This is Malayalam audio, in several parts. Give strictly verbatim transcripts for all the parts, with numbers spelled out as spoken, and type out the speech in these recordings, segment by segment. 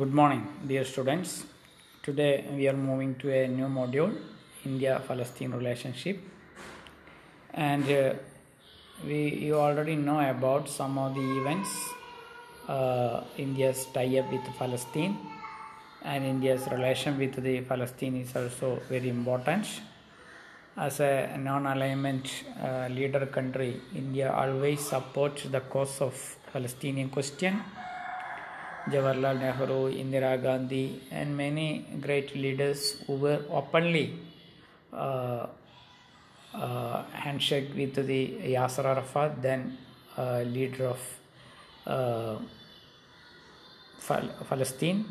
Good morning, dear students. Today we are moving to a new module, India-Palestine relationship, and uh, we you already know about some of the events, uh, India's tie-up with Palestine, and India's relation with the Palestine is also very important. As a non-alignment uh, leader country, India always supports the cause of Palestinian question. Jawaharlal Nehru, Indira Gandhi, and many great leaders who were openly uh, uh, handshake with the Yasser Arafat, then uh, leader of uh, Fal- Palestine.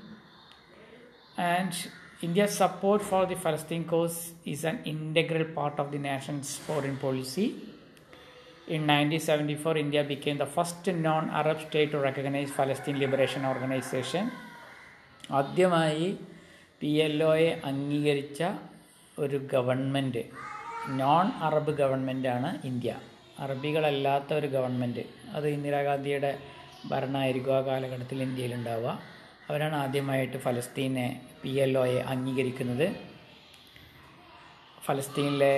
And India's support for the Palestine cause is an integral part of the nation's foreign policy. In nineteen seventy-four, India became the first non-Arab state to recognize Palestinian Liberation Organization. ആദ്യമായി പി എൽ ഒയെ അംഗീകരിച്ച ഒരു ഗവൺമെൻറ്, നോൺ അറബ് ഗവൺമെൻറ്റാണ് ഇന്ത്യ. അറബികളല്ലാത്ത ഒരു ഗവൺമെൻറ്, അത് ഇന്ദിരാഗാന്ധിയുടെ ഭരണമായിരിക്കും ആ കാലഘട്ടത്തിൽ ഇന്ത്യയിലുണ്ടാവുക. അവരാണ് ആദ്യമായിട്ട് ഫലസ്തീനെ പി എൽ ഒയെ അംഗീകരിക്കുന്നത്. ഫലസ്തീനിലെ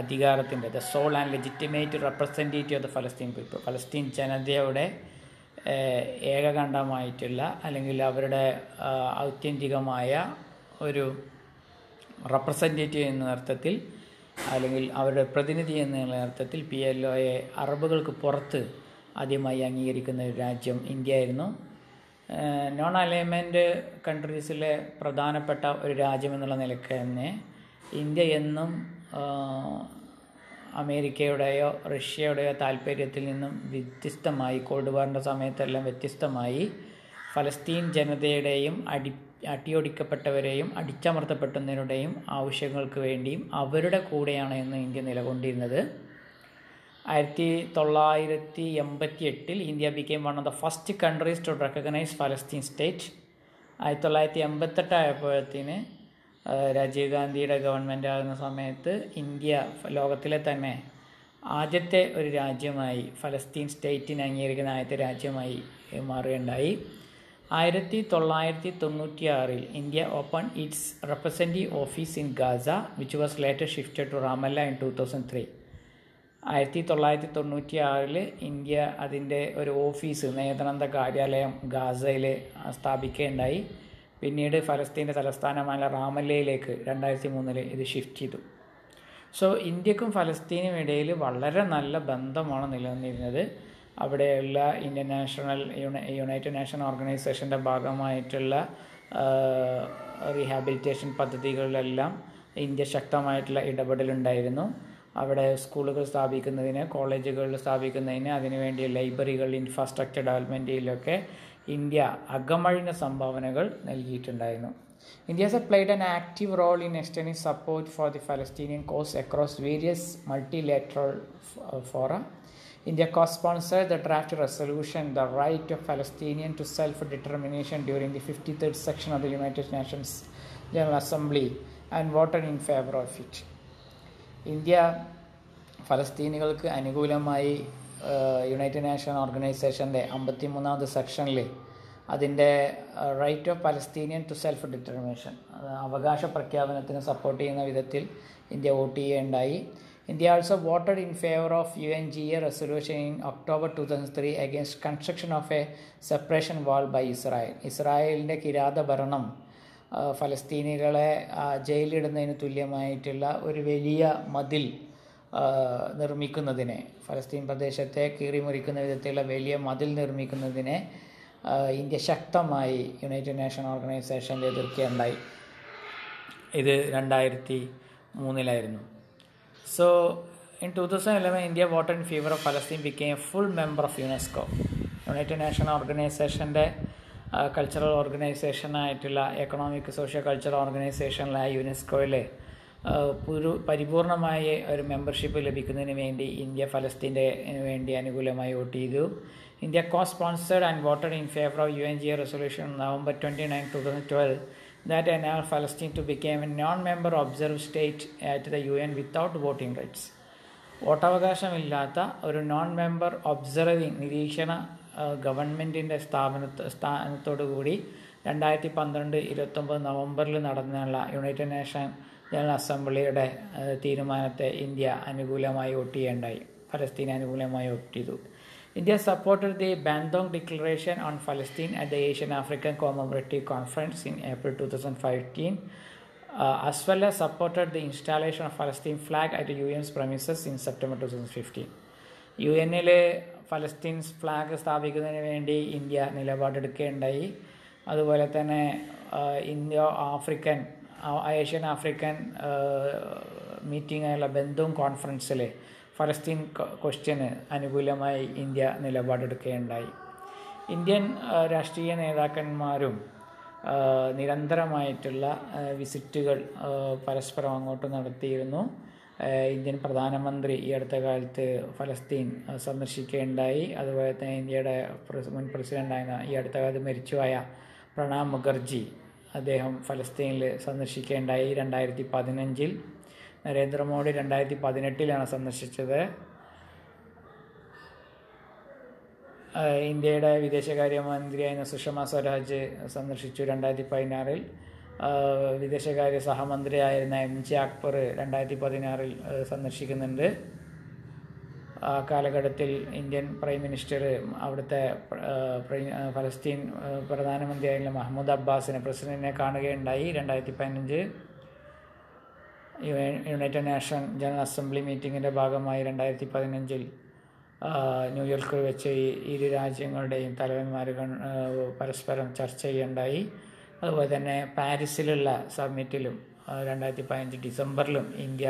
അധികാരത്തിൻ്റെ the sole and legitimate representative of the ഫലസ്തീൻ പീപ്പിൾ, ഫലസ്തീൻ ജനതയുടെ ഏകകണ്ഠമായിട്ടുള്ള അല്ലെങ്കിൽ അവരുടെ ഔത്യന്തികമായ ഒരു റെപ്രസെൻറ്റേറ്റീവ് എന്ന അർത്ഥത്തിൽ അല്ലെങ്കിൽ അവരുടെ പ്രതിനിധി എന്നുള്ള അർത്ഥത്തിൽ പി എൽ ഒയെ അറബുകൾക്ക് പുറത്ത് ആദ്യമായി അംഗീകരിക്കുന്ന ഒരു രാജ്യം ഇന്ത്യയായിരുന്നു. നോൺ അലൈൻമെൻറ്റ് കൺട്രീസിലെ പ്രധാനപ്പെട്ട ഒരു രാജ്യമെന്നുള്ള നിലയ്ക്ക് തന്നെ ഇന്ത്യ എന്നും അമേരിക്കയുടെയോ റഷ്യയുടെയോ താല്പര്യത്തിൽ നിന്നും വ്യത്യസ്തമായി, കോൾഡ് വാറിൻ്റെ സമയത്തെല്ലാം വ്യത്യസ്തമായി, ഫലസ്തീൻ ജനതയുടെയും അടി അടിയൊടിക്കപ്പെട്ടവരെയും അടിച്ചമർത്തപ്പെട്ടവരുടെയും ആവശ്യങ്ങൾക്ക് വേണ്ടിയും അവരുടെ കൂടെയാണ് ഇന്ന് ഇന്ത്യ നിലകൊണ്ടിരുന്നത്. ആയിരത്തി തൊള്ളായിരത്തി എൺപത്തി എട്ടിൽ India became one of the first countries to recognise ഫലസ്തീൻ സ്റ്റേറ്റ്. ആയിരത്തി തൊള്ളായിരത്തി എൺപത്തെട്ടായപ്പോഴത്തേന് രാജീവ് ഗാന്ധിയുടെ ഗവൺമെൻറ് ആകുന്ന സമയത്ത് ഇന്ത്യ ലോകത്തിലെ തന്നെ ആദ്യത്തെ ഒരു രാജ്യമായി, ഫലസ്തീൻ സ്റ്റേറ്റിനെ അംഗീകരിക്കുന്ന ആദ്യത്തെ രാജ്യമായി മാറുകയുണ്ടായി. ആയിരത്തി തൊള്ളായിരത്തി തൊണ്ണൂറ്റിയാറിൽ India open its representative office in Gaza, which was later shifted to Ramallah in two thousand three. ആയിരത്തി തൊള്ളായിരത്തി തൊണ്ണൂറ്റി ആറിൽ ഇന്ത്യ അതിൻ്റെ ഒരു ഓഫീസ്, നയതന്ത്ര കാര്യാലയം ഗാസയിൽ സ്ഥാപിക്കുകയുണ്ടായി. പിന്നീട് ഫലസ്തീൻ്റെ തലസ്ഥാനമായ റാമല്ലയിലേക്ക് രണ്ടായിരത്തി മൂന്നിൽ ഇത് ഷിഫ്റ്റ് ചെയ്തു. സോ ഇന്ത്യക്കും ഫലസ്തീനും ഇടയിൽ വളരെ നല്ല ബന്ധമാണ് നിലനിന്നിരുന്നത്. അവിടെയുള്ള ഇന്ത്യൻ നാഷണൽ യുണൈറ്റഡ് നേഷൻ ഓർഗനൈസേഷൻ്റെ ഭാഗമായിട്ടുള്ള റീഹാബിലിറ്റേഷൻ പദ്ധതികളിലെല്ലാം ഇന്ത്യ ശക്തമായിട്ടുള്ള ഇടപെടലുണ്ടായിരുന്നു. അവിടെ സ്കൂളുകൾ സ്ഥാപിക്കുന്നതിന്, കോളേജുകൾ സ്ഥാപിക്കുന്നതിന്, അതിനുവേണ്ടി ലൈബ്രറികൾ, ഇൻഫ്രാസ്ട്രക്ചർ ഡെവലപ്മെൻറ്റിലൊക്കെ ഇന്ത്യ അകമഴിഞ്ഞ സംഭാവനകൾ നൽകിയിട്ടുണ്ടായിരുന്നു. India has played an active role in extending support for the Palestinian cause across various multilateral fora. India co sponsored the draft resolution the right of Palestinian to self determination during the fifty third section of the United Nations General Assembly and voted in favour of it. India ഫലസ്തീനികൾക്ക് അനുകൂലമായി യുണൈറ്റഡ് നേഷൻ ഓർഗനൈസേഷൻ്റെ അമ്പത്തി മൂന്നാമത് സെക്ഷനിൽ അതിൻ്റെ right of Palestinian to self determination, അവകാശ പ്രഖ്യാപനത്തിന് സപ്പോർട്ട് ചെയ്യുന്ന വിധത്തിൽ ഇന്ത്യ വോട്ട് ചെയ്യുകയുണ്ടായി. India also voted in favour of U N G A resolution in October two thousand three against construction of a separation wall by Israel. ഇസ്രായേലിൻ്റെ കിരാത ഭരണം ഫലസ്തീനികളെ ജയിലിടുന്നതിന് തുല്യമായിട്ടുള്ള ഒരു വലിയ മതിൽ നിർമ്മിക്കുന്നതിനെ, ഫലസ്തീൻ പ്രദേശത്തെ കീറിമുറിക്കുന്ന വിധത്തിലുള്ള വലിയ മതിൽ നിർമ്മിക്കുന്നതിനെ ഇന്ത്യ ശക്തമായി യുണൈറ്റഡ് നേഷൻ ഓർഗനൈസേഷനിൽ എതിർക്കുകയുണ്ടായി. ഇത് രണ്ടായിരത്തി മൂന്നിലായിരുന്നു. So in two thousand eleven India vote in favour of ഫലസ്തീൻ became a full member of UNESCO. United nation ഓർഗനൈസേഷൻ്റെ കൾച്ചറൽ ഓർഗനൈസേഷനായിട്ടുള്ള എക്കണോമിക് സോഷ്യോ കൾച്ചറൽ ഓർഗനൈസേഷനിലായ യുനെസ്കോയിൽ പുരു പരിപൂർണമായ ഒരു മെമ്പർഷിപ്പ് ലഭിക്കുന്നതിന് വേണ്ടി ഇന്ത്യ ഫലസ്തീൻ്റെ വേണ്ടി അനുകൂലമായി വോട്ട് ചെയ്തു. India co sponsored and voted in favour of U N G A resolution November twenty nine two thousand twelve that enabled ഫലസ്തീൻ to become a non member observe state at the U N without voting rights. വോട്ടവകാശമില്ലാത്ത ഒരു നോൺ മെമ്പർ ഒബ്സർവിങ് നിരീക്ഷണ ഗവൺമെൻറ്റിൻ്റെ സ്ഥാപനത്ത് സ്ഥാനത്തോടു കൂടി രണ്ടായിരത്തി പന്ത്രണ്ട് ഇരുപത്തൊമ്പത് നവംബറിൽ നടന്നുള്ള യുണൈറ്റഡ് നേഷൻ ജനറൽ അസംബ്ലിയുടെ തീരുമാനത്തെ ഇന്ത്യ അനുകൂലമായി വോട്ട് ചെയ്യേണ്ടായി, ഫലസ്തീൻ അനുകൂലമായി വോട്ട് ചെയ്തു. India supported the Bandung declaration on ഫലസ്തീൻ at the Asian African commemorative conference in April two thousand fifteen as well as supported the installation of ഫലസ്തീൻ flag at U N's premises in September two thousand fifteen U എന്നിൽ ഫലസ്തീൻ ഫ്ലാഗ് സ്ഥാപിക്കുന്നതിന് വേണ്ടി ഇന്ത്യ നിലപാടെടുക്കുകയുണ്ടായി. അതുപോലെ തന്നെ ഇന്ത്യ ആഫ്രിക്കൻ ഏഷ്യൻ ആഫ്രിക്കൻ മീറ്റിങ്ങായുള്ള ബന്ധവും കോൺഫറൻസിൽ ഫലസ്തീൻ ക്വസ്റ്റ്യന് അനുകൂലമായി ഇന്ത്യ നിലപാടെടുക്കുകയുണ്ടായി. ഇന്ത്യൻ രാഷ്ട്രീയ നേതാക്കന്മാരും നിരന്തരമായിട്ടുള്ള വിസിറ്റുകൾ പരസ്പരം അങ്ങോട്ട് നടത്തിയിരുന്നു. ഇന്ത്യൻ പ്രധാനമന്ത്രി ഈ അടുത്ത കാലത്ത് ഫലസ്തീൻ സന്ദർശിക്കുകയുണ്ടായി. അതുപോലെ തന്നെ ഇന്ത്യയുടെ മുൻ പ്രസിഡൻ്റായിരുന്ന ഈ അടുത്ത കാലത്ത് മരിച്ചുപോയ പ്രണാബ് മുഖർജി അദ്ദേഹം ഫലസ്തീനിൽ സന്ദർശിക്കുകയുണ്ടായി. രണ്ടായിരത്തി പതിനഞ്ചിൽ നരേന്ദ്രമോദി രണ്ടായിരത്തി പതിനെട്ടിലാണ് സന്ദർശിച്ചത്. ഇന്ത്യയുടെ വിദേശകാര്യമന്ത്രിയായിരുന്ന സുഷമ സ്വരാജ് സന്ദർശിച്ചു രണ്ടായിരത്തി പതിനാറിൽ. വിദേശകാര്യ സഹമന്ത്രിയായിരുന്ന എം ജെ അക്ബർ രണ്ടായിരത്തി പതിനാറിൽ സന്ദർശിക്കുന്നുണ്ട്. ആ കാലഘട്ടത്തിൽ ഇന്ത്യൻ പ്രൈം മിനിസ്റ്റർ അവിടുത്തെ ഫലസ്തീൻ പ്രധാനമന്ത്രിയായിരുന്ന മഹ്മൂദ് അബ്ബാസിനെ പ്രസിഡന്റിനെ കാണുകയുണ്ടായി രണ്ടായിരത്തി പതിനഞ്ച്. യുണൈറ്റഡ് നേഷൻ ജനറൽ അസംബ്ലി മീറ്റിങ്ങിൻ്റെ ഭാഗമായി രണ്ടായിരത്തി പതിനഞ്ചിൽ ന്യൂയോർക്കിൽ വെച്ച് ഇരു രാജ്യങ്ങളുടെയും തലവന്മാർ പരസ്പരം ചർച്ച ചെയ്യുകയുണ്ടായി. അതുപോലെ തന്നെ പാരീസിലുള്ള സമ്മിറ്റിലും രണ്ടായിരത്തി പതിനഞ്ച് ഡിസംബറിലും ഇന്ത്യ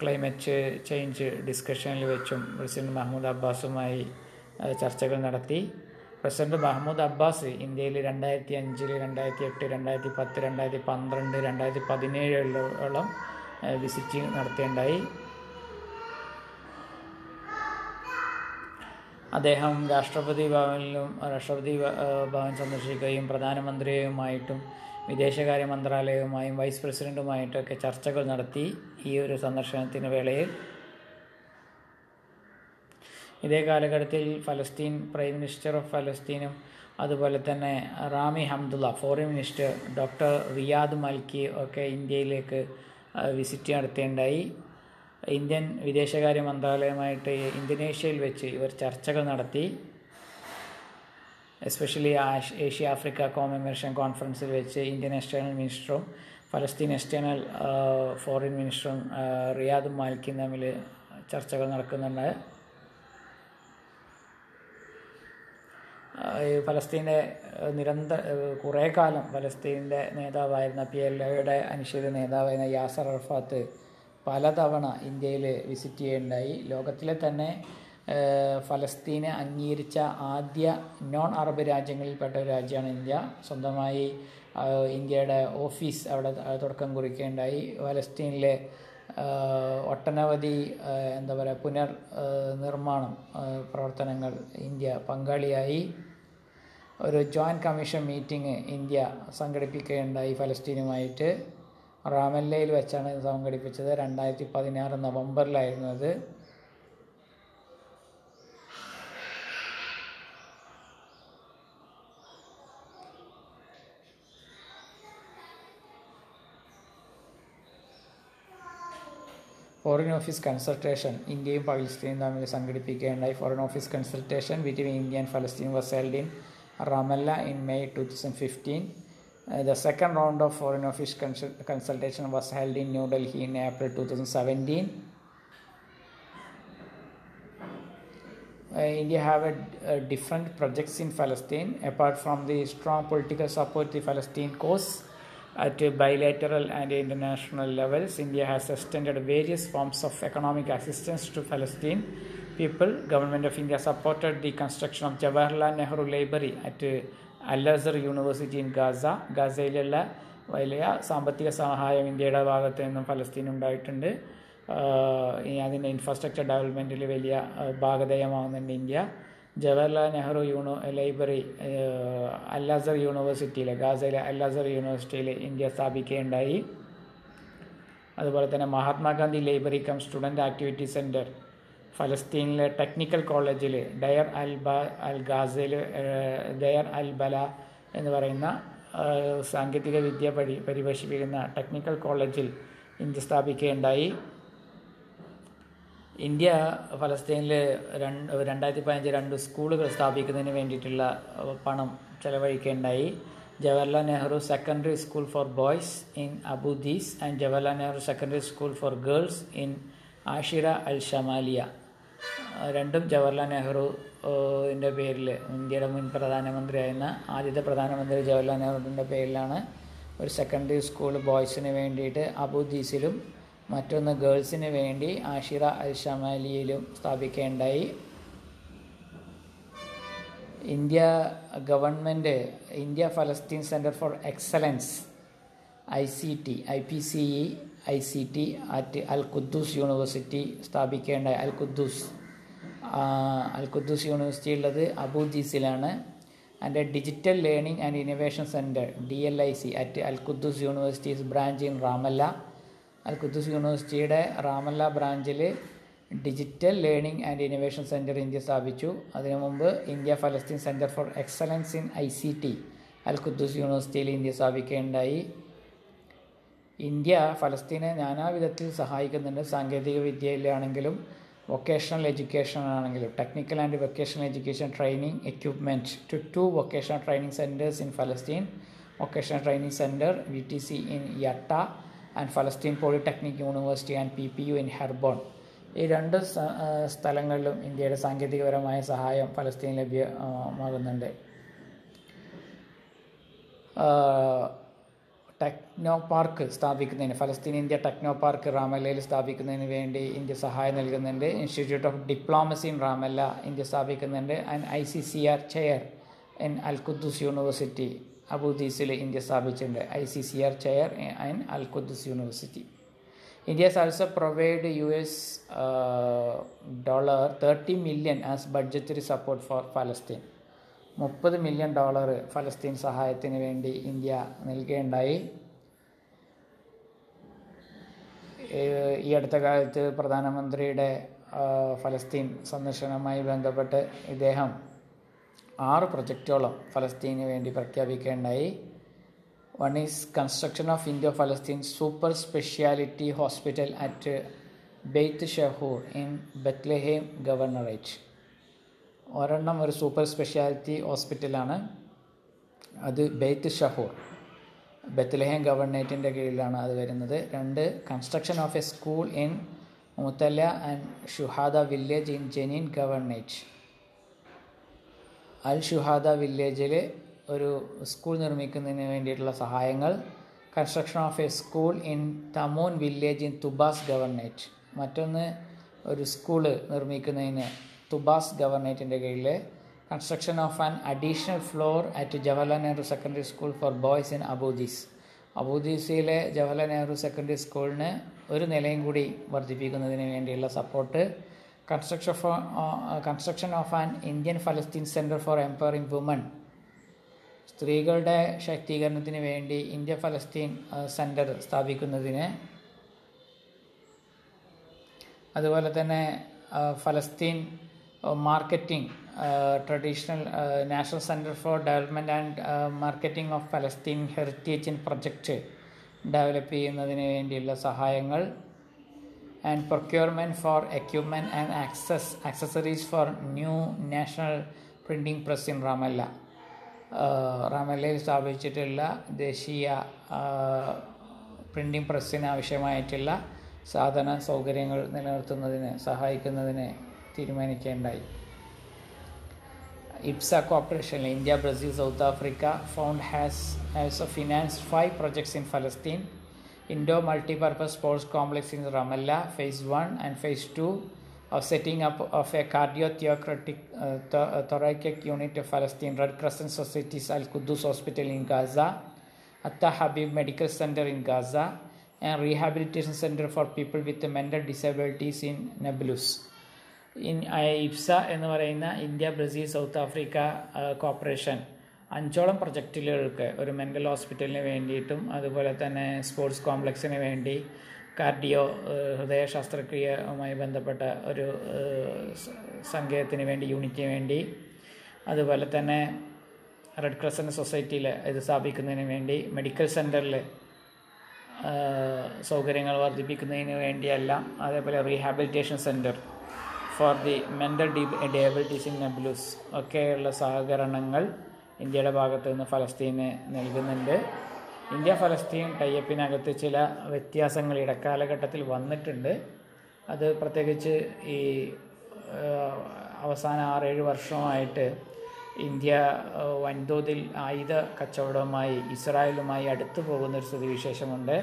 ക്ലൈമറ്റ് ചേഞ്ച് ഡിസ്കഷനിൽ വെച്ചും പ്രസിഡന്റ് മഹ്മൂദ് അബ്ബാസുമായി ചർച്ചകൾ നടത്തി. പ്രസിഡന്റ് മഹ്മൂദ് അബ്ബാസ് ഇന്ത്യയിൽ രണ്ടായിരത്തി അഞ്ചിൽ രണ്ടായിരത്തി എട്ട് രണ്ടായിരത്തി പത്ത് രണ്ടായിരത്തി പന്ത്രണ്ട് രണ്ടായിരത്തി പതിനേഴോളം വിസിറ്റ് നടത്തിയുണ്ടായി. അദ്ദേഹം രാഷ്ട്രപതി ഭവനിലും രാഷ്ട്രപതി ഭവൻ സന്ദർശിക്കുകയും പ്രധാനമന്ത്രിയുമായിട്ടും വിദേശകാര്യ മന്ത്രാലയവുമായും വൈസ് പ്രസിഡൻറ്റുമായിട്ടൊക്കെ ചർച്ചകൾ നടത്തി ഈ ഒരു സന്ദർശനത്തിന് വേളയിൽ. ഇതേ കാലഘട്ടത്തിൽ ഫലസ്തീൻ പ്രൈം മിനിസ്റ്റർ ഓഫ് ഫലസ്തീനും അതുപോലെ തന്നെ Rami Hamdallah foreign minister doctor Riyad Malki ഒക്കെ ഇന്ത്യയിലേക്ക് വിസിറ്റ് നടത്തിയുണ്ടായി. ഇന്ത്യൻ വിദേശകാര്യ മന്ത്രാലയമായിട്ട് ഇന്തോനേഷ്യയിൽ വെച്ച് ഇവർ ചർച്ചകൾ നടത്തി. എസ്പെഷ്യലി ഏഷ്യ ആഫ്രിക്ക കോമമറേഷൻ കോൺഫറൻസിൽ വെച്ച് ഇന്ത്യൻ എക്സ്റ്റേണൽ മിനിസ്റ്ററും ഫലസ്തീൻ എക്സ്റ്റേണൽ ഫോറിൻ മിനിസ്റ്ററും റിയാദ് മാലിക്കും തമ്മിൽ ചർച്ചകൾ നടക്കുന്നുണ്ട്. ഫലസ്തീൻ്റെ നിരന്തര കുറേ കാലം ഫലസ്തീൻ്റെ നേതാവായിരുന്ന പി എൽ എയുടെ അനിശ്ചിത നേതാവായിരുന്ന യാസർ അറഫാത്ത് പലതവണ ഇന്ത്യയിൽ വിസിറ്റ് ചെയ്യുകയുണ്ടായി. ലോകത്തിലെ തന്നെ ഫലസ്തീനെ അംഗീകരിച്ച ആദ്യ നോൺ അറബ് രാജ്യങ്ങളിൽപ്പെട്ട ഒരു രാജ്യമാണ് ഇന്ത്യ. സ്വന്തമായി ഇന്ത്യയുടെ ഓഫീസ് അവിടെ തുടക്കം കുറിക്കുകയുണ്ടായി. ഫലസ്തീനിലെ ഒട്ടനവധി എന്താ പറയുക പുനർ നിർമ്മാണം പ്രവർത്തനങ്ങൾ ഇന്ത്യ പങ്കാളിയായി. ഒരു ജോയിൻറ്റ് കമ്മീഷൻ മീറ്റിംഗ് ഇന്ത്യ സംഘടിപ്പിക്കുകയുണ്ടായി ഫലസ്തീനുമായിട്ട്. റാമല്ലയിൽ വെച്ചാണ് ഇത് സംഘടിപ്പിച്ചത്. രണ്ടായിരത്തി പതിനാറ് നവംബറിലായിരുന്നു അത്. ഫോറിൻ ഓഫീസ് കൺസൾട്ടേഷൻ ഇന്ത്യയും പാകിസ്ഥാനും തമ്മിൽ സംഘടിപ്പിക്കുകയുണ്ടായി. Foreign office consultation between India and ഫലസ്തീൻ was held in Ramallah in May two thousand fifteen. The second round of foreign office consult- consultation was held in New Delhi in April twenty seventeen. Uh, India have a, a different projects in Palestine. Apart from the strong political support to Palestine cause at bilateral and international levels, India has extended various forms of economic assistance to Palestine people. Government of India supported the construction of Jawaharlal Nehru Library at uh, Al-Azhar university in Gaza. ഗാസയിലുള്ള വലിയ സാമ്പത്തിക സഹായം ഇന്ത്യയുടെ ഭാഗത്ത് നിന്നും ഫലസ്തീനുണ്ടായിട്ടുണ്ട്. അതിൻ്റെ ഇൻഫ്രാസ്ട്രക്ചർ ഡെവലപ്മെൻറ്റിൽ വലിയ ഭാഗധേയമാകുന്നുണ്ട് ഇന്ത്യ. ജവഹർലാൽ നെഹ്റു യൂണി ലൈബ്രറി അൽ-അസർ യൂണിവേഴ്സിറ്റിയിലെ ഗാസയിലെ അൽ-അസർ യൂണിവേഴ്സിറ്റിയിൽ ഇന്ത്യ സ്ഥാപിക്കുകയുണ്ടായി. അതുപോലെ തന്നെ Mahatma Gandhi library come student activity centre ഫലസ്തീനിലെ ടെക്നിക്കൽ കോളേജിൽ ഡയർ അൽ ബ അൽ ഗാസയിൽ ഡയർ അൽ ബല എന്ന് പറയുന്ന സാങ്കേതിക വിദ്യ പരി പരിപോഷിപ്പിക്കുന്ന ടെക്നിക്കൽ കോളേജിൽ ഇന്ത്യ സ്ഥാപിക്കുകയുണ്ടായി. ഇന്ത്യ ഫലസ്തീനിൽ രണ്ട് രണ്ടായിരത്തി പതിനഞ്ച് രണ്ട് സ്കൂളുകൾ സ്ഥാപിക്കുന്നതിന് വേണ്ടിയിട്ടുള്ള പണം ചെലവഴിക്കുകയുണ്ടായി. Jawaharlal Nehru secondary school for boys in Abu Dis and Jawaharlal Nehru secondary school for girls in Ashira അൽ ഷമാലിയ, രണ്ടും ജവഹർലാൽ നെഹ്റുവിൻ്റെ പേരിൽ, ഇന്ത്യയുടെ മുൻ പ്രധാനമന്ത്രിയായിരുന്ന ആദ്യത്തെ പ്രധാനമന്ത്രി ജവഹർലാൽ നെഹ്റുവിൻ്റെ പേരിലാണ് ഒരു സെക്കൻഡറി സ്കൂൾ ബോയ്സിന് വേണ്ടിയിട്ട് അബുദീസിലും മറ്റൊന്ന് ഗേൾസിന് വേണ്ടി ആഷിറ അൽ ഷമാലിയയിലും സ്ഥാപിക്കുകയുണ്ടായി. ഇന്ത്യ ഗവൺമെൻറ് ഇന്ത്യ ഫലസ്തീൻ centre for excellence I C T I P C E I C T at Al Quds university സ്ഥാപിക്കേണ്ട അൽ ഖുദ്ദൂസ് അൽ ഖുദ്ദൂസ് യൂണിവേഴ്സിറ്റി ഉള്ളത് അബുദീസിലാണ്. അതിൻ്റെ digital learning and innovation centre D L I C at Al Quds university's branch in Ramallah. Al Quds യൂണിവേഴ്സിറ്റിയുടെ റാമല്ല ബ്രാഞ്ചിൽ digital learning and innovation centre India സ്ഥാപിച്ചു. അതിനു മുമ്പ് ഇന്ത്യ ഫലസ്തീൻ centre for excellence in I C T Al Quds യൂണിവേഴ്സിറ്റിയിൽ ഇന്ത്യ സ്ഥാപിക്കുകയുണ്ടായി. ഇന്ത്യ ഫലസ്തീനെ നാനാവിധത്തിൽ സഹായിക്കുന്നുണ്ട്. സാങ്കേതിക വിദ്യയിലാണെങ്കിലും വൊക്കേഷണൽ എഡ്യൂക്കേഷൻ ആണെങ്കിലും technical and vocational education training equipment to to vocational training centres in ഫലസ്തീൻ, vocational training centre V T C in Yatta and ഫലസ്തീൻ polytechnic university and P P U in ഹെർബോൺ. ഈ രണ്ട് സ്ഥലങ്ങളിലും ഇന്ത്യയുടെ സാങ്കേതികപരമായ സഹായം ഫലസ്തീൻ ലഭ്യമാകുന്നുണ്ട്. ടെക്നോ പാർക്ക് സ്ഥാപിക്കുന്നതിന് ഫലസ്തീൻ ഇന്ത്യ ടെക്നോ പാർക്ക് റാമല്ലയിൽ സ്ഥാപിക്കുന്നതിന് വേണ്ടി ഇന്ത്യ സഹായം നൽകുന്നുണ്ട്. Institute of diplomacy in Ramallah India സ്ഥാപിക്കുന്നുണ്ട്. And I C C R chair in Al Quds university അബുദീസിൽ ഇന്ത്യ സ്ഥാപിച്ചിട്ടുണ്ട്. I C C R chair in Al Quds university. India has also provided U S uh, dollar thirty million as budgetary support for Palestine. മുപ്പത് മില്യൺ ഡോളർ ഫലസ്തീൻ സഹായത്തിന് വേണ്ടി ഇന്ത്യ നൽകുകയുണ്ടായി. ഈ അടുത്ത കാലത്ത് പ്രധാനമന്ത്രിയുടെ ഫലസ്തീൻ സന്ദർശനവുമായി ബന്ധപ്പെട്ട് ഇദ്ദേഹം ആറ് പ്രൊജക്റ്റുകളും ഫലസ്തീന് വേണ്ടി പ്രഖ്യാപിക്കുകയുണ്ടായി. One is construction of Indo-Palestine Super Speciality Hospital at Beit Shahur in Bethlehem Governorate. ഒരെണ്ണം ഒരു സൂപ്പർ സ്പെഷ്യാലിറ്റി ഹോസ്പിറ്റലാണ്. അത് ബെയ്ത്ത് ഷഹൂർ ബെത്ലഹേം ഗവർണറേറ്റിൻ്റെ കീഴിലാണ് അത് വരുന്നത്. രണ്ട്, construction of a school in Muthala and Shuhada village in Jenin governorate. Al Shuhada വില്ലേജിൽ ഒരു സ്കൂൾ നിർമ്മിക്കുന്നതിന് വേണ്ടിയിട്ടുള്ള സഹായങ്ങൾ. Construction of a school in Tammun village in Tubas governorate. മറ്റൊന്ന് ഒരു സ്കൂള് നിർമ്മിക്കുന്നതിന് തുബാസ് ഗവർണറേറ്റിൻ്റെ കീഴിൽ. Construction of an additional floor at Jawaharlal Nehru secondary school for boys in Abu Dis. അബുദീസിലെ ജവഹർലാൽ നെഹ്റു സെക്കൻഡറി സ്കൂളിന് ഒരു നിലയും കൂടി വർദ്ധിപ്പിക്കുന്നതിന് വേണ്ടിയുള്ള support. Construction construction of an Indian Palestine centre for empowering women. സ്ത്രീകളുടെ ശാക്തീകരണത്തിന് വേണ്ടി ഇന്ത്യ ഫലസ്തീൻ സെൻറ്റർ സ്ഥാപിക്കുന്നതിന്, അതുപോലെ തന്നെ Palestine marketing traditional national centre for development and marketing of Palestine heritage in project develop ചെയ്യുന്നതിന് വേണ്ടിയുള്ള സഹായങ്ങൾ. And procurement for equipment and access accessories for new national printing press in Ramallah. റാമല്ലയിൽ സ്ഥാപിച്ചിട്ടുള്ള ദേശീയ പ്രിൻറ്റിംഗ് പ്രസ്സിനാവശ്യമായിട്ടുള്ള സാധന സൗകര്യങ്ങൾ നിലനിർത്തുന്നതിന് സഹായിക്കുന്നതിന് തീരുമാനിക്കുകയുണ്ടായി. ഇബ്സ കോർപ്പറേഷനിൽ India, Brazil, South Africa fund has has finance five projects in Palestine. Indo multipurpose sports complex in Ramallah phase one and phase two of setting up of a cardiothoracic uh, th- thoracic unit of Palestine Red Crescent Society's Al-Quds Hospital in Gaza, Atta Habib Medical Center in Gaza, and Rehabilitation Center for People with Mental Disabilities in Nablus. In I B S A എന്ന് പറയുന്ന India, Brazil, South Africa corporation അഞ്ചോളം പ്രൊജക്റ്റുകൾക്ക്, ഒരു മെൻ്റൽ ഹോസ്പിറ്റലിന് വേണ്ടിയിട്ടും അതുപോലെ തന്നെ സ്പോർട്സ് കോംപ്ലക്സിന് വേണ്ടി കാർഡിയോ ഹൃദയ ശസ്ത്രക്രിയയുമായി ബന്ധപ്പെട്ട ഒരു സംഗീതത്തിന് വേണ്ടി യൂണിറ്റിന് വേണ്ടി, അതുപോലെ തന്നെ റെഡ് ക്രസൻറ്റ് സൊസൈറ്റിയിൽ ഇത് സ്ഥാപിക്കുന്നതിന് വേണ്ടി, മെഡിക്കൽ സെൻറ്ററിൽ സൗകര്യങ്ങൾ വർദ്ധിപ്പിക്കുന്നതിന് വേണ്ടിയെല്ലാം, അതേപോലെ rehabilitation centre for the mental disabilities in Nablus ഒക്കെയുള്ള സഹകരണങ്ങൾ ഇന്ത്യയുടെ ഭാഗത്ത് നിന്ന് ഫലസ്തീന് നൽകുന്നുണ്ട്. ഇന്ത്യ ഫലസ്തീൻ ടൈപ്പിനകത്ത് ചില വ്യത്യാസങ്ങൾ ഇടക്കാലഘട്ടത്തിൽ വന്നിട്ടുണ്ട്. അത് പ്രത്യേകിച്ച് ഈ അവസാന ആറേഴ് വർഷമായിട്ട് ഇന്ത്യ വൻതോതിൽ ആയുധ കച്ചവടവുമായി ഇസ്രായേലുമായി അടുത്തു പോകുന്നൊരു സ്ഥിതിവിശേഷമുണ്ട്.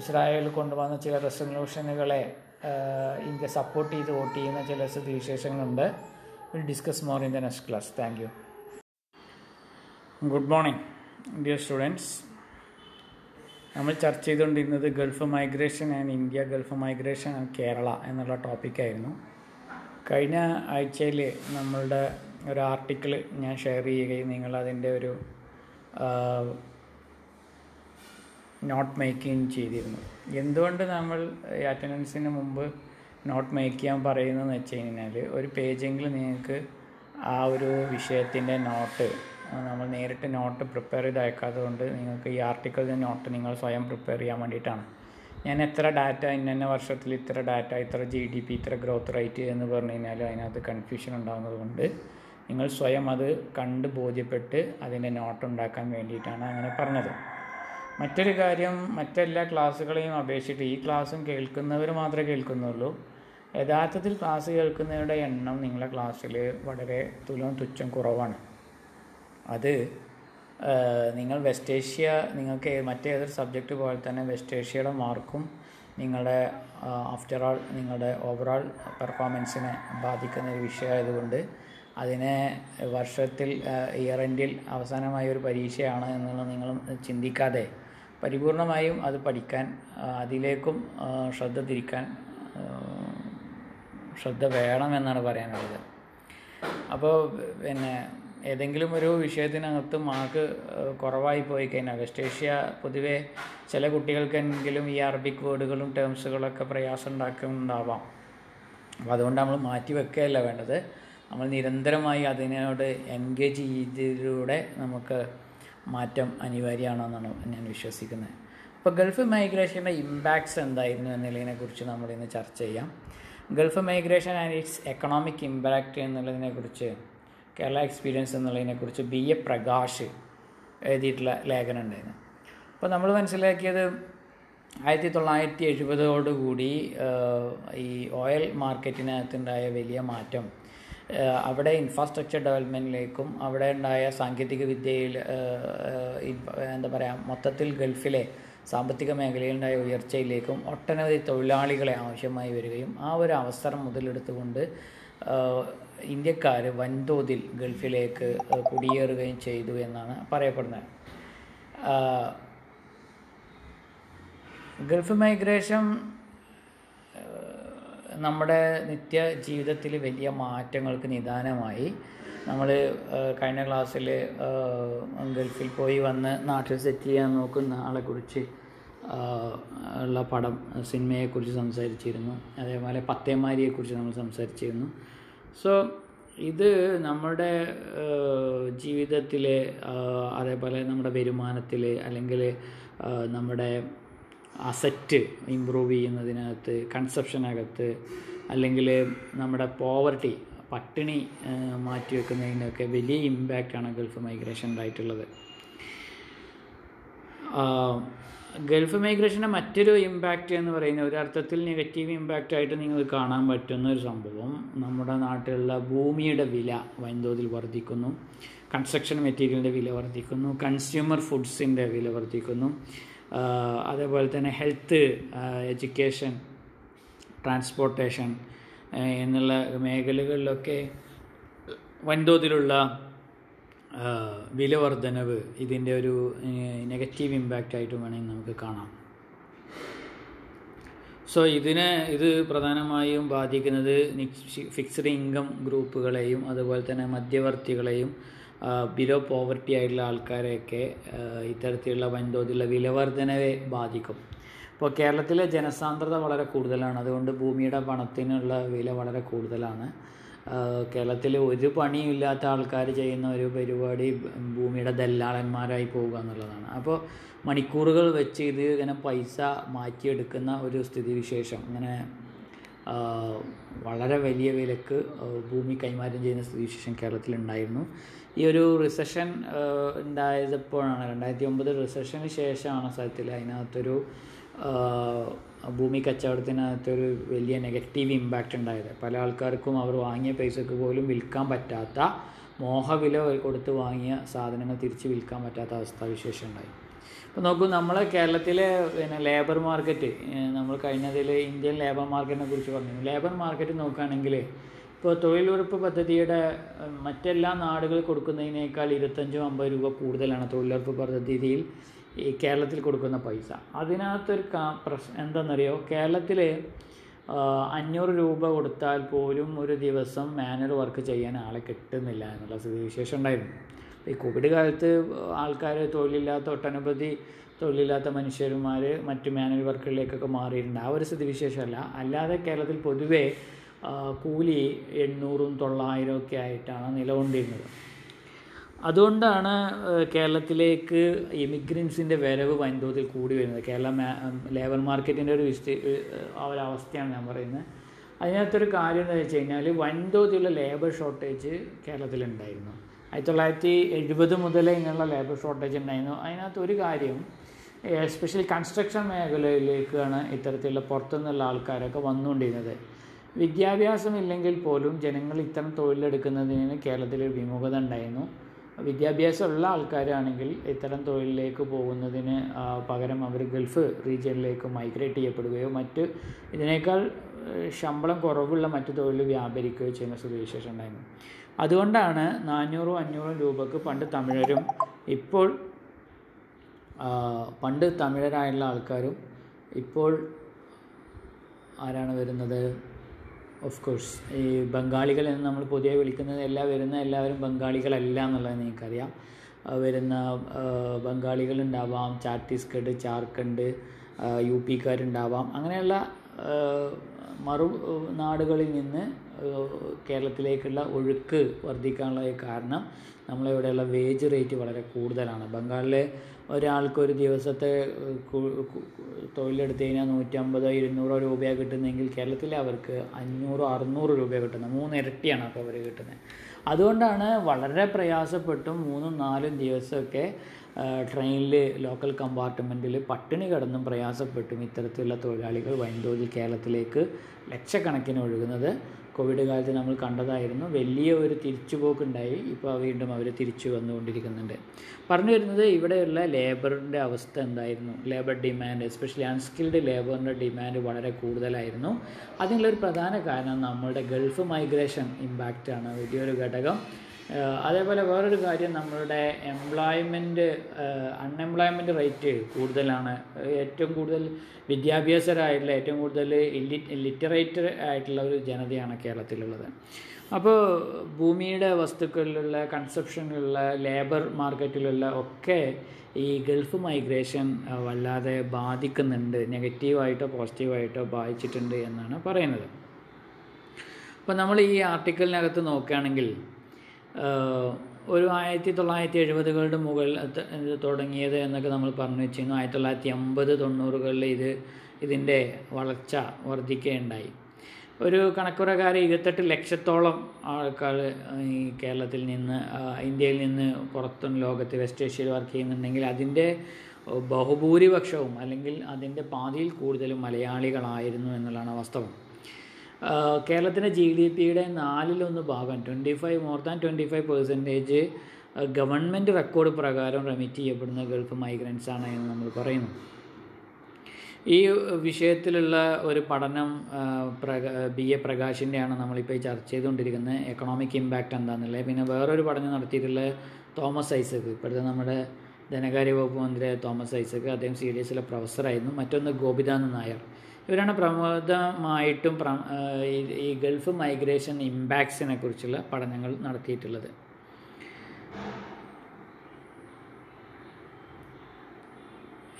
ഇസ്രായേൽ കൊണ്ടുവന്ന ചില റെസൊല്യൂഷനുകളെ ഇന്ത്യ സപ്പോർട്ട് ചെയ്ത് വോട്ട് ചെയ്യുന്ന ചില സ്ഥിതിവിശേഷങ്ങളുണ്ട്. Will discuss more in the next class. Thank you. Good morning dear students. നമ്മൾ ചർച്ച ചെയ്തുകൊണ്ടിരുന്നത് Gulf migration and India, Gulf migration and Kerala എന്നുള്ള ടോപ്പിക്കായിരുന്നു. കഴിഞ്ഞ ആഴ്ചയിൽ നമ്മളുടെ ഒരു ആർട്ടിക്കിൾ ഞാൻ ഷെയർ ചെയ്യുകയും നിങ്ങളതിൻ്റെ ഒരു നോട്ട് മേക്കിങ് ചെയ്തിരുന്നു. എന്തുകൊണ്ട് നമ്മൾ അറ്റൻഡൻസിന് മുമ്പ് നോട്ട് മേക്ക് ചെയ്യാൻ പറയുന്നതെന്ന് വെച്ച് കഴിഞ്ഞാൽ, ഒരു പേജെങ്കിലും നിങ്ങൾക്ക് ആ ഒരു വിഷയത്തിൻ്റെ നോട്ട് നമ്മൾ നേരിട്ട് നോട്ട് പ്രിപ്പയർ ചെയ്ത് അയക്കാത്തത് കൊണ്ട് നിങ്ങൾക്ക് ഈ ആർട്ടിക്കിളിൻ്റെ നോട്ട് നിങ്ങൾ സ്വയം പ്രിപ്പയർ ചെയ്യാൻ വേണ്ടിയിട്ടാണ്. ഞാൻ എത്ര ഡാറ്റ ഇന്ന വർഷത്തിൽ ഇത്ര ഡാറ്റ, ഇത്ര ജി ഡി പി, ഇത്ര ഗ്രോത്ത് റേറ്റ് എന്ന് പറഞ്ഞു കഴിഞ്ഞാൽ അതിനകത്ത് കൺഫ്യൂഷൻ ഉണ്ടാകുന്നത് കൊണ്ട് നിങ്ങൾ സ്വയം അത് കണ്ട് ബോധ്യപ്പെട്ട് അതിൻ്റെ നോട്ട് ഉണ്ടാക്കാൻ വേണ്ടിയിട്ടാണ് അങ്ങനെ പറഞ്ഞത്. മറ്റൊരു കാര്യം, മറ്റെല്ലാ ക്ലാസ്സുകളെയും അപേക്ഷിച്ചിട്ട് ഈ ക്ലാസ്സും കേൾക്കുന്നവർ മാത്രമേ കേൾക്കുന്നുള്ളൂ. യഥാർത്ഥത്തിൽ ക്ലാസ് കേൾക്കുന്നവരുടെ എണ്ണം നിങ്ങളുടെ ക്ലാസ്സിൽ വളരെ തുലവും തുച്ഛം കുറവാണ്. അത് നിങ്ങൾ വെസ്റ്റ് ഏഷ്യ, നിങ്ങൾക്ക് മറ്റേതൊരു സബ്ജക്റ്റ് പോലെ തന്നെ വെസ്റ്റ് ഏഷ്യയുടെ മാർക്കും നിങ്ങളുടെ ആഫ്റ്റർ ആൾ നിങ്ങളുടെ ഓവറോൾ പെർഫോമൻസിനെ ബാധിക്കുന്ന ഒരു വിഷയമായതുകൊണ്ട് അതിനെ വർഷത്തിൽ ഇയർ എൻഡിൽ അവസാനമായ ഒരു പരീക്ഷയാണ് എന്നുള്ളത് നിങ്ങൾ ചിന്തിക്കാതെ പരിപൂർണമായും അത് പഠിക്കാൻ, അതിലേക്കും ശ്രദ്ധ തിരിക്കാൻ ശ്രദ്ധ വേണമെന്നാണ് പറയാനുള്ളത്. അപ്പോൾ പിന്നെ ഏതെങ്കിലും ഒരു വിഷയത്തിനകത്ത് മാർക്ക് കുറവായി പോയി കഴിഞ്ഞാൽ, വെസ്റ്റ് ഏഷ്യ പൊതുവെ ചില കുട്ടികൾക്കെങ്കിലും ഈ അറബിക് വേർഡുകളും ടേംസുകളൊക്കെ പ്രയാസം ഉണ്ടാക്കുന്നുണ്ടാവാം. അപ്പോൾ അതുകൊണ്ട് നമ്മൾ മാറ്റി വെക്കുകയല്ല വേണ്ടത്. നമ്മൾ നിരന്തരമായി അതിനോട് എൻഗേജ് ചെയ്തതിലൂടെ നമുക്ക് മാറ്റം അനിവാര്യമാണെന്നാണ് ഞാൻ വിശ്വസിക്കുന്നത്. അപ്പോൾ ഗൾഫ് മൈഗ്രേഷൻ്റെ ഇമ്പാക്ട്സ് എന്തായിരുന്നു എന്നുള്ളതിനെക്കുറിച്ച് നമ്മളിന്ന് ചർച്ച ചെയ്യാം. Gulf migration and its economic impact എന്നുള്ളതിനെക്കുറിച്ച്, കേരള എക്സ്പീരിയൻസ് എന്നുള്ളതിനെക്കുറിച്ച് ബി എ പ്രകാശ് എഴുതിയിട്ടുള്ള ലേഖനം ഉണ്ടായിരുന്നു. അപ്പോൾ നമ്മൾ മനസ്സിലാക്കിയത്, ആയിരത്തി തൊള്ളായിരത്തി എഴുപതോടുകൂടി ഈ ഓയിൽ മാർക്കറ്റിനകത്തുണ്ടായ വലിയ മാറ്റം അവിടെ ഇൻഫ്രാസ്ട്രക്ചർ ഡെവലപ്മെൻറ്റിലേക്കും അവിടെ ഉണ്ടായ സാങ്കേതിക വിദ്യയിൽ എന്താ പറയുക മൊത്തത്തിൽ ഗൾഫിലെ സാമ്പത്തിക മേഖലയിലുണ്ടായ ഉയർച്ചയിലേക്കും ഒട്ടനവധി തൊഴിലാളികളെ ആവശ്യമായി വരികയും ആ ഒരു അവസരം മുതലെടുത്തുകൊണ്ട് ഇന്ത്യക്കാർ വൻതോതിൽ ഗൾഫിലേക്ക് കുടിയേറുകയും ചെയ്തു എന്നാണ് പറയപ്പെടുന്നത്. ഗൾഫ് മൈഗ്രേഷൻ നമ്മുടെ നിത്യ ജീവിതത്തിൽ വലിയ മാറ്റങ്ങൾക്ക് നിദാനമായി. നമ്മൾ കഴിഞ്ഞ ക്ലാസ്സിൽ ഗൾഫിൽ പോയി വന്ന് നാട്ടിൽ സെറ്റ് ചെയ്യാൻ നോക്കുന്ന ആളെക്കുറിച്ച് ഉള്ള പടം സിനിമയെക്കുറിച്ച് സംസാരിച്ചിരുന്നു. അതേപോലെ പത്തേമാരിയെക്കുറിച്ച് നമ്മൾ സംസാരിച്ചിരുന്നു. സോ ഇത് നമ്മുടെ ജീവിതത്തിൽ, അതേപോലെ നമ്മുടെ വരുമാനത്തിൽ, അല്ലെങ്കിൽ നമ്മുടെ അസറ്റ് ഇമ്പ്രൂവ് ചെയ്യുന്നതിനകത്ത്, കൺസെപ്ഷനകത്ത്, അല്ലെങ്കിൽ നമ്മുടെ പോവർട്ടി പട്ടിണി മാറ്റിവെക്കുന്നതിനൊക്കെ വലിയ ഇമ്പാക്റ്റാണ് ഗൾഫ് മൈഗ്രേഷൻ ഉണ്ടായിട്ടുള്ളത്. ഗൾഫ് മൈഗ്രേഷൻ്റെ മറ്റൊരു ഇമ്പാക്റ്റ് എന്ന് പറയുന്ന ഒരു അർത്ഥത്തിൽ നെഗറ്റീവ് ഇമ്പാക്റ്റായിട്ട് നിങ്ങൾ കാണാൻ പറ്റുന്ന ഒരു സംഭവം, നമ്മുടെ നാട്ടിലുള്ള ഭൂമിയുടെ വില വൻതോതിൽ വർദ്ധിക്കുന്നു, കൺസ്ട്രക്ഷൻ മെറ്റീരിയലിൻ്റെ വില വർദ്ധിക്കുന്നു, കൺസ്യൂമർ ഫുഡ്സിൻ്റെ വില വർദ്ധിക്കുന്നു, അതേപോലെ തന്നെ ഹെൽത്ത്, എഡ്യൂക്കേഷൻ, ട്രാൻസ്പോർട്ടേഷൻ എന്നുള്ള മേഖലകളിലൊക്കെ വൻതോതിലുള്ള വില വർധനവ് ഇതിൻ്റെ ഒരു നെഗറ്റീവ് ഇമ്പാക്റ്റായിട്ട് വേണമെങ്കിൽ നമുക്ക് കാണാം. സോ ഇതിനെ ഇത് പ്രധാനമായും ബാധിക്കുന്നത് ഫിക്സഡ് ഇൻകം ഗ്രൂപ്പുകളെയും അതുപോലെ തന്നെ മധ്യവർത്തികളെയും ബിലോ പോവർട്ടി ആയിട്ടുള്ള ആൾക്കാരെയൊക്കെ ഇത്തരത്തിലുള്ള വൻതോതിലുള്ള വിലവർധനവെ ബാധിക്കും. ഇപ്പോൾ കേരളത്തിലെ ജനസാന്ദ്രത വളരെ കൂടുതലാണ്, അതുകൊണ്ട് ഭൂമിയുടെ പണത്തിനുള്ള വില വളരെ കൂടുതലാണ്. കേരളത്തിൽ ഒരു പണിയില്ലാത്ത ആൾക്കാർ ചെയ്യുന്ന ഒരു പരിപാടി ഭൂമിയുടെ ദല്ലാളന്മാരായി പോവുക എന്നുള്ളതാണ്. അപ്പോൾ മണിക്കൂറുകൾ വെച്ച് ഇത് ഇങ്ങനെ പൈസ മാറ്റിയെടുക്കുന്ന ഒരു സ്ഥിതിവിശേഷം, ഇങ്ങനെ വളരെ വലിയ വിലക്ക് ഭൂമി കൈമാറ്റം ചെയ്യുന്ന സ്ഥിതിവിശേഷം കേരളത്തിലുണ്ടായിരുന്നു. ഈ ഒരു റിസഷൻ ഉണ്ടായപ്പോഴാണ്, രണ്ടായിരത്തി ഒമ്പത് റിസഷന് ശേഷമാണ് സത്യത്തിൽ അതിനകത്തൊരു ഭൂമി കച്ചവടത്തിനകത്തൊരു വലിയ നെഗറ്റീവ് ഇമ്പാക്റ്റ് ഉണ്ടായത്. പല ആൾക്കാർക്കും അവർ വാങ്ങിയ പൈസക്ക് പോലും വിൽക്കാൻ പറ്റാത്ത, മോഹവില കൊടുത്ത് വാങ്ങിയ സാധനങ്ങൾ തിരിച്ച് വിൽക്കാൻ പറ്റാത്ത അവസ്ഥാവിശേഷം ഉണ്ടായി. ഇപ്പോൾ നോക്കൂ, നമ്മൾ കേരളത്തിലെ പിന്നെ ലേബർ മാർക്കറ്റ്, നമ്മൾ കഴിഞ്ഞതിൽ ഇന്ത്യൻ ലേബർ മാർക്കറ്റിനെ കുറിച്ച് പറഞ്ഞു. ലേബർ മാർക്കറ്റ് നോക്കുകയാണെങ്കിൽ ഇപ്പോൾ തൊഴിലുറപ്പ് പദ്ധതിയുടെ മറ്റെല്ലാ നാടുകളിൽ കൊടുക്കുന്നതിനേക്കാൾ ഇരുപത്തഞ്ചും അമ്പത് രൂപ കൂടുതലാണ് തൊഴിലുറപ്പ് പദ്ധതിയിൽ ഈ കേരളത്തിൽ കൊടുക്കുന്ന പൈസ. അതിനകത്തൊരു കാ പ്രശ്നം എന്താണെന്നറിയോ, കേരളത്തിൽ അഞ്ഞൂറ് രൂപ കൊടുത്താൽ പോലും ഒരു ദിവസം മാനുവൽ വർക്ക് ചെയ്യാൻ ആളെ കിട്ടുന്നില്ല എന്നുള്ള സ്ഥിതിവിശേഷം ഉണ്ടായിരുന്നു. ഈ കോവിഡ് കാലത്ത് ആൾക്കാർ തൊഴിലില്ലാത്ത, ഒട്ടനവധി തൊഴിലില്ലാത്ത മനുഷ്യന്മാർ മറ്റ് മാനുവൽ വർക്കുകളിലേക്കൊക്കെ മാറിയിട്ടുണ്ട്. ആ ഒരു സ്ഥിതിവിശേഷമല്ല, അല്ലാതെ കേരളത്തിൽ പൊതുവേ കൂലി എണ്ണൂറും തൊള്ളായിരം ഒക്കെ ആയിട്ടാണ് നിലകൊണ്ടിരുന്നത്. അതുകൊണ്ടാണ് കേരളത്തിലേക്ക് ഇമിഗ്രൻസിൻ്റെ വരവ് വൻതോതിൽ കൂടി വരുന്നത്. കേരള ലേബർ മാർക്കറ്റിൻ്റെ ഒരു വിസ്തി ഒരവസ്ഥയാണ് ഞാൻ പറയുന്നത്. അതിനകത്തൊരു കാര്യം എന്താ വെച്ച് കഴിഞ്ഞാൽ വൻതോതിലുള്ള ലേബർ ഷോർട്ടേജ് കേരളത്തിലുണ്ടായിരുന്നു. ആയിരത്തി തൊള്ളായിരത്തി എഴുപത് മുതലേ ഇങ്ങനെയുള്ള ലേബർ ഷോർട്ടേജ് ഉണ്ടായിരുന്നു. അതിനകത്ത് ഒരു കാര്യം, എസ്പെഷ്യലി കൺസ്ട്രക്ഷൻ മേഖലയിലേക്കാണ് ഇത്തരത്തിലുള്ള പുറത്തുനിന്നുള്ള ആൾക്കാരൊക്കെ വന്നുകൊണ്ടിരുന്നത്. വിദ്യാഭ്യാസമില്ലെങ്കിൽ പോലും ജനങ്ങൾ ഇത്തരം തൊഴിലെടുക്കുന്നതിന് കേരളത്തിലൊരു വിമുഖത ഉണ്ടായിരുന്നു. വിദ്യാഭ്യാസമുള്ള ആൾക്കാരാണെങ്കിൽ ഇത്തരം തൊഴിലിലേക്ക് പോകുന്നതിന് പകരം അവർ ഗൾഫ് റീജിയനിലേക്ക് മൈഗ്രേറ്റ് ചെയ്യപ്പെടുകയോ മറ്റ് ഇതിനേക്കാൾ ശമ്പളം കുറവുള്ള മറ്റു തൊഴിൽ വ്യാപരിക്കുകയോ ചെയ്യുന്ന സ്ഥിതിവിശേഷം ഉണ്ടായിരുന്നു. അതുകൊണ്ടാണ് നാനൂറും അഞ്ഞൂറും രൂപക്ക് പണ്ട് തമിഴരും ഇപ്പോൾ പണ്ട് തമിഴരായുള്ള ആൾക്കാരും ഇപ്പോൾ ആരാണ് വരുന്നത്, ഓഫ് കോഴ്സ് ഈ ബംഗാളികൾ എന്ന് നമ്മൾ പൊതുവെ വിളിക്കുന്നത്, എല്ലാ വരുന്ന എല്ലാവരും ബംഗാളികളല്ല എന്നുള്ളത് നിങ്ങൾക്കറിയാം. വരുന്ന ബംഗാളികളുണ്ടാവാം, ഛത്തീസ്ഗഡ്, ജാർഖണ്ഡ്, യു പിക്കാരുണ്ടാവാം. അങ്ങനെയുള്ള മറു നാടുകളിൽ നിന്ന് കേരളത്തിലേക്കുള്ള ഒഴുക്ക് വർദ്ധിക്കാനുള്ള കാരണം നമ്മളിവിടെയുള്ള വേജ് റേറ്റ് വളരെ കൂടുതലാണ്. ബംഗാളിലെ ഒരാൾക്ക് ഒരു ദിവസത്തെ തൊഴിലെടുത്ത് കഴിഞ്ഞാൽ നൂറ്റമ്പതോ ഇരുന്നൂറോ രൂപയാണ് കിട്ടുന്നതെങ്കിൽ കേരളത്തിൽ അവർക്ക് അഞ്ഞൂറോ അറുന്നൂറ് രൂപയാണ് കിട്ടുന്നത്. മൂന്നിരട്ടിയാണ് അപ്പോൾ അവർ കിട്ടുന്നത്. അതുകൊണ്ടാണ് വളരെ പ്രയാസപ്പെട്ടും മൂന്നും നാലും ദിവസമൊക്കെ ട്രെയിനിൽ ലോക്കൽ കമ്പാർട്ട്മെൻറ്റിൽ പട്ടിണി കിടന്നും പ്രയാസപ്പെട്ടും ഇത്തരത്തിലുള്ള തൊഴിലാളികൾ വൻതോതിൽ കേരളത്തിലേക്ക് ലക്ഷക്കണക്കിന് ഒഴുകുന്നത്. കോവിഡ് കാലത്ത് നമ്മൾ കണ്ടതായിരുന്നു. വലിയ ഒരു തിരിച്ചുപോക്കുണ്ടായി. ഇപ്പോൾ വീണ്ടും അവർ തിരിച്ചു വന്നുകൊണ്ടിരിക്കുന്നുണ്ട്. പറഞ്ഞു വരുന്നത് ഇവിടെയുള്ള ലേബറിൻ്റെ അവസ്ഥ എന്തായിരുന്നു. ലേബർ ഡിമാൻഡ്, എസ്പെഷ്യലി അൺസ്കിൽഡ് ലേബറിൻ്റെ ഡിമാൻഡ് വളരെ കൂടുതലായിരുന്നു. അതിനുള്ളൊരു പ്രധാന കാരണം നമ്മളുടെ ഗൾഫ് മൈഗ്രേഷൻ ഇമ്പാക്റ്റാണ് വലിയൊരു ഘടകം. അതേപോലെ വേറൊരു കാര്യം, നമ്മളുടെ എംപ്ലോയ്മെൻറ്റ് അൺഎംപ്ലോയ്മെൻറ്റ് റേറ്റ് കൂടുതലാണ്. ഏറ്റവും കൂടുതൽ വിദ്യാഭ്യാസരായിട്ടുള്ള, ഏറ്റവും കൂടുതൽ ഇല്ലി ലിറ്ററേറ്റ് ആയിട്ടുള്ള ഒരു ജനതയാണ് കേരളത്തിലുള്ളത്. അപ്പോൾ ഭൂമിയുടെ വസ്തുക്കളിലുള്ള, കൺസപ്ഷനിലുള്ള, ലേബർ മാർക്കറ്റിലുള്ള ഒക്കെ ഈ ഗൾഫ് മൈഗ്രേഷൻ വല്ലാതെ ബാധിക്കുന്നുണ്ട്. നെഗറ്റീവായിട്ടോ പോസിറ്റീവായിട്ടോ ബാധിച്ചിട്ടുണ്ട് എന്നാണ് പറയുന്നത്. അപ്പോൾ നമ്മൾ ഈ ആർട്ടിക്കിളിനകത്ത് നോക്കുകയാണെങ്കിൽ ഒരു ആയിരത്തി തൊള്ളായിരത്തി എഴുപതുകളുടെ മുകളിൽ ഇത് തുടങ്ങിയത് എന്നൊക്കെ നമ്മൾ പറഞ്ഞു വെച്ചിരുന്നു. ആയിരത്തി തൊള്ളായിരത്തി എൺപത് തൊണ്ണൂറുകളിൽ ഇത് ഇതിൻ്റെ വളർച്ച വർദ്ധിക്കുകയുണ്ടായി. ഒരു കണക്കുപ്രകാരം ഇരുപത്തെട്ട് ലക്ഷത്തോളം ആൾക്കാർ ഈ കേരളത്തിൽ നിന്ന്, ഇന്ത്യയിൽ നിന്ന് പുറത്തും ലോകത്ത് വെസ്റ്റ് ഏഷ്യയിൽ വർക്ക് ചെയ്യുന്നുണ്ടെങ്കിൽ അതിൻ്റെ ബഹുഭൂരിപക്ഷവും അല്ലെങ്കിൽ അതിൻ്റെ പാതിയിൽ കൂടുതലും മലയാളികളായിരുന്നു എന്നുള്ളതാണ് വാസ്തവം. കേരളത്തിൻ്റെ ജി ഡി പിയുടെ നാലിലൊന്ന് ഭാഗം, twenty five more than twenty five percentage government record പ്രകാരം റെമിറ്റ് ചെയ്യപ്പെടുന്ന ഗൾഫ് മൈഗ്രൻസ് ആണ് എന്ന് നമ്മൾ പറയുന്നു. ഈ വിഷയത്തിലുള്ള ഒരു പഠനം പ്രകാ ബി എ പ്രകാശിൻ്റെയാണ് നമ്മളിപ്പോൾ ചർച്ച ചെയ്തുകൊണ്ടിരിക്കുന്നത്, എക്കണോമിക് ഇമ്പാക്റ്റ് എന്താണെന്നുള്ളത്. പിന്നെ വേറൊരു പഠനം നടത്തിയിട്ടുള്ള തോമസ് ഐസക്, ഇപ്പോഴത്തെ നമ്മുടെ ധനകാര്യ വകുപ്പ് മന്ത്രിയായ തോമസ് ഐസക്, അദ്ദേഹം സി ഡി എസിലെ പ്രൊഫസറായിരുന്നു. മറ്റൊന്ന് ഗോപിനാഥൻ നായർ. ഇവരാണ് പ്രമുഖമായിട്ടും ഈ ഗൾഫ് മൈഗ്രേഷൻ ഇമ്പാക്ട്സിനെ കുറിച്ചുള്ള പഠനങ്ങൾ നടത്തിയിട്ടുള്ളത്.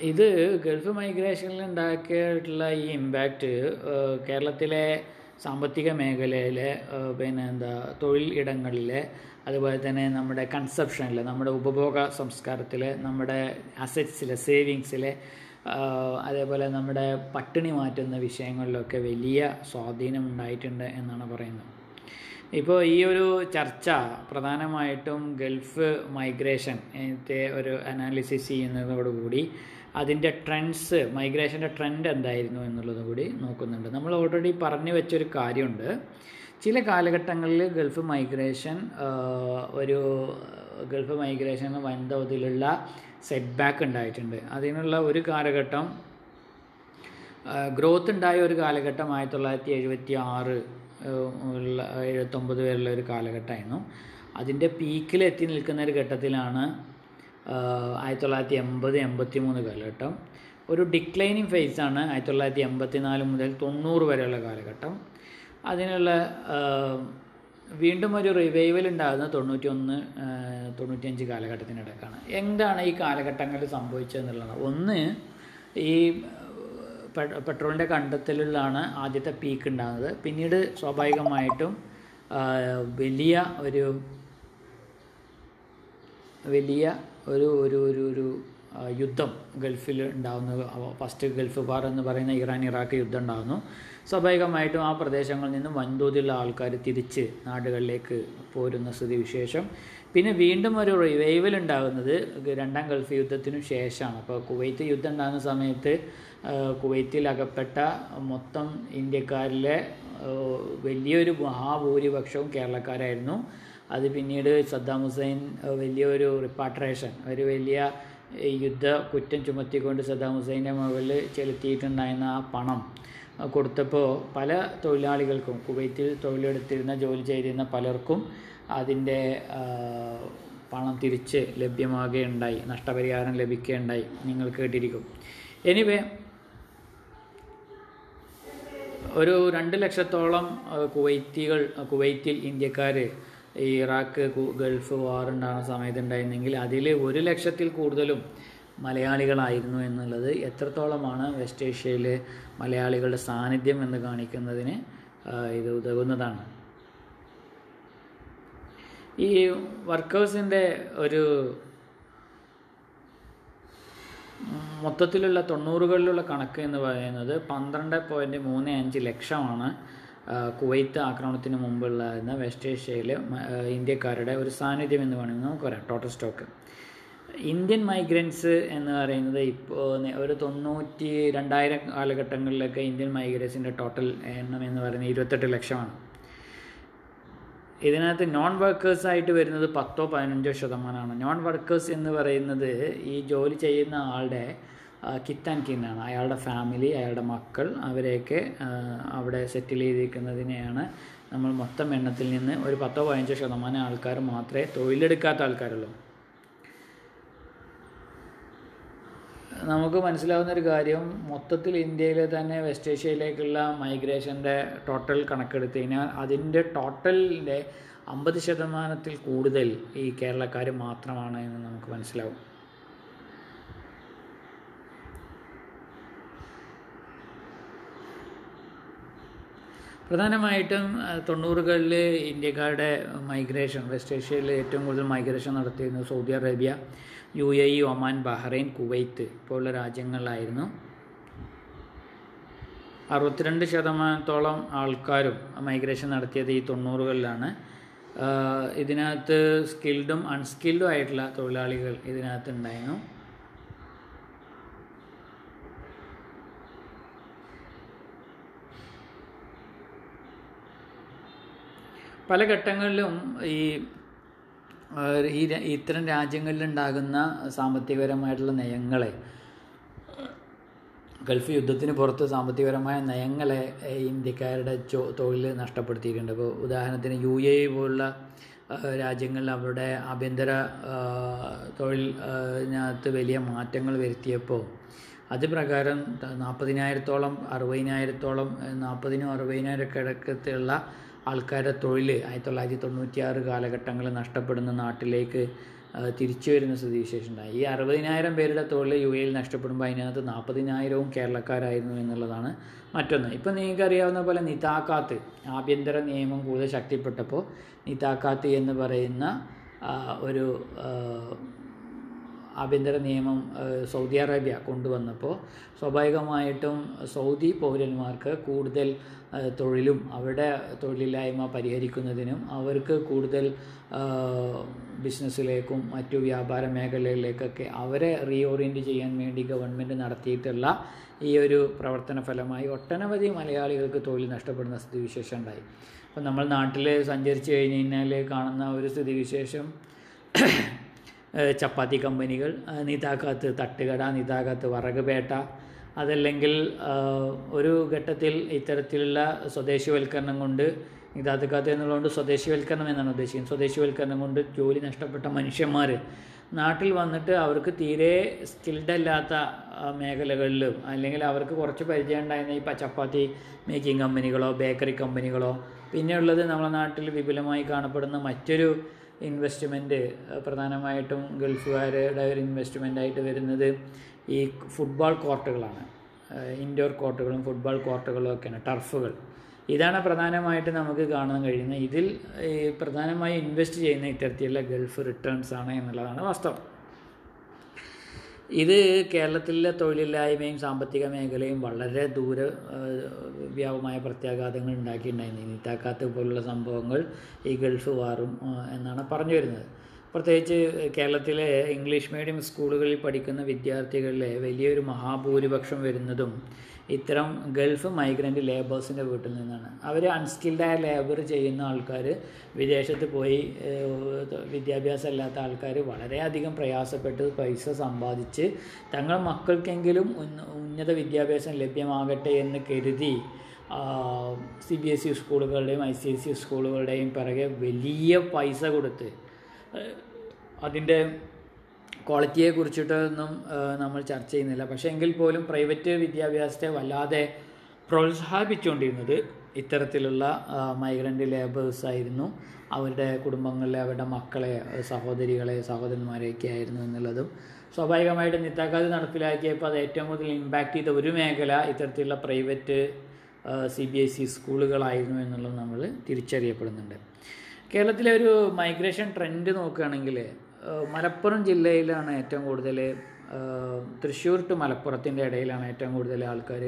ഇത് ഗൾഫ് മൈഗ്രേഷനിൽ ഉണ്ടാക്കിയിട്ടുള്ള ഈ ഇമ്പാക്റ്റ് കേരളത്തിലെ സാമ്പത്തിക മേഖലയിലെ പിന്നെ എന്താ തൊഴിൽ ഇടങ്ങളിലെ, അതുപോലെ തന്നെ നമ്മുടെ കൺസപ്ഷനിലെ, നമ്മുടെ ഉപഭോഗ സംസ്കാരത്തിലെ, നമ്മുടെ അസറ്റ്സിലെ, സേവിങ്സിലെ, അതേപോലെ നമ്മുടെ പട്ടിണി മാറ്റുന്ന വിഷയങ്ങളിലൊക്കെ വലിയ സ്വാധീനം ഉണ്ടായിട്ടുണ്ട് എന്നാണ് പറയുന്നത്. ഇപ്പോൾ ഈ ഒരു ചർച്ച പ്രധാനമായിട്ടും ഗൾഫ് മൈഗ്രേഷൻ ത്തെ ഒരു അനാലിസിസ് ചെയ്യുന്നതോടുകൂടി അതിൻ്റെ ട്രെൻഡ്സ്, മൈഗ്രേഷൻ്റെ ട്രെൻഡ് എന്തായിരുന്നു എന്നുള്ളത് കൂടി നോക്കുന്നുണ്ട്. നമ്മൾ ഓൾറെഡി പറഞ്ഞു വെച്ചൊരു കാര്യമുണ്ട്. ചില കാലഘട്ടങ്ങളിൽ ഗൾഫ് മൈഗ്രേഷൻ ഒരു ഗൾഫ് മൈഗ്രേഷന് വൻതോതിലുള്ള സെറ്റ് ബാക്ക് ഉണ്ടായിട്ടുണ്ട്. അതിനുള്ള ഒരു കാലഘട്ടം ഗ്രോത്ത് ഉണ്ടായ ഒരു കാലഘട്ടം ആയിരത്തി തൊള്ളായിരത്തി എഴുപത്തി ആറ് ഉള്ള എഴുപത്തൊമ്പത് വരെയുള്ള ഒരു കാലഘട്ടമായിരുന്നു. അതിൻ്റെ പീക്കിൽ എത്തി നിൽക്കുന്ന ഒരു ഘട്ടത്തിലാണ് ആയിരത്തി തൊള്ളായിരത്തി എൺപത് എൺപത്തി മൂന്ന് കാലഘട്ടം. ഒരു ഡിക്ലൈനിങ് ഫേസാണ് ആയിരത്തി തൊള്ളായിരത്തി എൺപത്തി നാല് മുതൽ തൊണ്ണൂറ് വരെയുള്ള കാലഘട്ടം. അതിനുള്ള വീണ്ടും ഒരു റിവൈവൽ ഉണ്ടാകുന്നത് തൊണ്ണൂറ്റി ഒന്ന് തൊണ്ണൂറ്റിയഞ്ച് കാലഘട്ടത്തിനിടക്കാണ്. എന്താണ് ഈ കാലഘട്ടങ്ങളിൽ സംഭവിച്ചതെന്നുള്ളതാണ്. ഒന്ന്, ഈ പെട്രോളിൻ്റെ കണ്ടെത്തലിലാണ് ആദ്യത്തെ പീക്ക് ഉണ്ടാകുന്നത്. പിന്നീട് സ്വാഭാവികമായിട്ടും വലിയ ഒരു വലിയ ഒരു ഒരു ഒരു യുദ്ധം ഗൾഫിൽ ഉണ്ടാകുന്നത്, ഫസ്റ്റ് ഗൾഫ് വാർ എന്ന് പറയുന്ന ഇറാൻ ഇറാഖ് യുദ്ധം ഉണ്ടാകുന്നു. സ്വാഭാവികമായിട്ടും ആ പ്രദേശങ്ങളിൽ നിന്നും വൻതോതിലുള്ള ആൾക്കാർ തിരിച്ച് നാടുകളിലേക്ക് പോരുന്ന സ്ഥിതിവിശേഷം. പിന്നെ വീണ്ടും ഒരു റിവൈവൽ ഉണ്ടാകുന്നത് രണ്ടാം ഗൾഫ് യുദ്ധത്തിനു ശേഷമാണ്. അപ്പോൾ കുവൈത്ത് യുദ്ധം ഉണ്ടാകുന്ന സമയത്ത് കുവൈത്തിൽ അകപ്പെട്ട മൊത്തം ഇന്ത്യക്കാരിലെ വലിയൊരു മഹാഭൂരിപക്ഷവും കേരളക്കാരായിരുന്നു. അത് പിന്നീട് സദ്ദാം ഹുസൈൻ വലിയൊരു റിപ്പാട്രേഷൻ, ഒരു വലിയ യുദ്ധ കുറ്റം ചുമത്തിക്കൊണ്ട് സദ്ദാം ഹുസൈൻ്റെ മുകളിൽ ചെലുത്തിയിട്ടുണ്ടായിരുന്ന ആ പണം കൊടുത്തപ്പോൾ പല തൊഴിലാളികൾക്കും, കുവൈത്തിൽ തൊഴിലെടുത്തിരുന്ന ജോലി ചെയ്തിരുന്ന പലർക്കും അതിൻ്റെ പണം തിരിച്ച് ലഭ്യമാകുകയുണ്ടായി, നഷ്ടപരിഹാരം ലഭിക്കുകയുണ്ടായി. നിങ്ങൾ കേട്ടിരിക്കും. എനിവേ, ഒരു രണ്ട് ലക്ഷത്തോളം കുവൈത്തികൾ കുവൈത്തിൽ ഇന്ത്യക്കാർ ഇറാഖ് ഗൾഫ് വാർ ഉണ്ടാകുന്ന സമയത്ത് ഉണ്ടായിരുന്നെങ്കിൽ അതിൽ ഒരു ലക്ഷത്തിൽ കൂടുതലും മലയാളികളായിരുന്നു എന്നുള്ളത് എത്രത്തോളമാണ് വെസ്റ്റ് ഏഷ്യയിൽ മലയാളികളുടെ സാന്നിധ്യം എന്ന് കാണിക്കുന്നതിന് ഇത് ഉതകുന്നതാണ്. ഈ വർക്കേഴ്സിൻ്റെ ഒരു മൊത്തത്തിലുള്ള തൊണ്ണൂറുകളിലുള്ള കണക്ക് എന്ന് പറയുന്നത് പന്ത്രണ്ട് പോയിൻറ്റ് മൂന്ന് അഞ്ച് ലക്ഷമാണ് കുവൈത്ത് ആക്രമണത്തിന് മുമ്പുള്ളായിരുന്ന വെസ്റ്റ് ഏഷ്യയിലെ ഇന്ത്യക്കാരുടെ ഒരു സാന്നിധ്യം എന്ന് വേണമെങ്കിൽ നമുക്ക് പറയാം. ടോട്ടൽ സ്റ്റോക്ക് ഇന്ത്യൻ മൈഗ്രൻസ് എന്ന് പറയുന്നത് ഇപ്പോൾ ഒരു തൊണ്ണൂറ്റി രണ്ടായിരം കാലഘട്ടങ്ങളിലൊക്കെ ഇന്ത്യൻ മൈഗ്രൻസിൻ്റെ ടോട്ടൽ എണ്ണം എന്ന് പറയുന്നത് ഇരുപത്തെട്ട് ലക്ഷമാണ്. ഇതിനകത്ത് നോൺ വർക്കേഴ്സായിട്ട് വരുന്നത് പത്തോ പതിനഞ്ചോ ശതമാനമാണ്. നോൺ വർക്കേഴ്സ് എന്ന് പറയുന്നത് ഈ ജോലി ചെയ്യുന്ന ആളുടെ കിത്താൻ കിന്നാണ്, അയാളുടെ ഫാമിലി, അയാളുടെ മക്കൾ, അവരെയൊക്കെ അവിടെ സെറ്റിൽ ചെയ്തിരിക്കുന്നതിനെയാണ് നമ്മൾ മൊത്തം എണ്ണത്തിൽ നിന്ന് ഒരു പത്തോ പതിനഞ്ചോ ശതമാനം ആൾക്കാർ മാത്രമേ തൊഴിലെടുക്കാത്ത ആൾക്കാരുള്ളൂ. നമുക്ക് മനസ്സിലാവുന്നൊരു കാര്യം, മൊത്തത്തിൽ ഇന്ത്യയിലെ തന്നെ വെസ്റ്റ് ഏഷ്യയിലേക്കുള്ള മൈഗ്രേഷൻ്റെ ടോട്ടൽ കണക്കെടുത്ത് കഴിഞ്ഞാൽ അതിൻ്റെ ടോട്ടലിൻ്റെ അമ്പത് ശതമാനത്തിൽ കൂടുതൽ ഈ കേരളക്കാർ മാത്രമാണ് എന്ന് നമുക്ക് മനസ്സിലാവും. പ്രധാനമായിട്ടും തൊണ്ണൂറുകളിൽ ഇന്ത്യക്കാരുടെ മൈഗ്രേഷൻ വെസ്റ്റ് ഏഷ്യയിൽ ഏറ്റവും കൂടുതൽ മൈഗ്രേഷൻ നടത്തിയിരുന്നത് Saudi Arabia, U A E, Oman, Bahrain, Kuwait പോലുള്ള രാജ്യങ്ങളിലായിരുന്നു. അറുപത്തിരണ്ട് ശതമാനത്തോളം ആൾക്കാരും മൈഗ്രേഷൻ നടത്തിയത് ഈ തൊണ്ണൂറുകളിലാണ്. ഇതിനകത്ത് സ്കിൽഡും അൺസ്കിൽഡും ആയിട്ടുള്ള തൊഴിലാളികൾ ഇതിനകത്ത് ഉണ്ടായിരുന്നു. പല ഘട്ടങ്ങളിലും ഈ ഈ ഇത്തരം രാജ്യങ്ങളിലുണ്ടാകുന്ന സാമ്പത്തികപരമായിട്ടുള്ള നയങ്ങളെ, ഗൾഫ് യുദ്ധത്തിന് പുറത്ത് സാമ്പത്തികപരമായ നയങ്ങളെ ഇന്ത്യക്കാരുടെ ചോ തൊഴിൽ നഷ്ടപ്പെടുത്തിയിട്ടുണ്ട്. ഇപ്പോൾ ഉദാഹരണത്തിന് യു എ ഇ പോലുള്ള രാജ്യങ്ങളിൽ അവരുടെ ആഭ്യന്തര തൊഴിലിനകത്ത് വലിയ മാറ്റങ്ങൾ വരുത്തിയപ്പോൾ അത് പ്രകാരം നാൽപ്പതിനായിരത്തോളം അറുപതിനായിരത്തോളം നാൽപ്പതിനും അറുപതിനായിരമൊക്കെ ഇടയ്ക്കത്തുള്ള ആൾക്കാരുടെ തൊഴിൽ ആയിരത്തി തൊള്ളായിരത്തി തൊണ്ണൂറ്റിയാറ് കാലഘട്ടങ്ങളിൽ നഷ്ടപ്പെടുന്ന നാട്ടിലേക്ക് തിരിച്ചു വരുന്ന സ്ഥിതിവിശേഷമുണ്ടായി. ഈ അറുപതിനായിരം പേരുടെ തൊഴിൽ യു എയിൽ നഷ്ടപ്പെടുമ്പോൾ അതിനകത്ത് നാൽപ്പതിനായിരവും കേരളക്കാരായിരുന്നു എന്നുള്ളതാണ് മറ്റൊന്ന്. ഇപ്പം നിങ്ങൾക്കറിയാവുന്ന പോലെ നിതാഖാത്ത് ആഭ്യന്തര നിയമം കൂടുതൽ ശക്തിപ്പെട്ടപ്പോൾ നിതാഖാത്ത് എന്ന് പറയുന്ന ഒരു ആഭ്യന്തര നിയമം സൗദി അറേബ്യ കൊണ്ടുവന്നപ്പോൾ സ്വാഭാവികമായിട്ടും സൗദി പൗരന്മാർക്ക് കൂടുതൽ തൊഴിലും അവരുടെ തൊഴിലില്ലായ്മ പരിഹരിക്കുന്നതിനും അവർക്ക് കൂടുതൽ ബിസിനസ്സിലേക്കും മറ്റു വ്യാപാര മേഖലകളിലേക്കൊക്കെ അവരെ റീഓറിയൻറ്റ് ചെയ്യാൻ വേണ്ടി ഗവൺമെൻറ് നടത്തിയിട്ടുള്ള ഈ ഒരു പ്രവർത്തന ഫലമായി ഒട്ടനവധി മലയാളികൾക്ക് തൊഴിൽ നഷ്ടപ്പെടുന്ന സ്ഥിതിവിശേഷം ഉണ്ടായി. അപ്പം നമ്മൾ നാട്ടിൽ സഞ്ചരിച്ച് കഴിഞ്ഞ് കഴിഞ്ഞാൽ കാണുന്ന ഒരു സ്ഥിതിവിശേഷം ചപ്പാത്തി കമ്പനികൾ, നിതാഖാത്ത് തട്ടുകട, നിതാഖാത്ത് വറകുപേട്ട, അതല്ലെങ്കിൽ ഒരു ഘട്ടത്തിൽ ഇത്തരത്തിലുള്ള സ്വദേശിവൽക്കരണം കൊണ്ട് നിതാഖാത്ത് എന്നുള്ളതുകൊണ്ട് സ്വദേശിവൽക്കരണം എന്നാണ് ഉദ്ദേശിക്കുന്നത്. സ്വദേശിവൽക്കരണം കൊണ്ട് ജോലി നഷ്ടപ്പെട്ട മനുഷ്യന്മാർ നാട്ടിൽ വന്നിട്ട് അവർക്ക് തീരെ സ്കിൽഡ് അല്ലാത്ത മേഖലകളിലും അല്ലെങ്കിൽ അവർക്ക് കുറച്ച് പരിചയം ഉണ്ടായിരുന്ന ഈ ചപ്പാത്തി മേക്കിംഗ് കമ്പനികളോ ബേക്കറി കമ്പനികളോ, പിന്നെയുള്ളത് നമ്മുടെ നാട്ടിൽ വിപുലമായി കാണപ്പെടുന്ന മറ്റൊരു ഇൻവെസ്റ്റ്മെൻറ്റ്, പ്രധാനമായിട്ടും ഗൾഫുകാരുടെ ഒരു ഇൻവെസ്റ്റ്മെൻറ്റായിട്ട് വരുന്നത് ഈ ഫുട്ബോൾ കോർട്ടുകളാണ്. ഇൻഡോർ കോർട്ടുകളും ഫുട്ബോൾ കോർട്ടുകളും ഒക്കെയാണ്, ടർഫുകൾ. ഇതാണ് പ്രധാനമായിട്ട് നമുക്ക് കാണാൻ കഴിയുന്നത്. ഇതിൽ പ്രധാനമായി ഇൻവെസ്റ്റ് ചെയ്യുന്ന ഇത്തരത്തിലുള്ള ഗൾഫ് റിട്ടേൺസ് ആണ് എന്നുള്ളതാണ് വാസ്തവം. ഇത് കേരളത്തിലെ തൊഴിലില്ലായ്മയും സാമ്പത്തിക മേഖലയും വളരെ ദൂര വ്യാപകമായ പ്രത്യാഘാതങ്ങൾ ഉണ്ടാക്കിയിട്ടുണ്ടായിരുന്നു. നിതാഖാത്ത് പോലുള്ള സംഭവങ്ങൾ ഈ ഗൾഫ് വാറും എന്നാണ് പറഞ്ഞു വരുന്നത്. പ്രത്യേകിച്ച് കേരളത്തിലെ ഇംഗ്ലീഷ് മീഡിയം സ്കൂളുകളിൽ പഠിക്കുന്ന വിദ്യാർത്ഥികളിലെ വലിയൊരു മഹാഭൂരിപക്ഷം വരുന്നതും ഇത്തരം ഗൾഫ് മൈഗ്രൻ്റ് ലേബേഴ്സിൻ്റെ വീട്ടിൽ നിന്നാണ്. അവർ അൺസ്കിൽഡായ ലേബർ ചെയ്യുന്ന ആൾക്കാർ, വിദേശത്ത് പോയി വിദ്യാഭ്യാസം ഇല്ലാത്ത ആൾക്കാർ വളരെയധികം പ്രയാസപ്പെട്ട് പൈസ സമ്പാദിച്ച് തങ്ങളുടെ മക്കൾക്കെങ്കിലും ഉന്നത വിദ്യാഭ്യാസം ലഭ്യമാകട്ടെ എന്ന് കരുതി സി ബി എസ് ഇ സ്കൂളുകളുടെയും ഐ സി എസ് ഇ സ്കൂളുകളുടെയും പിറകെ വലിയ പൈസ കൊടുത്ത്, അതിൻ്റെ ക്വാളിറ്റിയെക്കുറിച്ചിട്ടൊന്നും നമ്മൾ ചർച്ച ചെയ്യുന്നില്ല, പക്ഷേ എങ്കിൽ പോലും പ്രൈവറ്റ് വിദ്യാഭ്യാസത്തെ വല്ലാതെ പ്രോത്സാഹിപ്പിച്ചുകൊണ്ടിരുന്നത് ഇത്തരത്തിലുള്ള മൈഗ്രൻ്റ് ലേബേഴ്സായിരുന്നു. അവരുടെ കുടുംബങ്ങളിലെ അവരുടെ മക്കളെ, സഹോദരികളെ, സഹോദരന്മാരെയൊക്കെ ആയിരുന്നു എന്നുള്ളതും സ്വാഭാവികമായിട്ടും നിതാഖാത്ത് നടപ്പിലാക്കിയപ്പോൾ അത് ഏറ്റവും കൂടുതൽ ഇമ്പാക്റ്റ് ചെയ്ത ഒരു മേഖല ഇത്തരത്തിലുള്ള private C B S E സ്കൂളുകളായിരുന്നു എന്നുള്ളത് നമ്മൾ തിരിച്ചറിയപ്പെടുന്നുണ്ട്. കേരളത്തിലെ ഒരു മൈഗ്രേഷൻ ട്രെൻഡ് നോക്കുകയാണെങ്കിൽ മലപ്പുറം ജില്ലയിലാണ് ഏറ്റവും കൂടുതൽ, തൃശ്ശൂർ ടു മലപ്പുറത്തിൻ്റെ ഇടയിലാണ് ഏറ്റവും കൂടുതൽ ആൾക്കാർ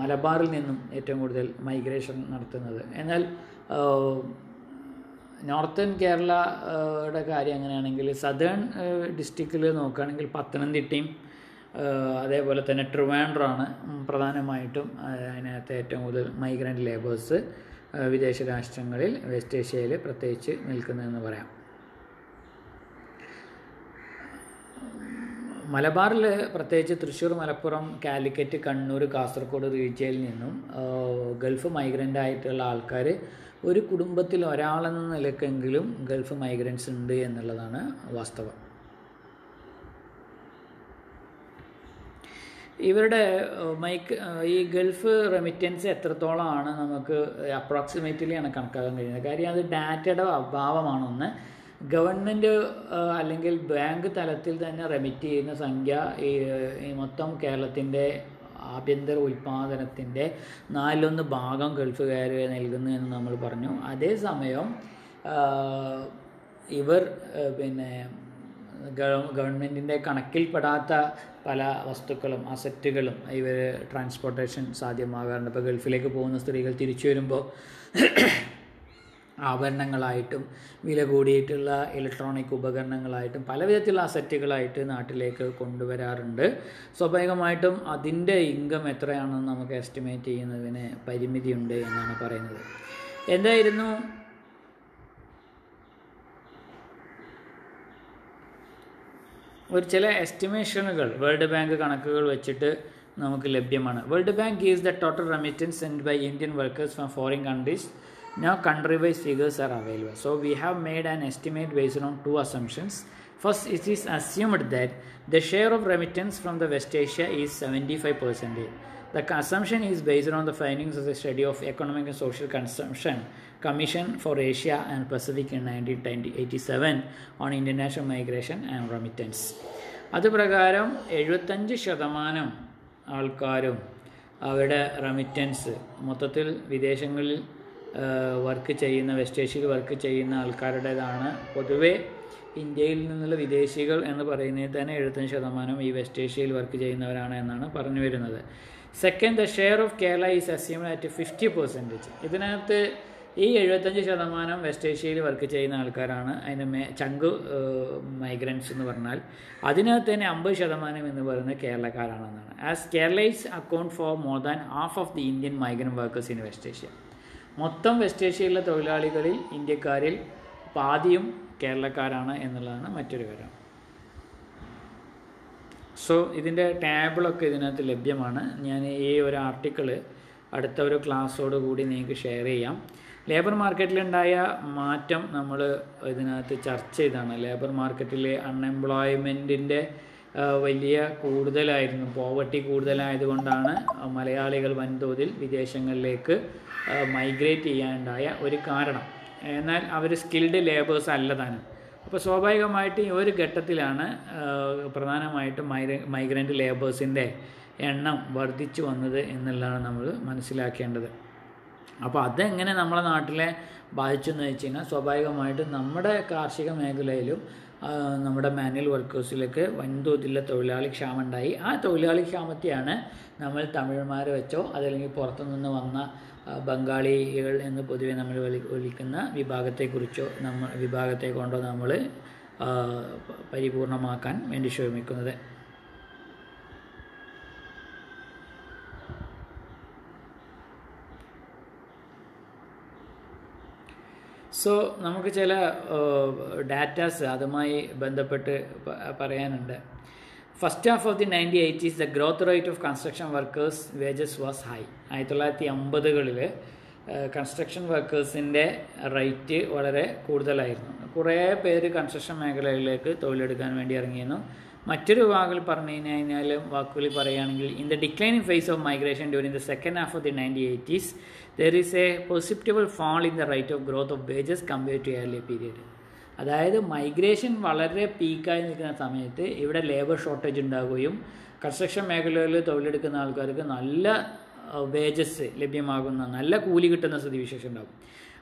മലബാറിൽ നിന്നും ഏറ്റവും കൂടുതൽ മൈഗ്രേഷൻ നടത്തുന്നത്. എന്നാൽ നോർത്തേൺ കേരളയുടെ കാര്യം അങ്ങനെയാണെങ്കിൽ സദേൺ ഡിസ്ട്രിക്റ്റിൽ നോക്കുകയാണെങ്കിൽ പത്തനംതിട്ടയും അതേപോലെ തന്നെ ട്രിവാൻഡ്രമാണ് പ്രധാനമായിട്ടും അതിനകത്ത് ഏറ്റവും കൂടുതൽ മൈഗ്രൻ്റ് ലേബേഴ്സ് വിദേശ രാഷ്ട്രങ്ങളിൽ, വെസ്റ്റ് ഏഷ്യയിൽ പ്രത്യേകിച്ച് നിൽക്കുന്നതെന്ന് പറയാം. മലബാറിൽ പ്രത്യേകിച്ച് തൃശ്ശൂർ, മലപ്പുറം, കാലിക്കറ്റ്, കണ്ണൂർ, കാസർഗോഡ് റീജിയനിൽ നിന്നും ഗൾഫ് മൈഗ്രൻ്റ് ആയിട്ടുള്ള ആൾക്കാർ ഒരു കുടുംബത്തിൽ ഒരാളെന്ന നിലക്കെങ്കിലും ഗൾഫ് മൈഗ്രൻസ് ഉണ്ട് എന്നുള്ളതാണ് വാസ്തവം. ഇവരുടെ മൈക്ക് ഈ ഗൾഫ് റെമിറ്റൻസ് എത്രത്തോളമാണ് നമുക്ക് അപ്രോക്സിമേറ്റ്ലി ആണ് കണക്കാക്കാൻ കഴിയുന്നത്. കാര്യം അത് ഡാറ്റയുടെ അഭാവമാണ്. ഒന്ന്, ഗവൺമെൻറ് അല്ലെങ്കിൽ ബാങ്ക് തലത്തിൽ തന്നെ റെമിറ്റ് ചെയ്യുന്ന സംഖ്യ ഈ മൊത്തം കേരളത്തിൻ്റെ ആഭ്യന്തര ഉൽപ്പാദനത്തിൻ്റെ നാലിലൊന്ന് ഭാഗം ഗൾഫുകാർ നൽകുന്നു എന്ന് നമ്മൾ പറഞ്ഞു. അതേസമയം ഇവർ പിന്നെ ഗവൺമെൻറ്റിൻ്റെ കണക്കിൽപ്പെടാത്ത പല വസ്തുക്കളും അസറ്റുകളും ഇവർ ട്രാൻസ്പോർട്ടേഷൻ സാധ്യമാകാറുണ്ട്. ഇപ്പോൾ ഗൾഫിലേക്ക് പോകുന്ന സ്ത്രീകൾ തിരിച്ചു വരുമ്പോൾ ആഭരണങ്ങളായിട്ടും വില കൂടിയിട്ടുള്ള ഇലക്ട്രോണിക് ഉപകരണങ്ങളായിട്ടും പല വിധത്തിലുള്ള അസറ്റുകളായിട്ട് നാട്ടിലേക്ക് കൊണ്ടുവരാറുണ്ട്. സ്വാഭാവികമായിട്ടും അതിൻ്റെ ഇൻകം എത്രയാണെന്ന് നമുക്ക് എസ്റ്റിമേറ്റ് ചെയ്യുന്നതിന് പരിമിതിയുണ്ട് എന്നാണ് പറയുന്നത്. എന്തായിരുന്നു ഒരു ചില എസ്റ്റിമേഷനുകൾ വേൾഡ് ബാങ്ക് കണക്കുകൾ വെച്ചിട്ട് നമുക്ക് ലഭ്യമാണ്. World bank is the total remittance send by Indian workers from foreign countries. Now country-wise figures are available. So we have made an estimate based on two assumptions. First, it is assumed that the share of remittance from the West Asia is seventy-five percent. The assumption is based on the findings of the study of economic and social consumption Commission for Asia and Pacific in nineteen eighty-seven on International Migration and Remittance. അതുപ്രകാരം എഴുപത്തഞ്ച് ശതമാനം ആൾക്കാരും അവരുടെ റെമിറ്റൻസ് മൊത്തത്തിൽ വിദേശങ്ങളിൽ വർക്ക് ചെയ്യുന്ന വെസ്റ്റ് ഏഷ്യയിൽ വർക്ക് ചെയ്യുന്ന ആൾക്കാരുടേതാണ്. പൊതുവെ ഇന്ത്യയിൽ നിന്നുള്ള വിദേശികൾ എന്ന് പറയുന്നതിൽ തന്നെ എഴുപത്തഞ്ച് ശതമാനം ഈ വെസ്റ്റ് ഏഷ്യയിൽ വർക്ക് ചെയ്യുന്നവരാണ് എന്നാണ് പറഞ്ഞു വരുന്നത്. Second, the share of Kerala is assumed at fifty percentage. ഇതിനകത്ത് ഈ എഴുപത്തഞ്ച് ശതമാനം വെസ്റ്റ് ഏഷ്യയിൽ വർക്ക് ചെയ്യുന്ന ആൾക്കാരാണ് അതിൻ്റെ മേ ചങ്ക് മൈഗ്രൻസ് എന്ന് പറഞ്ഞാൽ. അതിനകത്ത് തന്നെ അമ്പത് ശതമാനം എന്ന് പറയുന്നത് കേരളക്കാരാണെന്നാണ്. As Keralites account for more than half of the Indian migrant workers in West Asia. മൊത്തം വെസ്റ്റ് ഏഷ്യയിലെ തൊഴിലാളികളിൽ ഇന്ത്യക്കാരിൽ പാതിയും കേരളക്കാരാണ് എന്നുള്ളതാണ് മറ്റൊരു കാര്യം. സോ ഇതിൻ്റെ ടാബിളൊക്കെ ഇതിനകത്ത് ലഭ്യമാണ്. ഞാൻ ഈ ഒരു ആർട്ടിക്കിള് അടുത്ത ഒരു ക്ലാസ്സോട് കൂടി നിങ്ങൾക്ക് ഷെയർ ചെയ്യാം. ലേബർ മാർക്കറ്റിലുണ്ടായ മാറ്റം നമ്മൾ ഇതിനകത്ത് ചർച്ച ചെയ്തതാണ്. ലേബർ മാർക്കറ്റിലെ അൺഎംപ്ലോയ്മെൻറ്റിൻ്റെ വലിയ കൂടുതലായിരുന്നു, പോവർട്ടി കൂടുതലായതുകൊണ്ടാണ് മലയാളികൾ വൻതോതിൽ വിദേശങ്ങളിലേക്ക് മൈഗ്രേറ്റ് ചെയ്യാനുണ്ടായ ഒരു കാരണം. എന്നാൽ അവർ സ്കിൽഡ് ലേബേഴ്സ് അല്ലതാണ്. അപ്പോൾ സ്വാഭാവികമായിട്ട് ഈ ഒരു ഘട്ടത്തിലാണ് പ്രധാനമായിട്ടും മൈഗ്ര മൈഗ്രൻ്റ് ലേബേഴ്സിൻ്റെ എണ്ണം വർദ്ധിച്ചു വന്നത് എന്നുള്ളതാണ് നമ്മൾ മനസ്സിലാക്കേണ്ടത്. അപ്പോൾ അതെങ്ങനെ നമ്മളെ നാട്ടിലെ ബാധിച്ചെന്ന് വെച്ച് കഴിഞ്ഞാൽ സ്വാഭാവികമായിട്ടും നമ്മുടെ കാർഷിക മേഖലയിലും നമ്മുടെ മാനുവൽ വർക്കേഴ്സിലൊക്കെ വൻതോതിലുള്ള തൊഴിലാളി ക്ഷാമം ഉണ്ടായി. ആ തൊഴിലാളി ക്ഷാമത്തെയാണ് നമ്മൾ തമിഴന്മാർ വെച്ചോ അതല്ലെങ്കിൽ പുറത്തുനിന്ന് വന്ന ബംഗാളികൾ എന്ന് പൊതുവെ നമ്മൾ വിളി വിളിക്കുന്ന വിഭാഗത്തെക്കുറിച്ചോ നമ്മൾ വിഭാഗത്തെ കൊണ്ടോ നമ്മൾ പരിപൂർണമാക്കാൻ വേണ്ടി ശ്രമിക്കുന്നത്. സോ നമുക്ക് ചില ഡാറ്റാസ് അതുമായി ബന്ധപ്പെട്ട് പറയാനുണ്ട്. First half of the nineteen eighties the growth rate of construction workers wages was high. ആയിരത്തി തൊള്ളായിരത്തി അമ്പതുകളിൽ കൺസ്ട്രക്ഷൻ വർക്കേഴ്സിൻ്റെ റേറ്റ് വളരെ കൂടുതലായിരുന്നു. കുറേ പേര് കൺസ്ട്രക്ഷൻ മേഖലയിലേക്ക് തൊഴിലെടുക്കാൻ വേണ്ടി ഇറങ്ങിയിരുന്നു. മറ്റൊരു വാക്കിൽ പറഞ്ഞു കഴിഞ്ഞാൽ വാക്കുകളിൽ പറയുകയാണെങ്കിൽ in the declining phase of migration during the second half of the nineteen eighties there is a perceptible fall in the rate of growth of wages compared to earlier period. അതായത് മൈഗ്രേഷൻ വളരെ പീക്കായി നിൽക്കുന്ന സമയത്ത് ഇവിടെ ലേബർ ഷോർട്ടേജ് ഉണ്ടാകുകയും കൺസ്ട്രക്ഷൻ മേഖലയിൽ തൊഴിലെടുക്കുന്ന ആൾക്കാർക്ക് നല്ല വേജസ് ലഭ്യമാകുന്ന നല്ല കൂലി കിട്ടുന്ന സ്ഥിതിവിശേഷം ഉണ്ടാകും.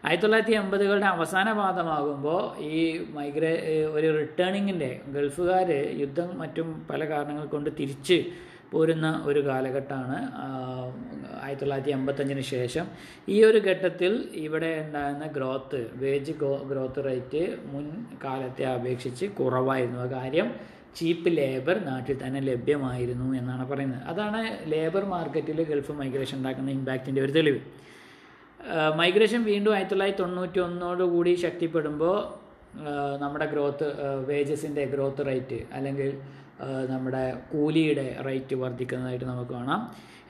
ആയിരത്തി തൊള്ളായിരത്തി എൺപതുകളുടെ അവസാന പാദമാകുമ്പോൾ ഈ മൈഗ്രേ ഒരു റിട്ടേണിങ്ങിൻ്റെ ഗൾഫുകാർ യുദ്ധം മറ്റും പല കാരണങ്ങൾ കൊണ്ട് തിരിച്ച് പോരുന്ന ഒരു കാലഘട്ടമാണ് ആയിരത്തി തൊള്ളായിരത്തി എൺപത്തഞ്ചിന് ശേഷം. ഈ ഒരു ഘട്ടത്തിൽ ഇവിടെ ഉണ്ടായിരുന്ന ഗ്രോത്ത് വേജ് ഗ്രോത്ത് റേറ്റ് മുൻ കാലത്തെ അപേക്ഷിച്ച് കുറവായിരുന്നു. ആ കാര്യം ചീപ്പ് ലേബർ നാട്ടിൽ തന്നെ ലഭ്യമായിരുന്നു എന്നാണ് പറയുന്നത്. അതാണ് ലേബർ മാർക്കറ്റിൽ ഗൾഫ് മൈഗ്രേഷൻ ഉണ്ടാക്കുന്ന ഇമ്പാക്റ്റിൻ്റെ ഒരു തെളിവ്. മൈഗ്രേഷൻ വീണ്ടും ആയിരത്തി തൊള്ളായിരത്തി തൊണ്ണൂറ്റി ഒന്നോടുകൂടി ശക്തിപ്പെടുമ്പോൾ നമ്മുടെ ഗ്രോത്ത് വേജസിൻ്റെ ഗ്രോത്ത് റേറ്റ് അല്ലെങ്കിൽ നമ്മുടെ കൂലിയുടെ റേറ്റ് വർദ്ധിക്കുന്നതായിട്ട് നമുക്ക് കാണാം.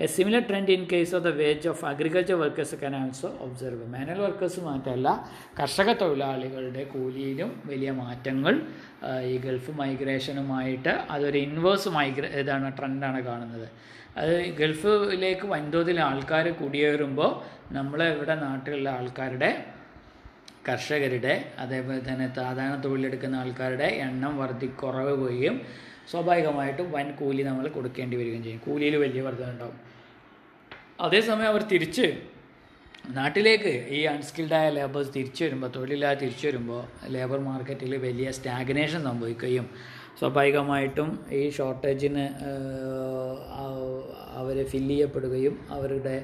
A similar trend in case of the wage of agriculture workers can also observe. Manual workers മാത്രമല്ല കർഷക തൊഴിലാളികളുടെ കൂലിയിലും വലിയ മാറ്റങ്ങൾ ഈ ഗൾഫ് മൈഗ്രേഷനുമായിട്ട് അതൊരു ഇൻവേഴ്സ് മൈഗ്രേ ഇതാണ് ട്രെൻഡാണ് കാണുന്നത്. അത് ഗൾഫിലേക്ക് വൻതോതിൽ ആൾക്കാർ കുടിയേറുമ്പോൾ നമ്മളെ ഇവിടെ നാട്ടിലുള്ള ആൾക്കാരുടെ കർഷകരുടെ അതേപോലെ തന്നെ സാധാരണ തൊഴിലെടുക്കുന്ന ആൾക്കാരുടെ എണ്ണം വർദ്ധി കുറവുകയും സ്വാഭാവികമായിട്ടും വൻ കൂലി നമ്മൾ കൊടുക്കേണ്ടി വരികയും ചെയ്യും. കൂലിയിൽ വലിയ വർധന ഉണ്ടാകും. അതേസമയം അവർ തിരിച്ച് നാട്ടിലേക്ക് ഈ അൺസ്കിൽഡായ ലേബേഴ്സ് തിരിച്ചു വരുമ്പോൾ തൊഴിലില്ലാതെ തിരിച്ചു വരുമ്പോൾ ലേബർ മാർക്കറ്റിൽ വലിയ സ്റ്റാഗ്നേഷൻ സംഭവിക്കുകയും സ്വാഭാവികമായിട്ടും ഈ ഷോർട്ടേജിന് അവരെ ഫില്ല് ചെയ്യപ്പെടുകയും അവരുടെ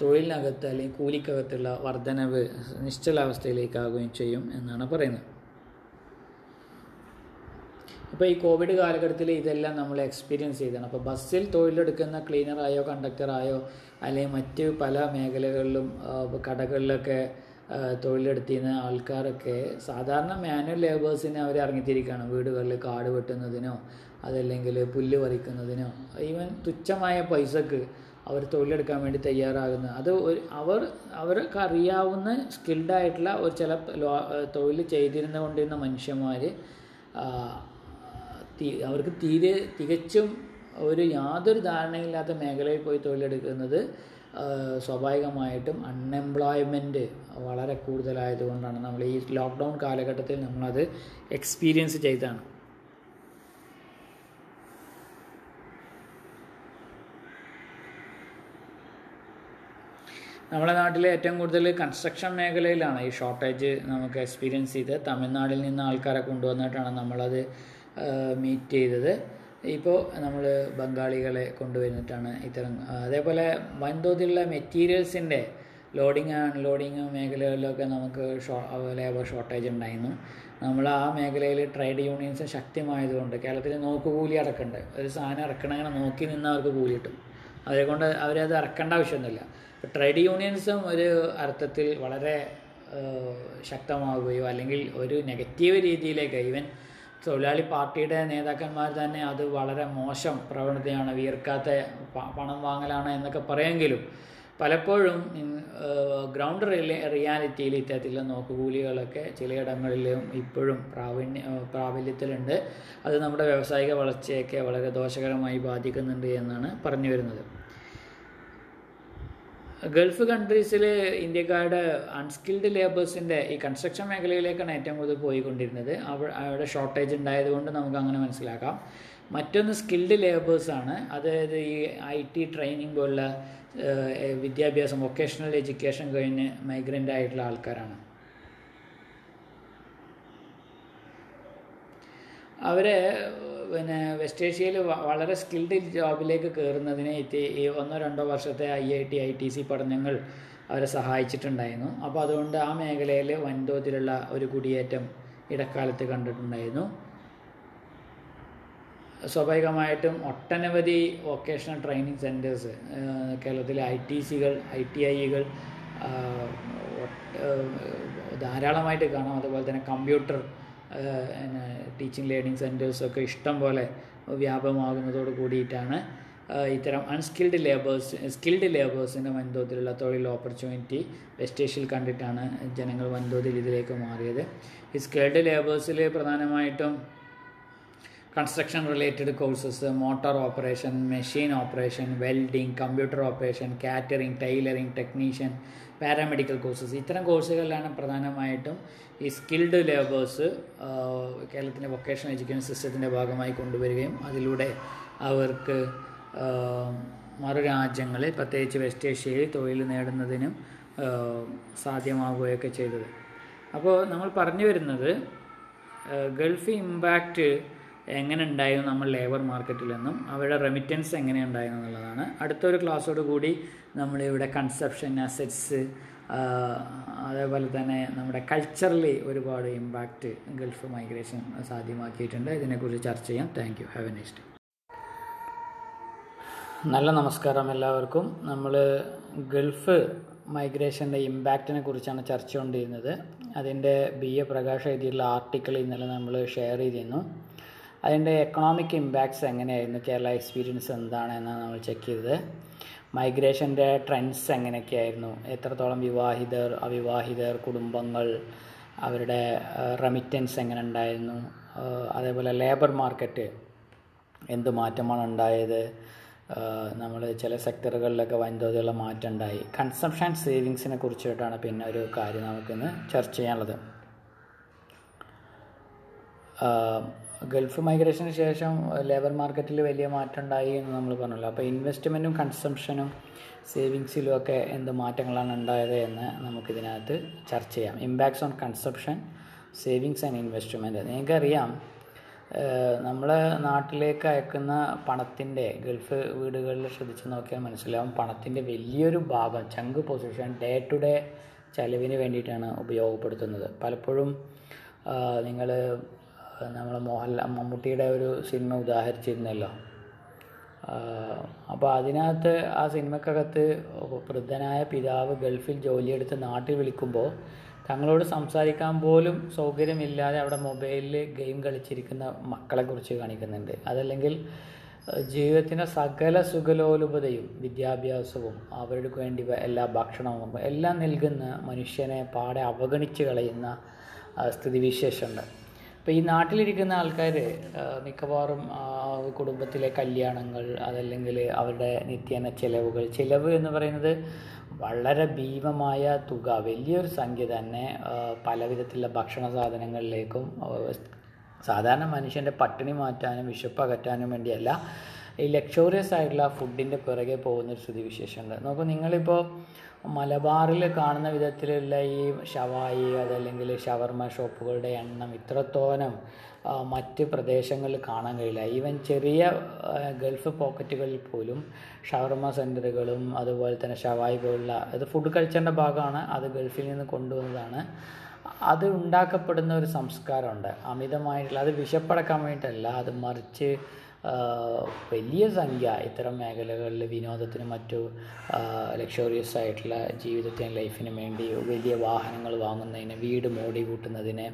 തൊഴിലിനകത്ത് അല്ലെങ്കിൽ കൂലിക്കകത്തുള്ള വർധനവ് നിശ്ചലാവസ്ഥയിലേക്കാകുകയും ചെയ്യും എന്നാണ് പറയുന്നത്. ഇപ്പോൾ ഈ കോവിഡ് കാലഘട്ടത്തിൽ ഇതെല്ലാം നമ്മൾ എക്സ്പീരിയൻസ് ചെയ്തതാണ്. അപ്പോൾ ബസ്സിൽ തൊഴിലെടുക്കുന്ന ക്ലീനറായോ കണ്ടക്ടറായോ അല്ലെങ്കിൽ മറ്റ് പല മേഖലകളിലും കടകളിലൊക്കെ തൊഴിലെടുത്തിരുന്ന ആൾക്കാരൊക്കെ സാധാരണ മാനുവൽ ലേബേഴ്സിനെ അവർ ഇറങ്ങിത്തിരിക്കുകയാണ്. വീടുകളിൽ കാട് വെട്ടുന്നതിനോ അതല്ലെങ്കിൽ പുല്ല് പറിക്കുന്നതിനോ ഈവൻ തുച്ഛമായ പൈസക്ക് അവർ തൊഴിലെടുക്കാൻ വേണ്ടി തയ്യാറാകുന്ന അത് അവർ അവർക്ക് അറിയാവുന്ന സ്കിൽഡായിട്ടുള്ള ഒരു ചില തൊഴിൽ ചെയ്തിരുന്നു കൊണ്ടിരുന്ന മനുഷ്യന്മാർ അവർക്ക് തീരെ തികച്ചും ഒരു യാതൊരു ധാരണയില്ലാത്ത മേഖലയിൽ പോയി തൊഴിലെടുക്കുന്നത് സ്വാഭാവികമായിട്ടും അൺഎംപ്ലോയ്മെൻറ്റ് വളരെ കൂടുതലായതുകൊണ്ടാണ് നമ്മൾ ഈ ലോക്ക്ഡൗൺ കാലഘട്ടത്തിൽ നമ്മളത് എക്സ്പീരിയൻസ് ചെയ്തതാണ്. നമ്മുടെ നാട്ടിലെ ഏറ്റവും കൂടുതൽ കൺസ്ട്രക്ഷൻ മേഖലയിലാണ് ഈ ഷോർട്ടേജ് നമുക്ക് എക്സ്പീരിയൻസ് ചെയ്ത് തമിഴ്നാട്ടിൽ നിന്ന് ആൾക്കാരെ കൊണ്ടുവന്നിട്ടാണ് നമ്മളത് മീറ്റ് ചെയ്തത്. ഇപ്പോൾ നമ്മൾ ബംഗാളികളെ കൊണ്ടുവന്നിട്ടാണ് ഇത്തരം അതേപോലെ വൻതോതിലുള്ള മെറ്റീരിയൽസിൻ്റെ ലോഡിങ് അൺലോഡിങ് മേഖലകളിലൊക്കെ നമുക്ക് ഷോ ലേബർ ഷോർട്ടേജ് ഉണ്ടായിരുന്നു. നമ്മൾ ആ മേഖലയിൽ ട്രേഡ് യൂണിയൻസ് ശക്തമായതുകൊണ്ട് കേരളത്തിൽ നോക്ക് കൂലി അടക്കുന്നുണ്ട്. ഒരു സാധനം ഇറക്കണമെങ്കിൽ നോക്കി നിന്ന് അവർക്ക് കൂലി കിട്ടും, അവരെ കൊണ്ട് അവരത് ഇറക്കേണ്ട ആവശ്യമൊന്നുമില്ല. ട്രേഡ് യൂണിയൻസും ഒരു അർത്ഥത്തിൽ വളരെ ശക്തമാവുകയോ അല്ലെങ്കിൽ ഒരു നെഗറ്റീവ് രീതിയിലേക്ക്, ഈവൻ തൊഴിലാളി പാർട്ടിയുടെ നേതാക്കന്മാർ തന്നെ അത് വളരെ മോശം പ്രവണതയാണ്, വീർക്കാത്ത പണം വാങ്ങലാണ് എന്നൊക്കെ പറയുമെങ്കിലും പലപ്പോഴും ഗ്രൗണ്ട് റിയാലിറ്റിയിൽ ഇത്തരത്തിലുള്ള നോക്കുകൂലികളൊക്കെ ചിലയിടങ്ങളിലും ഇപ്പോഴും പ്രാവീണ്യ പ്രാബല്യത്തിലുണ്ട്. അത് നമ്മുടെ വ്യാവസായിക വളർച്ചയൊക്കെ വളരെ ദോഷകരമായി ബാധിക്കുന്നുണ്ട് എന്നാണ് പറഞ്ഞു വരുന്നത്. ഗൾഫ് കൺട്രീസിൽ ഇന്ത്യക്കാരുടെ അൺസ്കിൽഡ് ലേബേഴ്സിൻ്റെ ഈ കൺസ്ട്രക്ഷൻ മേഖലയിലേക്കാണ് ഏറ്റവും കൂടുതൽ പോയിക്കൊണ്ടിരുന്നത്. അവ അവിടെ ഷോർട്ടേജ് ഉണ്ടായതുകൊണ്ട് നമുക്ക് അങ്ങനെ മനസ്സിലാക്കാം. മറ്റൊന്ന് സ്കിൽഡ് ലേബേഴ്സാണ്, അതായത് ഈ ഐ ടി ട്രെയിനിങ് പോലുള്ള വിദ്യാഭ്യാസം വൊക്കേഷണൽ എഡ്യൂക്കേഷൻ കഴിഞ്ഞ് മൈഗ്രൻ്റ് ആയിട്ടുള്ള ആൾക്കാരാണ്. അവരെ പിന്നെ വെസ്റ്റ് ഏഷ്യയിൽ വളരെ സ്കിൽഡ് ജോബിലേക്ക് കയറുന്നതിന് ഈ ഒന്നോ രണ്ടോ വർഷത്തെ I I T I T C പഠനങ്ങൾ അവരെ സഹായിച്ചിട്ടുണ്ടായിരുന്നു. അപ്പോൾ അതുകൊണ്ട് ആ മേഖലയിൽ വൻതോതിലുള്ള ഒരു കുടിയേറ്റം ഇടക്കാലത്ത് കണ്ടിട്ടുണ്ടായിരുന്നു. സ്വാഭാവികമായിട്ടും ഒട്ടനവധി വൊക്കേഷണൽ ട്രെയിനിങ് സെൻറ്റേഴ്സ് കേരളത്തിലെ ഐ ടി സികൾ ഐ ടി ഐകൾ ധാരാളമായിട്ട് കാണാം. അതുപോലെ തന്നെ കമ്പ്യൂട്ടർ ടീച്ചിങ് ലേണിംഗ് സെൻറ്റേഴ്സൊക്കെ ഇഷ്ടം പോലെ വ്യാപകമാകുന്നതോട് കൂടിയിട്ടാണ് ഇത്തരം അൺസ്കിൽഡ് ലേബേഴ്സ് സ്കിൽഡ് ലേബേഴ്സിൻ്റെ വൻതോതിലുള്ള തൊഴിൽ ഓപ്പർച്യൂണിറ്റി വെസ്റ്റ് ഏഷ്യയിൽ കണ്ടിട്ടാണ് ജനങ്ങൾ വൻതോതിൽ ഇതിലേക്ക് മാറിയത്. ഈ സ്കിൽഡ് ലേബേഴ്സിൽ പ്രധാനമായിട്ടും construction related courses, motor operation, machine operation, welding, computer operation, catering, tailoring, technician, paramedical courses, ഇത്തരം കോഴ്സുകളിലാണ് പ്രധാനമായിട്ടും ഈ സ്കിൽഡ് ലേബേഴ്സ് കേരളത്തിൻ്റെ വൊക്കേഷണൽ എഡ്യൂക്കേഷൻ സിസ്റ്റത്തിൻ്റെ ഭാഗമായി കൊണ്ടുവരികയും അതിലൂടെ അവർക്ക് മറു രാജ്യങ്ങളിൽ പ്രത്യേകിച്ച് വെസ്റ്റ് ഏഷ്യയിൽ തൊഴിൽ നേടുന്നതിനും സാധ്യമാവുകയൊക്കെ ചെയ്തത്. അപ്പോൾ നമ്മൾ പറഞ്ഞു വരുന്നത് ഗൾഫ് ഇമ്പാക്റ്റ് എങ്ങനെ ഉണ്ടായിരുന്നു നമ്മൾ ലേബർ മാർക്കറ്റിലെന്നും അവരുടെ റെമിറ്റൻസ് എങ്ങനെ ഉണ്ടായിരുന്നു എന്നുള്ളതാണ്. അടുത്തൊരു ക്ലാസ്സോട് കൂടി നമ്മളിവിടെ കൺസെപ്ഷൻ, അസറ്റ്സ്, അതേപോലെ തന്നെ നമ്മുടെ കൾച്ചറലി ഒരുപാട് ഇമ്പാക്റ്റ് ഗൾഫ് മൈഗ്രേഷൻ സാധ്യമാക്കിയിട്ടുണ്ട്, ഇതിനെക്കുറിച്ച് ചർച്ച ചെയ്യാം. Thank you, have a nice day. നല്ല നമസ്കാരം എല്ലാവർക്കും. നമ്മൾ ഗൾഫ് മൈഗ്രേഷൻ്റെ ഇമ്പാക്റ്റിനെ കുറിച്ചാണ് ചർച്ച ചെയ്തുകൊണ്ടിരുന്നത്. അതിൻ്റെ ബി എ പ്രകാശ് എഴുതിയിട്ടുള്ള ആർട്ടിക്കിൾ ഇന്നലെ നമ്മൾ ഷെയർ ചെയ്തിരുന്നു. അതിൻ്റെ എക്കണോമിക് ഇമ്പാക്ട്സ് എങ്ങനെയായിരുന്നു, കേരള എക്സ്പീരിയൻസ് എന്താണ് എന്നാണ് നമ്മൾ ചെക്ക് ചെയ്തത്. മൈഗ്രേഷൻ്റെ ട്രെൻഡ്സ് എങ്ങനെയൊക്കെയായിരുന്നു, എത്രത്തോളം വിവാഹിതർ, അവിവാഹിതർ, കുടുംബങ്ങൾ, അവരുടെ റെമിറ്റൻസ് എങ്ങനെ ഉണ്ടായിരുന്നു, അതേപോലെ ലേബർ മാർക്കറ്റ് എന്ത് മാറ്റമാണ് ഉണ്ടായത്, നമ്മൾ ചില സെക്ടറുകളിലൊക്കെ വൻതോതിലുള്ള മാറ്റം ഉണ്ടായി. കൺസംഷൻ സേവിങ്സിനെ കുറിച്ചിട്ടാണ് പിന്നെ ഒരു കാര്യം നമുക്കിന്ന് ചർച്ച ചെയ്യാനുള്ളത്. ഗൾഫ് മൈഗ്രേഷന് ശേഷം ലേബർ മാർക്കറ്റിൽ വലിയ മാറ്റം ഉണ്ടായി എന്ന് നമ്മൾ പറഞ്ഞല്ലോ. അപ്പോൾ ഇൻവെസ്റ്റ്മെൻറ്റും കൺസംഷനും സേവിങ്സിലും ഒക്കെ എന്ത് മാറ്റങ്ങളാണ് ഉണ്ടായത് എന്ന് നമുക്കിതിനകത്ത് ചർച്ച ചെയ്യാം. Impacts on consumption, savings and investment. നിങ്ങൾക്കറിയാം, നമ്മളെ നാട്ടിലേക്ക് അയക്കുന്ന പണത്തിൻ്റെ, ഗൾഫ് വീടുകളിൽ ശ്രദ്ധിച്ച് നോക്കിയാൽ മനസ്സിലാവും, പണത്തിൻ്റെ വലിയൊരു ഭാഗം chunk position day to day ചെലവിന് വേണ്ടിയിട്ടാണ് ഉപയോഗപ്പെടുത്തുന്നത്. പലപ്പോഴും നിങ്ങൾ നമ്മൾ മോഹൻലാൽ മമ്മൂട്ടിയുടെ ഒരു സിനിമ ഉദാഹരിച്ചിരുന്നല്ലോ. അപ്പോൾ അതിനകത്ത് ആ സിനിമക്കകത്ത് വൃദ്ധനായ പിതാവ് ഗൾഫിൽ ജോലിയെടുത്ത് നാട്ടിൽ വിളിക്കുമ്പോൾ തങ്ങളോട് സംസാരിക്കാൻ പോലും സൗകര്യമില്ലാതെ അവിടെ മൊബൈലിൽ ഗെയിം കളിച്ചിരിക്കുന്ന മക്കളെക്കുറിച്ച് കാണിക്കുന്നുണ്ട്. അതല്ലെങ്കിൽ ജീവിതത്തിൻ്റെ സകല സുഖലോലുപതയും വിദ്യാഭ്യാസവും അവർക്ക് വേണ്ടി എല്ലാ ഭക്ഷണവും എല്ലാം നൽകുന്ന മനുഷ്യനെ പാടെ അവഗണിച്ച് കളയുന്ന സ്ഥിതിവിശേഷമുണ്ട്. ഇപ്പോൾ ഈ നാട്ടിലിരിക്കുന്ന ആൾക്കാർ മിക്കവാറും കുടുംബത്തിലെ കല്യാണങ്ങൾ അതല്ലെങ്കിൽ അവരുടെ നിത്യേന ചിലവുകൾ ചിലവ് എന്ന് പറയുന്നത് വളരെ ഭീമമായ തുക, വലിയൊരു സംഖ്യ തന്നെ പല വിധത്തിലുള്ള ഭക്ഷണ സാധനങ്ങളിലേക്കും സാധാരണ മനുഷ്യൻ്റെ പട്ടിണി മാറ്റാനും വിശപ്പകറ്റാനും വേണ്ടിയല്ല ഈ ലക്ഷോറിയസ് ആയിട്ടുള്ള ഫുഡിൻ്റെ പിറകെ പോകുന്നൊരു സ്ഥിതിവിശേഷമുണ്ട്. നോക്കൂ, നിങ്ങളിപ്പോൾ മലബാറിൽ കാണുന്ന വിധത്തിലുള്ള ഈ ഷവായി അതല്ലെങ്കിൽ ഷവർമ ഷോപ്പുകളുടെ എണ്ണം ഇത്രത്തോനം മറ്റ് പ്രദേശങ്ങളിൽ കാണാൻ കഴിയില്ല. ഈവൻ ചെറിയ ഗൾഫ് പോക്കറ്റുകളിൽ പോലും ഷവർമ സെൻ്ററുകളും അതുപോലെ തന്നെ ഷവായി പോലുള്ള അത് ഫുഡ് കൾച്ചറിൻ്റെ ഭാഗമാണ്, അത് ഗൾഫിൽ നിന്ന് കൊണ്ടുവന്നതാണ്. അത് ഉണ്ടാക്കപ്പെടുന്ന ഒരു സംസ്കാരമുണ്ട്, അമിതമായിട്ടുള്ള. അത് വിശപ്പടക്കാൻ വേണ്ടിയിട്ടല്ല, അത് മറിച്ച് വലിയ സംഖ്യ ഇത്തരം മേഖലകളിൽ വിനോദത്തിനും മറ്റു ലക്ഷറിയസ് ആയിട്ടുള്ള ജീവിതത്തിനും ലൈഫിനും വേണ്ടി വലിയ വാഹനങ്ങൾ വാങ്ങുന്നതിന്, വീട് മോടി കൂട്ടുന്നതിന്,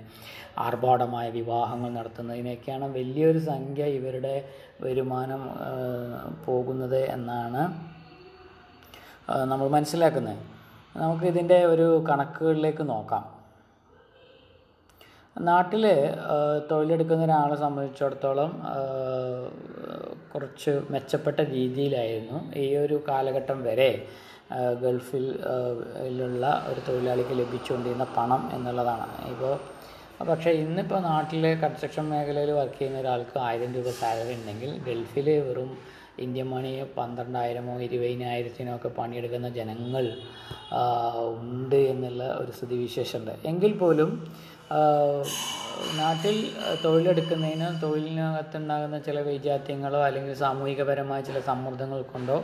ആർഭാടമായ വിവാഹങ്ങൾ നടത്തുന്നതിനൊക്കെയാണ് വലിയൊരു സംഖ്യ ഇവരുടെ വരുമാനം പോകുന്നത് എന്നാണ് നമ്മൾ മനസ്സിലാക്കുന്നത്. നമുക്കിതിൻ്റെ ഒരു കണക്കുകളിലേക്ക് നോക്കാം. നാട്ടിൽ തൊഴിലെടുക്കുന്ന ഒരാളെ സംബന്ധിച്ചിടത്തോളം കുറച്ച് മെച്ചപ്പെട്ട രീതിയിലായിരുന്നു ഈ ഒരു കാലഘട്ടം വരെ ഗൾഫിൽ ഉള്ള ഒരു തൊഴിലാളിക്ക് ലഭിച്ചുകൊണ്ടിരുന്ന പണം എന്നുള്ളതാണ്. ഇപ്പോൾ പക്ഷേ ഇന്നിപ്പോൾ നാട്ടിലെ കൺസ്ട്രക്ഷൻ മേഖലയിൽ വർക്ക് ചെയ്യുന്ന ഒരാൾക്ക് ആയിരം രൂപ സാലറി ഉണ്ടെങ്കിൽ ഗൾഫിൽ വെറും ഇന്ത്യൻ മണി പന്ത്രണ്ടായിരമോ ഇരുപതിനായിരത്തിനോ ഒക്കെ പണിയെടുക്കുന്ന ജനങ്ങൾ ഉണ്ട് എന്നുള്ള ഒരു സ്ഥിതിവിശേഷമുണ്ട്. എങ്കിൽ പോലും നാട്ടിൽ തൊഴിലെടുക്കുന്നതിന് തൊഴിലിനകത്തുണ്ടാകുന്ന ചില വൈജാത്യങ്ങളോ അല്ലെങ്കിൽ സാമൂഹികപരമായ ചില സമ്മർദ്ദങ്ങൾ കൊണ്ടോ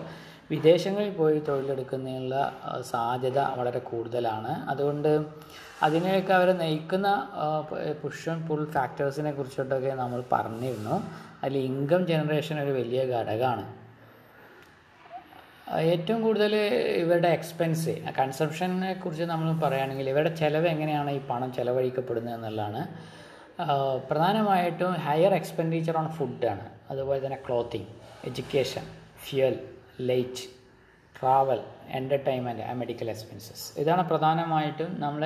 വിദേശങ്ങളിൽ പോയി തൊഴിലെടുക്കുന്നതിനുള്ള സാധ്യത വളരെ കൂടുതലാണ്. അതുകൊണ്ട് അതിനെയൊക്കെ അവർ നയിക്കുന്ന പുഷ് ആൻഡ് പുൾ ഫാക്ടേഴ്സിനെ കുറിച്ചിട്ടൊക്കെ നമ്മൾ പറഞ്ഞിരുന്നു. അതിൽ ഇൻകം ജനറേഷൻ ഒരു വലിയ ഘടകമാണ്. ഏറ്റവും കൂടുതൽ ഇവരുടെ എക്സ്പെൻസ് കൺസംഷനെ കുറിച്ച് നമ്മൾ പറയുകയാണെങ്കിൽ ഇവരുടെ ചിലവ് എങ്ങനെയാണ് ഈ പണം ചിലവഴിക്കപ്പെടുന്നത് എന്നുള്ളതാണ്. പ്രധാനമായിട്ടും ഹയർ എക്സ്പെൻഡിച്ചർ ഓൺ ഫുഡാണ്, അതുപോലെ തന്നെ clothing, education, fuel, light, travel, entertainment, medical expenses. ഇതാണ് പ്രധാനമായിട്ടും. നമ്മൾ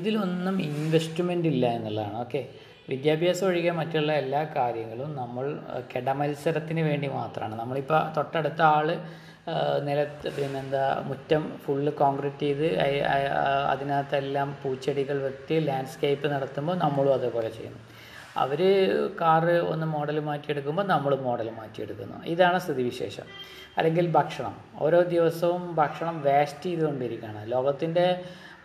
ഇതിലൊന്നും ഇൻവെസ്റ്റ്മെൻ്റ് ഇല്ല എന്നുള്ളതാണ്. ഓക്കെ, വിദ്യാഭ്യാസം ഒഴികെ മറ്റുള്ള എല്ലാ കാര്യങ്ങളും നമ്മൾ കിടമത്സരത്തിന് വേണ്ടി മാത്രമാണ്. നമ്മളിപ്പോൾ തൊട്ടടുത്ത ആൾ നിലത്ത് പിന്നെന്താ മുറ്റം ഫുള്ള് കോൺക്രീറ്റ് ചെയ്ത് അതിനകത്തെല്ലാം പൂച്ചെടികൾ വെട്ടി ലാൻഡ്സ്കേപ്പ് നടത്തുമ്പോൾ നമ്മളും അതേപോലെ ചെയ്യുന്നു. അവർ കാറ് ഒന്ന് മോഡൽ മാറ്റിയെടുക്കുമ്പോൾ നമ്മൾ മോഡൽ മാറ്റിയെടുക്കുന്നു. ഇതാണ് സ്ഥിതിവിശേഷം. അല്ലെങ്കിൽ ഭക്ഷണം, ഓരോ ദിവസവും ഭക്ഷണം വേസ്റ്റ് ചെയ്തുകൊണ്ടിരിക്കുകയാണ്. ലോകത്തിൻ്റെ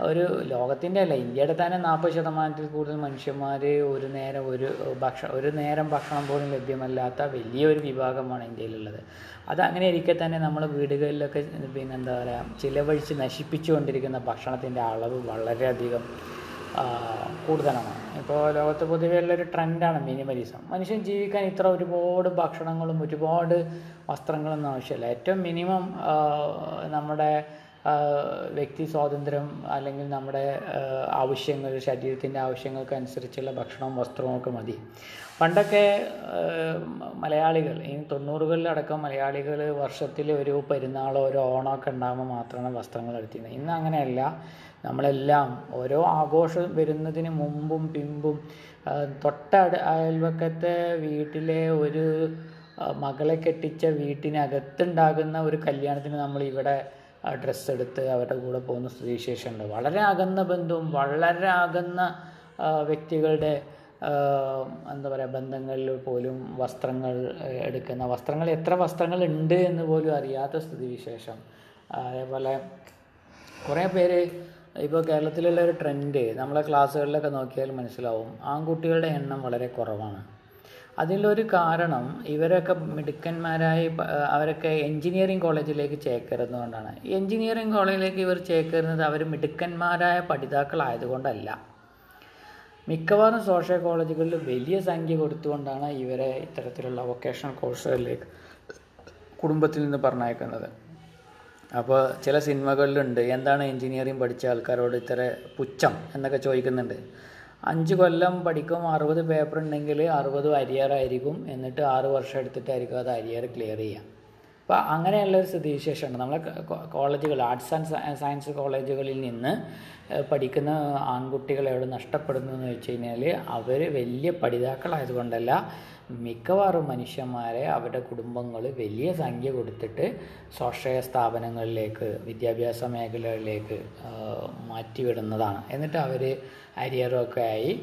ഒരു ലോകത്തിൻ്റെ അല്ല ഇന്ത്യയുടെ തന്നെ നാൽപ്പത് ശതമാനത്തിൽ കൂടുതൽ മനുഷ്യന്മാർ ഒരു നേരം ഒരു ഭക്ഷണം ഒരു നേരം ഭക്ഷണം പോലും ലഭ്യമല്ലാത്ത വലിയൊരു വിഭാഗമാണ് ഇന്ത്യയിലുള്ളത്. അതങ്ങനെ ഇരിക്കെ തന്നെ നമ്മൾ വീടുകളിലൊക്കെ പിന്നെ എന്താ പറയുക ചിലവഴിച്ച് നശിപ്പിച്ചു കൊണ്ടിരിക്കുന്ന ഭക്ഷണത്തിൻ്റെ അളവ് വളരെയധികം കൂടുതലാണ്. ഇപ്പോൾ ലോകത്ത് പൊതുവെയുള്ളൊരു ട്രെൻഡാണ് മിനിമലിസം. മനുഷ്യൻ ജീവിക്കാൻ ഇത്ര ഒരുപാട് ഭക്ഷണങ്ങളും ഒരുപാട് വസ്ത്രങ്ങളൊന്നും ആവശ്യമില്ല. ഏറ്റവും മിനിമം നമ്മുടെ വ്യക്തി സ്വാതന്ത്ര്യം അല്ലെങ്കിൽ നമ്മുടെ ആവശ്യങ്ങൾ, ശരീരത്തിൻ്റെ ആവശ്യങ്ങൾക്കനുസരിച്ചുള്ള ഭക്ഷണവും വസ്ത്രവും ഒക്കെ മതി. പണ്ടൊക്കെ മലയാളികൾ ഈ തൊണ്ണൂറുകളിലടക്കം മലയാളികൾ വർഷത്തിൽ ഒരു പെരുന്നാളോ ഒരു ഓണമൊക്കെ ഉണ്ടാകുമ്പോൾ മാത്രമാണ് വസ്ത്രങ്ങൾ എടുത്തിരുന്നത്. ഇന്ന് അങ്ങനെയല്ല. നമ്മളെല്ലാം ഓരോ ആഘോഷം വരുന്നതിന് മുമ്പും പിമ്പും തൊട്ട അയൽവക്കത്തെ വീട്ടിലെ ഒരു മകളെ കെട്ടിച്ച വീട്ടിനകത്തുണ്ടാകുന്ന ഒരു കല്യാണത്തിന് നമ്മൾ ഇവിടെ ഡ്രസ്സ് എടുത്ത് അവരുടെ കൂടെ പോകുന്ന സ്ഥിതിവിശേഷമുണ്ട്. വളരെ അകന്ന ബന്ധവും വളരെ അകന്ന വ്യക്തികളുടെ എന്താ പറയുക ബന്ധങ്ങളിൽ പോലും വസ്ത്രങ്ങൾ എടുക്കുന്ന വസ്ത്രങ്ങൾ എത്ര വസ്ത്രങ്ങൾ ഉണ്ട് എന്ന് പോലും അറിയാത്ത സ്ഥിതിവിശേഷം. അതേപോലെ കുറേ പേര് ഇപ്പോൾ കേരളത്തിലുള്ള ഒരു ട്രെൻഡ് നമ്മളെ ക്ലാസ്സുകളിലൊക്കെ നോക്കിയാൽ മനസ്സിലാവും, ആൺകുട്ടികളുടെ എണ്ണം വളരെ കുറവാണ്. അതിലൊരു കാരണം ഇവരൊക്കെ മിടുക്കന്മാരായി അവരൊക്കെ എൻജിനീയറിങ് കോളേജിലേക്ക് ചേക്കരുന്നതുകൊണ്ടാണ്. എൻജിനീയറിങ് കോളേജിലേക്ക് ഇവർ ചേക്കരുന്നത് അവർ മിടുക്കന്മാരായ പഠിതാക്കളായതുകൊണ്ടല്ല. മിക്കവാറും സോഷ്യൽ കോളേജുകളിൽ വലിയ സംഖ്യ കൊടുത്തുകൊണ്ടാണ് ഇവരെ ഇത്തരത്തിലുള്ള വൊക്കേഷണൽ കോഴ്സുകളിലേക്ക് കുടുംബത്തിൽ നിന്ന് പറഞ്ഞയക്കുന്നത്. അപ്പോൾ ചില സിനിമകളിലുണ്ട്, എന്താണ് എൻജിനീയറിങ് പഠിച്ച ആൾക്കാരോട് ഇത്ര പുച്ഛം എന്നൊക്കെ ചോദിക്കുന്നുണ്ട്. അഞ്ച് കൊല്ലം പഠിക്കും, അറുപത് പേപ്പർ ഉണ്ടെങ്കിൽ അറുപതും അരിയറായിരിക്കും, എന്നിട്ട് ആറ് വർഷം എടുത്തിട്ടായിരിക്കും അത് അരിയർ ക്ലിയർ ചെയ്യുക. അപ്പോൾ അങ്ങനെയുള്ളൊരു സ്ഥിതിവിശേഷമുണ്ട്. നമ്മളെ കോളേജുകൾ ആർട്സ് ആൻഡ് സയൻസ് കോളേജുകളിൽ നിന്ന് പഠിക്കുന്ന ആൺകുട്ടികൾ എവിടെ നഷ്ടപ്പെടുന്നു എന്ന് വെച്ച് കഴിഞ്ഞാൽ അവർ വലിയ പഠിതാക്കളായതുകൊണ്ടല്ല, മിക്കവാറും മനുഷ്യന്മാരെ അവരുടെ കുടുംബങ്ങൾ വലിയ സംഖ്യ കൊടുത്തിട്ട് സ്വാശ്രയ സ്ഥാപനങ്ങളിലേക്ക്, വിദ്യാഭ്യാസ മേഖലകളിലേക്ക് മാറ്റിവിടുന്നതാണ്. എന്നിട്ട് അവർ അരിയറൊക്കെ ആയി.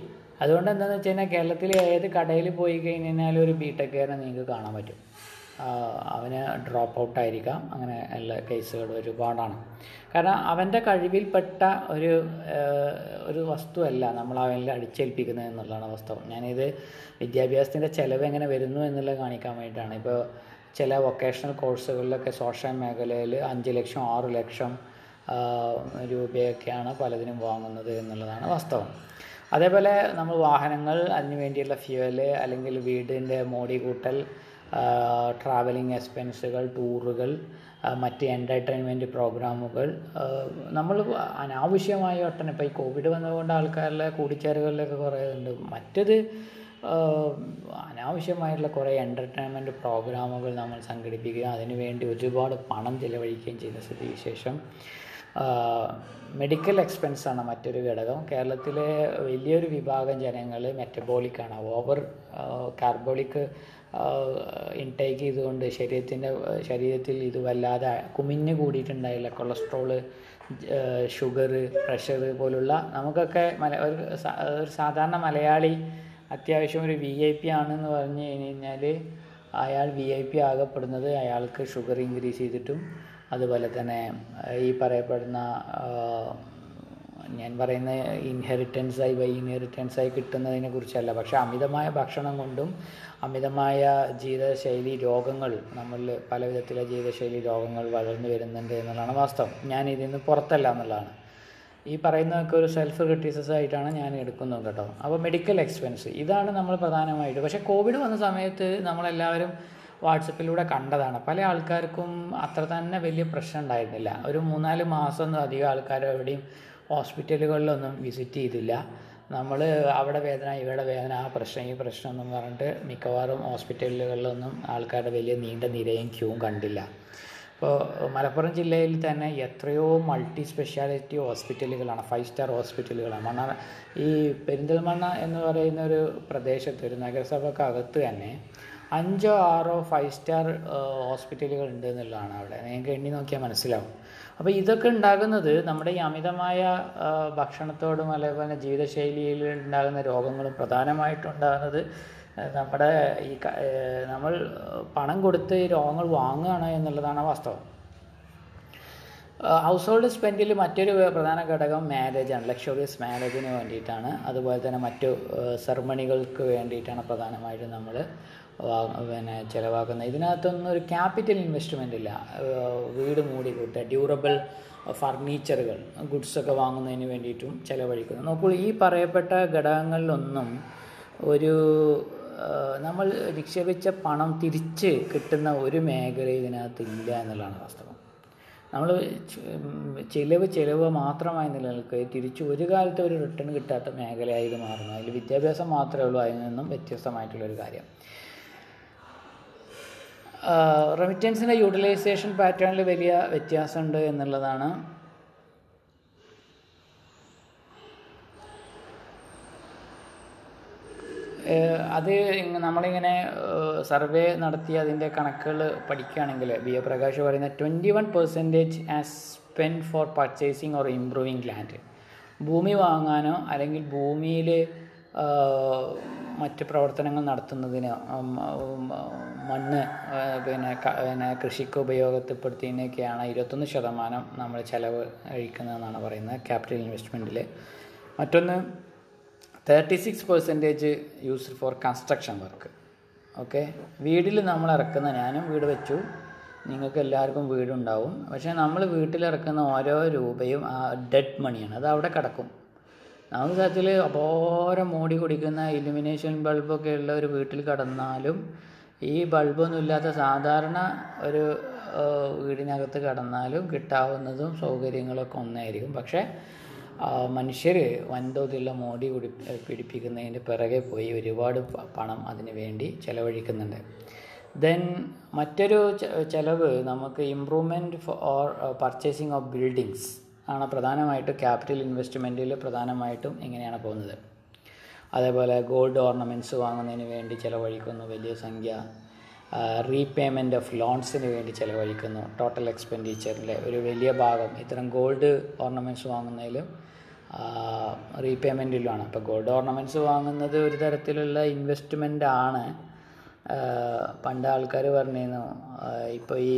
അതുകൊണ്ട് എന്താണെന്ന് വെച്ച് കഴിഞ്ഞാൽ കേരളത്തിലെ ഏത് കടയിൽ പോയി കഴിഞ്ഞ് കഴിഞ്ഞാൽ ഒരു ബിടെക്കാരനെ നിങ്ങൾക്ക് കാണാൻ പറ്റും. അവന് ഡ്രോപ്പ് ഔട്ടായിരിക്കാം. അങ്ങനെ എല്ലാ കേസുകൾ ഒരുപാടാണ്. കാരണം അവൻ്റെ കഴിവിൽപ്പെട്ട ഒരു ഒരു വസ്തുവല്ല നമ്മൾ അവനിൽ അടിച്ചേൽപ്പിക്കുന്നത് എന്നുള്ളതാണ് വസ്തു. ഞാനിത് വിദ്യാഭ്യാസത്തിൻ്റെ ചിലവ് എങ്ങനെ വരുന്നു എന്നുള്ളത് കാണിക്കാൻ വേണ്ടിയിട്ടാണ്. ഇപ്പോൾ ചില വൊക്കേഷണൽ കോഴ്സുകളിലൊക്കെ സോഷ്യൽ മേഖലയിൽ അഞ്ച് ലക്ഷം ആറ് ലക്ഷം രൂപയൊക്കെയാണ് പലതിനും വാങ്ങുന്നത് എന്നുള്ളതാണ് വാസ്തവം. അതേപോലെ നമ്മൾ വാഹനങ്ങൾ, അതിന് വേണ്ടിയുള്ള ഫ്യൂവല്, അല്ലെങ്കിൽ വീടിൻ്റെ മോടി കൂട്ടൽ, ട്രാവലിംഗ് എക്സ്പെൻസുകൾ, ടൂറുകൾ, മറ്റ് എൻ്റർടൈൻമെൻറ്റ് പ്രോഗ്രാമുകൾ, നമ്മൾ അനാവശ്യമായ ഒട്ടന ഇപ്പോൾ ഈ കോവിഡ് വന്നതുകൊണ്ട് ആൾക്കാരിലെ കൂടിച്ചേരലുകളിലൊക്കെ കുറേ ഉണ്ട്. മറ്റേത് അനാവശ്യമായിട്ടുള്ള കുറേ എൻ്റർടൈൻമെൻറ്റ് പ്രോഗ്രാമുകൾ നമ്മൾ സംഘടിപ്പിക്കുകയും അതിനുവേണ്ടി ഒരുപാട് പണം ചിലവഴിക്കുകയും ചെയ്യുന്ന സ്ഥിതിവിശേഷം. മെഡിക്കൽ എക്സ്പെൻസാണ് മറ്റൊരു ഘടകം. കേരളത്തിലെ വലിയൊരു വിഭാഗം ജനങ്ങൾ മെറ്റബോളിക്കാണ്. ഓവർ കാർബോളിക് ഇൻടേക്ക് ചെയ്തുകൊണ്ട് ശരീരത്തിൻ്റെ ശരീരത്തിൽ ഇത് വല്ലാതെ കുമിഞ്ഞ് കൂടിയിട്ടുണ്ടായില്ല. കൊളസ്ട്രോള്, ഷുഗർ, പ്രഷർ പോലുള്ള നമുക്കൊക്കെ മല ഒരു സാധാരണ മലയാളി അത്യാവശ്യം ഒരു വി ഐ പി ആണെന്ന് പറഞ്ഞു കഴിഞ്ഞ് കഴിഞ്ഞാൽ അയാൾ വി ഐ പി ആകപ്പെടുന്നത് അയാൾക്ക് ഷുഗർ ഇൻക്രീസ് ചെയ്തിട്ടും അതുപോലെ തന്നെ ഈ പറയപ്പെടുന്ന ഞാൻ പറയുന്ന ഇൻഹെറിറ്റൻസായി ബൈ ഇൻഹെറിറ്റൻസായി കിട്ടുന്നതിനെ കുറിച്ചല്ല, പക്ഷേ അമിതമായ ഭക്ഷണം കൊണ്ടും അമിതമായ ജീവിതശൈലി രോഗങ്ങൾ, നമ്മളിൽ പല വിധത്തിലെ ജീവിതശൈലി രോഗങ്ങൾ വളർന്നു വരുന്നുണ്ട് എന്നുള്ളതാണ് വാസ്തവം. ഞാൻ ഇതിൽ നിന്ന് പുറത്തല്ല എന്നുള്ളതാണ്. ഈ പറയുന്നതൊക്കെ ഒരു സെൽഫ് ക്രിറ്റിസിസം ആയിട്ടാണ് ഞാൻ എടുക്കുന്നത് കേട്ടോ. അപ്പോൾ മെഡിക്കൽ എക്സ്പെൻസ് ഇതാണ് നമ്മൾ പ്രധാനമായിട്ട്. പക്ഷേ കോവിഡ് വന്ന സമയത്ത് നമ്മളെല്ലാവരും വാട്സപ്പിലൂടെ കണ്ടതാണ്, പല ആൾക്കാർക്കും അത്ര തന്നെ വലിയ പ്രശ്നം ഉണ്ടായിരുന്നില്ല. ഒരു മൂന്നാല് മാസമൊന്നും അധികം ആൾക്കാർ എവിടെയും ഹോസ്പിറ്റലുകളിലൊന്നും വിസിറ്റ് ചെയ്തില്ല. നമ്മൾ അവിടെ വേദന, ഇവിടെ വേദന, ആ പ്രശ്നം, ഈ പ്രശ്നം എന്നും പറഞ്ഞിട്ട് മിക്കവാറും ഹോസ്പിറ്റലുകളിലൊന്നും ആൾക്കാരുടെ വലിയ നീണ്ട നിരയും ക്യൂവും കണ്ടില്ല. ഇപ്പോൾ മലപ്പുറം ജില്ലയിൽ തന്നെ എത്രയോ മൾട്ടി സ്പെഷ്യാലിറ്റി ഹോസ്പിറ്റലുകളാണ്, ഫൈവ് സ്റ്റാർ ഹോസ്പിറ്റലുകളാണ്. മണ്ണ ഈ പെരിന്തൽമണ്ണ എന്ന് പറയുന്ന ഒരു പ്രദേശത്ത്, ഒരു നഗരസഭക്കകത്ത് തന്നെ അഞ്ചോ ആറോ ഫൈവ് സ്റ്റാർ ഹോസ്പിറ്റലുകൾ ഉണ്ട് എന്നുള്ളതാണ്. അവിടെ നിങ്ങൾക്ക് എണ്ണി നോക്കിയാൽ മനസ്സിലാവും. അപ്പോൾ ഇതൊക്കെ ഉണ്ടാകുന്നത് നമ്മുടെ ഈ അമിതമായ ഭക്ഷണത്തോടും അതേപോലെ ജീവിതശൈലിയിൽ ഉണ്ടാകുന്ന രോഗങ്ങളും പ്രധാനമായിട്ടുണ്ടാകുന്നത് നമ്മുടെ ഈ നമ്മൾ പണം കൊടുത്ത് രോഗങ്ങൾ വാങ്ങുകയാണ് എന്നുള്ളതാണ് വാസ്തവം. ഹൗസ് ഹോൾഡ് സ്പെൻഡിൽ മറ്റൊരു പ്രധാന ഘടകം മാരേജാണ്. ലക്ഷറിയസ് മാരേജിന് വേണ്ടിയിട്ടാണ്, അതുപോലെ തന്നെ മറ്റു സെർമണികൾക്ക് വേണ്ടിയിട്ടാണ് പ്രധാനമായിട്ടും നമ്മൾ പിന്നെ ചിലവാക്കുന്നത്. ഇതിനകത്തൊന്നും ഒരു ക്യാപിറ്റൽ ഇൻവെസ്റ്റ്മെൻ്റ് ഇല്ല. വീട് മൂടി കൂട്ടുക, ഡ്യൂറബിൾ ഫർണിച്ചറുകൾ, ഗുഡ്സൊക്കെ വാങ്ങുന്നതിന് വേണ്ടിയിട്ടും ചിലവഴിക്കുന്നു. നോക്കൂ, ഈ പറയപ്പെട്ട ഘടകങ്ങളിലൊന്നും ഒരു നമ്മൾ നിക്ഷേപിച്ച പണം തിരിച്ച് കിട്ടുന്ന ഒരു മേഖല ഇതിനകത്ത് ഇല്ല എന്നുള്ളതാണ് വാസ്തവം. നമ്മൾ ചിലവ് ചിലവ് മാത്രമായി നിലനിൽക്കുക, തിരിച്ച് ഒരു കാലത്ത് ഒരു റിട്ടേൺ കിട്ടാത്ത മേഖലയായി ഇത് മാറുന്നു. അതിൽ വിദ്യാഭ്യാസം മാത്രമേ ഉള്ളൂ അതിൽ നിന്നും വ്യത്യസ്തമായിട്ടുള്ളൊരു കാര്യം. റെമിറ്റൻസിൻ്റെ യൂട്ടിലൈസേഷൻ പാറ്റേണിൽ വലിയ വ്യത്യാസമുണ്ട് എന്നുള്ളതാണ്. അത് നമ്മളിങ്ങനെ സർവേ നടത്തി അതിൻ്റെ കണക്കുകൾ പഠിക്കുകയാണെങ്കിൽ ബി എ പ്രകാശ് പറയുന്ന twenty one percentage as spend for purchasing or improving land. ഭൂമി വാങ്ങാനോ അല്ലെങ്കിൽ ഭൂമിയിൽ മറ്റ് പ്രവർത്തനങ്ങൾ നടത്തുന്നതിന്, മണ്ണ് പിന്നെ പിന്നെ കൃഷിക്ക് ഉപയോഗപ്പെടുത്തിയതിനൊക്കെയാണ് ഇരുപത്തൊന്ന് ശതമാനം നമ്മൾ ചിലവ് കഴിക്കുന്നതെന്നാണ് പറയുന്നത് ക്യാപിറ്റൽ ഇൻവെസ്റ്റ്മെൻറ്റിൽ. മറ്റൊന്ന് thirty six percentage used for construction work. Okay, വീട്ടിൽ നമ്മൾ ഇറക്കുന്ന, ഞാനും വീട് വെച്ചു, നിങ്ങൾക്ക് എല്ലാവർക്കും വീടുണ്ടാവും, പക്ഷേ നമ്മൾ വീട്ടിലിറക്കുന്ന ഓരോ രൂപയും ആ ഡെഡ് മണിയാണ്, അത് അവിടെ കിടക്കും. നമുക്ക് സത്യത്തിൽ അപോരം മോടി കുടിക്കുന്ന ഇലുമിനേഷൻ ബൾബൊക്കെ ഉള്ള ഒരു വീട്ടിൽ കിടന്നാലും ഈ ബൾബൊന്നും ഇല്ലാത്ത സാധാരണ ഒരു വീടിനകത്ത് കിടന്നാലും കിട്ടാവുന്നതും സൗകര്യങ്ങളൊക്കെ ഒന്നായിരിക്കും. പക്ഷേ മനുഷ്യർ വൻതോതിലുള്ള മോടി കുടി പിടിപ്പിക്കുന്നതിൻ്റെ പിറകെ പോയി ഒരുപാട് പണം അതിന് വേണ്ടി ചിലവഴിക്കുന്നുണ്ട്. ദെൻ മറ്റൊരു ചെലവ് നമുക്ക് improvement for purchasing of buildings ആണ് പ്രധാനമായിട്ടും ക്യാപിറ്റൽ ഇൻവെസ്റ്റ്മെൻറ്റിൽ പ്രധാനമായിട്ടും എങ്ങനെയാണ് പോകുന്നത്. അതേപോലെ ഗോൾഡ് ഓർണമെൻറ്റ്സ് വാങ്ങുന്നതിന് വേണ്ടി ചിലവഴിക്കുന്നു വലിയ സംഖ്യ, റീപേയ്മെൻറ്റ് ഓഫ് ലോൺസിന് വേണ്ടി ചിലവഴിക്കുന്നു. ടോട്ടൽ എക്സ്പെൻഡിച്ചറിലെ ഒരു വലിയ ഭാഗം ഇത്തരം ഗോൾഡ് ഓർണമെൻറ്റ്സ് വാങ്ങുന്നതിലും റീപേയ്മെൻറ്റിലുമാണ്. അപ്പോൾ ഗോൾഡ് ഓർണമെൻറ്റ്സ് വാങ്ങുന്നത് ഒരു തരത്തിലുള്ള ഇൻവെസ്റ്റ്മെൻ്റ് ആണ്. പണ്ട് ആൾക്കാർ പറഞ്ഞിരുന്നു ഇപ്പോൾ ഈ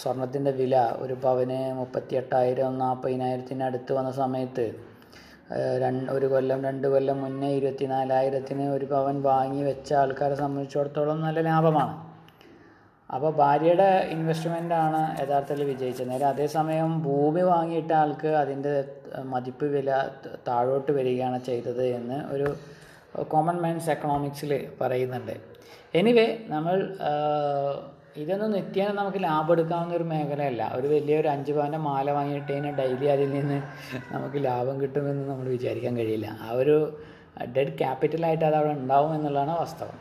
സ്വർണത്തിൻ്റെ വില ഒരു പവന് മുപ്പത്തി എട്ടായിരം നാൽപ്പതിനായിരത്തിന് അടുത്ത് വന്ന സമയത്ത് രണ്ട് ഒരു കൊല്ലം രണ്ട് കൊല്ലം മുന്നേ ഇരുപത്തിനാലായിരത്തിന് ഒരു പവൻ വാങ്ങി വെച്ച ആൾക്കാരെ സംബന്ധിച്ചിടത്തോളം നല്ല ലാഭമാണ്. അപ്പോൾ ഭാര്യയുടെ ഇൻവെസ്റ്റ്മെൻ്റാണ് യഥാർത്ഥത്തിൽ വിജയിച്ചത്. നേരെ അതേസമയം ഭൂമി വാങ്ങിയിട്ട ആൾക്ക് അതിൻ്റെ മതിപ്പ് വില താഴോട്ട് വരികയാണ് ചെയ്തത് എന്ന് ഒരു കോമൺ മാൻസ് എക്കണോമിക്സിൽ പറയുന്നുണ്ട്. എനിവേ നമ്മൾ ഇതൊന്നും നിത്യേന നമുക്ക് ലാഭം എടുക്കാവുന്ന ഒരു മേഖലയല്ല. ഒരു വലിയൊരു അഞ്ച് പവൻ്റെ മാല വാങ്ങിയിട്ട് കഴിഞ്ഞാൽ ഡെയിലി അതിൽ നിന്ന് നമുക്ക് ലാഭം കിട്ടുമെന്ന് നമ്മൾ വിചാരിക്കാൻ കഴിയില്ല. ആ ഒരു ഡെഡ് ക്യാപിറ്റലായിട്ട് അത് അവിടെ ഉണ്ടാവും എന്നുള്ളതാണ് വാസ്തവം.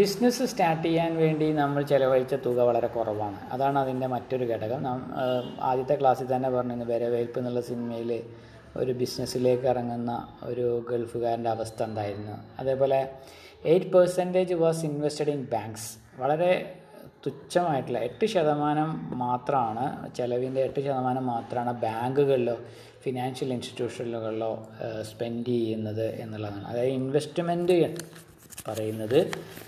ബിസിനസ് സ്റ്റാർട്ട് ചെയ്യാൻ വേണ്ടി നമ്മൾ ചിലവഴിച്ച തുക വളരെ കുറവാണ്. അതാണ് അതിൻ്റെ മറ്റൊരു ഘടകം. ആദ്യത്തെ ക്ലാസ്സിൽ തന്നെ പറഞ്ഞിരുന്നു വരവേൽപ്പ് എന്നുള്ള സിനിമയിൽ ഒരു ബിസിനസ്സിലേക്ക് ഇറങ്ങുന്ന ഒരു ഗൾഫുകാരൻ്റെ അവസ്ഥ എന്തായിരുന്നു. അതേപോലെ eight percentage was invested in banks. വളരെ തുച്ഛമായിട്ടുള്ള എട്ട് ശതമാനം മാത്രമാണ് ചിലവിൻ്റെ എട്ട് ശതമാനം മാത്രമാണ് ബാങ്കുകളിലോ ഫിനാൻഷ്യൽ ഇൻസ്റ്റിറ്റ്യൂഷനുകളിലോ സ്പെൻഡ് ചെയ്യുന്നത് എന്നുള്ളതാണ്. അതായത് ഇൻവെസ്റ്റ്മെൻറ്റ് പറയുന്നത്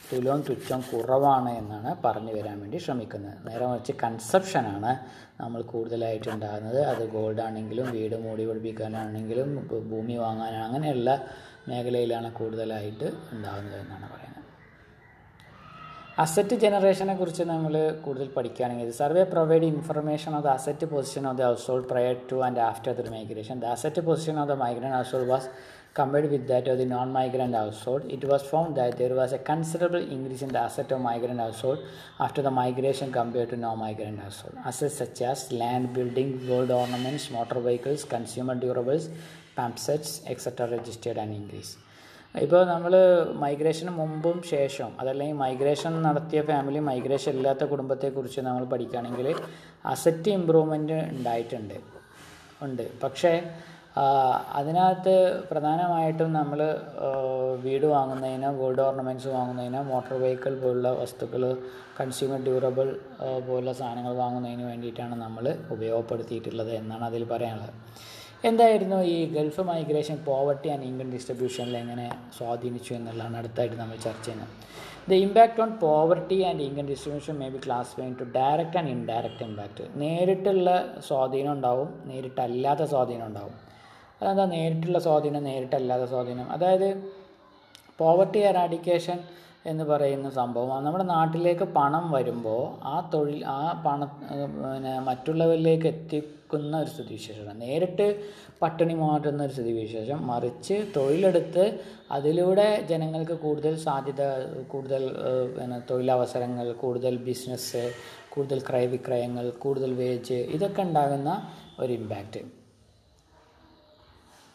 തുലവും തുച്ഛവും കുറവാണ് എന്നാണ് പറഞ്ഞു വരാൻ വേണ്ടി ശ്രമിക്കുന്നത്. നേരെ മറിച്ച് കൺസപ്ഷനാണ് നമ്മൾ കൂടുതലായിട്ടുണ്ടാകുന്നത്. അത് ഗോൾഡാണെങ്കിലും വീട് മൂടി പിടിപ്പിക്കാനാണെങ്കിലും ഭൂമി വാങ്ങാനാണ് അങ്ങനെയുള്ള മേഖലയിലാണ് കൂടുതലായിട്ട് ഉണ്ടാകുന്നത് എന്നാണ് പറയുന്നത്. അസറ്റ് ജനറേഷനെ കുറിച്ച് നമ്മൾ കൂടുതൽ പഠിക്കുകയാണെങ്കിൽ survey provide information of the asset position of the household prior to and after the migration. The asset position of the migrant household was compared with that of the non-migrant household. It was found that there was a considerable increase in the asset of migrant household after the migration compared to non-migrant household. Assets such as land, building, gold ornaments, motor vehicles, consumer durables, pamphsets, et cetera registered an increase. ഇപ്പോൾ നമ്മൾ മൈഗ്രേഷന് മുമ്പും ശേഷം അതല്ലെങ്കിൽ മൈഗ്രേഷൻ നടത്തിയ ഫാമിലി മൈഗ്രേഷൻ ഇല്ലാത്ത കുടുംബത്തെക്കുറിച്ച് നമ്മൾ പഠിക്കുകയാണെങ്കിൽ അസറ്റ് ഇമ്പ്രൂവ്മെൻറ്റ് ഉണ്ടായിട്ടുണ്ട് ഉണ്ട് പക്ഷേ അതിനകത്ത് പ്രധാനമായിട്ടും നമ്മൾ വീട് വാങ്ങുന്നതിനോ ഗോൾഡ് ഓർണമെൻറ്റ്സ് വാങ്ങുന്നതിനോ മോട്ടോർ വെഹിക്കിൾ പോലുള്ള വസ്തുക്കൾ കൺസ്യൂമർ ഡ്യൂറബിൾ പോലുള്ള സാധനങ്ങൾ വാങ്ങുന്നതിന് വേണ്ടിയിട്ടാണ് നമ്മൾ ഉപയോഗപ്പെടുത്തിയിട്ടുള്ളത് എന്നാണ് അതിൽ പറയാനുള്ളത്. എന്തായിരുന്നു ഈ Gulf migration poverty and income ഡിസ്ട്രിബ്യൂഷനിൽ എങ്ങനെ സ്വാധീനിച്ചു എന്നുള്ളതാണ് അടുത്തായിട്ട് നമ്മൾ ചർച്ച ചെയ്യുന്നത്. The impact on poverty and income distribution may be classified into direct and indirect impact. നേരിട്ടുള്ള സ്വാധീനം ഉണ്ടാവും, നേരിട്ടല്ലാത്ത സ്വാധീനം ഉണ്ടാവും. അതെന്താ നേരിട്ടുള്ള സ്വാധീനം നേരിട്ടല്ലാത്ത സ്വാധീനം? അതായത് പോവർട്ടി എറാഡിക്കേഷൻ എന്ന് പറയുന്ന സംഭവം നമ്മുടെ നാട്ടിലേക്ക് പണം വരുമ്പോൾ ആ തൊഴിൽ ആ പണം പിന്നെ മറ്റുള്ളവരിലേക്ക് എത്തിക്കുന്ന ഒരു സ്ഥിതിവിശേഷമാണ്. നേരിട്ട് പട്ടിണി മാറ്റുന്ന ഒരു സ്ഥിതിവിശേഷം. മറിച്ച് തൊഴിലെടുത്ത് അതിലൂടെ ജനങ്ങൾക്ക് കൂടുതൽ സാധ്യത, കൂടുതൽ പിന്നെ തൊഴിലവസരങ്ങൾ, കൂടുതൽ ബിസിനസ്, കൂടുതൽ ക്രയവിക്രയങ്ങൾ, കൂടുതൽ വേജ്, ഇതൊക്കെ ഉണ്ടാകുന്ന ഒരു ഇമ്പാക്റ്റ്.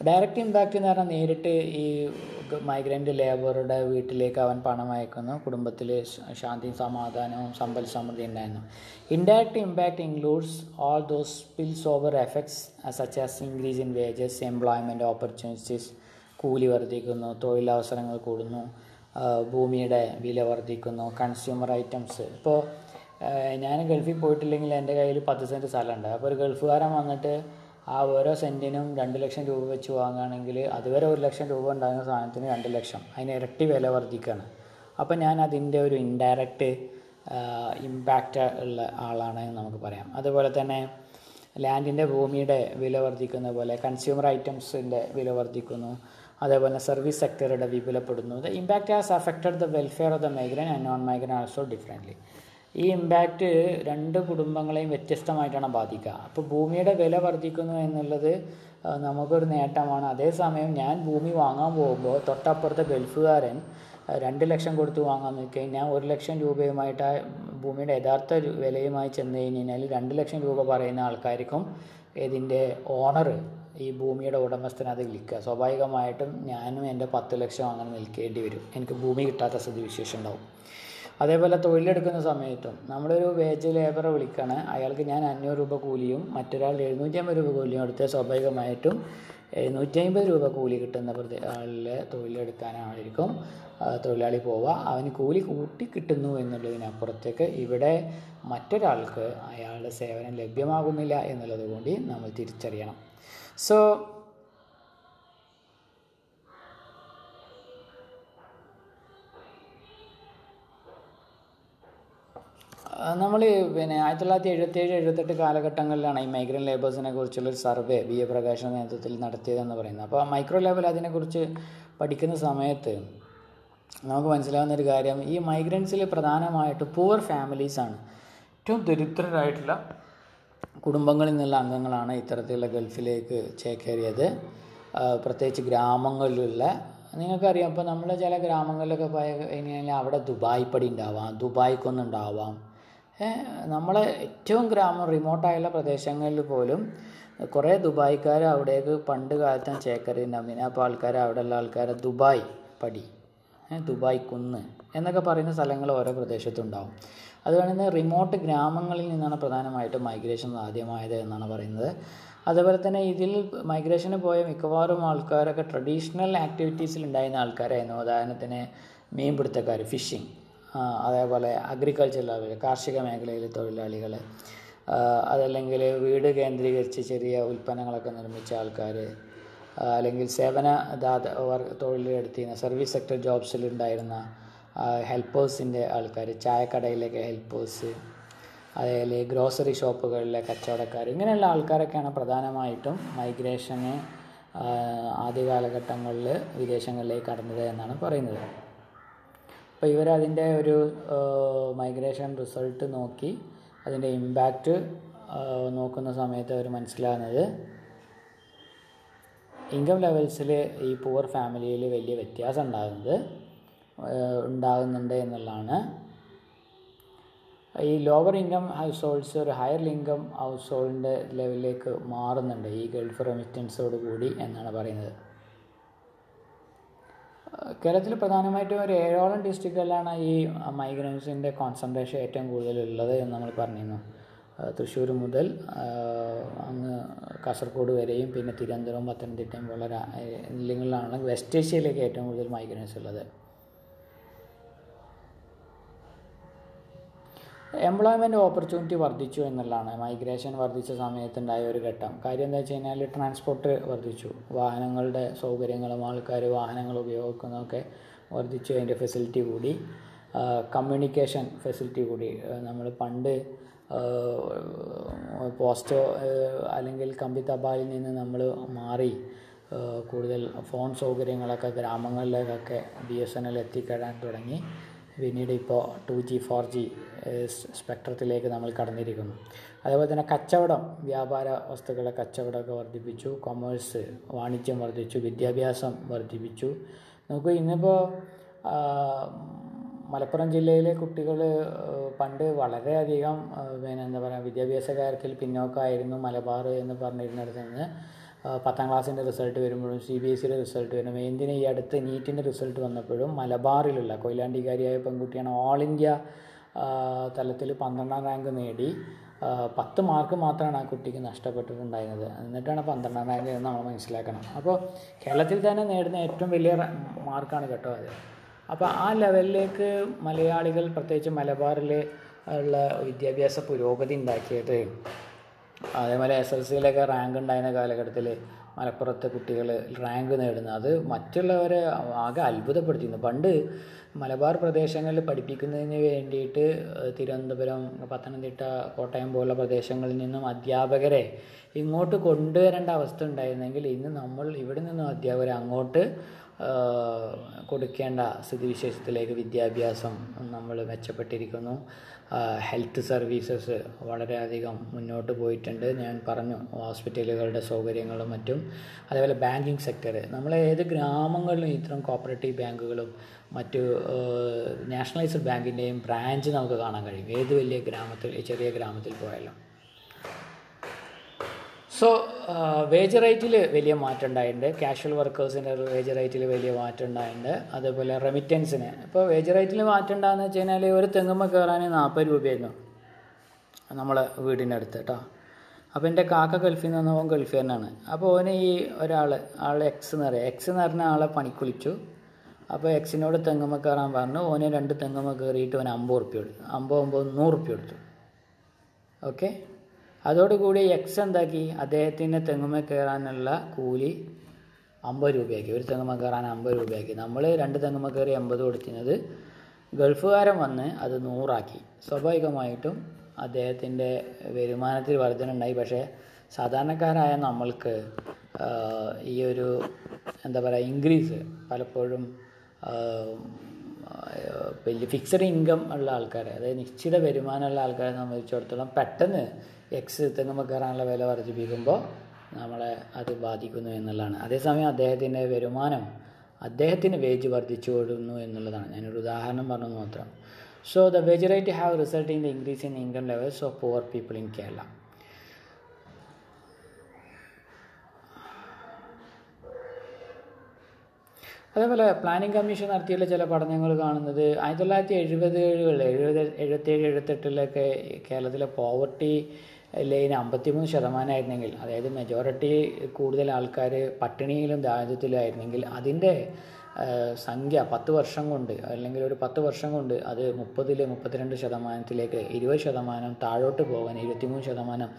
ഡയറക്റ്റ് ഇമ്പാക്റ്റ് എന്ന് പറഞ്ഞാൽ നേരിട്ട് ഈ മൈഗ്രൻ്റ് ലേബറുടെ വീട്ടിലേക്ക് അവൻ പണം അയക്കുന്നു, കുടുംബത്തിൽ ശാന്തിയും സമാധാനവും സമ്പൽ സമൃദ്ധി ഉണ്ടായിരുന്നു. Indirect impact includes all those spills over effects such as increase in wages, employment opportunities, കൂലി വർദ്ധിക്കുന്നു, തൊഴിലവസരങ്ങൾ കൂടുന്നു, ഭൂമിയുടെ വില വർദ്ധിക്കുന്നു, കൺസ്യൂമർ ഐറ്റംസ്. ഇപ്പോൾ ഞാൻ ഗൾഫിൽ പോയിട്ടില്ലെങ്കിൽ എൻ്റെ കയ്യിൽ പത്ത് സെൻറ്റ് സ്ഥലമുണ്ട്. അപ്പോൾ ഒരു ഗൾഫുകാരൻ വന്നിട്ട് ആ ഓരോ സെൻറ്റിനും രണ്ട് ലക്ഷം രൂപ വെച്ച് വാങ്ങുകയാണെങ്കിൽ അതുവരെ ഒരു ലക്ഷം രൂപ ഉണ്ടാകുന്ന സാധനത്തിന് രണ്ട് ലക്ഷം അതിന് ഇരട്ടി വില വർദ്ധിക്കുകയാണ്. അപ്പോൾ ഞാൻ അതിൻ്റെ ഒരു ഇൻഡയറക്റ്റ് ഇമ്പാക്റ്റ് ഉള്ള ആളാണ് എന്ന് നമുക്ക് പറയാം. അതുപോലെ തന്നെ ലാൻഡിൻ്റെ ഭൂമിയുടെ വില വർദ്ധിക്കുന്ന പോലെ കൺസ്യൂമർ ഐറ്റംസിൻ്റെ വില വർദ്ധിക്കുന്നു. അതേപോലെ സർവീസ് സെക്ടറുടെ വിപുലപ്പെടുന്നു. The impact has affected the welfare of the migrant and non migrant also differently. ഈ ഇമ്പാക്റ്റ് രണ്ട് കുടുംബങ്ങളെയും വ്യത്യസ്തമായിട്ടാണ് ബാധിക്കുക. അപ്പോൾ ഭൂമിയുടെ വില വർദ്ധിക്കുന്നു എന്നുള്ളത് നമുക്കൊരു നേട്ടമാണ്. അതേസമയം ഞാൻ ഭൂമി വാങ്ങാൻ പോകുമ്പോൾ തൊട്ടപ്പുറത്തെ ഗൾഫുകാരൻ രണ്ട് ലക്ഷം കൊടുത്ത് വാങ്ങാൻ നിൽക്കുക, ഞാൻ ഒരു ലക്ഷം രൂപയുമായിട്ട് ആ ഭൂമിയുടെ യഥാർത്ഥ വിലയുമായി ചെന്ന് കഴിഞ്ഞ് കഴിഞ്ഞാൽ രണ്ട് ലക്ഷം രൂപ പറയുന്ന ആൾക്കാർക്കും ഇതിൻ്റെ ഓണർ ഈ ഭൂമിയുടെ ഉടമസ്ഥന് അത് വിൽക്കുക. സ്വാഭാവികമായിട്ടും ഞാനും എൻ്റെ പത്ത് ലക്ഷം അങ്ങനെ നിൽക്കേണ്ടി വരും, എനിക്ക് ഭൂമി കിട്ടാത്ത സ്ഥിതി വിശേഷം ഉണ്ടാവും. അതേപോലെ തൊഴിലെടുക്കുന്ന സമയത്തും നമ്മളൊരു വേജ് ലേബറെ വിളിക്കുകയാണ്, അയാൾക്ക് ഞാൻ അഞ്ഞൂറ് രൂപ കൂലിയും മറ്റൊരാൾ എഴുന്നൂറ്റി അമ്പത് രൂപ കൂലിയും എടുത്ത് സ്വാഭാവികമായിട്ടും എഴുന്നൂറ്റി അമ്പത് രൂപ കൂലി കിട്ടുന്ന ആളിലെ തൊഴിലെടുക്കാനായിരിക്കും തൊഴിലാളി പോവുക. അവന് കൂലി കൂട്ടി കിട്ടുന്നു എന്നുള്ളതിനപ്പുറത്തേക്ക് ഇവിടെ മറ്റൊരാൾക്ക് അയാളുടെ സേവനം ലഭ്യമാകുന്നില്ല എന്നുള്ളത് കൂടി നമ്മൾ തിരിച്ചറിയണം. സോ നമ്മൾ പിന്നെ ആയിരത്തി തൊള്ളായിരത്തി എഴുപത്തേഴ് എഴുപത്തെട്ട് കാലഘട്ടങ്ങളിലാണ് ഈ മൈഗ്രൻ്റ് ലേബേഴ്സിനെ കുറിച്ചുള്ളൊരു സർവേ ബി എ പ്രകാശിൻ്റെ നേതൃത്വത്തിൽ നടത്തിയതെന്ന് പറയുന്നത്. അപ്പോൾ മൈക്രോ ലെവൽ അതിനെക്കുറിച്ച് പഠിക്കുന്ന സമയത്ത് നമുക്ക് മനസ്സിലാവുന്നൊരു കാര്യം, ഈ മൈഗ്രൻസിൽ പ്രധാനമായിട്ട് പൂവർ ഫാമിലീസാണ്, ഏറ്റവും ദരിദ്രരായിട്ടുള്ള കുടുംബങ്ങളിൽ നിന്നുള്ള അംഗങ്ങളാണ് ഇത്തരത്തിലുള്ള ഗൾഫിലേക്ക് ചേക്കേറിയത്, പ്രത്യേകിച്ച് ഗ്രാമങ്ങളിലുള്ള. നിങ്ങൾക്കറിയാം, ഇപ്പോൾ നമ്മൾ ചില ഗ്രാമങ്ങളിലൊക്കെ പോയി കഴിഞ്ഞാൽ അവിടെ ദുബായ് പടി ഉണ്ടാവാം, ദുബായ്ക്കൊന്നുണ്ടാവാം. നമ്മളെ ഏറ്റവും ഗ്രാമം റിമോട്ടായുള്ള പ്രദേശങ്ങളിൽ പോലും കുറേ ദുബായ്ക്കാർ അവിടേക്ക് പണ്ട് കാലത്തും ചേക്കേറിയിട്ടുണ്ടാവും. പിന്നെ അപ്പോൾ ആൾക്കാർ അവിടെയുള്ള ആൾക്കാർ ദുബായ് പടി, ദുബായ് കുന്ന് എന്നൊക്കെ പറയുന്ന സ്ഥലങ്ങൾ ഓരോ പ്രദേശത്തുണ്ടാവും. അതുകൊണ്ട് റിമോട്ട് ഗ്രാമങ്ങളിൽ നിന്നാണ് പ്രധാനമായിട്ടും മൈഗ്രേഷൻ ആദ്യമായത് എന്നാണ് പറയുന്നത്. അതുപോലെ തന്നെ ഇതിൽ മൈഗ്രേഷന് പോയ മിക്കവാറും ആൾക്കാരൊക്കെ ട്രഡീഷണൽ ആക്ടിവിറ്റീസിൽ ഉണ്ടായിരുന്ന ആൾക്കാരായിരുന്നു. ഉദാഹരണത്തിന് മീൻപിടുത്തക്കാർ, ഫിഷിംഗ്, അതേപോലെ അഗ്രികൾച്ചറിൽ കാർഷിക മേഖലയിലെ തൊഴിലാളികൾ, അതല്ലെങ്കിൽ വീട് കേന്ദ്രീകരിച്ച് ചെറിയ ഉൽപ്പന്നങ്ങളൊക്കെ നിർമ്മിച്ച ആൾക്കാർ, അല്ലെങ്കിൽ സേവന ദാത തൊഴിലെടുത്തിരുന്ന സർവീസ് സെക്ടർ ജോബ്സിലുണ്ടായിരുന്ന ഹെൽപ്പേഴ്സിൻ്റെ ആൾക്കാർ, ചായക്കടയിലേക്ക് ഹെൽപ്പേഴ്സ്, അതേപോലെ ഗ്രോസറി ഷോപ്പുകളിലെ കച്ചവടക്കാർ, ഇങ്ങനെയുള്ള ആൾക്കാരൊക്കെയാണ് പ്രധാനമായിട്ടും മൈഗ്രേഷന് ആദ്യ കാലഘട്ടങ്ങളിൽ വിദേശങ്ങളിലേക്ക് കടന്നത് എന്നാണ് പറയുന്നത്. അപ്പോൾ ഇവരതിൻ്റെ ഒരു മൈഗ്രേഷൻ റിസൾട്ട് നോക്കി അതിൻ്റെ ഇമ്പാക്റ്റ് നോക്കുന്ന സമയത്ത് അവർ മനസ്സിലാകുന്നത് ഇൻകം ലെവൽസിൽ ഈ പൂവർ ഫാമിലിയിൽ വലിയ വ്യത്യാസം ഉണ്ടാകുന്നത് ഉണ്ടാകുന്നുണ്ട് എന്നുള്ളതാണ്. ഈ ലോവർ ഇൻകം ഹൗസ് ഹോൾഡ്സ് ഒരു ഹയർ ഇൻകം ഹൗസ് ഹോൾഡിൻ്റെ ലെവലിലേക്ക് മാറുന്നുണ്ട് ഈ ഗൾഫ് റെമിറ്റൻസോട് കൂടി എന്നാണ് പറയുന്നത്. കേരളത്തിൽ പ്രധാനമായിട്ടും ഒരു ഏഴോളം ഡിസ്ട്രിക്റ്റുകളിലാണ് ഈ മൈഗ്രൻസിൻ്റെ കോൺസെൻട്രേഷൻ ഏറ്റവും കൂടുതലുള്ളത് എന്ന് നമ്മൾ പറഞ്ഞിരുന്നു. തൃശ്ശൂർ മുതൽ അങ്ങ് കാസർഗോഡ് വരെയും പിന്നെ തിരുവനന്തപുരം, പത്തനംതിട്ടയും പോലുള്ള ജില്ലകളിലാണ് വെസ്റ്റ് ഏഷ്യയിലേക്ക് ഏറ്റവും കൂടുതൽ മൈഗ്രൻസ് ഉള്ളത്. എംപ്ലോയ്മെൻറ്റ് ഓപ്പർച്യൂണിറ്റി വർദ്ധിച്ചു എന്നുള്ളതാണ് മൈഗ്രേഷൻ വർദ്ധിച്ച സമയത്തുണ്ടായ ഒരു ഘട്ടം. കാര്യം എന്താ വെച്ച് കഴിഞ്ഞാൽ ട്രാൻസ്പോർട്ട് വർദ്ധിച്ചു, വാഹനങ്ങളുടെ സൗകര്യങ്ങളും ആൾക്കാർ വാഹനങ്ങൾ ഉപയോഗിക്കുന്നതൊക്കെ വർദ്ധിച്ചു, അതിൻ്റെ ഫെസിലിറ്റി കൂടി, കമ്മ്യൂണിക്കേഷൻ ഫെസിലിറ്റി കൂടി. നമ്മൾ പണ്ട് പോസ്റ്റോ അല്ലെങ്കിൽ കമ്പി തപാലിൽ നിന്ന് നമ്മൾ മാറി കൂടുതൽ ഫോൺ സൗകര്യങ്ങളൊക്കെ ഗ്രാമങ്ങളിലേക്കൊക്കെ ബി എസ് എൻ എൽ എത്തിക്കഴിയാൻ തുടങ്ങി. പിന്നീട് ഇപ്പോൾ ടു ജി ഫോർ ജി സ്പെക്ട്രത്തിലേക്ക് നമ്മൾ കടന്നിരിക്കുന്നു. അതുപോലെ തന്നെ കച്ചവടം, വ്യാപാര വസ്തുക്കളുടെ കച്ചവടമൊക്കെ വർദ്ധിപ്പിച്ചു, കൊമേഴ്സ് വാണിജ്യം വർദ്ധിച്ചു, വിദ്യാഭ്യാസം വർദ്ധിപ്പിച്ചു. നമുക്ക് ഇന്നിപ്പോൾ മലപ്പുറം ജില്ലയിലെ കുട്ടികൾ പണ്ട് വളരെയധികം പിന്നെ എന്താ പറയുക വിദ്യാഭ്യാസ കാര്യത്തിൽ പിന്നോക്കമായിരുന്നു മലബാർ എന്ന് പറഞ്ഞിരുന്നിടത്ത് നിന്ന് പത്താം ക്ലാസ്സിൻ്റെ റിസൾട്ട് വരുമ്പോഴും സി ബി എസ് സിയുടെ റിസൾട്ട് വരുമ്പോഴും എന്തിനും ഈ അടുത്ത് നീറ്റിൻ്റെ റിസൾട്ട് വന്നപ്പോഴും മലബാറിലുള്ള കൊയിലാണ്ടിക്കാരിയായ പെൺകുട്ടിയാണ് ഓൾ ഇന്ത്യ തലത്തിൽ പന്ത്രണ്ടാം റാങ്ക് നേടി. പത്ത് മാർക്ക് മാത്രമാണ് ആ കുട്ടിക്ക് നഷ്ടപ്പെട്ടിട്ടുണ്ടായിരുന്നത്. എന്നിട്ടാണ് പന്ത്രണ്ടാം റാങ്ക് എന്ന് നമ്മൾ മനസ്സിലാക്കണം. അപ്പോൾ കേരളത്തിൽ തന്നെ നേടുന്ന ഏറ്റവും വലിയ മാർക്കാണ് കേട്ടോ അത്. അപ്പോൾ ആ ലെവലിലേക്ക് മലയാളികൾ പ്രത്യേകിച്ച് മലബാറിൽ ഉള്ള വിദ്യാഭ്യാസ പുരോഗതി ഉണ്ടാക്കിയത്. അതേപോലെ എസ് എൽ സിയിലൊക്കെ റാങ്ക് ഉണ്ടായിരുന്ന കാലഘട്ടത്തിൽ മലപ്പുറത്തെ കുട്ടികൾ റാങ്ക് നേടുന്നത് അത് മറ്റുള്ളവരെ ആകെ അത്ഭുതപ്പെടുത്തിയിരുന്നു. പണ്ട് മലബാർ പ്രദേശങ്ങളിൽ പഠിപ്പിക്കുന്നതിന് വേണ്ടിയിട്ട് തിരുവനന്തപുരം, പത്തനംതിട്ട, കോട്ടയം പോലുള്ള പ്രദേശങ്ങളിൽ നിന്നും അധ്യാപകരെ ഇങ്ങോട്ട് കൊണ്ടുവരേണ്ട അവസ്ഥ ഉണ്ടായിരുന്നെങ്കിൽ ഇന്ന് നമ്മൾ ഇവിടെ നിന്നും അധ്യാപകരെ അങ്ങോട്ട് കൊടുക്കേണ്ട സ്ഥിതിവിശേഷത്തിലേക്ക് വിദ്യാഭ്യാസം നമ്മൾ മെച്ചപ്പെട്ടിരിക്കുന്നു. ഹെൽത്ത് സർവീസസ് വളരെയധികം മുന്നോട്ട് പോയിട്ടുണ്ട്. ഞാൻ പറഞ്ഞു ഹോസ്പിറ്റലുകളുടെ സൗകര്യങ്ങളും മറ്റും. അതേപോലെ ബാങ്കിങ് സെക്ടർ, നമ്മൾ ഏത് ഗ്രാമങ്ങളിലും ഇത്തരം കോപ്പറേറ്റീവ് ബാങ്കുകളും മറ്റു നാഷണലൈസ്ഡ് ബാങ്കിൻ്റെയും ബ്രാഞ്ച് നമുക്ക് കാണാൻ കഴിയും ഏത് വലിയ ഗ്രാമത്തിൽ ചെറിയ ഗ്രാമത്തിൽ പോയാലും. സോ വേജ് റൈറ്റിൽ വലിയ മാറ്റം ഉണ്ടായിട്ടുണ്ട്, കാഷ്വൽ വർക്കേഴ്സിൻ്റെ വേജ് റൈറ്റിൽ വലിയ മാറ്റം ഉണ്ടായിട്ടുണ്ട്. അതേപോലെ റെമിറ്റൻസിന് ഇപ്പോൾ വേജ് റൈറ്റിൽ മാറ്റം ഉണ്ടാകുന്ന വെച്ച് കഴിഞ്ഞാൽ ഒരു തെങ്ങുമ്മ കയറാൻ നാൽപ്പത് രൂപയായിരുന്നു നമ്മളെ വീടിൻ്റെ അടുത്ത് കേട്ടോ. അപ്പോൾ എൻ്റെ കാക്ക ഗൾഫിൽ നിന്ന് ഓൻ ഗൾഫിൽ തന്നെയാണ്. അപ്പോൾ ഓന് ഈ ഒരാൾ ആൾ എക്സ് എന്ന് പറയാം, എക്സ് എന്ന് പറഞ്ഞ ആളെ പണിക്ക് വിളിച്ചു. അപ്പോൾ എക്സിനോട് തെങ്ങുമ്മ കയറാൻ പറഞ്ഞു. ഓന് രണ്ട് തെങ്ങുമ്മ കയറിയിട്ട് ഓന് അമ്പത് റുപ്യ കൊടുത്തു, അമ്പത് ഒമ്പത് നൂറ് റുപ്യ കൊടുത്തു. ഓക്കെ, അതോടുകൂടി എക്സ് എന്താക്കി അദ്ദേഹത്തിൻ്റെ തെങ്ങുമ്മ കയറാനുള്ള കൂലി അമ്പത് രൂപയാക്കി, ഒരു തെങ്ങുമ്മ കയറാൻ അമ്പത് രൂപയാക്കി. നമ്മൾ രണ്ട് തെങ്ങുമ്മ കയറി എൺപത് കൊടുത്തിരുന്നത് ഗൾഫുകാരൻ വന്ന് അത് നൂറാക്കി. സ്വാഭാവികമായിട്ടും അദ്ദേഹത്തിൻ്റെ വരുമാനത്തിൽ വർധന ഉണ്ടായി. പക്ഷേ സാധാരണക്കാരായ നമ്മൾക്ക് ഈ ഒരു എന്താ പറയുക ഇൻക്രീസ് പലപ്പോഴും വലിയ ഫിക്സഡ് ഇൻകം ഉള്ള ആൾക്കാരെ, അതായത് നിശ്ചിത വരുമാനമുള്ള ആൾക്കാരെ സംബന്ധിച്ചിടത്തോളം പെട്ടെന്ന് എക്സ് തെങ്ങുമ്പോൾ കയറാനുള്ള വില വർദ്ധിപ്പിക്കുമ്പോൾ നമ്മളെ അത് ബാധിക്കുന്നു എന്നുള്ളതാണ്. അതേസമയം അദ്ദേഹത്തിൻ്റെ വരുമാനം അദ്ദേഹത്തിന് വേജ് വർദ്ധിച്ചു കൊടുക്കുന്നു എന്നുള്ളതാണ്. ഞാനൊരു ഉദാഹരണം പറഞ്ഞു മാത്രം. So the wage right have result in the increase in income levels of poor people in Kerala. അതേപോലെ പ്ലാനിംഗ് കമ്മീഷൻ നടത്തിയുള്ള ചില പഠനങ്ങൾ കാണുന്നത് ആയിരത്തി തൊള്ളായിരത്തി എഴുപതേഴുകളിൽ എഴുപത് എഴുപത്തേഴ് എഴുപത്തെട്ടിലൊക്കെ കേരളത്തിലെ പോവർട്ടി ലൈൻ അമ്പത്തിമൂന്ന് ശതമാനമായിരുന്നെങ്കിൽ, അതായത് മെജോറിറ്റി കൂടുതൽ ആൾക്കാർ പട്ടിണിയിലും ദാരിദ്ര്യത്തിലായിരുന്നെങ്കിൽ അതിൻ്റെ സംഖ്യ പത്ത് വർഷം കൊണ്ട് അല്ലെങ്കിൽ ഒരു പത്ത് വർഷം കൊണ്ട് അത് മുപ്പതിൽ മുപ്പത്തിരണ്ട് ശതമാനത്തിലേക്ക് ഇരുപത് ശതമാനം താഴോട്ട് പോകാൻ ഇരുപത്തിമൂന്ന് ശതമാനം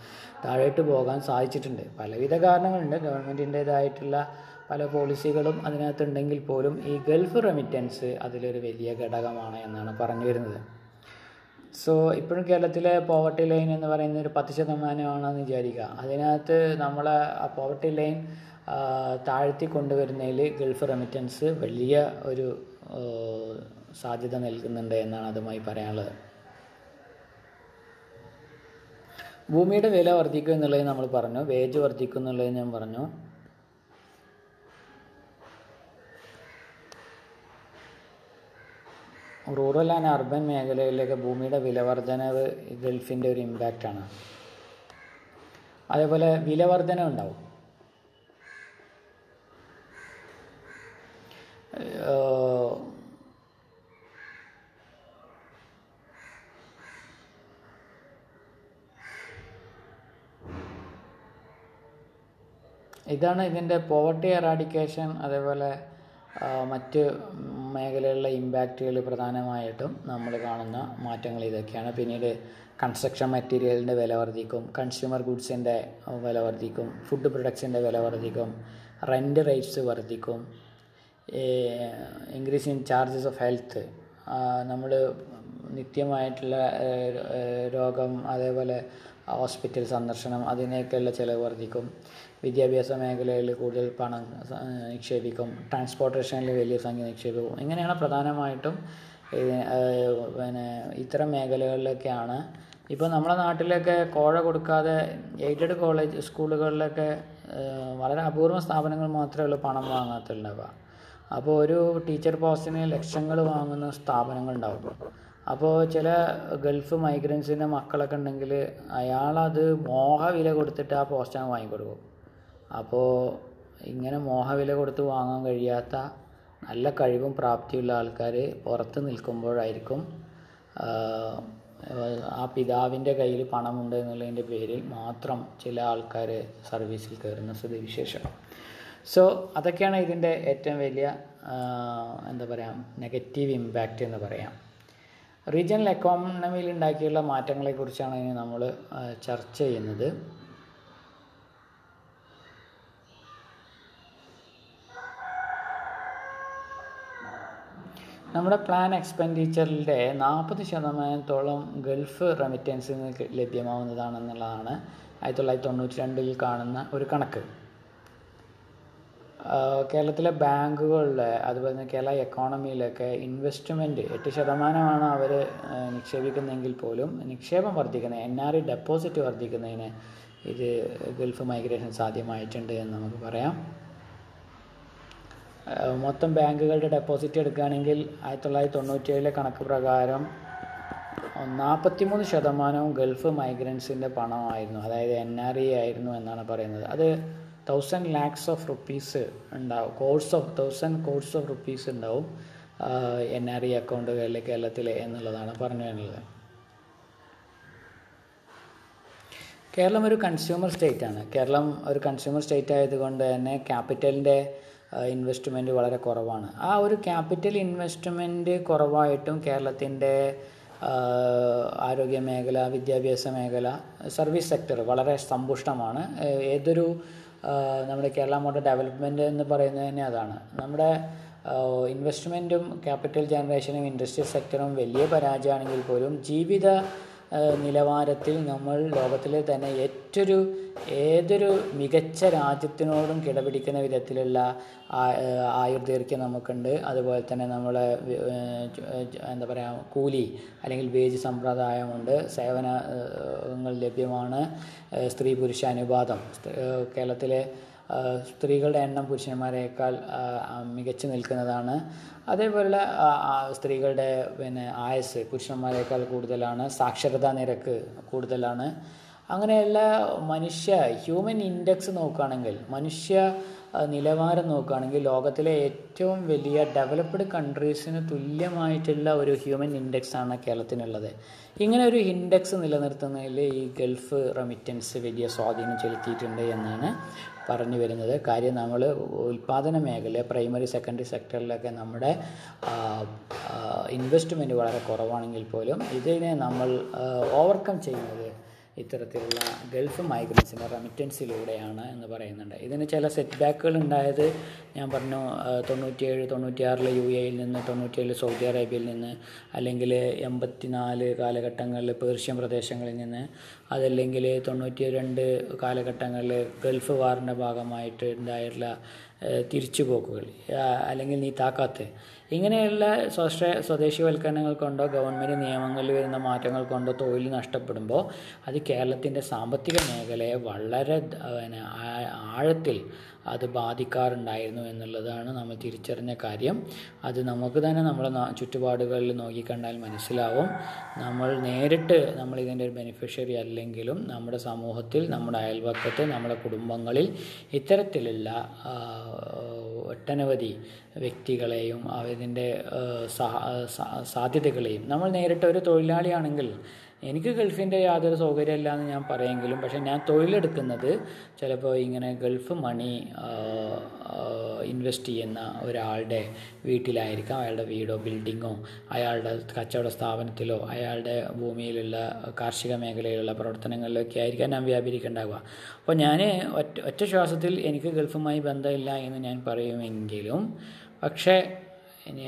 താഴോട്ട് പോകാൻ സാധിച്ചിട്ടുണ്ട്. പലവിധ കാരണങ്ങളുണ്ട്, ഗവൺമെൻറ്റിൻ്റേതായിട്ടുള്ള പല പോളിസികളും അതിനകത്തുണ്ടെങ്കിൽ പോലും ഈ ഗൾഫ് റെമിറ്റൻസ് അതിലൊരു വലിയ ഘടകമാണ് എന്നാണ് പറഞ്ഞു വരുന്നത്. സോ ഇപ്പോഴും കേരളത്തിലെ പോവർട്ടി ലൈൻ എന്ന് പറയുന്നത് ഒരു പത്ത് ശതമാനമാണെന്ന് വിചാരിക്കുക. അതിനകത്ത് നമ്മൾ ആ പോവർട്ടി ലൈൻ താഴ്ത്തി കൊണ്ടുവരുന്നതിൽ ഗൾഫ് റെമിറ്റൻസ് വലിയ ഒരു സാധ്യത നൽകുന്നുണ്ട് എന്നാണ് അതുമായി പറയാനുള്ളത്. ഭൂമിയുടെ വില വർദ്ധിക്കുക എന്നുള്ളത് നമ്മൾ പറഞ്ഞു, വേജ് വർദ്ധിക്കും എന്നുള്ളത് ഞാൻ പറഞ്ഞു. റൂറൽ ആൻഡ് അർബൻ മേഖലയിലൊക്കെ ഭൂമിയുടെ വിലവർധനവ് ഗൾഫിൻ്റെ ഒരു ഇമ്പാക്റ്റാണ്. അതേപോലെ വിലവർധന ഉണ്ടാവും. ഇതാണ് ഇതിൻ്റെ പോവർട്ടി എറാഡിക്കേഷൻ അതേപോലെ മറ്റ് മേഖലകളിലെ ഇമ്പാക്റ്റുകൾ പ്രധാനമായിട്ടും നമ്മൾ കാണുന്ന മാറ്റങ്ങൾ ഇതൊക്കെയാണ്. പിന്നീട് കൺസ്ട്രക്ഷൻ മെറ്റീരിയലിൻ്റെ വില വർദ്ധിക്കും, കൺസ്യൂമർ ഗുഡ്സിൻ്റെ വില വർദ്ധിക്കും, ഫുഡ് പ്രൊഡക്ട്സിൻ്റെ വില വർദ്ധിക്കും, റെൻ്റ് റേറ്റ്സ് വർദ്ധിക്കും, increase in charges of health, നമ്മൾ നിത്യമായിട്ടുള്ള രോഗം അതേപോലെ ഹോസ്പിറ്റൽ സന്ദർശനം അതിനൊക്കെയുള്ള ചിലവ് വർദ്ധിക്കും, വിദ്യാഭ്യാസ മേഖലയിൽ കൂടുതൽ പണം നിക്ഷേപിക്കും, ട്രാൻസ്പോർട്ടേഷനിൽ വലിയ സംഖ്യ നിക്ഷേപിക്കും. ഇങ്ങനെയാണ് പ്രധാനമായിട്ടും പിന്നെ ഇത്തരം മേഖലകളിലൊക്കെയാണ്. ഇപ്പോൾ നമ്മുടെ നാട്ടിലൊക്കെ കോഴ കൊടുക്കാതെ എയ്ഡഡ് കോളേജ് സ്കൂളുകളിലൊക്കെ വളരെ അപൂർവ സ്ഥാപനങ്ങൾ മാത്രമേ ഉള്ളൂ പണം വാങ്ങാത്തുണ്ടാവുക. അപ്പോൾ ഒരു ടീച്ചർ പോസ്റ്റിന് ലക്ഷങ്ങൾ വാങ്ങുന്ന സ്ഥാപനങ്ങളുണ്ടാവും. അപ്പോൾ ചില ഗൾഫ് മൈഗ്രൻസിൻ്റെ മക്കളൊക്കെ ഉണ്ടെങ്കിൽ അയാളത് മോഹവില കൊടുത്തിട്ട് ആ പോസ്റ്റാണ് വാങ്ങിക്കൊടുക്കും. അപ്പോൾ ഇങ്ങനെ മോഹവില കൊടുത്ത് വാങ്ങാൻ കഴിയാത്ത നല്ല കഴിവും പ്രാപ്തിയുള്ള ആൾക്കാർ പുറത്ത് നിൽക്കുമ്പോഴായിരിക്കും ആ പിതാവിൻ്റെ കയ്യിൽ പണമുണ്ട് എന്നുള്ളതിൻ്റെ പേരിൽ മാത്രം ചില ആൾക്കാർ സർവീസിൽ കയറുന്ന സ്ഥിതി വിശേഷം. സോ അതൊക്കെയാണ് ഇതിൻ്റെ ഏറ്റവും വലിയ എന്താ പറയുക നെഗറ്റീവ് ഇമ്പാക്റ്റ് എന്ന് പറയാം. റീജിയണൽ എക്കോണമിയിൽ ഉണ്ടാക്കിയുള്ള മാറ്റങ്ങളെക്കുറിച്ചാണ് ഇനി നമ്മൾ ചർച്ച ചെയ്യുന്നത്. നമ്മുടെ പ്ലാൻ എക്സ്പെൻഡിച്ചറിൻ്റെ നാൽപ്പത് ശതമാനത്തോളം ഗൾഫ് റെമിറ്റൻസിന് ലഭ്യമാവുന്നതാണെന്നുള്ളതാണ് ആയിരത്തി തൊള്ളായിരത്തി തൊണ്ണൂറ്റി രണ്ടിൽ കാണുന്ന ഒരു കണക്ക്. കേരളത്തിലെ ബാങ്കുകളിൽ അതുപോലെ തന്നെ കേരള എക്കോണമിയിലൊക്കെ ഇൻവെസ്റ്റ്മെൻറ്റ് എട്ട് ശതമാനമാണ് അവർ നിക്ഷേപിക്കുന്നതെങ്കിൽ പോലും നിക്ഷേപം വർദ്ധിക്കുന്നത് എൻ ആർ ഇ ഡെപ്പോസിറ്റ് വർദ്ധിക്കുന്നതിന് ഇത് ഗൾഫ് മൈഗ്രേഷൻ സാധ്യമായിട്ടുണ്ട് എന്ന് നമുക്ക് പറയാം. മൊത്തം ബാങ്കുകളുടെ ഡെപ്പോസിറ്റ് എടുക്കുകയാണെങ്കിൽ ആയിരത്തി തൊള്ളായിരത്തി തൊണ്ണൂറ്റി ഏഴിലെ കണക്ക് പ്രകാരം നാൽപ്പത്തിമൂന്ന് ശതമാനവും ഗൾഫ് മൈഗ്രൻസിൻ്റെ പണമായിരുന്നു, അതായത് എൻ ആർ ഇ ആയിരുന്നു എന്നാണ് പറയുന്നത്. അത് തൗസൻഡ് ലാക്സ് ഓഫ് റുപ്പീസ് ഉണ്ടാവും, course of thousand crores of rupees ഉണ്ടാവും എൻ ആർ ഇ അക്കൗണ്ടുകളിൽ കേരളത്തിൽ എന്നുള്ളതാണ് പറഞ്ഞു വരുന്നത്. കേരളം ഒരു കൺസ്യൂമർ സ്റ്റേറ്റാണ്. കേരളം ഒരു കൺസ്യൂമർ സ്റ്റേറ്റ് ആയതുകൊണ്ട് തന്നെ ക്യാപിറ്റലിൻ്റെ ഇൻവെസ്റ്റ്മെൻറ്റ് വളരെ കുറവാണ്. ആ ഒരു ക്യാപിറ്റൽ ഇൻവെസ്റ്റ്മെൻറ്റ് കുറവായിട്ടും കേരളത്തിൻ്റെ ആരോഗ്യ മേഖല, വിദ്യാഭ്യാസ മേഖല, സർവീസ് സെക്ടർ വളരെ സമ്പുഷ്ടമാണ്. ഏതൊരു നമ്മുടെ കേരള മോഡൽ ഡെവലപ്മെൻറ്റ് എന്ന് പറയുന്നത് തന്നെ അതാണ്. നമ്മുടെ ഇൻവെസ്റ്റ്മെൻറ്റും ക്യാപിറ്റൽ ജനറേഷനും ഇൻഡസ്ട്രിയൽ സെക്ടറും വലിയ പരാജയമാണെങ്കിൽ പോലും ജീവിത നിലവാരത്തിൽ നമ്മൾ ലോകത്തിലെ തന്നെ ഏറ്റൊരു ഏതൊരു മികച്ച രാജ്യത്തിനോടും കിടപിടിക്കുന്ന വിധത്തിലുള്ള ആയുർദൈർഘ്യം നമുക്കുണ്ട്. അതുപോലെ തന്നെ നമ്മളെ എന്താ പറയുക, കൂലി അല്ലെങ്കിൽ വേജ് സമ്പ്രദായമുണ്ട്, സേവനങ്ങൾ ലഭ്യമാണ്, സ്ത്രീ പുരുഷ അനുപാതം, കേരളത്തിലെ സ്ത്രീകളുടെ എണ്ണം പുരുഷന്മാരെക്കാൾ മികച്ചു നിൽക്കുന്നതാണ്. അതേപോലെ സ്ത്രീകളുടെ പിന്നെ ആയുസ് പുരുഷന്മാരെക്കാൾ കൂടുതലാണ്, സാക്ഷരതാ നിരക്ക് കൂടുതലാണ്. അങ്ങനെയുള്ള മനുഷ്യ ഹ്യൂമൻ ഇൻഡെക്സ് നോക്കുകയാണെങ്കിൽ, മനുഷ്യ നിലവാരം നോക്കുകയാണെങ്കിൽ ലോകത്തിലെ ഏറ്റവും വലിയ ഡെവലപ്ഡ് കൺട്രീസിന് തുല്യമായിട്ടുള്ള ഒരു ഹ്യൂമൻ ഇൻഡെക്സാണ് കേരളത്തിനുള്ളത്. ഇങ്ങനെ ഒരു ഇൻഡെക്സ് നിലനിർത്തുന്നതിൽ ഈ ഗൾഫ് റെമിറ്റൻസ് വലിയ സ്വാധീനം ചെലുത്തിയിട്ടുണ്ട് എന്നാണ് പറഞ്ഞു വരുന്നത്. കാര്യം നമ്മൾ ഉൽപ്പാദന മേഖല, പ്രൈമറി സെക്കൻഡറി സെക്ടറിലൊക്കെ നമ്മുടെ ഇൻവെസ്റ്റ്മെൻറ്റ് വളരെ കുറവാണെങ്കിൽ പോലും ഇതിനെ നമ്മൾ ഓവർകം ചെയ്യുന്നത് ഇത്തരത്തിലുള്ള ഗൾഫ് മൈഗ്രൻസിൻ്റെ റെമിറ്റൻസിലൂടെയാണ് എന്ന് പറയുന്നുണ്ട്. ഇതിന് ചില സെറ്റ് ബാക്കുകൾ ഉണ്ടായത് ഞാൻ പറഞ്ഞു, തൊണ്ണൂറ്റിയേഴ് തൊണ്ണൂറ്റിയാറിൽ യു എയിൽ നിന്ന്, തൊണ്ണൂറ്റിയേഴിൽ സൗദി അറേബ്യയിൽ നിന്ന്, അല്ലെങ്കിൽ എൺപത്തിനാല് കാലഘട്ടങ്ങളിൽ പേർഷ്യൻ പ്രദേശങ്ങളിൽ നിന്ന്, അതല്ലെങ്കിൽ തൊണ്ണൂറ്റി രണ്ട് കാലഘട്ടങ്ങളിൽ ഗൾഫ് വാറിൻ്റെ ഭാഗമായിട്ട് ഉണ്ടായിട്ടുള്ള തിരിച്ചുപോക്കുകൾ അല്ലെങ്കിൽ നീതാക്കാത്ത്, ഇങ്ങനെയുള്ള സ്വശ സ്വദേശിവൽക്കരണങ്ങൾ കൊണ്ടോ ഗവൺമെൻറ് നിയമങ്ങളിൽ വരുന്ന മാറ്റങ്ങൾ കൊണ്ടോ തൊഴിൽ നഷ്ടപ്പെടുമ്പോൾ അത് കേരളത്തിൻ്റെ സാമ്പത്തിക മേഖലയെ വളരെ ആഴത്തിൽ അത് ബാധിക്കാറുണ്ടായിരുന്നു എന്നുള്ളതാണ് നമ്മൾ തിരിച്ചറിഞ്ഞ കാര്യം. അത് നമുക്ക് തന്നെ നമ്മുടെ ചുറ്റുപാടുകളിൽ നോക്കിക്കണ്ടാൽ മനസ്സിലാവും. നമ്മൾ നേരിട്ട് നമ്മളിതിൻ്റെ ഒരു ബെനിഫിഷ്യറി അല്ലെങ്കിലും നമ്മുടെ സമൂഹത്തിൽ, നമ്മുടെ അയൽവക്കത്ത്, നമ്മുടെ കുടുംബങ്ങളിൽ ഇത്തരത്തിലുള്ള ഒട്ടനവധി വ്യക്തികളെയും അവരിൻ്റെ സാധ്യതകളെയും നമ്മൾ നേരിട്ട്, ഒരു തൊഴിലാളിയാണെങ്കിൽ എനിക്ക് ഗൾഫിൻ്റെ യാതൊരു സൗകര്യമില്ല എന്ന് ഞാൻ പറയുമെങ്കിലും പക്ഷേ ഞാൻ തൊഴിലെടുക്കുന്നത് ചിലപ്പോൾ ഇങ്ങനെ ഗൾഫ് മണി ഇൻവെസ്റ്റ് ചെയ്യുന്ന ഒരാളുടെ വീട്ടിലായിരിക്കാം, അയാളുടെ വീടോ ബിൽഡിങ്ങോ അയാളുടെ കച്ചവട സ്ഥാപനത്തിലോ അയാളുടെ ഭൂമിയിലുള്ള കാർഷിക മേഖലയിലുള്ള പ്രവർത്തനങ്ങളിലൊക്കെ ആയിരിക്കാം ഞാൻ വ്യാപരിക്കേണ്ടാവുക. അപ്പോൾ ഞാൻ ഒറ്റ ഒറ്റ ശ്വാസത്തിൽ എനിക്ക് ഗൾഫുമായി ബന്ധമില്ല എന്ന് ഞാൻ പറയുമെങ്കിലും പക്ഷേ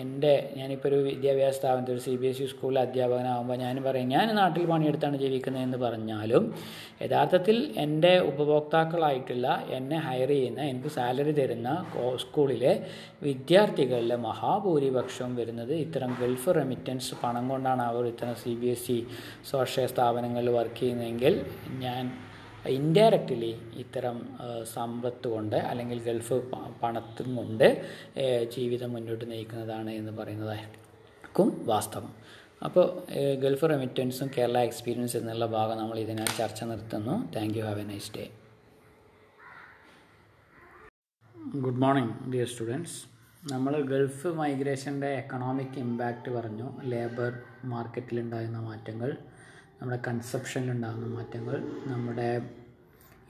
എൻ്റെ ഞാനിപ്പോൾ ഒരു വിദ്യാഭ്യാസ സ്ഥാപനത്തിൽ ഒരു സി ബി എസ് ഇ സ്കൂളിലെ അധ്യാപകനാകുമ്പോൾ ഞാൻ പറയും ഞാൻ നാട്ടിൽ പണിയെടുത്താണ് ജീവിക്കുന്നതെന്ന് പറഞ്ഞാലും യഥാർത്ഥത്തിൽ എൻ്റെ ഉപഭോക്താക്കളായിട്ടുള്ള എന്നെ ഹയർ ചെയ്യുന്ന, എനിക്ക് സാലറി തരുന്ന സ്കൂളിലെ വിദ്യാർത്ഥികളിലെ മഹാഭൂരിപക്ഷവും വരുന്നത് ഇത്തരം ഗൾഫ് റെമിറ്റൻസ് പണം കൊണ്ടാണ് അവർ ഇത്തരം സി ബി എസ് ഇ സ്വാശ്രയ സ്ഥാപനങ്ങളിൽ വർക്ക് ചെയ്യുന്നതെങ്കിൽ ഞാൻ ഇൻഡയറക്റ്റ്ലി ഇത്തരം സമ്പത്ത് കൊണ്ട് അല്ലെങ്കിൽ ഗൾഫ് പണത്തും കൊണ്ട് ജീവിതം മുന്നോട്ട് നയിക്കുന്നതാണ് എന്ന് പറയുന്നതായിരിക്കും വാസ്തവം. അപ്പോൾ ഗൾഫ് റെമിറ്റൻസും കേരള എക്സ്പീരിയൻസ് എന്നുള്ള ഭാഗം നമ്മൾ ഇതിനാൽ ചർച്ച നിർത്തുന്നു. Thank you. Have a nice day. Good morning dear students. നമ്മൾ ഗൾഫ് മൈഗ്രേഷൻ്റെ എക്കണോമിക് ഇമ്പാക്റ്റ് പറഞ്ഞു, ലേബർ മാർക്കറ്റിലുണ്ടാകുന്ന മാറ്റങ്ങൾ, നമ്മുടെ കൺസപ്ഷനിലുണ്ടാകുന്ന മാറ്റങ്ങൾ, നമ്മുടെ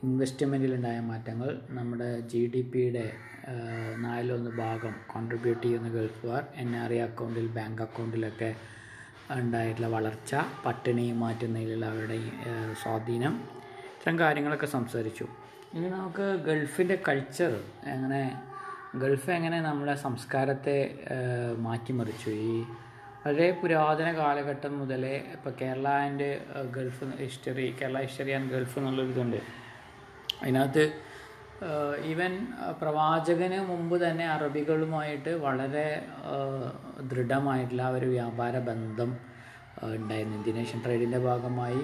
ഇൻവെസ്റ്റ്മെൻറ്റിലുണ്ടായ മാറ്റങ്ങൾ, നമ്മുടെ ജി ഡി പിയുടെ നാലിലൊന്ന് ഭാഗം കോൺട്രിബ്യൂട്ട് ചെയ്യുന്ന ഗൾഫുകാർ, എൻ ആർ ഇ അക്കൗണ്ടിൽ ബാങ്ക് അക്കൗണ്ടിലൊക്കെ ഉണ്ടായിട്ടുള്ള വളർച്ച, പട്ടിണി മാറ്റുന്നതിലുള്ള അവരുടെ സ്വാധീനം, ഇത്തരം കാര്യങ്ങളൊക്കെ സംസാരിച്ചു. ഇനി നമുക്ക് ഗൾഫിൻ്റെ കൾച്ചർ എങ്ങനെ, ഗൾഫ് എങ്ങനെ നമ്മുടെ സംസ്കാരത്തെ മാറ്റിമറിച്ചു. ഈ വളരെ പുരാതന കാലഘട്ടം മുതലേ ഇപ്പോൾ Kerala and Gulf history, Kerala history and Gulf എന്നുള്ളൊരിതുണ്ട്. അതിനകത്ത് ഈവൻ പ്രവാചകന് മുമ്പ് തന്നെ അറബികളുമായിട്ട് വളരെ ദൃഢമായിട്ടുള്ള ഒരു വ്യാപാര ബന്ധം ഉണ്ടായിരുന്നു. ഇന്ത്യൻ ഏഷ്യൻ ട്രേഡിൻ്റെ ഭാഗമായി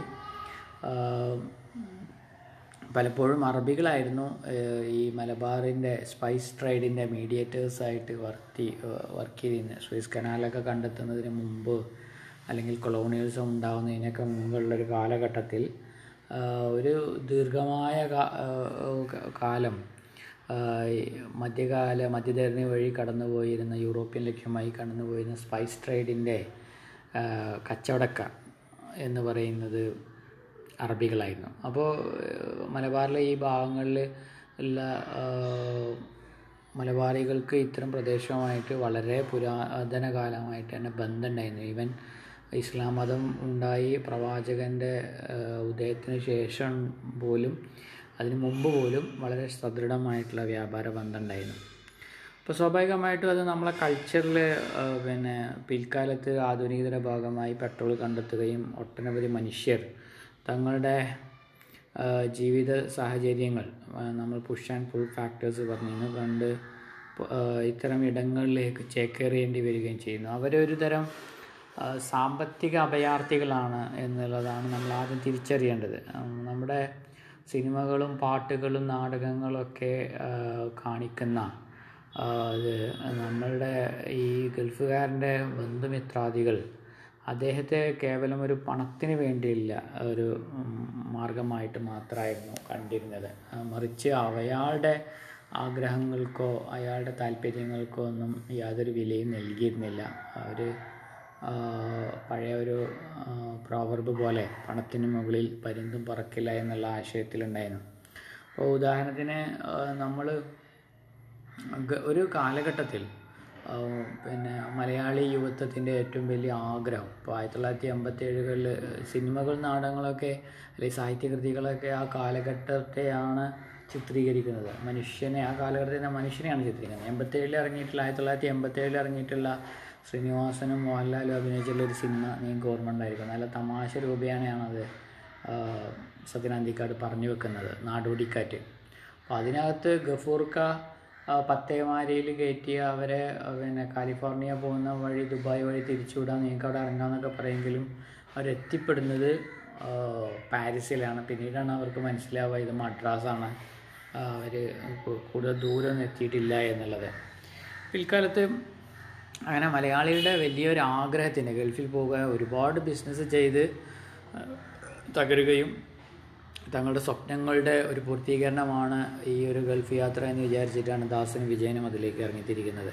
പലപ്പോഴും അറബികളായിരുന്നു ഈ മലബാറിൻ്റെ സ്പൈസ് ട്രേഡിൻ്റെ മീഡിയേറ്റേഴ്സായിട്ട് വർക്ക് വർക്ക് ചെയ്തിരുന്നത്. സൂയസ് കനാലൊക്കെ കണ്ടെത്തുന്നതിന് മുമ്പ് അല്ലെങ്കിൽ കൊളോണിയലിസം ഉണ്ടാകുന്നതിനൊക്കെ മുമ്പുള്ളൊരു കാലഘട്ടത്തിൽ ഒരു ദീർഘമായ കാലം മധ്യകാല മധ്യധരണി വഴി കടന്നുപോയിരുന്ന യൂറോപ്യൻ ലക്ഷ്യമായി കടന്നുപോയിരുന്ന സ്പൈസ് ട്രേഡിൻ്റെ കച്ചവടക്ക എന്ന് പറയുന്നത് അറബികളായിരുന്നു. അപ്പോൾ മലബാറിലെ ഈ ഭാഗങ്ങളിൽ ഉള്ള മലബാറികൾക്ക് ഇത്തരം പ്രദേശവുമായിട്ട് വളരെ പുരാതന കാലമായിട്ട് തന്നെ ബന്ധമുണ്ടായിരുന്നു. ഈവൻ ഇസ്ലാം മതം ഉണ്ടായി പ്രവാചകൻ്റെ ഉദയത്തിന് ശേഷം പോലും അതിന് മുമ്പ് പോലും വളരെ സുദൃഢമായിട്ടുള്ള വ്യാപാര ബന്ധം ഉണ്ടായിരുന്നു. അപ്പോൾ സ്വാഭാവികമായിട്ടും അത് നമ്മളെ കൾച്ചറിൽ പിന്നെ പിൽക്കാലത്ത് ആധുനികതയുടെ ഭാഗമായി പെട്രോൾ കണ്ടെത്തുകയും ഒട്ടനവധി മനുഷ്യർ തങ്ങളുടെ ജീവിത സാഹചര്യങ്ങൾ നമ്മൾ പുഷ് ആൻഡ് പുൾ ഫാക്ടേഴ്സ് പറഞ്ഞു കണ്ട് ഇത്തരം ഇടങ്ങളിലേക്ക് ചേക്കേറിയേണ്ടി വരികയും ചെയ്യുന്നു. അവരൊരു തരം സാമ്പത്തിക അഭയാർത്ഥികളാണ് എന്നുള്ളതാണ് നമ്മൾ ആദ്യം തിരിച്ചറിയേണ്ടത്. നമ്മുടെ സിനിമകളും പാട്ടുകളും നാടകങ്ങളൊക്കെ കാണിക്കുന്ന അത് നമ്മളുടെ ഈ ഗൾഫുകാരൻ്റെ ബന്ധുമിത്രാദികൾ അദ്ദേഹത്തെ കേവലം ഒരു പണത്തിന് വേണ്ടിയില്ല ഒരു മാർഗമായിട്ട് മാത്രമായിരുന്നു കണ്ടിരുന്നത്. മറിച്ച് അയാളുടെ ആഗ്രഹങ്ങൾക്കോ അയാളുടെ താല്പര്യങ്ങൾക്കോ ഒന്നും യാതൊരു വിലയും നൽകിയിരുന്നില്ല. അവർ പഴയ ഒരു പ്രോവർബ് പോലെ പണത്തിന് മുകളിൽ പരിന്തും പറക്കില്ല എന്നുള്ള ആശയത്തിലുണ്ടായിരുന്നു. അപ്പോൾ ഉദാഹരണത്തിന് നമ്മൾ ഒരു കാലഘട്ടത്തിൽ പിന്നെ മലയാളി യുവത്വത്തിൻ്റെ ഏറ്റവും വലിയ ആഗ്രഹം ഇപ്പോൾ ആയിരത്തി തൊള്ളായിരത്തി എൺപത്തി ഏഴുകളിൽ സിനിമകൾ നാടകങ്ങളൊക്കെ അല്ലെങ്കിൽ സാഹിത്യകൃതികളൊക്കെ ആ കാലഘട്ടത്തെയാണ് ചിത്രീകരിക്കുന്നത്, മനുഷ്യനെ ആ കാലഘട്ടത്തിൻ്റെ മനുഷ്യനെയാണ് ചിത്രീകരിക്കുന്നത്. എൺപത്തേഴിൽ ഇറങ്ങിയിട്ടുള്ള ആയിരത്തി തൊള്ളായിരത്തി എൺപത്തേഴിൽ ഇറങ്ങിയിട്ടുള്ള ശ്രീനിവാസനും മോഹൻലാലും അഭിനയിച്ചുള്ള ഒരു സിനിമ നിങ്ങൾക്ക് ഓർമ്മ ഉണ്ടായിരിക്കും. നല്ല തമാശ രൂപേണയാണത് സത്യനാന്തിക്കാട് പറഞ്ഞു വെക്കുന്നത്, നാടോടിക്കാറ്റ്. അപ്പോൾ അതിനകത്ത് ഗഫൂർക്ക പത്തേമാരിയിൽ കയറ്റി അവരെ പിന്നെ കാലിഫോർണിയ പോകുന്ന വഴി ദുബായ് വഴി തിരിച്ചുവിടാൻ നിങ്ങൾക്ക് അവിടെ ഇറങ്ങാമെന്നൊക്കെ പറയുമെങ്കിലും അവരെത്തിപ്പെടുന്നത് പാരീസിലാണ്. പിന്നീടാണ് അവർക്ക് മനസ്സിലാവുക ഇത് മദ്രാസാണ്, അവർ കൂടുതൽ ദൂരം എത്തിയിട്ടില്ല എന്നുള്ളത്. പിൽക്കാലത്ത് അങ്ങനെ മലയാളികളുടെ വലിയൊരു ആഗ്രഹത്തിന് ഗൾഫിൽ പോകുക, ഒരുപാട് ബിസിനസ് ചെയ്ത് തകരുകയും തങ്ങളുടെ സ്വപ്നങ്ങളുടെ ഒരു പൂർത്തീകരണമാണ് ഈ ഒരു ഗൾഫ് യാത്ര എന്ന് വിചാരിച്ചിട്ടാണ് ദാസനും വിജയനും അതിലേക്ക് ഇറങ്ങിത്തിരിക്കുന്നത്.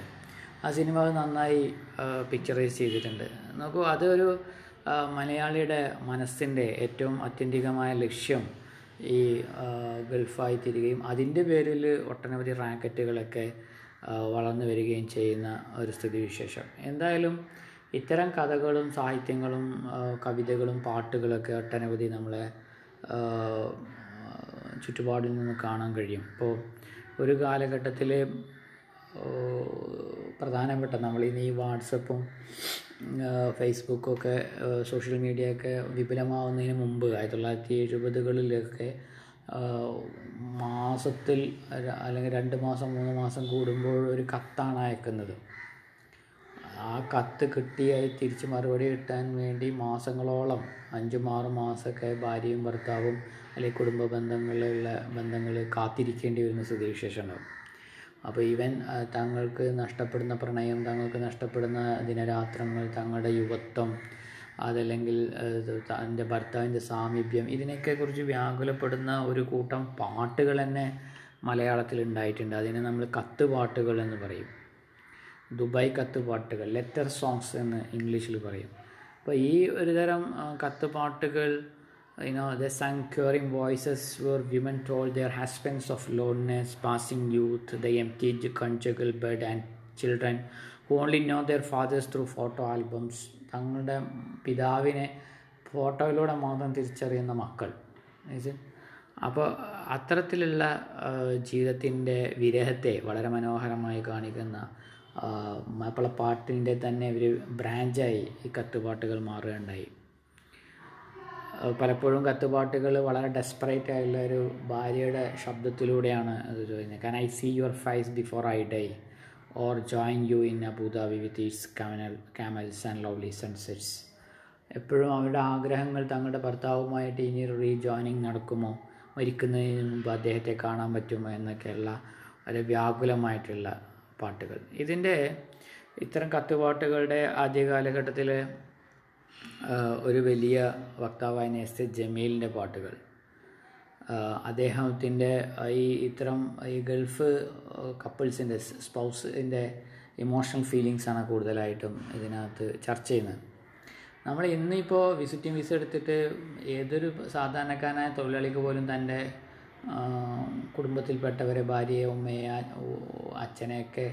ആ സിനിമ നന്നായി പിക്ചറൈസ് ചെയ്തിട്ടുണ്ട്. നോക്കൂ, അതൊരു മലയാളിയുടെ മനസ്സിൻ്റെ ഏറ്റവും ആത്യന്തികമായ ലക്ഷ്യം ഈ ഗൾഫായി തിരികയും അതിൻ്റെ പേരിൽ ഒട്ടനവധി റാക്കറ്റുകളൊക്കെ വളർന്നു വരികയും ചെയ്യുന്ന ഒരു സ്ഥിതിവിശേഷം. എന്തായാലും ഇത്തരം കഥകളും സാഹിത്യങ്ങളും കവിതകളും പാട്ടുകളൊക്കെ ഒട്ടനവധി നമ്മളെ ചുറ്റുപാടിൽ നിന്ന് കാണാൻ കഴിയും. ഇപ്പോൾ ഒരു കാലഘട്ടത്തിൽ പ്രധാനപ്പെട്ട നമ്മൾ ഇന്ന് ഈ വാട്സപ്പും ഫേസ്ബുക്കൊക്കെ സോഷ്യൽ മീഡിയയൊക്കെ വിപുലമാവുന്നതിന് മുമ്പ് ആയിരത്തി തൊള്ളായിരത്തി എഴുപതുകളിലൊക്കെ മാസത്തിൽ അല്ലെങ്കിൽ രണ്ട് മാസം മൂന്ന് മാസം കൂടുമ്പോൾ ഒരു കത്താണ് അയക്കുന്നത്. ആ കത്ത് കിട്ടിയായി തിരിച്ച് മറുപടി കിട്ടാൻ വേണ്ടി മാസങ്ങളോളം അഞ്ചും ആറും മാസമൊക്കെ ഭാര്യയും ഭർത്താവും അല്ലെങ്കിൽ കുടുംബ ബന്ധങ്ങളിലുള്ള ബന്ധങ്ങൾ കാത്തിരിക്കേണ്ടി വരുന്ന സ്ഥിതിവിശേഷം ഉണ്ടാകും. അപ്പോൾ ഈവൻ തങ്ങൾക്ക് നഷ്ടപ്പെടുന്ന പ്രണയം, തങ്ങൾക്ക് നഷ്ടപ്പെടുന്ന ദിനരാത്രങ്ങൾ, തങ്ങളുടെ യുവത്വം, അതല്ലെങ്കിൽ തൻ്റെ ഭർത്താവിൻ്റെ സാമീപ്യം, ഇതിനൊക്കെക്കുറിച്ച് വ്യാകുലപ്പെടുന്ന ഒരു കൂട്ടം പാട്ടുകൾ തന്നെ മലയാളത്തിൽ ഉണ്ടായിട്ടുണ്ട്. അതിനെ നമ്മൾ കത്ത് പാട്ടുകൾ എന്ന് പറയും, ദുബായ് കത്ത് പാട്ടുകൾ, ലെറ്റർ സോങ്സ് എന്ന് ഇംഗ്ലീഷിൽ പറയും. അപ്പോൾ ഈ ഒരു തരം കത്ത് പാട്ടുകൾ, you know the sung curing voices where women toll their husbands of loneness, passing youth, the empty conjugal bed and children who only know their fathers through photo albums. തങ്ങളുടെ പിതാവിനെ ഫോട്ടോയിലൂടെ മാത്രം തിരിച്ചറിയുന്ന മക്കൾ. അപ്പോൾ അത്തരത്തിലുള്ള ജീവിതത്തിൻ്റെ വിരഹത്തെ വളരെ മനോഹരമായി കാണിക്കുന്ന മാപ്പിളപ്പാട്ടിൻ്റെ തന്നെ ഒരു ബ്രാഞ്ചായി ഈ കത്തുപാട്ടുകൾ മാറുകയുണ്ടായി. പലപ്പോഴും കത്തുപാട്ടുകൾ വളരെ ഡെസ്പറേറ്റ് ആയുള്ള ഒരു ഭാര്യയുടെ ശബ്ദത്തിലൂടെയാണ് അത് ചോദിക്കുന്നത്. Can I see your face before I die or join you in Abu Dhabi with its camel camels and lovely sunsets. എപ്പോഴും അവരുടെ ആഗ്രഹങ്ങൾ തങ്ങളുടെ ഭർത്താവുമായിട്ട് ഇനി റീജോയിനിങ് നടക്കുമോ, മരിക്കുന്നതിന് മുമ്പ് അദ്ദേഹത്തെ കാണാൻ പറ്റുമോ എന്നൊക്കെയുള്ള വളരെ വ്യാകുലമായിട്ടുള്ള പാട്ടുകൾ. ഇതിൻ്റെ ഇത്തരം കത്തുപാട്ടുകളുടെ ആദ്യ കാലഘട്ടത്തിൽ ഒരു വലിയ വക്താവായ നേരത്തെ ജമീലിൻ്റെ പാട്ടുകൾ, അദ്ദേഹത്തിൻ്റെ ഈ ഇത്തരം ഈ ഗൾഫ് കപ്പിൾസിൻ്റെ സ്പൗസിൻ്റെ ഇമോഷണൽ ഫീലിങ്സാണ് കൂടുതലായിട്ടും ഇതിനകത്ത് ചർച്ച ചെയ്യുന്നത്. നമ്മൾ ഇന്നിപ്പോൾ വിസിറ്റിംഗ് വിസ എടുത്തിട്ട് ഏതൊരു സാധാരണക്കാരനായ തൊഴിലാളിക്ക് പോലും തൻ്റെ കുടുംബത്തിൽപ്പെട്ടവരെ, ഭാര്യയെ, ഉമ്മയെ, അച്ഛനെയൊക്കെ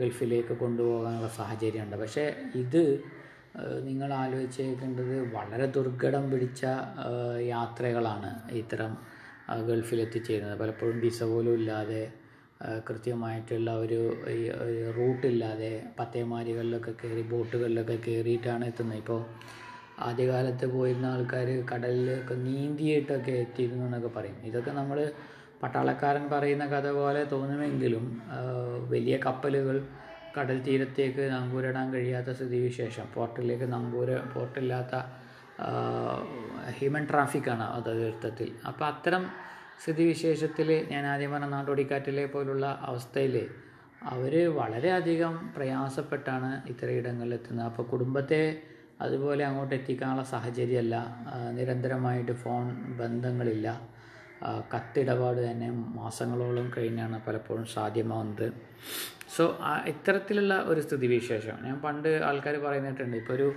ഗൾഫിലേക്ക് കൊണ്ടുപോകാനുള്ള സാഹചര്യമുണ്ട്. പക്ഷേ ഇത് നിങ്ങൾ ആലോചിച്ചേക്കേണ്ടത് വളരെ ദുർഘടം പിടിച്ച യാത്രകളാണ് ഇത്തരം ഗൾഫിലെത്തിച്ചേരുന്നത്. പലപ്പോഴും വിസ പോലും ഇല്ലാതെ, കൃത്യമായിട്ടുള്ള ഒരു റൂട്ടില്ലാതെ പത്തേമാരികളിലൊക്കെ കയറി, ബോട്ടുകളിലൊക്കെ കയറിയിട്ടാണ് എത്തുന്നത്. ഇപ്പോൾ ആദ്യകാലത്ത് പോയിരുന്ന ആൾക്കാർ കടലിലൊക്കെ നീന്തിയിട്ടൊക്കെ എത്തിയിരുന്നു എന്നൊക്കെ പറയും. ഇതൊക്കെ നമ്മൾ പട്ടാളക്കാരൻ പറയുന്ന കഥ പോലെ തോന്നുമെങ്കിലും വലിയ കപ്പലുകൾ കടൽ തീരത്തേക്ക് നങ്കൂരിടാൻ കഴിയാത്ത സ്ഥിതിവിശേഷം, പോർട്ടിലേക്ക് നങ്കൂര് പോർട്ടില്ലാത്ത ഹ്യൂമൻ ട്രാഫിക്കാണ് അത് അർത്ഥത്തിൽ. അപ്പോൾ അത്തരം സ്ഥിതിവിശേഷത്തിൽ ഞാൻ ആദ്യം പറഞ്ഞ നാടോടിക്കാറ്റിലെ പോലുള്ള അവസ്ഥയിൽ അവർ വളരെയധികം പ്രയാസപ്പെട്ടാണ് ഇത്തരം ഇടങ്ങളിൽ എത്തുന്നത്. അപ്പോൾ കുടുംബത്തെ അതുപോലെ അങ്ങോട്ട് എത്തിക്കാനുള്ള സാഹചര്യമല്ല, നിരന്തരമായിട്ട് ഫോൺ ബന്ധങ്ങളില്ല, കത്തിടപാട് തന്നെ മാസങ്ങളോളം കഴിഞ്ഞാണ് പലപ്പോഴും സാധ്യമാവുന്നത്. സോ ഇത്തരത്തിലുള്ള ഒരു സ്ഥിതിവിശേഷം ഞാൻ പണ്ട് ആൾക്കാർ പറയുന്നിട്ടുണ്ട്. ഇപ്പോൾ ഒരു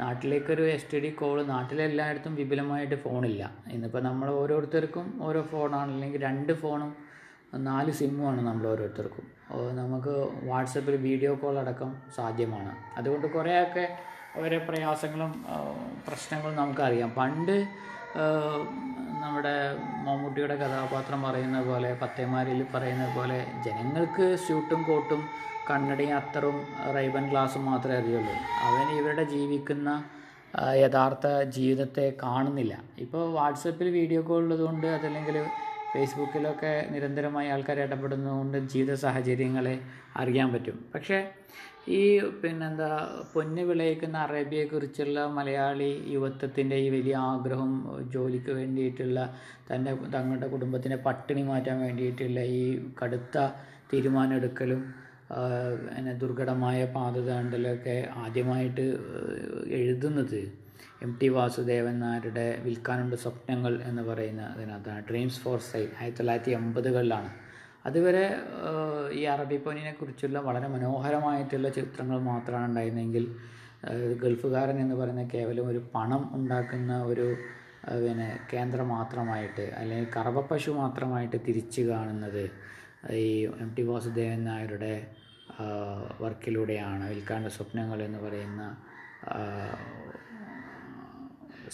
നാട്ടിലേക്കൊരു എസ് ടി ഡി കോള്, നാട്ടിലെല്ലായിടത്തും വിപുലമായിട്ട് ഫോണില്ല. ഇന്നിപ്പോൾ നമ്മൾ ഓരോരുത്തർക്കും ഓരോ ഫോണാണ്, അല്ലെങ്കിൽ രണ്ട് ഫോണും നാല് സിമ്മുമാണ് നമ്മൾ ഓരോരുത്തർക്കും. നമുക്ക് വാട്സപ്പിൽ വീഡിയോ കോൾ അടക്കം സാധ്യമാണ്. അതുകൊണ്ട് കുറേയൊക്കെ ഓരോ പ്രയാസങ്ങളും പ്രശ്നങ്ങളും നമുക്കറിയാം. പണ്ട് നമ്മുടെ മമ്മൂട്ടിയുടെ കഥാപാത്രം പറയുന്ന പോലെ, പത്തേമാരിൽ പറയുന്ന പോലെ, ജനങ്ങൾക്ക് സ്യൂട്ടും കോട്ടും കണ്ണടയും അത്തറും റൈബൺ ഗ്ലാസും മാത്രമേ അറിയുള്ളൂ. അവൻ ഇവരുടെ ജീവിക്കുന്ന യഥാർത്ഥ ജീവിതത്തെ കാണുന്നില്ല. ഇപ്പോൾ വാട്സപ്പിൽ വീഡിയോ കോൾ ഉള്ളതുകൊണ്ട്, അതല്ലെങ്കിൽ ഫേസ്ബുക്കിലൊക്കെ നിരന്തരമായി ആൾക്കാർ ഇടപെടുന്നതുകൊണ്ട് ജീവിത സാഹചര്യങ്ങളെ അറിയാൻ പറ്റും. പക്ഷേ ഈ പിന്നെന്താ പൊന്ന് വിളയിക്കുന്ന അറേബ്യയെക്കുറിച്ചുള്ള മലയാളി യുവത്വത്തിൻ്റെ ഈ വലിയ ആഗ്രഹം, ജോലിക്ക് വേണ്ടിയിട്ടുള്ള തൻ്റെ തങ്ങളുടെ കുടുംബത്തിൻ്റെ പട്ടിണി മാറ്റാൻ വേണ്ടിയിട്ടുള്ള ഈ കടുത്ത തീരുമാനമെടുക്കലും പിന്നെ ദുർഘടമായ പാത താണ്ടലൊക്കെ ആദ്യമായിട്ട് എഴുതുന്നത് എം ടി വാസുദേവൻ നായരുടെ വിൽക്കാനുണ്ട് സ്വപ്നങ്ങൾ എന്ന് പറയുന്ന അതിനകത്താണ്, ഡ്രീംസ് ഫോർ സെയിൽ, ആയിരത്തി തൊള്ളായിരത്തി എൺപതുകളിലാണ്. അതുവരെ ഈ അറബിപ്പൊന്നിനെ കുറിച്ചുള്ള വളരെ മനോഹരമായിട്ടുള്ള ചിത്രങ്ങൾ മാത്രമാണ് ഉണ്ടായിരുന്നെങ്കിൽ, ഗൾഫുകാരൻ എന്ന് പറയുന്ന കേവലം ഒരു പണം ഉണ്ടാക്കുന്ന ഒരു പിന്നെ കേന്ദ്രം മാത്രമായിട്ട്, അല്ലെങ്കിൽ കറവപ്പശു മാത്രമായിട്ട് തിരിച്ചു കാണുന്നത് ഈ എം ടി വാസുദേവൻ നായരുടെ വർക്കിലൂടെയാണ്. വിൽക്കാണ്ട സ്വപ്നങ്ങൾ എന്ന് പറയുന്ന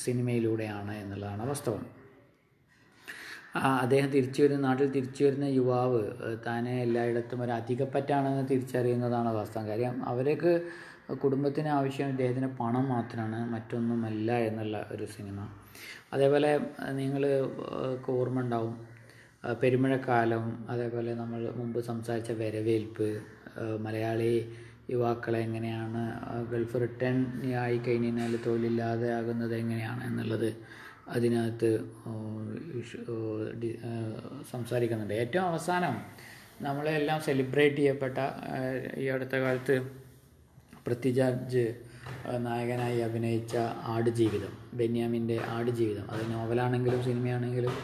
സിനിമയിലൂടെയാണ് എന്നുള്ളതാണ് വാസ്തവം. അദ്ദേഹം തിരിച്ചു വരുന്ന നാട്ടിൽ തിരിച്ചു വരുന്ന യുവാവ് താനെ എല്ലായിടത്തും ഒരു അധികപ്പറ്റാണെന്ന് തിരിച്ചറിയുന്നതാണ് വാസ്തവം. കാര്യം അവർക്ക് കുടുംബത്തിന് ആവശ്യം ഇദ്ദേഹത്തിന് പണം മാത്രമാണ്, മറ്റൊന്നുമല്ല എന്നുള്ള ഒരു സിനിമ. അതേപോലെ നിങ്ങൾ ഓർമ്മ ഉണ്ടാവും പെരുമഴക്കാലം, അതേപോലെ നമ്മൾ മുമ്പ് സംസാരിച്ച വരവേൽപ്പ്, മലയാളി യുവാക്കളെ എങ്ങനെയാണ് ഗൾഫ് റിട്ടേൺ ആയി കഴിഞ്ഞു കഴിഞ്ഞാൽ തൊഴിലില്ലാതെ ആകുന്നത് എങ്ങനെയാണ് എന്നുള്ളത് അതിനകത്ത് സംസാരിക്കുന്നുണ്ട്. ഏറ്റവും അവസാനം നമ്മളെല്ലാം സെലിബ്രേറ്റ് ചെയ്യപ്പെട്ട ഈ അടുത്ത കാലത്ത് പൃഥ്വിരാജ് നായകനായി അഭിനയിച്ച ആടുജീവിതം, ബെന്യാമിൻ്റെ ആടുജീവിതം, അത് നോവലാണെങ്കിലും സിനിമയാണെങ്കിലും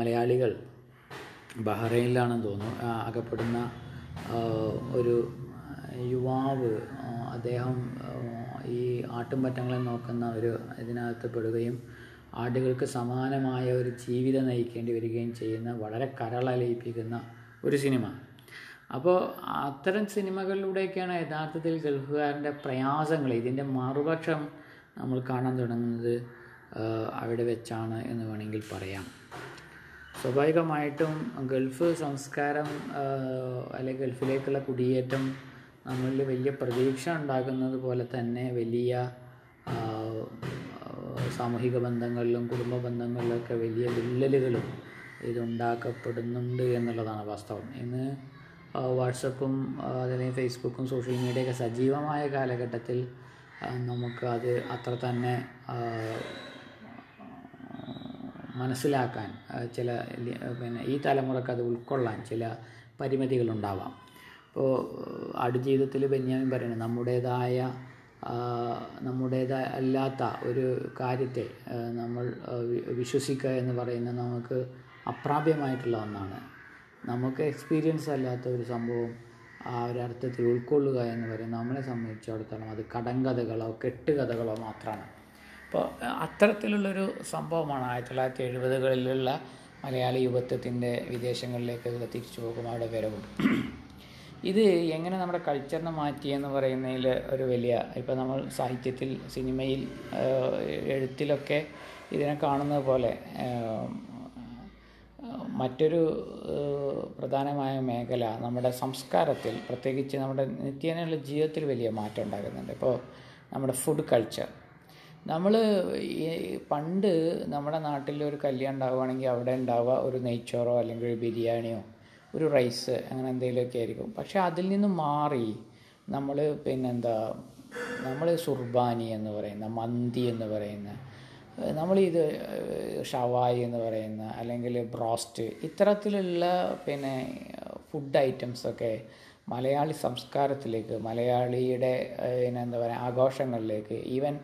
മലയാളികൾ ബഹ്റൈനിലാണെന്ന് തോന്നുന്നു അകപ്പെടുന്ന ഒരു യുവാവ്, അദ്ദേഹം ഈ ആട്ടുംപറ്റങ്ങളെ നോക്കുന്ന ഒരു ഇതിനകത്ത് പെടുകയും ആടുകൾക്ക് സമാനമായ ഒരു ജീവിതം നയിക്കേണ്ടി വരികയും ചെയ്യുന്ന വളരെ കരളലയിപ്പിക്കുന്ന ഒരു സിനിമ. അപ്പോൾ അത്തരം സിനിമകളിലൂടെയൊക്കെയാണ് യഥാർത്ഥത്തിൽ ഗൾഫുകാരൻ്റെ പ്രയാസങ്ങൾ, ഇതിൻ്റെ മറുപക്ഷം നമ്മൾ കാണാൻ തുടങ്ങുന്നത് അവിടെ വെച്ചാണ് എന്ന് വേണമെങ്കിൽ പറയാം. സ്വാഭാവികമായിട്ടും ഗൾഫ് സംസ്കാരം അല്ലെങ്കിൽ ഗൾഫിലേക്കുള്ള കുടിയേറ്റം നമ്മളിൽ വലിയ പ്രതീക്ഷ ഉണ്ടാക്കുന്നത് പോലെ തന്നെ വലിയ സാമൂഹിക ബന്ധങ്ങളിലും കുടുംബ ബന്ധങ്ങളിലൊക്കെ വലിയ വിള്ളലുകളും ഇതുണ്ടാക്കപ്പെടുന്നുണ്ട് എന്നുള്ളതാണ് വാസ്തവം. ഇന്ന് വാട്സപ്പും അതല്ലെങ്കിൽ ഫേസ്ബുക്കും സോഷ്യൽ മീഡിയയൊക്കെ സജീവമായ കാലഘട്ടത്തിൽ നമുക്ക് അത് അത്ര തന്നെ മനസ്സിലാക്കാൻ ചില പിന്നെ ഈ തലമുറക്ക് അത് ഉൾക്കൊള്ളാൻ ചില പരിമിതികളുണ്ടാവാം. ഇപ്പോൾ ആടുജീവിതത്തിൽ ബെന്യാമിൻ പറയുന്നത് നമ്മുടേതായ നമ്മുടേതായ അല്ലാത്ത ഒരു കാര്യത്തെ നമ്മൾ വിശ്വസിക്കുക എന്ന് പറയുന്നത് നമുക്ക് അപ്രാപ്യമായിട്ടുള്ള ഒന്നാണ്. നമുക്ക് എക്സ്പീരിയൻസ് അല്ലാത്ത ഒരു സംഭവം ആ ഒരർത്ഥത്തിൽ ഉൾക്കൊള്ളുക എന്ന് പറയുന്നത് നമ്മളെ സംബന്ധിച്ചിടത്തോളം അത് കടങ്കഥകളോ കെട്ടുകഥകളോ മാത്രമാണ്. അപ്പോൾ അത്തരത്തിലുള്ളൊരു സംഭവമാണ് ആയിരത്തി തൊള്ളായിരത്തി എഴുപതുകളിലുള്ള മലയാളി യുവത്വത്തിൻ്റെ വിദേശങ്ങളിലേക്കുള്ള തിരിച്ചുപോക്കും അവിടെ വരവും. ഇത് എങ്ങനെ നമ്മുടെ കൾച്ചറിനെ മാറ്റിയെന്ന് പറയുന്നതിൽ ഒരു വലിയ, ഇപ്പോൾ നമ്മൾ സാഹിത്യത്തിൽ, സിനിമയിൽ, എഴുത്തിലൊക്കെ ഇതിനെ കാണുന്നത് പോലെ മറ്റൊരു പ്രധാനമായ മേഖല നമ്മുടെ സംസ്കാരത്തിൽ, പ്രത്യേകിച്ച് നമ്മുടെ നിത്യേനയുള്ള ജീവിതത്തിൽ വലിയ മാറ്റം ഉണ്ടാകുന്നുണ്ട്. ഇപ്പോൾ നമ്മുടെ ഫുഡ് കൾച്ചർ, നമ്മൾ പണ്ട് നമ്മുടെ നാട്ടിൽ ഒരു കല്യാണം ഉണ്ടാവുകയാണെങ്കിൽ അവിടെ ഉണ്ടാവുക ഒരു നെയ്ച്ചോറോ അല്ലെങ്കിൽ ഒരു ബിരിയാണിയോ ഒരു റൈസ് അങ്ങനെ എന്തെങ്കിലുമൊക്കെ ആയിരിക്കും. പക്ഷേ അതിൽ നിന്ന് മാറി നമ്മൾ പിന്നെന്താ നമ്മൾ സുർബാനി എന്ന് പറയുന്ന, മന്തി എന്ന് പറയുന്ന, നമ്മളിത് ഷവായി എന്ന് പറയുന്ന, അല്ലെങ്കിൽ ബ്രോസ്റ്റ്, ഇത്തരത്തിലുള്ള പിന്നെ ഫുഡ് ഐറ്റംസൊക്കെ മലയാളി സംസ്കാരത്തിലേക്ക്, മലയാളിയുടെ എന്താ പറയുക ആഘോഷങ്ങളിലേക്ക്, ഈവൻ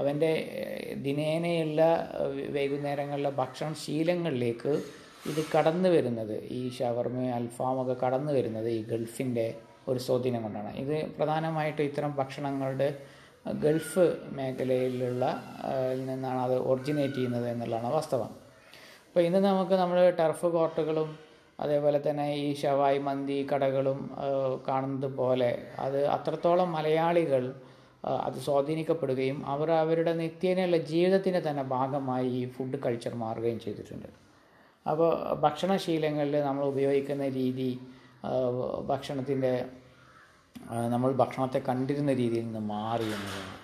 അവൻ്റെ ദിനേനയുള്ള വൈകുന്നേരങ്ങളിലെ ഭക്ഷണ ശീലങ്ങളിലേക്ക് ഇത് കടന്നു വരുന്നത്, ഈ ഷവർമ, അൽഫാമൊക്കെ കടന്നു വരുന്നത് ഈ ഗൾഫിൻ്റെ ഒരു സ്വാധീനം കൊണ്ടാണ്. ഇത് പ്രധാനമായിട്ട് ഇത്തരം ഭക്ഷണങ്ങളുടെ ഗൾഫ് മേഖലയിലുള്ള നിന്നാണ് അത് ഒറിജിനേറ്റ് ചെയ്യുന്നത് എന്നുള്ളതാണ് വാസ്തവം. അപ്പോൾ ഇന്ന് നമുക്ക് നമ്മൾ ടർഫ് കോർട്ടുകളും അതേപോലെ തന്നെ ഈ ഷവായ് മന്തി കടകളും കാണുന്നത് പോലെ അത് അത്രത്തോളം മലയാളികൾ അത് സ്വാധീനിക്കപ്പെടുകയും അവർ അവരുടെ നിത്യേനയുള്ള ജീവിതത്തിൻ്റെ തന്നെ ഭാഗമായി ഈ ഫുഡ് കൾച്ചർ മാറുകയും ചെയ്തിട്ടുണ്ട്. അപ്പോൾ ഭക്ഷണശീലങ്ങളിൽ നമ്മൾ ഉപയോഗിക്കുന്ന രീതി, ഭക്ഷണത്തിൻ്റെ നമ്മൾ ഭക്ഷണത്തെ കണ്ടിരുന്ന രീതിയിൽ നിന്ന് മാറി എന്നതാണ്.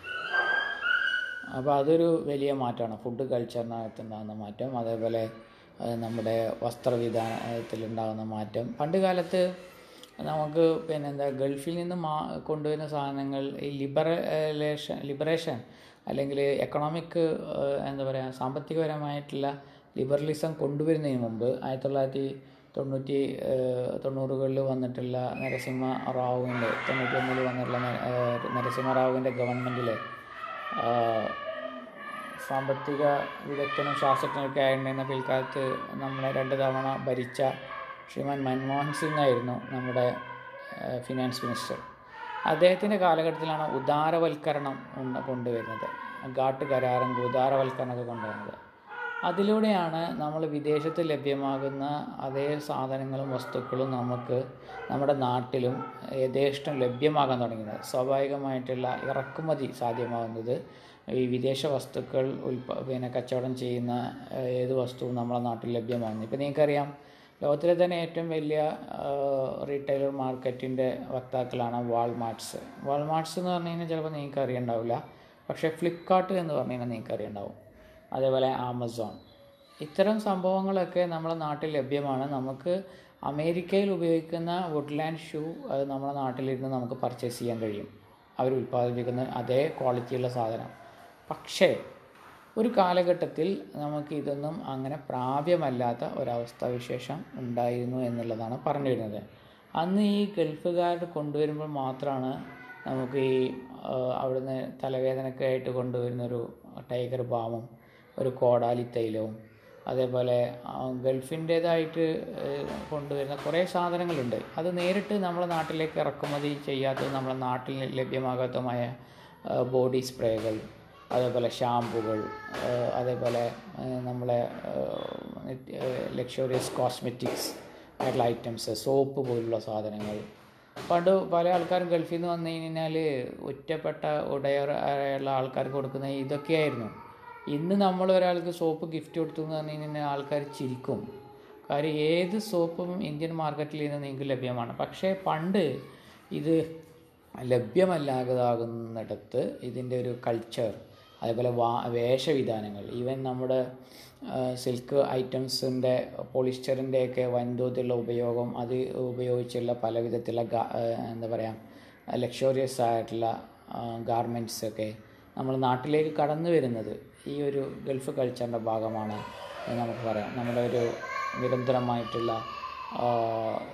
അപ്പോൾ അതൊരു വലിയ മാറ്റമാണ് ഫുഡ് കൾച്ചറിനകത്തുണ്ടാകുന്ന മാറ്റം. അതേപോലെ നമ്മുടെ വസ്ത്രവിധാനത്തിലുണ്ടാകുന്ന മാറ്റം, പണ്ട് കാലത്ത് നമുക്ക് പിന്നെ എന്താ ഗൾഫിൽ നിന്ന് മാ കൊണ്ടുവരുന്ന സാധനങ്ങൾ ഈ ലിബറേഷൻ ലിബറേഷൻ അല്ലെങ്കിൽ എക്കണോമിക് എന്താ പറയുക സാമ്പത്തികപരമായിട്ടുള്ള ലിബറലിസം കൊണ്ടുവരുന്നതിന് മുമ്പ് ആയിരത്തി തൊള്ളായിരത്തി തൊണ്ണൂറ്റി തൊണ്ണൂറുകളിൽ വന്നിട്ടുള്ള നരസിംഹ റാവുവിൻ്റെ തൊണ്ണൂറ്റി ഒന്നിൽ വന്നിട്ടുള്ള നരസിംഹ റാവുവിൻ്റെ ഗവൺമെൻറ്റിലെ സാമ്പത്തിക വിദഗ്ധനും ശാസ്ത്രജ്ഞനൊക്കെ ആയിട്ടുണ്ടെന്ന പിൽക്കാലത്ത് നമ്മളെ രണ്ട് തവണ ഭരിച്ച ശ്രീമാൻ മൻമോഹൻ സിംഗ് ആയിരുന്നു നമ്മുടെ ഫിനാൻസ് മിനിസ്റ്റർ. അദ്ദേഹത്തിൻ്റെ കാലഘട്ടത്തിലാണ് ഉദാരവൽക്കരണം കൊണ്ടുവരുന്നത്, ഘാട്ട് കരാറും ഉദാരവൽക്കരണമൊക്കെ കൊണ്ടുവരുന്നത്. അതിലൂടെയാണ് നമ്മൾ വിദേശത്ത് ലഭ്യമാകുന്ന അതേ സാധനങ്ങളും വസ്തുക്കളും നമുക്ക് നമ്മുടെ നാട്ടിലും യഥേഷ്ടം ലഭ്യമാകാൻ തുടങ്ങുന്നത്. സ്വാഭാവികമായിട്ടുള്ള ഇറക്കുമതി സാധ്യമാകുന്നത് ഈ വിദേശ വസ്തുക്കൾ ഉൽപ്പ പിന്നെ കച്ചവടം ചെയ്യുന്ന ഏത് വസ്തുവും നമ്മുടെ നാട്ടിൽ ലഭ്യമാകുന്നു. ഇപ്പോൾ നിങ്ങൾക്കറിയാം, ലോകത്തിലെ തന്നെ ഏറ്റവും വലിയ റീറ്റെയിലർ മാർക്കറ്റിൻ്റെ വക്താക്കളാണ് വാൾമാർട്ട്സ്. വാൾമാർട്ട്സ് എന്ന് പറഞ്ഞു കഴിഞ്ഞാൽ ചിലപ്പോൾ നിങ്ങൾക്ക് അറിയണ്ടാവില്ല, പക്ഷേ ഫ്ലിപ്കാർട്ട് എന്ന് പറഞ്ഞു കഴിഞ്ഞാൽ നിങ്ങൾക്ക് അറിയണ്ടാവും. അതേപോലെ ആമസോൺ, ഇത്തരം സംഭവങ്ങളൊക്കെ നമ്മുടെ നാട്ടിൽ ലഭ്യമാണ്. നമുക്ക് അമേരിക്കയിൽ ഉപയോഗിക്കുന്ന വുഡ്ലാൻഡ് ഷൂ അത് നമ്മുടെ നാട്ടിലിരുന്ന് നമുക്ക് പർച്ചേസ് ചെയ്യാൻ കഴിയും, അവർ ഉൽപ്പാദിപ്പിക്കുന്ന അതേ ക്വാളിറ്റിയുള്ള സാധനം. പക്ഷേ ഒരു കാലഘട്ടത്തിൽ നമുക്ക് ഇതൊന്നും അങ്ങനെ പ്രാപ്യമല്ലാത്ത ഒരവസ്ഥാവിശേഷം ഉണ്ടായിരുന്നു എന്നുള്ളതാണ് പറഞ്ഞു വരുന്നത്. അന്ന് ഈ ഗൾഫുകാർ കൊണ്ടുവരുമ്പോൾ മാത്രമാണ് നമുക്ക് ഈ അവിടുന്ന് തലവേദനക്കായിട്ട് കൊണ്ടുവരുന്നൊരു ടൈഗർ ബാമും ഒരു കോടാലി തൈലവും അതേപോലെ ഗൾഫിൻ്റേതായിട്ട് കൊണ്ടുവരുന്ന കുറേ സാധനങ്ങളുണ്ട്. അത് നേരിട്ട് നമ്മളെ നാട്ടിലേക്ക് ഇറക്കുമതി ചെയ്യാത്തതും നമ്മളെ നാട്ടിൽ ലഭ്യമാകാത്തതുമായ ബോഡി സ്പ്രേകൾ, അതേപോലെ ഷാമ്പുകൾ, അതേപോലെ നമ്മളെ ലക്ഷറിയസ് കോസ്മെറ്റിക്സ് ആയിട്ടുള്ള ഐറ്റംസ്, സോപ്പ് പോലുള്ള സാധനങ്ങൾ. പണ്ട് പല ആൾക്കാരും ഗൾഫിൽ നിന്ന് വന്നു കഴിഞ്ഞാൽ ഒറ്റപ്പെട്ട ഉടയുള്ള ആൾക്കാർക്ക് കൊടുക്കുന്ന ഇതൊക്കെയായിരുന്നു. ഇന്ന് നമ്മൾ ഒരാൾക്ക് സോപ്പ് ഗിഫ്റ്റ് കൊടുത്തു എന്ന് പറഞ്ഞു കഴിഞ്ഞാൽ ആൾക്കാർ ചിരിക്കും. കാര്യം ഏത് സോപ്പും ഇന്ത്യൻ മാർക്കറ്റിൽ നിന്ന് നിങ്ങൾക്ക് ലഭ്യമാണ്. പക്ഷേ പണ്ട് ഇത് ലഭ്യമല്ലാതാകുന്നിടത്ത് ഇതിൻ്റെ ഒരു കൾച്ചർ, അതേപോലെ വാ വേഷവിധാനങ്ങൾ, ഈവൻ നമ്മുടെ സിൽക്ക് ഐറ്റംസിൻ്റെ പോളിസ്റ്ററിൻ്റെയൊക്കെ വൻതോതിലുള്ള ഉപയോഗം, അത് ഉപയോഗിച്ചുള്ള പല വിധത്തിലുള്ള എന്താ പറയുക ലക്ഷറിയസ് ആയിട്ടുള്ള ഗാർമെൻറ്റ്സൊക്കെ നമ്മൾ നാട്ടിലേക്ക് കടന്നു വരുന്നത് ഈ ഒരു ഗൾഫ് കൾച്ചറിൻ്റെ ഭാഗമാണ് എന്ന് നമുക്ക് പറയാം. നമ്മുടെ ഒരു നിരന്തരമായിട്ടുള്ള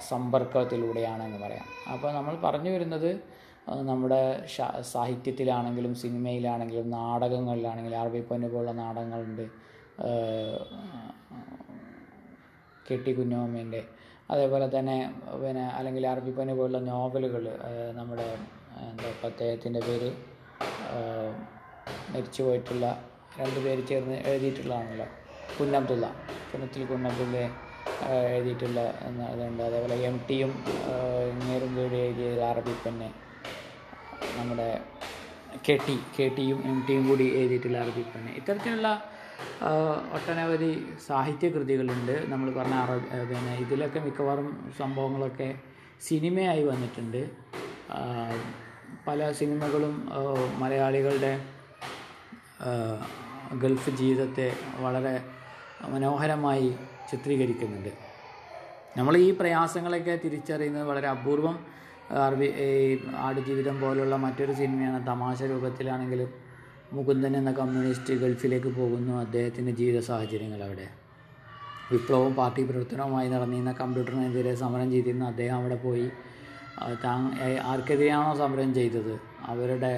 സമ്പർക്കത്തിലൂടെയാണെന്ന് പറയാം. അപ്പോൾ നമ്മൾ പറഞ്ഞു വരുന്നത് നമ്മുടെ സാഹിത്യത്തിലാണെങ്കിലും സിനിമയിലാണെങ്കിലും നാടകങ്ങളിലാണെങ്കിലും അറബി പൊന്നു പോലുള്ള നാടകങ്ങളുണ്ട്, കെട്ടി കുഞ്ഞമ്മേൻ്റെ, അതേപോലെ തന്നെ പിന്നെ അല്ലെങ്കിൽ അറബി പൊന്നു പോലുള്ള നോവലുകൾ, നമ്മുടെ എന്താ അദ്ദേഹത്തിൻ്റെ പേര് മരിച്ചു പോയിട്ടുള്ള രണ്ട് പേര് ചേർന്ന് എഴുതിയിട്ടുള്ളതാണല്ലോ കുഞ്ഞബ്ദുള്ള, പുനത്തിൽ കുഞ്ഞബ്ദുള്ള എഴുതിയിട്ടുള്ള അതുണ്ട്. അതേപോലെ എം ടിയും നേരും വീട് എഴുതിയത് അറബി പെന്നെ, നമ്മുടെ കെ ടി കെ ടിയും എം ടിയും കൂടി എഴുതിയിട്ടുള്ള അറബി പെന്നെ. ഇത്തരത്തിലുള്ള ഒട്ടനവധി സാഹിത്യകൃതികളുണ്ട്. നമ്മൾ പറഞ്ഞ അറബി പിന്നെ ഇതിലൊക്കെ മിക്കവാറും സംഭവങ്ങളൊക്കെ സിനിമയായി വന്നിട്ടുണ്ട്. പല സിനിമകളും മലയാളികളുടെ ഗൾഫ് ജീവിതത്തെ വളരെ മനോഹരമായി ചിത്രീകരിക്കുന്നുണ്ട്. നമ്മൾ ഈ പ്രയാസങ്ങളൊക്കെ തിരിച്ചറിയുന്നത് വളരെ അപൂർവം. അറബി ഈ ആടുജീവിതം പോലുള്ള മറ്റൊരു സിനിമയാണ്, തമാശ രൂപത്തിലാണെങ്കിലും മുകുന്ദൻ എന്ന കമ്മ്യൂണിസ്റ്റ് ഗൾഫിലേക്ക് പോകുന്നു, അദ്ദേഹത്തിൻ്റെ ജീവിത സാഹചര്യങ്ങൾ, അവിടെ വിപ്ലവവും പാർട്ടി പ്രവർത്തനവുമായി നടന്നിരുന്ന കമ്പ്യൂട്ടറിനെതിരെ സമരം ചെയ്തിരുന്ന അദ്ദേഹം അവിടെ പോയി താ ആർക്കെതിരെയാണോ സമരം ചെയ്തത് അവരുടെ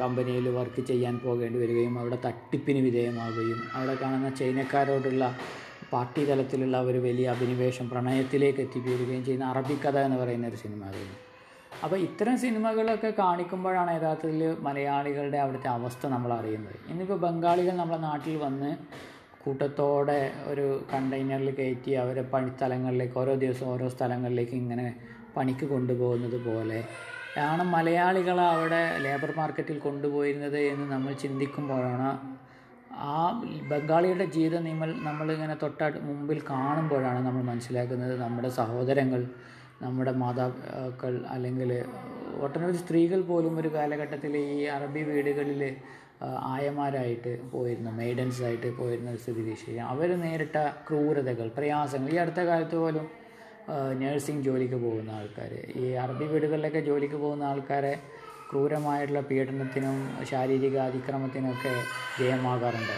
കമ്പനിയിൽ വർക്ക് ചെയ്യാൻ പോകേണ്ടി വരികയും അവിടെ തട്ടിപ്പിന് വിധേയമാവുകയും അവിടെ കാണുന്ന ചൈനക്കാരോടുള്ള പാർട്ടി തലത്തിലുള്ള ഒരു വലിയ അഭിനിവേശം പ്രണയത്തിലേക്ക് എത്തിപ്പെടുകയും ചെയ്യുന്ന അറബിക്കഥ എന്ന് പറയുന്ന ഒരു സിനിമ ആയിരുന്നു. അപ്പോൾ ഇത്തരം സിനിമകളൊക്കെ കാണിക്കുമ്പോഴാണ് യഥാർത്ഥത്തിൽ മലയാളികളുടെ അവിടുത്തെ അവസ്ഥ നമ്മൾ അറിയുന്നത്. ഇന്നിപ്പോൾ ബംഗാളികൾ നമ്മുടെ നാട്ടിൽ വന്ന് കൂട്ടത്തോടെ ഒരു കണ്ടെയ്നറിൽ കയറ്റി അവരെ പണി സ്ഥലങ്ങളിലേക്ക് ഓരോ ദിവസവും ഓരോ സ്ഥലങ്ങളിലേക്ക് ഇങ്ങനെ പണിക്ക് കൊണ്ടുപോകുന്നത് പോലെ ആണ് മലയാളികൾ അവിടെ ലേബർ മാർക്കറ്റിൽ കൊണ്ടുപോയിരുന്നത് എന്ന് നമ്മൾ ചിന്തിക്കുമ്പോഴാണ്, ആ ബംഗാളിയുടെ ജീവിതം നമ്മൾ നമ്മളിങ്ങനെ തൊട്ട മുമ്പിൽ കാണുമ്പോഴാണ് നമ്മൾ മനസ്സിലാക്കുന്നത് നമ്മുടെ സഹോദരങ്ങൾ, നമ്മുടെ മാതാക്കൾ, അല്ലെങ്കിൽ ഒട്ടനവധി സ്ത്രീകൾ പോലും ഒരു കാലഘട്ടത്തിൽ ഈ അറബി വീടുകളിൽ ആയമാരായിട്ട് പോയിരുന്നു, മെയ്ഡൻസ് ആയിട്ട് പോയിരുന്ന ഒരു സ്ഥിതി വിശേഷം. അവർ നേരിട്ട ക്രൂരതകൾ, പ്രയാസങ്ങൾ. ഈ അടുത്ത കാലത്ത് പോലും നേഴ്സിംഗ് ജോലിക്ക് പോകുന്ന ആൾക്കാർ, ഈ അറബി വീടുകളിലൊക്കെ ജോലിക്ക് പോകുന്ന ആൾക്കാരെ ക്രൂരമായിട്ടുള്ള പീഡനത്തിനും ശാരീരിക അതിക്രമത്തിനുമൊക്കെ വിധേയമാകാറുണ്ട്.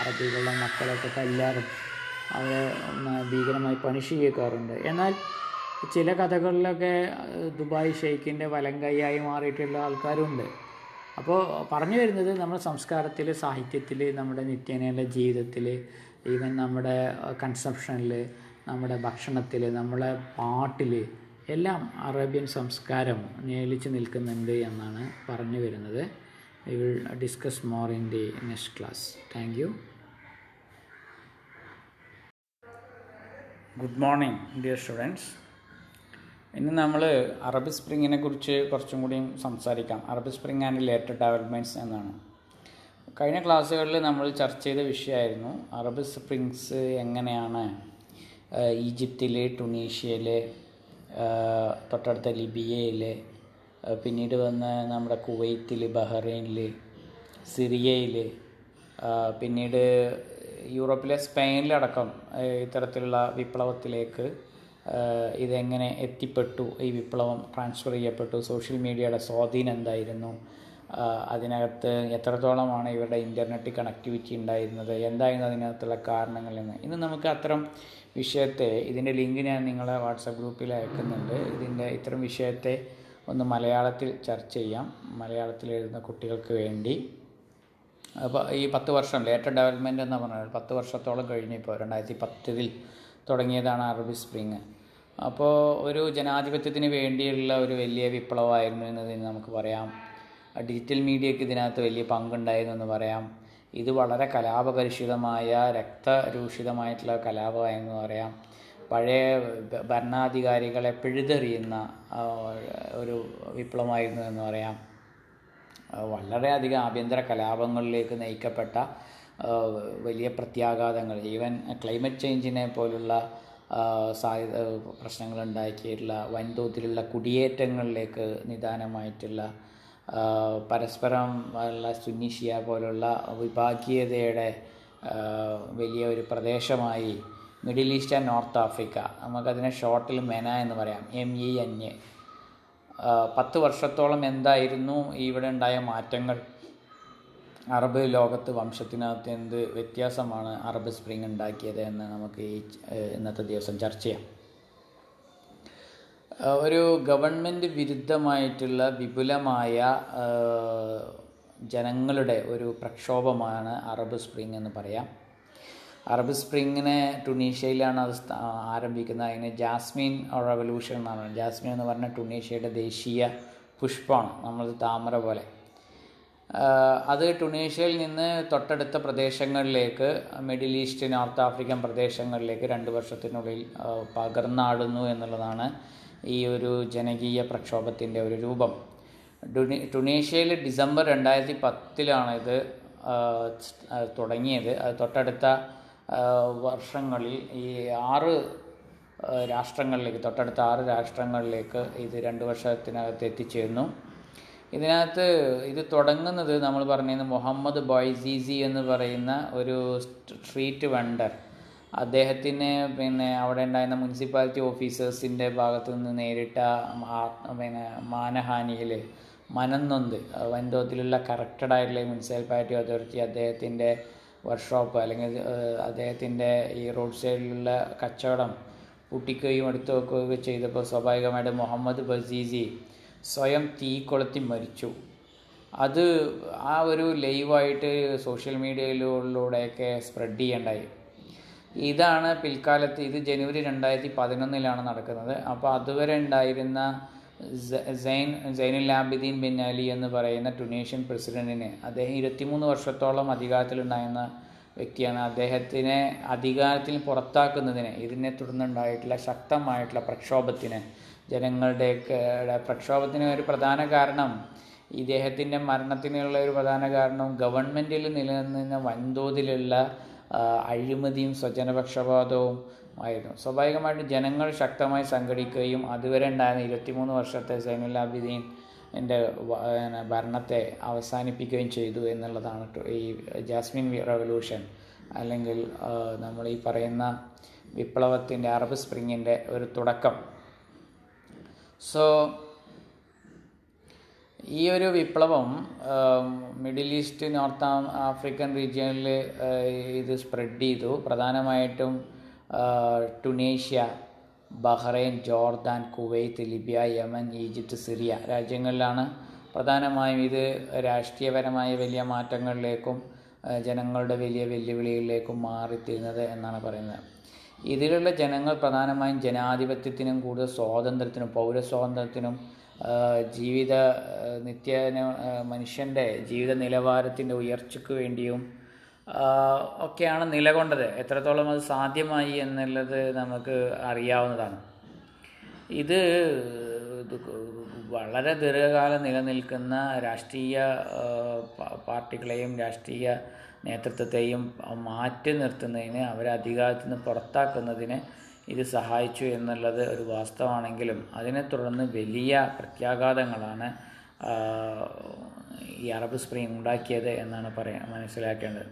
അറബികളുടെ മക്കളൊക്കെ തല്ലാറും അവരെ ഭീകരമായി പണിഷ് ചെയ്യിക്കാറുണ്ട്. എന്നാൽ ചില കഥകളിലൊക്കെ ദുബായ് ഷെയ്ഖിൻ്റെ വലം കൈയായി മാറിയിട്ടുള്ള ആൾക്കാരുണ്ട്. അപ്പോൾ പറഞ്ഞു വരുന്നത് നമ്മുടെ സംസ്കാരത്തിൽ, സാഹിത്യത്തിൽ, നമ്മുടെ നിത്യേനയുള്ള ജീവിതത്തിൽ, ഈവൻ നമ്മുടെ കൺസപ്ഷനിൽ, നമ്മുടെ ഭക്ഷണത്തിൽ, നമ്മുടെ പാട്ടിൽ എല്ലാം അറേബ്യൻ സംസ്കാരം നിഴലിച്ച് നിൽക്കുന്നുണ്ട് എന്നാണ് പറഞ്ഞു വരുന്നത്. I will discuss more in the next class. Thank you. Good morning dear students. ഇന്ന് നമ്മൾ അറബ് സ്പ്രിങ്ങിനെ കുറിച്ച് കുറച്ചും കൂടി സംസാരിക്കാം. Arab spring and related developments എന്നാണ്. കഴിഞ്ഞ ക്ലാസ്സുകളിൽ നമ്മൾ ചർച്ച ചെയ്ത വിഷയമായിരുന്നു അറബ് സ്പ്രിങ്സ് എങ്ങനെയാണ് ഈജിപ്തിൽ, ടുണീഷ്യയിൽ, തൊട്ടടുത്ത ലിബിയയിൽ, പിന്നീട് വന്ന് നമ്മുടെ കുവൈത്തിൽ, ബഹ്റൈനിൽ, സിറിയയിൽ, പിന്നീട് യൂറോപ്പിലെ സ്പെയിനിലടക്കം ഇത്തരത്തിലുള്ള വിപ്ലവത്തിലേക്ക് ഇതെങ്ങനെ എത്തിപ്പെട്ടു, ഈ വിപ്ലവം ട്രാൻസ്ഫർ ചെയ്യപ്പെട്ടു, സോഷ്യൽ മീഡിയയുടെ സ്വാധീനം എന്തായിരുന്നു, അതിനകത്ത് എത്രത്തോളമാണ് ഇവരുടെ ഇൻ്റർനെറ്റ് കണക്ടിവിറ്റി ഉണ്ടായിരുന്നത്, എന്തായിരുന്നു അതിനകത്തുള്ള കാരണങ്ങൾ എന്ന്. ഇന്ന് നമുക്ക് അത്തരം വിഷയത്തെ, ഇതിൻ്റെ ലിങ്ക് ഞാൻ നിങ്ങളെ വാട്സപ്പ് ഗ്രൂപ്പിൽ അയക്കുന്നുണ്ട്, ഇതിൻ്റെ ഇത്തരം വിഷയത്തെ ഒന്ന് മലയാളത്തിൽ ചർച്ച ചെയ്യാം, മലയാളത്തിൽ എഴുതുന്ന കുട്ടികൾക്ക് വേണ്ടി. അപ്പോൾ ഈ പത്ത് വർഷം ലേറ്റർ ഡെവലപ്മെൻറ്റ് എന്ന് പറഞ്ഞാൽ പത്ത് വർഷത്തോളം കഴിഞ്ഞിപ്പോൾ രണ്ടായിരത്തി പത്തിൽ തുടങ്ങിയതാണ് അറബി സ്പ്രിങ്. അപ്പോൾ ഒരു ജനാധിപത്യത്തിന് വേണ്ടിയുള്ള ഒരു വലിയ വിപ്ലവമായിരുന്നു എന്നതിന് നമുക്ക് പറയാം. ഡിജിറ്റൽ മീഡിയയ്ക്ക് ഇതിനകത്ത് വലിയ പങ്കുണ്ടായിരുന്നു എന്ന് പറയാം. ഇത് വളരെ കലാപകലുഷിതമായ, രക്തരൂഷിതമായിട്ടുള്ള കലാപമായെന്ന് പറയാം. പഴയ ഭരണാധികാരികളെ പിഴുതെറിയുന്ന ഒരു വിപ്ലവമായിരുന്നു എന്ന് പറയാം. വളരെയധികം ആഭ്യന്തര കലാപങ്ങളിലേക്ക് നയിക്കപ്പെട്ട വലിയ പ്രത്യാഘാതങ്ങൾ, ഈവൻ ക്ലൈമറ്റ് ചേഞ്ചിനെ പോലുള്ള സാധ്യത പ്രശ്നങ്ങളുണ്ടാക്കിയിട്ടുള്ള വൻതോതിലുള്ള കുടിയേറ്റങ്ങളിലേക്ക് നിദാനമായിട്ടുള്ള, പരസ്പരം ഉള്ള സുന്നി ഷിയ പോലുള്ള വിഭാഗീയതയുടെ വലിയ ഒരു പ്രദേശമായി Middle East and North Africa, നമുക്കതിനെ ഷോർട്ടിൽ മെന എന്ന് പറയാം, എം ഇ എൻ എ. പത്ത് വർഷത്തോളം എന്തായിരുന്നു ഇവിടെ ഉണ്ടായ മാറ്റങ്ങൾ, അറബ് ലോകത്ത് വംശത്തിനകത്ത് എന്ത് വ്യത്യാസമാണ് അറബ് സ്പ്രിങ് ഉണ്ടാക്കിയത് എന്ന് നമുക്ക് ഈ ഇന്നത്തെ ദിവസം ചർച്ച ചെയ്യാം. ഒരു ഗവൺമെൻറ് വിരുദ്ധമായിട്ടുള്ള വിപുലമായ ജനങ്ങളുടെ ഒരു പ്രക്ഷോഭമാണ് അറബ് സ്പ്രിംഗ് എന്ന് പറയാം. അറബ് സ്പ്രിങ്ങിനെ ടുണീഷ്യയിലാണ് അത് ആരംഭിക്കുന്നത്. അതിന് ജാസ്മിൻ റവല്യൂഷൻ എന്നാണ്. ജാസ്മിൻ എന്ന് പറഞ്ഞാൽ ടുണീഷ്യയുടെ ദേശീയ പുഷ്പമാണ്, നമ്മളത് താമര പോലെ. അത് ടുണീഷ്യയിൽ നിന്ന് തൊട്ടടുത്ത പ്രദേശങ്ങളിലേക്ക്, മിഡിൽ ഈസ്റ്റ്, നോർത്ത് ആഫ്രിക്കൻ പ്രദേശങ്ങളിലേക്ക് രണ്ട് വർഷത്തിനുള്ളിൽ പകർന്നാടുന്നു എന്നുള്ളതാണ് ഈ ഒരു ജനകീയ പ്രക്ഷോഭത്തിൻ്റെ ഒരു രൂപം. ടുണീ ടുണീഷ്യയിൽ ഡിസംബർ രണ്ടായിരത്തി പത്തിലാണ് ഇത് തുടങ്ങിയത്. അത് തൊട്ടടുത്ത വർഷങ്ങളിൽ ഈ ആറ് രാഷ്ട്രങ്ങളിലേക്ക് തൊട്ടടുത്ത ആറ് രാഷ്ട്രങ്ങളിലേക്ക് ഇത് രണ്ട് വർഷത്തിനകത്ത് എത്തിച്ചേർന്നു. ഇതിനകത്ത് ഇത് തുടങ്ങുന്നത് നമ്മൾ പറഞ്ഞത് മുഹമ്മദ് ബോയ്സീസി എന്ന് പറയുന്ന ഒരു സ്ട്രീറ്റ് വെണ്ടർ, അദ്ദേഹത്തിന് പിന്നെ അവിടെ ഉണ്ടായിരുന്ന മുനിസിപ്പാലിറ്റി ഓഫീസേഴ്സിൻ്റെ ഭാഗത്തു നിന്ന് നേരിട്ട പിന്നെ മാനഹാനിയിൽ മനംനൊന്ത് വൻതോതിലുള്ള കറക്റ്റഡായിട്ടുള്ള മുനിസിപ്പാലിറ്റി അതോറിറ്റി അദ്ദേഹത്തിൻ്റെ വർക്ക്ഷോപ്പ് അല്ലെങ്കിൽ അദ്ദേഹത്തിൻ്റെ ഈ റോഡ് സൈഡിലുള്ള കച്ചവടം പൂട്ടിക്കുകയും എടുത്തു വെക്കുകയൊക്കെ ചെയ്തപ്പോൾ സ്വാഭാവികമായിട്ട് മുഹമ്മദ് ബസീസി സ്വയം തീ കൊളുത്തി മരിച്ചു. അത് ആ ഒരു ലൈവായിട്ട് സോഷ്യൽ മീഡിയയിലൂടെയൊക്കെ സ്പ്രെഡ് ചെയ്യേണ്ടായി. ഇതാണ് പിൽക്കാലത്ത്, ഇത് ജനുവരി രണ്ടായിരത്തി പതിനൊന്നിലാണ് നടക്കുന്നത്. അപ്പോൾ അതുവരെ ഉണ്ടായിരുന്ന Zine Zainul Abidin Bin Ali എന്ന് പറയുന്ന ടുണീഷ്യൻ പ്രസിഡന്റിനെ, അദ്ദേഹം ഇരുപത്തിമൂന്ന് വർഷത്തോളം അധികാരത്തിലുണ്ടായിരുന്ന വ്യക്തിയാണ്, അദ്ദേഹത്തിനെ അധികാരത്തിൽ പുറത്താക്കുന്നതിന് ഇതിനെ തുടർന്നുണ്ടായിട്ടുള്ള ശക്തമായിട്ടുള്ള പ്രക്ഷോഭത്തിന്, ജനങ്ങളുടെയൊക്കെ പ്രക്ഷോഭത്തിന് ഒരു പ്രധാന കാരണം, ഇദ്ദേഹത്തിൻ്റെ മരണത്തിനുള്ള ഒരു പ്രധാന കാരണം ഗവൺമെൻറ്റിൽ നിലനിന്ന വൻതോതിലുള്ള അഴിമതിയും സ്വജനപക്ഷപാതവും ആയിരുന്നു. സ്വാഭാവികമായിട്ട് ജനങ്ങൾ ശക്തമായി സംഘടിക്കുകയും അതുവരെ ഉണ്ടായിരുന്ന ഇരുപത്തിമൂന്ന് വർഷത്തെ സൈനുൽ ആബിദീൻ എൻ്റെ ഭരണത്തെ അവസാനിപ്പിക്കുകയും ചെയ്തു എന്നുള്ളതാണ് ഈ ജാസ്മിൻ റവല്യൂഷൻ അല്ലെങ്കിൽ നമ്മൾ ഈ പറയുന്ന വിപ്ലവത്തിൻ്റെ, അറബ് സ്പ്രിങ്ങിൻ്റെ ഒരു തുടക്കം. സോ ഈ ഒരു വിപ്ലവം മിഡിൽ ഈസ്റ്റ്, നോർത്ത് ആഫ്രിക്കൻ റീജിയനിൽ ഇത് സ്പ്രെഡ് ചെയ്തു. പ്രധാനമായിട്ടും Tunisia, Bahrain, Jordan, Kuwait, Libya, Yemen, Egypt, Syria രാജ്യങ്ങളിലാണ് പ്രധാനമായും ഇത് രാഷ്ട്രീയപരമായ വലിയ മാറ്റങ്ങളിലേക്കും ജനങ്ങളുടെ വലിയ വെല്ലുവിളികളിലേക്കും മാറിത്തീരുന്നത് എന്നാണ് പറയുന്നത്. ഇതിലുള്ള ജനങ്ങൾ പ്രധാനമായും ജനാധിപത്യത്തിനും കൂടുതൽ സ്വാതന്ത്ര്യത്തിനും പൗരസ്വാതന്ത്ര്യത്തിനും ജീവിത നിത്യേന മനുഷ്യൻ്റെ ജീവിത നിലവാരത്തിൻ്റെ ഉയർച്ചയ്ക്ക് വേണ്ടിയും ഒക്കെയാണ് നിലകൊണ്ടത്. എത്രത്തോളം അത് സാധ്യമായി എന്നുള്ളത് നമുക്ക് അറിയാവുന്നതാണ്. ഇത് വളരെ ദീർഘകാലം നിലനിൽക്കുന്ന രാഷ്ട്രീയ പാർട്ടികളെയും രാഷ്ട്രീയ നേതൃത്വത്തെയും മാറ്റി നിർത്തുന്നതിന്, അവരെ അധികാരത്തിൽ നിന്ന് പുറത്താക്കുന്നതിന് ഇത് സഹായിച്ചു എന്നുള്ളത് ഒരു വാസ്തവമാണെങ്കിലും അതിനെ തുടർന്ന് വലിയ പ്രത്യാഘാതങ്ങളാണ് ഈ അറബ് സ്പ്രിംഗ് ഉണ്ടാക്കിയത് എന്നാണ് പറയാൻ മനസ്സിലാക്കേണ്ടത്.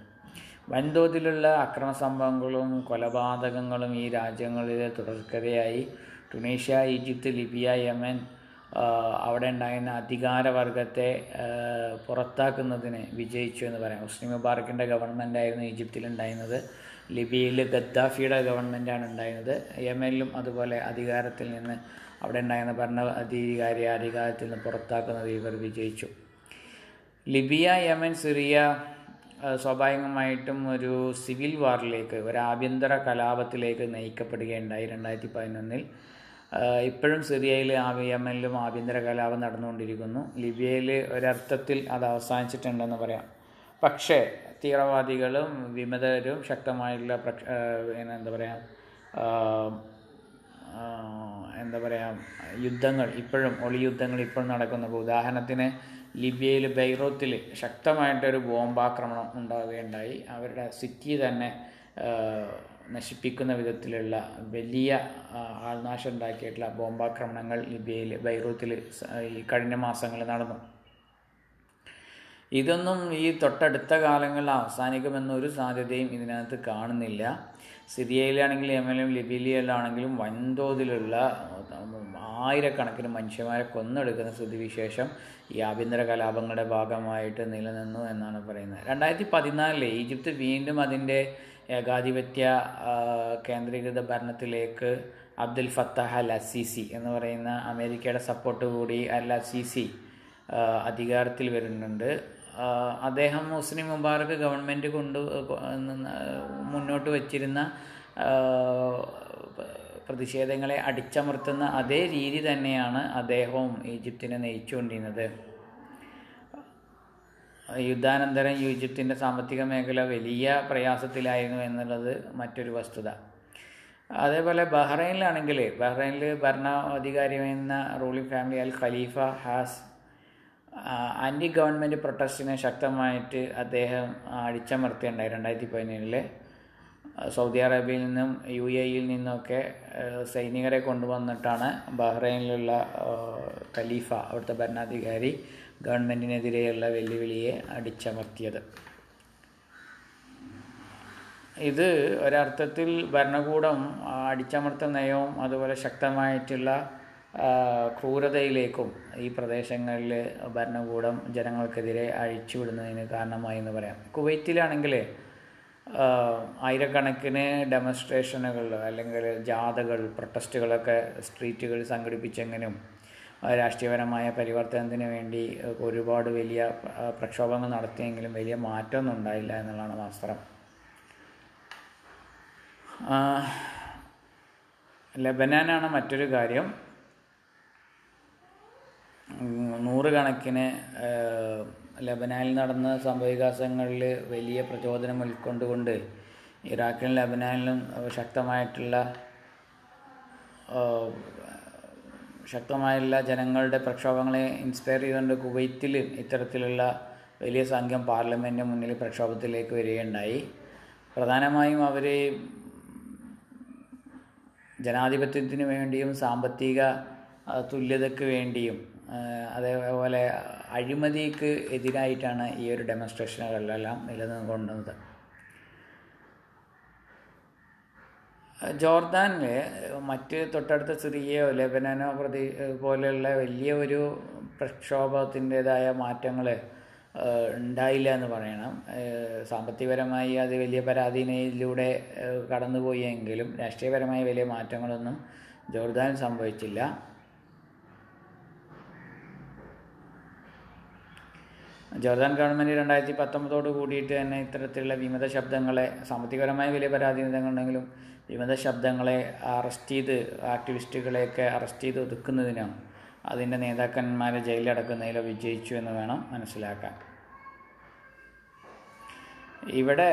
വൻതോതിലുള്ള അക്രമ സംഭവങ്ങളും കൊലപാതകങ്ങളും ഈ രാജ്യങ്ങളിൽ തുടർക്കഥയായി. ടുണീഷ്യ, ഈജിപ്ത്, ലിബിയ, യമൻ അവിടെ ഉണ്ടായിരുന്ന അധികാരവർഗത്തെ പുറത്താക്കുന്നതിന് വിജയിച്ചു എന്ന് പറയാം. ഹുസ്നി മുബാറക്കിൻ്റെ ഗവൺമെൻറ്റായിരുന്നു ഈജിപ്തിലുണ്ടായിരുന്നത്. ലിബിയയിൽ ഗദ്ദാഫിയുടെ ഗവൺമെൻറ്റാണ് ഉണ്ടായിരുന്നത്. യമനിലും അതുപോലെ അധികാരത്തിൽ നിന്ന് അവിടെ ഉണ്ടായിരുന്ന ഭരണാധികാരിയെ അധികാരത്തിൽ നിന്ന് പുറത്താക്കുന്നത് ഇവർ വിജയിച്ചു. ലിബിയ, യമൻ, സിറിയ സ്വാഭാവികമായിട്ടും ഒരു സിവിൽ വാറിലേക്ക്, ഒരു ആഭ്യന്തര കലാപത്തിലേക്ക് നയിക്കപ്പെടുകയുണ്ടായി രണ്ടായിരത്തി പതിനൊന്നിൽ. ഇപ്പോഴും സിറിയയിൽ, യമനിലും ആഭ്യന്തര കലാപം നടന്നുകൊണ്ടിരിക്കുന്നു. ലിബിയയിൽ ഒരർത്ഥത്തിൽ അത് അവസാനിച്ചിട്ടുണ്ടെന്ന് പറയാം. പക്ഷേ തീവ്രവാദികളും വിമതരും ശക്തമായിട്ടുള്ള പ്രക്ഷ എന്താ പറയുക എന്താ പറയുക യുദ്ധങ്ങൾ ഇപ്പോഴും, ഒളി യുദ്ധങ്ങൾ ഇപ്പോഴും നടക്കുന്നത്. ഉദാഹരണത്തിന് ലിബിയയിൽ ബെയ്റൂത്തിൽ ശക്തമായിട്ടൊരു ബോംബാക്രമണം ഉണ്ടാവുകയുണ്ടായി. അവരുടെ സിറ്റി തന്നെ നശിപ്പിക്കുന്ന വിധത്തിലുള്ള വലിയ ആൾനാശം ഉണ്ടാക്കിയിട്ടുള്ള ബോംബാക്രമണങ്ങൾ ലിബിയയിൽ, ബെയ്റൂത്തിൽ ഈ കഴിഞ്ഞ മാസങ്ങളിൽ നടന്നു. ഇതൊന്നും ഈ തൊട്ടടുത്ത കാലങ്ങളിൽ അവസാനിക്കുമെന്നൊരു സാധ്യതയും ഇതിനകത്ത് കാണുന്നില്ല. സിറിയയിലാണെങ്കിലും യമനിലും ലിബിയയിലാണെങ്കിലും വൻതോതിലുള്ള ആയിരക്കണക്കിന് മനുഷ്യന്മാരെ കൊന്നെടുക്കുന്ന സ്ഥിതിവിശേഷം ഈ ആഭ്യന്തര കലാപങ്ങളുടെ ഭാഗമായിട്ട് നിലനിന്നു എന്നാണ് പറയുന്നത്. രണ്ടായിരത്തി പതിനാലിൽ ഈജിപ്ത് വീണ്ടും അതിൻ്റെ ഏകാധിപത്യ കേന്ദ്രീകൃത ഭരണത്തിലേക്ക് അബ്ദുൽ ഫത്താഹ് അൽ അസീസി എന്ന് പറയുന്ന അമേരിക്കയുടെ സപ്പോർട്ട് കൂടി അൽ അസീസി അധികാരത്തിൽ വരുന്നുണ്ട്. അദ്ദേഹം ഹുസ്നി മുബാറക് ഗവൺമെൻറ് കൊണ്ട് മുന്നോട്ട് വച്ചിരുന്ന പ്രതിഷേധങ്ങളെ അടിച്ചമർത്തുന്ന അതേ രീതി തന്നെയാണ് അദ്ദേഹവും ഈജിപ്തിനെ നയിച്ചുകൊണ്ടിരുന്നത്. യുദ്ധാനന്തരം ഈജിപ്തിൻ്റെ സാമ്പത്തിക മേഖല വലിയ പ്രയാസത്തിലായിരുന്നു എന്നുള്ളത് മറ്റൊരു വസ്തുത. അതേപോലെ ബഹ്റൈനിലാണെങ്കിൽ ബഹ്റൈനിൽ ഭരണാധികാരിയെന്ന ruling family Al Khalifa has anti government പ്രൊട്ടസ്റ്റിനെ ശക്തമായിട്ട് അദ്ദേഹം അടിച്ചമർത്തിയുണ്ടായി. രണ്ടായിരത്തി പതിനേഴിലെ സൗദി അറേബ്യയിൽ നിന്നും യു എ ഇയിൽ നിന്നൊക്കെ സൈനികരെ കൊണ്ടുവന്നിട്ടാണ് ബഹ്റൈനിലുള്ള ഖലീഫ, അവിടുത്തെ ഭരണാധികാരി, ഗവൺമെൻറ്റിനെതിരെയുള്ള വെല്ലുവിളിയെ അടിച്ചമർത്തിയത്. ഇത് ഒരർത്ഥത്തിൽ ഭരണകൂടം അടിച്ചമർത്തുന്ന നയവും അതുപോലെ ശക്തമായിട്ടുള്ള ക്രൂരതയിലേക്കും ഈ പ്രദേശങ്ങളിൽ ഭരണകൂടം ജനങ്ങൾക്കെതിരെ അഴിച്ചുവിടുന്നതിന് കാരണമായി എന്ന് പറയാം. കുവൈറ്റിലാണെങ്കിൽ ആയിരക്കണക്കിന് ഡെമോൺസ്ട്രേഷനുകൾ അല്ലെങ്കിൽ ജാഥകൾ, പ്രൊട്ടസ്റ്റുകളൊക്കെ സ്ട്രീറ്റുകൾ സംഘടിപ്പിച്ചെങ്കിലും രാഷ്ട്രീയപരമായ പരിവർത്തനത്തിന് വേണ്ടി ഒരുപാട് വലിയ പ്രക്ഷോഭങ്ങൾ നടത്തിയെങ്കിലും വലിയ മാറ്റമൊന്നും ഉണ്ടായില്ല എന്നുള്ളതാണ് വാസ്തവം. ലെബനാനാണ് മറ്റൊരു കാര്യം. നൂറുകണക്കിന് ലെബനാനിൽ നടന്ന സംഭവവികാസങ്ങളിൽ വലിയ പ്രചോദനം ഉൾക്കൊണ്ടുകൊണ്ട് ഇറാഖിലും ലെബനാനിലും ശക്തമായിട്ടുള്ള ശക്തമായുള്ള ജനങ്ങളുടെ പ്രക്ഷോഭങ്ങളെ ഇൻസ്പയർ ചെയ്തുകൊണ്ട് കുവൈത്തിൽ ഇത്തരത്തിലുള്ള വലിയ സംഘം പാർലമെൻറ്റിന് മുന്നിൽ പ്രക്ഷോഭത്തിലേക്ക് വരികയുണ്ടായി. പ്രധാനമായും അവർ ജനാധിപത്യത്തിന് വേണ്ടിയും സാമ്പത്തിക തുല്യതയ്ക്ക് വേണ്ടിയും അതേപോലെ അഴിമതിക്ക് എതിരായിട്ടാണ് ഈ ഒരു ഡെമോൺസ്ട്രേഷനുകളിലെല്ലാം നിലനിന്നുകൊണ്ടത്. ജോർദാനിൽ മറ്റ് തൊട്ടടുത്ത സിറിയയോ ലെബനനോ പ്രതി പോലെയുള്ള വലിയ ഒരു പ്രക്ഷോഭത്തിൻ്റേതായ മാറ്റങ്ങൾ ഉണ്ടായില്ല എന്ന് പറയണം. സാമ്പത്തികപരമായി അത് വലിയ പരാധീനയിലൂടെ കടന്നുപോയെങ്കിലും രാഷ്ട്രീയപരമായ വലിയ മാറ്റങ്ങളൊന്നും ജോർദാനിൽ സംഭവിച്ചില്ല. ജോർദാൻ ഗവൺമെൻറ് രണ്ടായിരത്തി പത്തൊമ്പതോട് കൂടിയിട്ട് തന്നെ ഇത്തരത്തിലുള്ള വിമത ശബ്ദങ്ങളെ, സാമ്പത്തികപരമായ വലിയ പരാധീനതകളുണ്ടെങ്കിലും വിമത ശബ്ദങ്ങളെ അറസ്റ്റ് ചെയ്ത് ആക്ടിവിസ്റ്റുകളെയൊക്കെ അറസ്റ്റ് ചെയ്ത് ഒതുക്കുന്നതിനോ അതിൻ്റെ നേതാക്കന്മാരെ ജയിലിലടക്കുന്നതിലോ വിജയിച്ചു എന്ന് വേണം മനസ്സിലാക്കാൻ. ഇവിടെ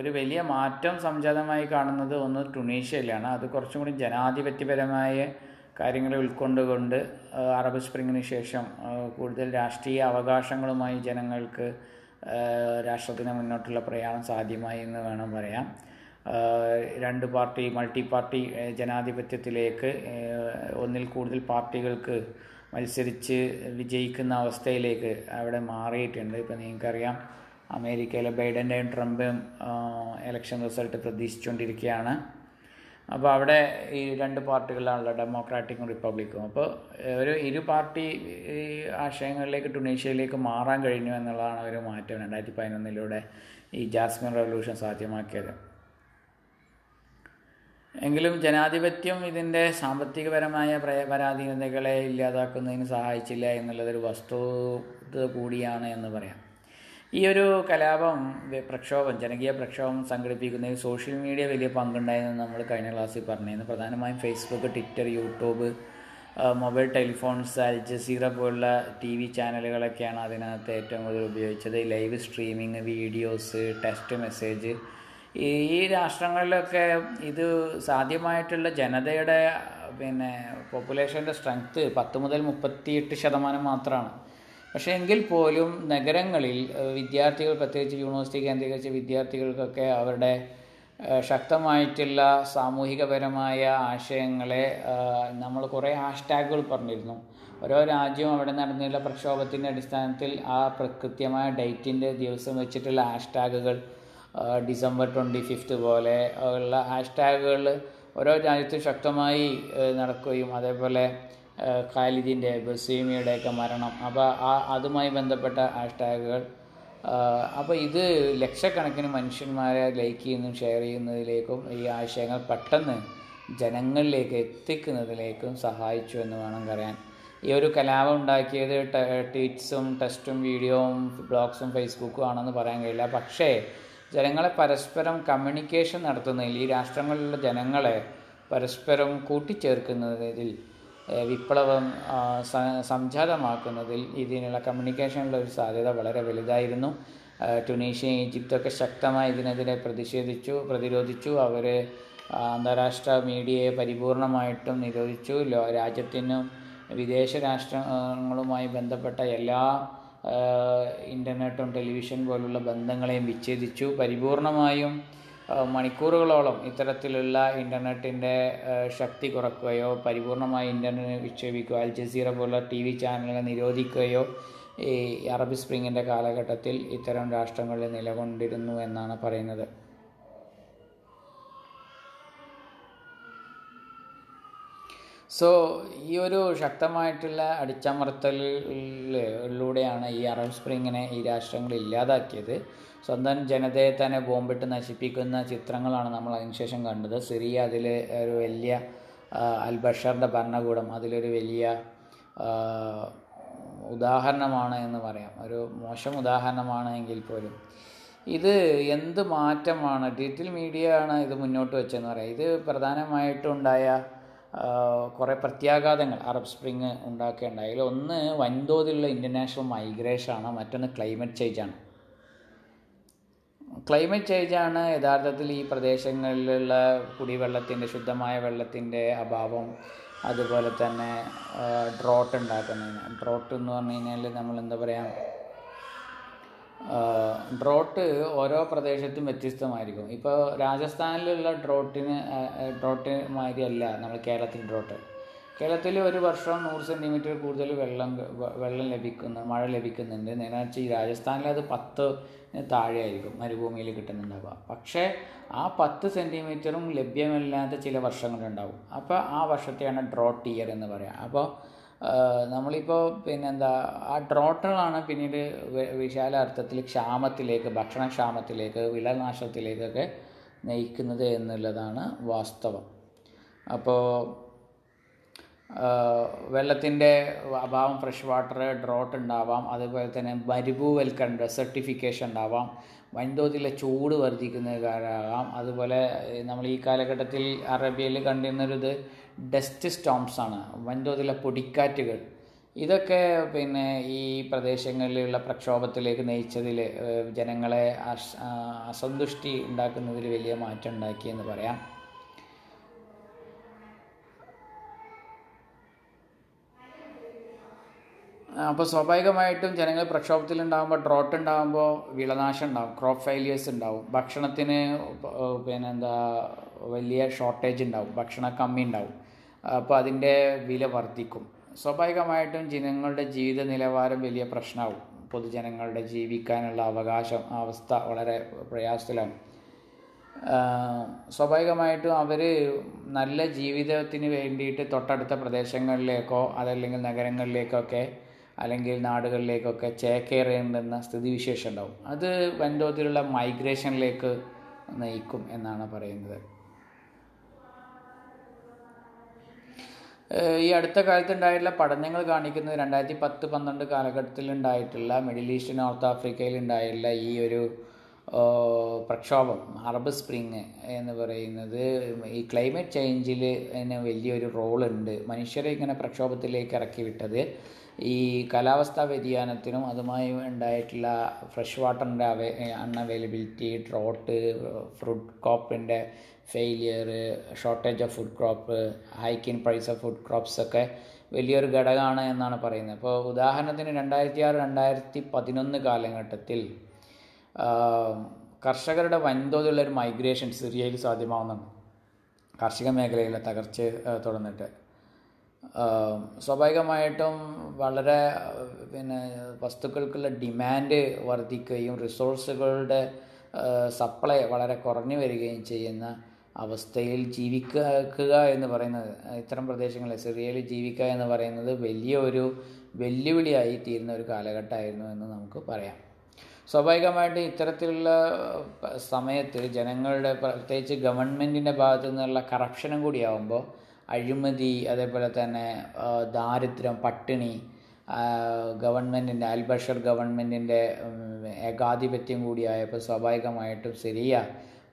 ഒരു വലിയ മാറ്റം സംജാതമായി കാണുന്നത് ഒന്ന് ടുണീഷ്യയിലാണ്. അത് കുറച്ചും കൂടി ജനാധിപത്യപരമായ കാര്യങ്ങളെ ഉൾക്കൊണ്ടുകൊണ്ട് അറബ് സ്പ്രിങ്ങിന് ശേഷം കൂടുതൽ രാഷ്ട്രീയ അവകാശങ്ങളുമായി ജനങ്ങൾക്ക് രാഷ്ട്രത്തിന് മുന്നോട്ടുള്ള പ്രയാണം സാധ്യമായി എന്ന് വേണം പറയാം. രണ്ട് പാർട്ടി മൾട്ടി പാർട്ടി ജനാധിപത്യത്തിലേക്ക്, ഒന്നിൽ കൂടുതൽ പാർട്ടികൾക്ക് മത്സരിച്ച് വിജയിക്കുന്ന അവസ്ഥയിലേക്ക് അവിടെ മാറിയിട്ടുണ്ട്. ഇപ്പം നിങ്ങൾക്കറിയാം, അമേരിക്കയിലെ ബൈഡൻ്റെയും ട്രംപും എലക്ഷൻ റിസൾട്ട് പ്രതീക്ഷിച്ചുകൊണ്ടിരിക്കുകയാണ്. അപ്പോൾ അവിടെ ഈ രണ്ട് പാർട്ടികളാണല്ലോ, ഡെമോക്രാറ്റിക്കും റിപ്പബ്ലിക്കും. അപ്പോൾ ഒരു ഇരു പാർട്ടി ആശയങ്ങളിലേക്ക് ടുണീഷ്യയിലേക്ക് മാറാൻ കഴിഞ്ഞു എന്നുള്ളതാണ് ഒരു മാറ്റം രണ്ടായിരത്തി പതിനൊന്നിലൂടെ ഈ ജാസ്മിൻ റവല്യൂഷൻ സാധ്യമാക്കിയത്. എങ്കിലും ജനാധിപത്യം ഇതിൻ്റെ സാമ്പത്തികപരമായ പരാധീനതകളെ ഇല്ലാതാക്കുന്നതിന് സഹായിച്ചില്ല എന്നുള്ളതൊരു വസ്തുത കൂടിയാണ് എന്ന് പറയാം. ഈ ഒരു കലാപം, പ്രക്ഷോഭം, ജനകീയ പ്രക്ഷോഭം സംഘടിപ്പിക്കുന്നതിൽ സോഷ്യൽ മീഡിയ വലിയ പങ്കുണ്ടായെന്ന് നമ്മൾ കഴിഞ്ഞ ക്ലാസ്സിൽ പറഞ്ഞിരുന്നു. പ്രധാനമായും Facebook, Twitter, YouTube, mobile telephones, Al Jazeera പോലുള്ള ടി വി ചാനലുകളൊക്കെയാണ് അതിനകത്ത് ഏറ്റവും കൂടുതൽ ഉപയോഗിച്ചത്. Live streaming, videos, text message, ഈ രാഷ്ട്രങ്ങളിലൊക്കെ ഇത് സാധ്യമായിട്ടുള്ള ജനതയുടെ പിന്നെ പോപ്പുലേഷൻ്റെ സ്ട്രെങ്ത്ത് പത്ത് മുതൽ മുപ്പത്തിയെട്ട് ശതമാനം മാത്രമാണ്. പക്ഷേ എങ്കിൽ പോലും നഗരങ്ങളിൽ വിദ്യാർത്ഥികൾ, പ്രത്യേകിച്ച് യൂണിവേഴ്സിറ്റി കേന്ദ്രീകരിച്ച വിദ്യാർത്ഥികൾക്കൊക്കെ അവരുടെ ശക്തമായിട്ടുള്ള സാമൂഹികപരമായ ആശയങ്ങളെ നമ്മൾ കുറേ ഹാഷ്ടാഗുകൾ പറഞ്ഞിരുന്നു. ഓരോ രാജ്യവും അവിടെ നടന്നിട്ടുള്ള പ്രക്ഷോഭത്തിൻ്റെ അടിസ്ഥാനത്തിൽ ആ കൃത്യമായ ഡേറ്റിൻ്റെ ദിവസം വെച്ചിട്ടുള്ള ഹാഷ്ടാഗുകൾ, ഡിസംബർ ട്വൻറ്റി ഫിഫ്ത്ത് പോലെ ഉള്ള ഹാഷ്ടാഗുകൾ ഓരോ രാജ്യത്തും ശക്തമായി നടക്കുകയും അതേപോലെ ഖാലിദിൻ്റെ, ബസീമിയുടെയൊക്കെ മരണം, അപ്പോൾ ആ അതുമായി ബന്ധപ്പെട്ട ഹാഷ്ടാഗുകൾ അപ്പോൾ ഇത് ലക്ഷക്കണക്കിന് മനുഷ്യന്മാരെ ലൈക്ക് ചെയ്യുന്നതും ഷെയർ ചെയ്യുന്നതിലേക്കും ഈ ആശയങ്ങൾ പെട്ടെന്ന് ജനങ്ങളിലേക്ക് എത്തിക്കുന്നതിലേക്കും സഹായിച്ചു എന്ന് വേണം പറയാൻ. ഈ ഒരു കലാപം ഉണ്ടാക്കിയത് ട്വീറ്റ്സും ടെക്സ്റ്റും വീഡിയോയും ബ്ലോഗ്സും ഫേസ്ബുക്കും ആണെന്ന് പറയാൻ കഴിയില്ല. പക്ഷേ ജനങ്ങളെ പരസ്പരം കമ്മ്യൂണിക്കേഷൻ നടത്തുന്നതിൽ, ഈ രാഷ്ട്രങ്ങളിലുള്ള ജനങ്ങളെ പരസ്പരം കൂട്ടിച്ചേർക്കുന്നതിൽ, വിപ്ലവം സംജാതമാക്കുന്നതിൽ ഇതിനുള്ള കമ്മ്യൂണിക്കേഷനുള്ള ഒരു സാധ്യത വളരെ വലുതായിരുന്നു. ടുണീഷ്യയും ഈജിപ്തൊക്കെ ശക്തമായി ഇതിനെതിരെ പ്രതിഷേധിച്ചു പ്രതിരോധിച്ചു അവർ അന്താരാഷ്ട്ര മീഡിയയെ പരിപൂർണമായിട്ടും നിരോധിച്ചു. രാജ്യത്തിനും വിദേശ രാഷ്ട്രങ്ങളുമായി ബന്ധപ്പെട്ട എല്ലാ ഇൻ്റർനെറ്റും ടെലിവിഷൻ പോലുള്ള ബന്ധങ്ങളെയും വിച്ഛേദിച്ചു. പരിപൂർണമായും മണിക്കൂറുകളോളം ഇത്തരത്തിലുള്ള ഇൻ്റർനെറ്റിൻ്റെ ശക്തി കുറക്കുകയോ പരിപൂർണമായി ഇൻ്റർനെറ്റ് വിക്ഷേപിക്കുകയോ അൽ ജസീറ പോലുള്ള ടി വി ചാനലുകൾ നിരോധിക്കുകയോ ഈ അറബ് സ്പ്രിങ്ങിൻ്റെ കാലഘട്ടത്തിൽ ഇത്തരം രാഷ്ട്രങ്ങളിൽ നിലകൊണ്ടിരുന്നു എന്നാണ് പറയുന്നത്. സോ ഈ ഒരു ശക്തമായിട്ടുള്ള അടിച്ചമർത്തലിലൂടെയാണ് ഈ അറബ് സ്പ്രിങ്ങിനെ ഈ രാഷ്ട്രങ്ങൾ ഇല്ലാതാക്കിയത്. സ്വന്തം ജനതയെ തന്നെ ബോംബിട്ട് നശിപ്പിക്കുന്ന ചിത്രങ്ങളാണ് നമ്മൾ അതിനുശേഷം കണ്ടത്. സിറിയ, അതിൽ ഒരു വലിയ അൽ ബഷറിൻ്റെ ഭരണകൂടം അതിലൊരു വലിയ ഉദാഹരണമാണ് എന്ന് പറയാം. ഒരു മോശം ഉദാഹരണമാണ് എങ്കിൽ പോലും ഇത് എന്ത് മാറ്റമാണ് ഡിജിറ്റൽ മീഡിയ ആണ് ഇത് മുന്നോട്ട് വെച്ചതെന്ന് പറയാം. ഇത് പ്രധാനമായിട്ടുണ്ടായ കുറേ പ്രത്യാഘാതങ്ങൾ അറബ് സ്പ്രിങ് ഉണ്ടാക്കുകയുണ്ടായാൽ, ഒന്ന് വൻതോതിലുള്ള ഇൻ്റർനാഷണൽ മൈഗ്രേഷനാണ്, മറ്റൊന്ന് ക്ലൈമറ്റ് ചേഞ്ചാണ്. ക്ലൈമറ്റ് ചേഞ്ചാണ് യഥാർത്ഥത്തിൽ ഈ പ്രദേശങ്ങളിലുള്ള കുടിവെള്ളത്തിൻ്റെ, ശുദ്ധമായ വെള്ളത്തിൻ്റെ അഭാവം, അതുപോലെ തന്നെ ഡ്രോട്ട് ഉണ്ടാക്കുന്നതിന്. ഡ്രോട്ട് എന്ന് പറഞ്ഞു കഴിഞ്ഞാൽ നമ്മൾ എന്താ പറയുക, ഡ്രോട്ട് ഓരോ പ്രദേശത്തും വ്യത്യസ്തമായിരിക്കും. ഇപ്പോൾ രാജസ്ഥാനിലുള്ള ഡ്രോട്ടിന് ഡ്രോട്ട് മാതിരി അല്ല നമ്മൾ കേരളത്തിൽ ഡ്രോട്ട്. കേരളത്തിൽ ഒരു വർഷം നൂറ് സെൻറ്റിമീറ്റർ കൂടുതൽ വെള്ളം വെള്ളം ലഭിക്കുന്ന മഴ ലഭിക്കുന്നുണ്ട്. നേരാഴ്ച ഈ രാജസ്ഥാനിൽ അത് പത്തിന് താഴെയായിരിക്കും മരുഭൂമിയിൽ കിട്ടുന്നുണ്ടാവുക. പക്ഷേ ആ പത്ത് സെൻറ്റിമീറ്ററും ലഭ്യമല്ലാത്ത ചില വർഷങ്ങളുണ്ടാവും. അപ്പോൾ ആ വർഷത്തെയാണ് ഡ്രോട്ട് ഇയർ എന്ന് പറയുക. അപ്പോൾ നമ്മളിപ്പോൾ പിന്നെന്താ ആ ഡ്രോട്ടുകളാണ് പിന്നീട് വിശാല അർത്ഥത്തിൽ ക്ഷാമത്തിലേക്ക്, ഭക്ഷണക്ഷാമത്തിലേക്ക്, വിളനാശത്തിലേക്കൊക്കെ നയിക്കുന്നത് എന്നുള്ളതാണ് വാസ്തവം. അപ്പോൾ വെള്ളത്തിൻ്റെ അഭാവം, ഫ്രഷ് വാട്ടർ ഡ്രോട്ട് ഉണ്ടാവാം. അതുപോലെ തന്നെ മരുഭൂവൽക്കരണം, ഡെസർട്ടിഫിക്കേഷൻ ഉണ്ടാവാം. വൻതോതിലെ ചൂട് വർദ്ധിക്കുന്ന കാരണമാകാം. അതുപോലെ നമ്മൾ ഈ കാലഘട്ടത്തിൽ അറേബ്യയിൽ കണ്ടിരുന്നൊരിത് ഡസ്റ്റ് സ്റ്റോംസ് ആണ്, വൻതോതിലെ പൊടിക്കാറ്റുകൾ. ഇതൊക്കെ പിന്നെ ഈ പ്രദേശങ്ങളിലുള്ള പ്രക്ഷോഭത്തിലേക്ക് നയിച്ചതിൽ, ജനങ്ങളെ അസന്തുഷ്ടി ഉണ്ടാക്കുന്നതിൽ വലിയ മാറ്റം ഉണ്ടാക്കിയെന്ന് പറയാം. അപ്പോൾ സ്വാഭാവികമായിട്ടും ജനങ്ങൾ പ്രക്ഷോഭത്തിലുണ്ടാകുമ്പോൾ, ഡ്രോട്ട് ഉണ്ടാകുമ്പോൾ വിളനാശം ഉണ്ടാകും, ക്രോപ്പ് ഫെയിലിയേഴ്സ് ഉണ്ടാകും, ഭക്ഷണത്തിന് പിന്നെന്താ വലിയ ഷോർട്ടേജ് ഉണ്ടാകും, ഭക്ഷണ കമ്മി ഉണ്ടാകും. അപ്പോൾ അതിൻ്റെ വില വർദ്ധിക്കും. സ്വാഭാവികമായിട്ടും ജനങ്ങളുടെ ജീവിത നിലവാരം വലിയ പ്രശ്നമാകും. പൊതുജനങ്ങളുടെ ജീവിക്കാനുള്ള അവകാശം അവസ്ഥ വളരെ പ്രയാസത്തിലാണ്. സ്വാഭാവികമായിട്ടും അവർ നല്ല ജീവിതത്തിന് വേണ്ടിയിട്ട് തൊട്ടടുത്ത പ്രദേശങ്ങളിലേക്കോ അതല്ലെങ്കിൽ നഗരങ്ങളിലേക്കൊക്കെ അല്ലെങ്കിൽ നാടുകളിലേക്കൊക്കെ ചേക്കേറേണ്ടുന്ന സ്ഥിതിവിശേഷം ഉണ്ടാവും. അത് വൻതോതിലുള്ള മൈഗ്രേഷനിലേക്ക് നയിക്കും എന്നാണ് പറയുന്നത്. ഈ അടുത്ത കാലത്തുണ്ടായിട്ടുള്ള പഠനങ്ങൾ കാണിക്കുന്നത് രണ്ടായിരത്തി പത്ത് പന്ത്രണ്ട് കാലഘട്ടത്തിലുണ്ടായിട്ടുള്ള മിഡിൽ ഈസ്റ്റ്, നോർത്ത് ആഫ്രിക്കയിലുണ്ടായിട്ടുള്ള ഈ ഒരു പ്രക്ഷോഭം, അറബ് സ്പ്രിങ് എന്ന് പറയുന്നത് ഈ ക്ലൈമറ്റ് ചേഞ്ചിൽ തന്നെ വലിയൊരു റോളുണ്ട്. മനുഷ്യരെ ഇങ്ങനെ പ്രക്ഷോഭത്തിലേക്ക് ഇറക്കി വിട്ടത് ഈ കാലാവസ്ഥാ വ്യതിയാനത്തിനും അതുമായി ഉണ്ടായിട്ടുള്ള ഫ്രഷ് വാട്ടറിൻ്റെ അവൈ അൺഅവൈലബിലിറ്റി, ഡ്രോട്ട്, ഫുഡ് ക്രോപ്പിൻ്റെ failure, shortage of food crop, hike in price of food crops ഒക്കെ വലിയൊരു ഘടകമാണ് എന്നാണ് പറയുന്നത്. അപ്പോൾ ഉദാഹരണത്തിന് രണ്ടായിരത്തി ആറ് രണ്ടായിരത്തി പതിനൊന്ന് കാലഘട്ടത്തിൽ കർഷകരുടെ വൻതോതിലുള്ളൊരു മൈഗ്രേഷൻ സിറിയയിൽ സാധ്യമാവുന്നുണ്ട്, കാർഷിക മേഖലയിലെ തകർച്ച തുടർന്നിട്ട്. സ്വാഭാവികമായിട്ടും വളരെ പിന്നെ വസ്തുക്കൾക്കുള്ള ഡിമാൻഡ് വർദ്ധിക്കുകയും റിസോഴ്സുകളുടെ സപ്ലൈ വളരെ കുറഞ്ഞു വരികയും ചെയ്യുന്ന അവസ്ഥയിൽ ജീവിക്കുക എന്ന് പറയുന്നത്, ഇത്തരം പ്രദേശങ്ങളിൽ സിറിയയിൽ ജീവിക്കുക എന്ന് പറയുന്നത് വലിയ ഒരു വെല്ലുവിളിയായി തീരുന്ന ഒരു കാലഘട്ടമായിരുന്നു എന്ന് നമുക്ക് പറയാം. സ്വാഭാവികമായിട്ട് ഇത്തരത്തിലുള്ള സമയത്ത് ജനങ്ങളുടെ പ്രത്യേകിച്ച് ഗവൺമെൻറ്റിൻ്റെ ഭാഗത്തു നിന്നുള്ള കറപ്ഷനും കൂടിയാവുമ്പോൾ അഴിമതി, അതേപോലെ തന്നെ ദാരിദ്ര്യം, പട്ടിണി, ഗവൺമെൻറ്റിൻ്റെ അൽ ബഷർ ഗവൺമെൻറ്റിൻ്റെ ഏകാധിപത്യം കൂടിയായപ്പോൾ സ്വാഭാവികമായിട്ടും സിറിയ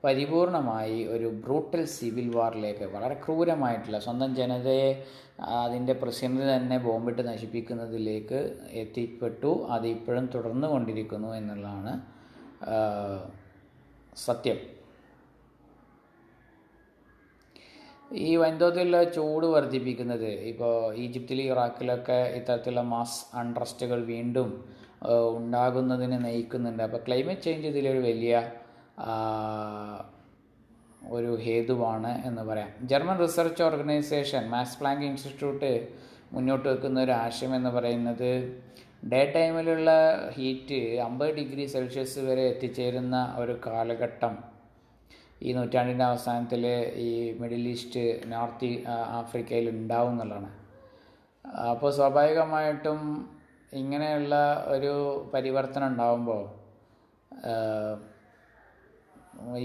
പരിപൂർണമായി ഒരു ബ്രൂട്ടൽ സിവിൽ വാറിലേക്ക്, വളരെ ക്രൂരമായിട്ടുള്ള സ്വന്തം ജനതയെ അതിൻ്റെ പ്രസിഡന്റ് തന്നെ ബോംബിട്ട് നശിപ്പിക്കുന്നതിലേക്ക് എത്തിപ്പെട്ടു. അത് ഇപ്പോഴും തുടർന്നു കൊണ്ടിരിക്കുന്നു എന്നുള്ളതാണ് സത്യം. ഈ വൻതോതിലുള്ള ചൂട് വർദ്ധിപ്പിക്കുന്നത്, ഇപ്പോൾ ഈജിപ്തിൽ, ഇറാഖിലൊക്കെ ഇത്തരത്തിലുള്ള മാസ് അൺട്രസ്റ്റുകൾ വീണ്ടും ഉണ്ടാകുന്നതിന് നയിക്കുന്നുണ്ട്. അപ്പോൾ ക്ലൈമറ്റ് ചേഞ്ച് ഇതിലൊരു വലിയ ഒരു ഹേതുവാണ് എന്ന് പറയാം. German research organisation Max Planck institute മുന്നോട്ട് വെക്കുന്ന ഒരു ആശയം എന്ന് പറയുന്നത്, ഡേ ടൈമിലുള്ള ഹീറ്റ് അമ്പത് ഡിഗ്രി സെൽഷ്യസ് വരെ എത്തിച്ചേരുന്ന ഒരു കാലഘട്ടം ഈ നൂറ്റാണ്ടിൻ്റെ അവസാനത്തിൽ ഈ മിഡിൽ ഈസ്റ്റ്, നോർത്ത് ആഫ്രിക്കയിൽ ഉണ്ടാവും എന്നുള്ളതാണ്. അപ്പോൾ സ്വാഭാവികമായിട്ടും ഇങ്ങനെയുള്ള ഒരു പരിവർത്തനം ഉണ്ടാകുമ്പോൾ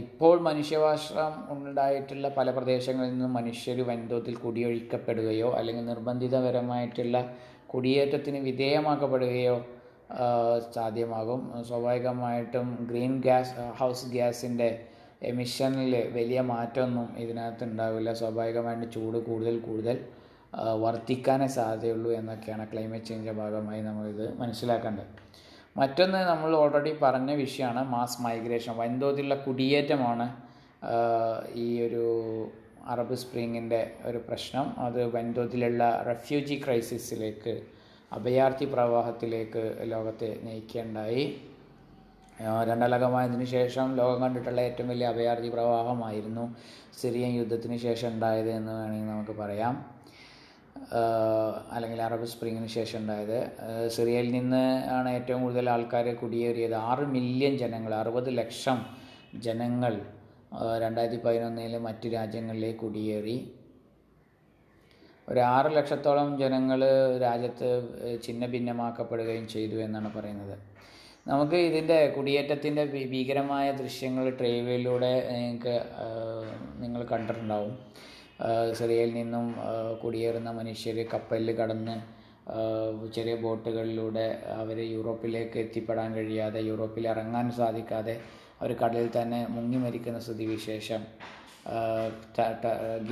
ഇപ്പോൾ മനുഷ്യവാസം ഉണ്ടായിട്ടുള്ള പല പ്രദേശങ്ങളിൽ നിന്നും മനുഷ്യർ വൻതോതിൽ കുടിയൊഴിക്കപ്പെടുകയോ അല്ലെങ്കിൽ നിർബന്ധിതപരമായിട്ടുള്ള കുടിയേറ്റത്തിന് വിധേയമാക്കപ്പെടുകയോ സാധ്യമാകും. സ്വാഭാവികമായിട്ടും ഗ്രീൻ ഗ്യാസ് ഹൗസ് ഗ്യാസിൻ്റെ എമിഷനിൽ വലിയ മാറ്റമൊന്നും ഇതിനകത്ത് ഉണ്ടാവില്ല. സ്വാഭാവികമായിട്ട് ചൂട് കൂടുതൽ കൂടുതൽ വർദ്ധിക്കാനേ സാധ്യതയുള്ളൂ എന്നൊക്കെയാണ് ക്ലൈമറ്റ് ചേഞ്ചിൻ്റെ ഭാഗമായി നമ്മളിത് മനസ്സിലാക്കേണ്ടത്. മറ്റൊന്ന് നമ്മൾ ഓൾറെഡി പറഞ്ഞ വിഷയമാണ് മാസ് മൈഗ്രേഷൻ. വൻതോതിലുള്ള കുടിയേറ്റമാണ് ഈ ഒരു അറബ് സ്പ്രിങ്ങിൻ്റെ ഒരു പ്രശ്നം. അത് വൻതോതിലുള്ള റെഫ്യൂജി ക്രൈസിസിലേക്ക്, അഭയാർത്ഥി പ്രവാഹത്തിലേക്ക് ലോകത്തെ നയിക്കേണ്ടായി. രണ്ടാം ലോകമഹായുദ്ധത്തിന് ശേഷം ലോകം കണ്ടിട്ടുള്ള ഏറ്റവും വലിയ അഭയാർത്ഥി പ്രവാഹമായിരുന്നു സിറിയൻ യുദ്ധത്തിന് ശേഷം ഉണ്ടായത് എന്ന് വേണമെങ്കിൽ നമുക്ക് പറയാം, അല്ലെങ്കിൽ അറബ് സ്പ്രിങ്ങിന് ശേഷം ഉണ്ടായത്. സിറിയയിൽ നിന്ന് ആണ് ഏറ്റവും കൂടുതൽ ആൾക്കാർ കുടിയേറിയത്. ആറ് മില്യൺ ജനങ്ങൾ, അറുപത് ലക്ഷം ജനങ്ങൾ രണ്ടായിരത്തി പതിനൊന്നിൽ മറ്റ് രാജ്യങ്ങളിലേക്ക് കുടിയേറി. ഒരു ആറ് ലക്ഷത്തോളം ജനങ്ങൾ രാജ്യത്ത് ഛിന്ന ഭിന്നമാക്കപ്പെടുകയും ചെയ്തു എന്നാണ് പറയുന്നത്. നമുക്ക് ഇതിൻ്റെ കുടിയേറ്റത്തിൻ്റെ ഭീകരമായ ദൃശ്യങ്ങൾ ട്രെയിനിലൂടെ നിങ്ങൾക്ക് നിങ്ങൾ കണ്ടിട്ടുണ്ടാവും. സിറിയയിൽ നിന്നും കുടിയേറുന്ന മനുഷ്യർ കപ്പലിൽ കടന്ന് ചെറിയ ബോട്ടുകളിലൂടെ അവർ യൂറോപ്പിലേക്ക് എത്തിപ്പെടാൻ കഴിയാതെ, യൂറോപ്പിൽ ഇറങ്ങാൻ സാധിക്കാതെ അവർ കടലിൽ തന്നെ മുങ്ങി മരിക്കുന്ന സ്ഥിതിവിശേഷം,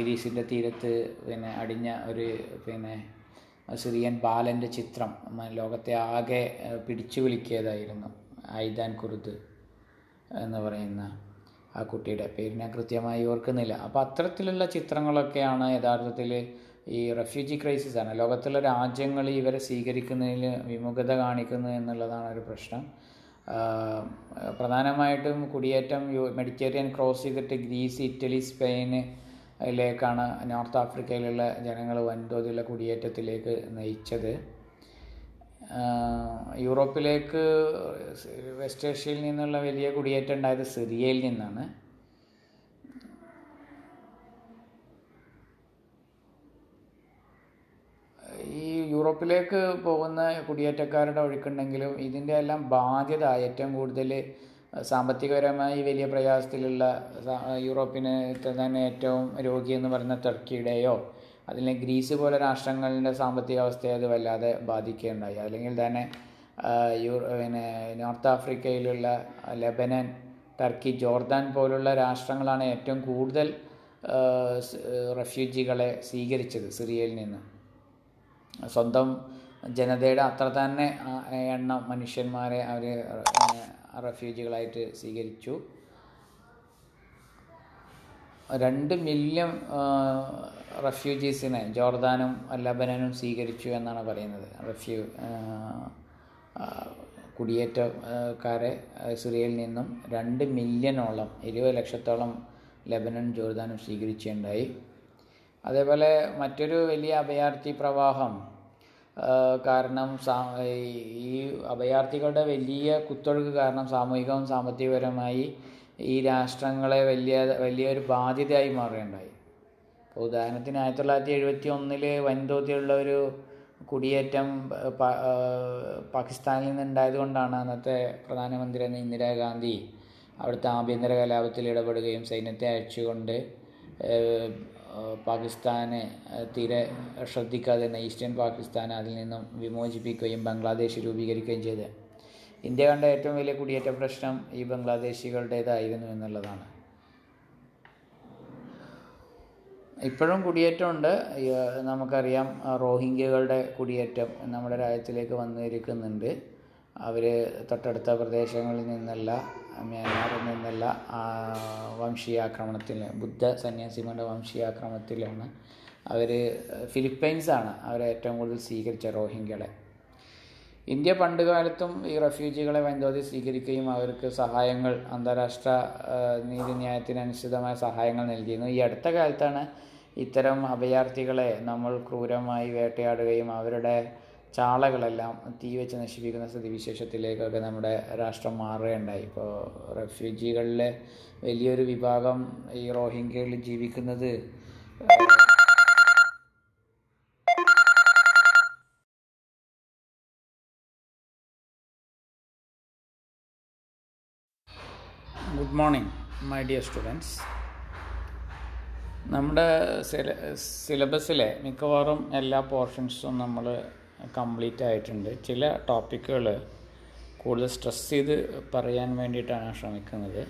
ഗ്രീസിൻ്റെ തീരത്ത് പിന്നെ അടിഞ്ഞ ഒരു പിന്നെ സിറിയൻ ബാലൻ്റെ ചിത്രം ലോകത്തെ ആകെ പിടിച്ചു വലിക്കിയതായിരുന്നു. ഐദാൻ കുർദ് എന്ന് പറയുന്ന ആ കുട്ടിയുടെ പേര് ഞാൻ കൃത്യമായി ഓർക്കുന്നില്ല. അപ്പോൾ അത്തരത്തിലുള്ള ചിത്രങ്ങളൊക്കെയാണ് യഥാർത്ഥത്തിൽ ഈ റെഫ്യൂജി ക്രൈസിസ് ആണ്. ലോകത്തുള്ള രാജ്യങ്ങൾ ഇവരെ സ്വീകരിക്കുന്നതിൽ വിമുഖത കാണിക്കുന്നു എന്നുള്ളതാണ് ഒരു പ്രശ്നം. പ്രധാനമായിട്ടും കുടിയേറ്റം മെഡിറ്ററേനിയൻ ക്രോസ് ചെയ്തിട്ട് ഗ്രീസ്, ഇറ്റലി, സ്പെയിന് ിലേക്കാണ് നോർത്ത് ആഫ്രിക്കയിലുള്ള ജനങ്ങൾ വൻതോതിലുള്ള കുടിയേറ്റത്തിലേക്ക് നയിച്ചത്. യൂറോപ്പിലേക്ക് വെസ്റ്റ് ഏഷ്യയിൽ നിന്നുള്ള വലിയ കുടിയേറ്റം ഉണ്ടായത് സിറിയയിൽ നിന്നാണ്. ഈ യൂറോപ്പിലേക്ക് പോകുന്ന കുടിയേറ്റക്കാരുടെ ഒഴുക്കുണ്ടെങ്കിലും ഇതിൻ്റെ എല്ലാം ബാധ്യത ഏറ്റവും കൂടുതൽ സാമ്പത്തികപരമായി വലിയ പ്രയാസത്തിലുള്ള യൂറോപ്പിന് തന്നെ ഏറ്റവും രോഗിയെന്ന് പറയുന്ന തുർക്കിയുടെയോ അതിലെ ഗ്രീസ് പോലെ രാഷ്ട്രങ്ങളുടെ സാമ്പത്തികാവസ്ഥയെ അത് വല്ലാതെ ബാധിക്കുകയുണ്ടായി. അല്ലെങ്കിൽ തന്നെ യൂ പിന്നെ നോർത്ത് ആഫ്രിക്കയിലുള്ള ലെബനൻ, ടർക്കി, ജോർദാൻ പോലുള്ള രാഷ്ട്രങ്ങളാണ് ഏറ്റവും കൂടുതൽ റെഫ്യൂജികളെ സ്വീകരിച്ചത് സിറിയയിൽ നിന്ന്. സ്വന്തം ജനതയുടെ അത്ര തന്നെ എണ്ണം മനുഷ്യന്മാരെ അവർ റെഫ്യൂജികളായിട്ട് സ്വീകരിച്ചു. രണ്ട് മില്യൺ റെഫ്യൂജീസിനെ ജോർദാനും ലബനനും സ്വീകരിച്ചു എന്നാണ് പറയുന്നത്. റെഫ്യൂ കുടിയേറ്റക്കാരെ സിറിയയിൽ നിന്നും രണ്ട് മില്യണോളം, ഇരുപത് ലക്ഷത്തോളം ലബനനും ജോർദാനും സ്വീകരിച്ചിട്ടുണ്ടായി. അതേപോലെ മറ്റൊരു വലിയ അഭയാർത്ഥി പ്രവാഹം കാരണം ഈ അഭയാർത്ഥികളുടെ വലിയ കുത്തൊഴുക്ക് കാരണം സാമൂഹികവും സാമ്പത്തികപരമായി ഈ രാഷ്ട്രങ്ങളെ വലിയ വലിയൊരു ബാധ്യതയായി മാറുകയുണ്ടായി. ഉദാഹരണത്തിന് ആയിരത്തി തൊള്ളായിരത്തി എഴുപത്തി ഒന്നിൽ വൻതോതിലുള്ള ഒരു കുടിയേറ്റം പാകിസ്ഥാനിൽ നിന്നുണ്ടായത് കൊണ്ടാണ് അന്നത്തെ പ്രധാനമന്ത്രി ഇന്ദിരാഗാന്ധി അവിടുത്തെ ആഭ്യന്തര കലാപത്തിൽ ഇടപെടുകയും സൈന്യത്തെ അയച്ചുകൊണ്ട് പാകിസ്ഥാന് തീരെ ശ്രദ്ധിക്കാതെ തന്നെ ഈസ്റ്റേൺ പാകിസ്ഥാൻ അതിൽ നിന്നും വിമോചിപ്പിക്കുകയും ബംഗ്ലാദേശ് രൂപീകരിക്കുകയും ചെയ്തത്. ഇന്ത്യ കണ്ട ഏറ്റവും വലിയ കുടിയേറ്റ പ്രശ്നം ഈ ബംഗ്ലാദേശികളുടേതായിരുന്നു എന്നുള്ളതാണ്. ഇപ്പോഴും കുടിയേറ്റമുണ്ട്, നമുക്കറിയാം. റോഹിംഗ്യകളുടെ കുടിയേറ്റം നമ്മുടെ രാജ്യത്തിലേക്ക് വന്നിരിക്കുന്നുണ്ട്. അവർ തൊട്ടടുത്ത പ്രദേശങ്ങളിൽ നിന്നല്ല, മ്യാൻമാറിൽ നിന്നല്ല, വംശീയാക്രമണത്തിൽ ബുദ്ധ സന്യാസിമാരുടെ വംശീയാക്രമണത്തിലാണ് അവർ. ഫിലിപ്പൈൻസാണ് അവരെ ഏറ്റവും കൂടുതൽ സ്വീകരിച്ച റോഹിംഗ്യകളെ. ഇന്ത്യ പണ്ട് കാലത്തും ഈ റെഫ്യൂജികളെ വൻതോതിൽ സ്വീകരിക്കുകയും അവർക്ക് സഹായങ്ങൾ, അന്താരാഷ്ട്ര നീതിന്യായത്തിനനുസൃതമായ സഹായങ്ങൾ നൽകിയിരുന്നു. ഈ അടുത്ത കാലത്താണ് ഇത്തരം അഭയാർത്ഥികളെ നമ്മൾ ക്രൂരമായി വേട്ടയാടുകയും അവരുടെ ചാളകളെല്ലാം തീ വെച്ച് നശിപ്പിക്കുന്ന സ്ഥിതിവിശേഷത്തിലേക്കൊക്കെ നമ്മുടെ രാഷ്ട്രം മാറുകയുണ്ടായി. ഇപ്പോൾ റെഫ്യൂജികളിലെ വലിയൊരു വിഭാഗം ഈ റോഹിംഗ്യകളിൽ ജീവിക്കുന്നത് good morning my dear students. നമ്മുടെ സിലബസിലെ മിക്കവാറും എല്ലാ പോർഷൻസും നമ്മൾ കംപ്ലീറ്റ് ആയിട്ടുണ്ട്. ചില ടോപ്പിക്കുകൾ കൂടുതൽ സ്ട്രെസ് ചെയ്ത് പറയാൻ വേണ്ടിയിട്ടാണ് ശ്രമിക്കുന്നത്.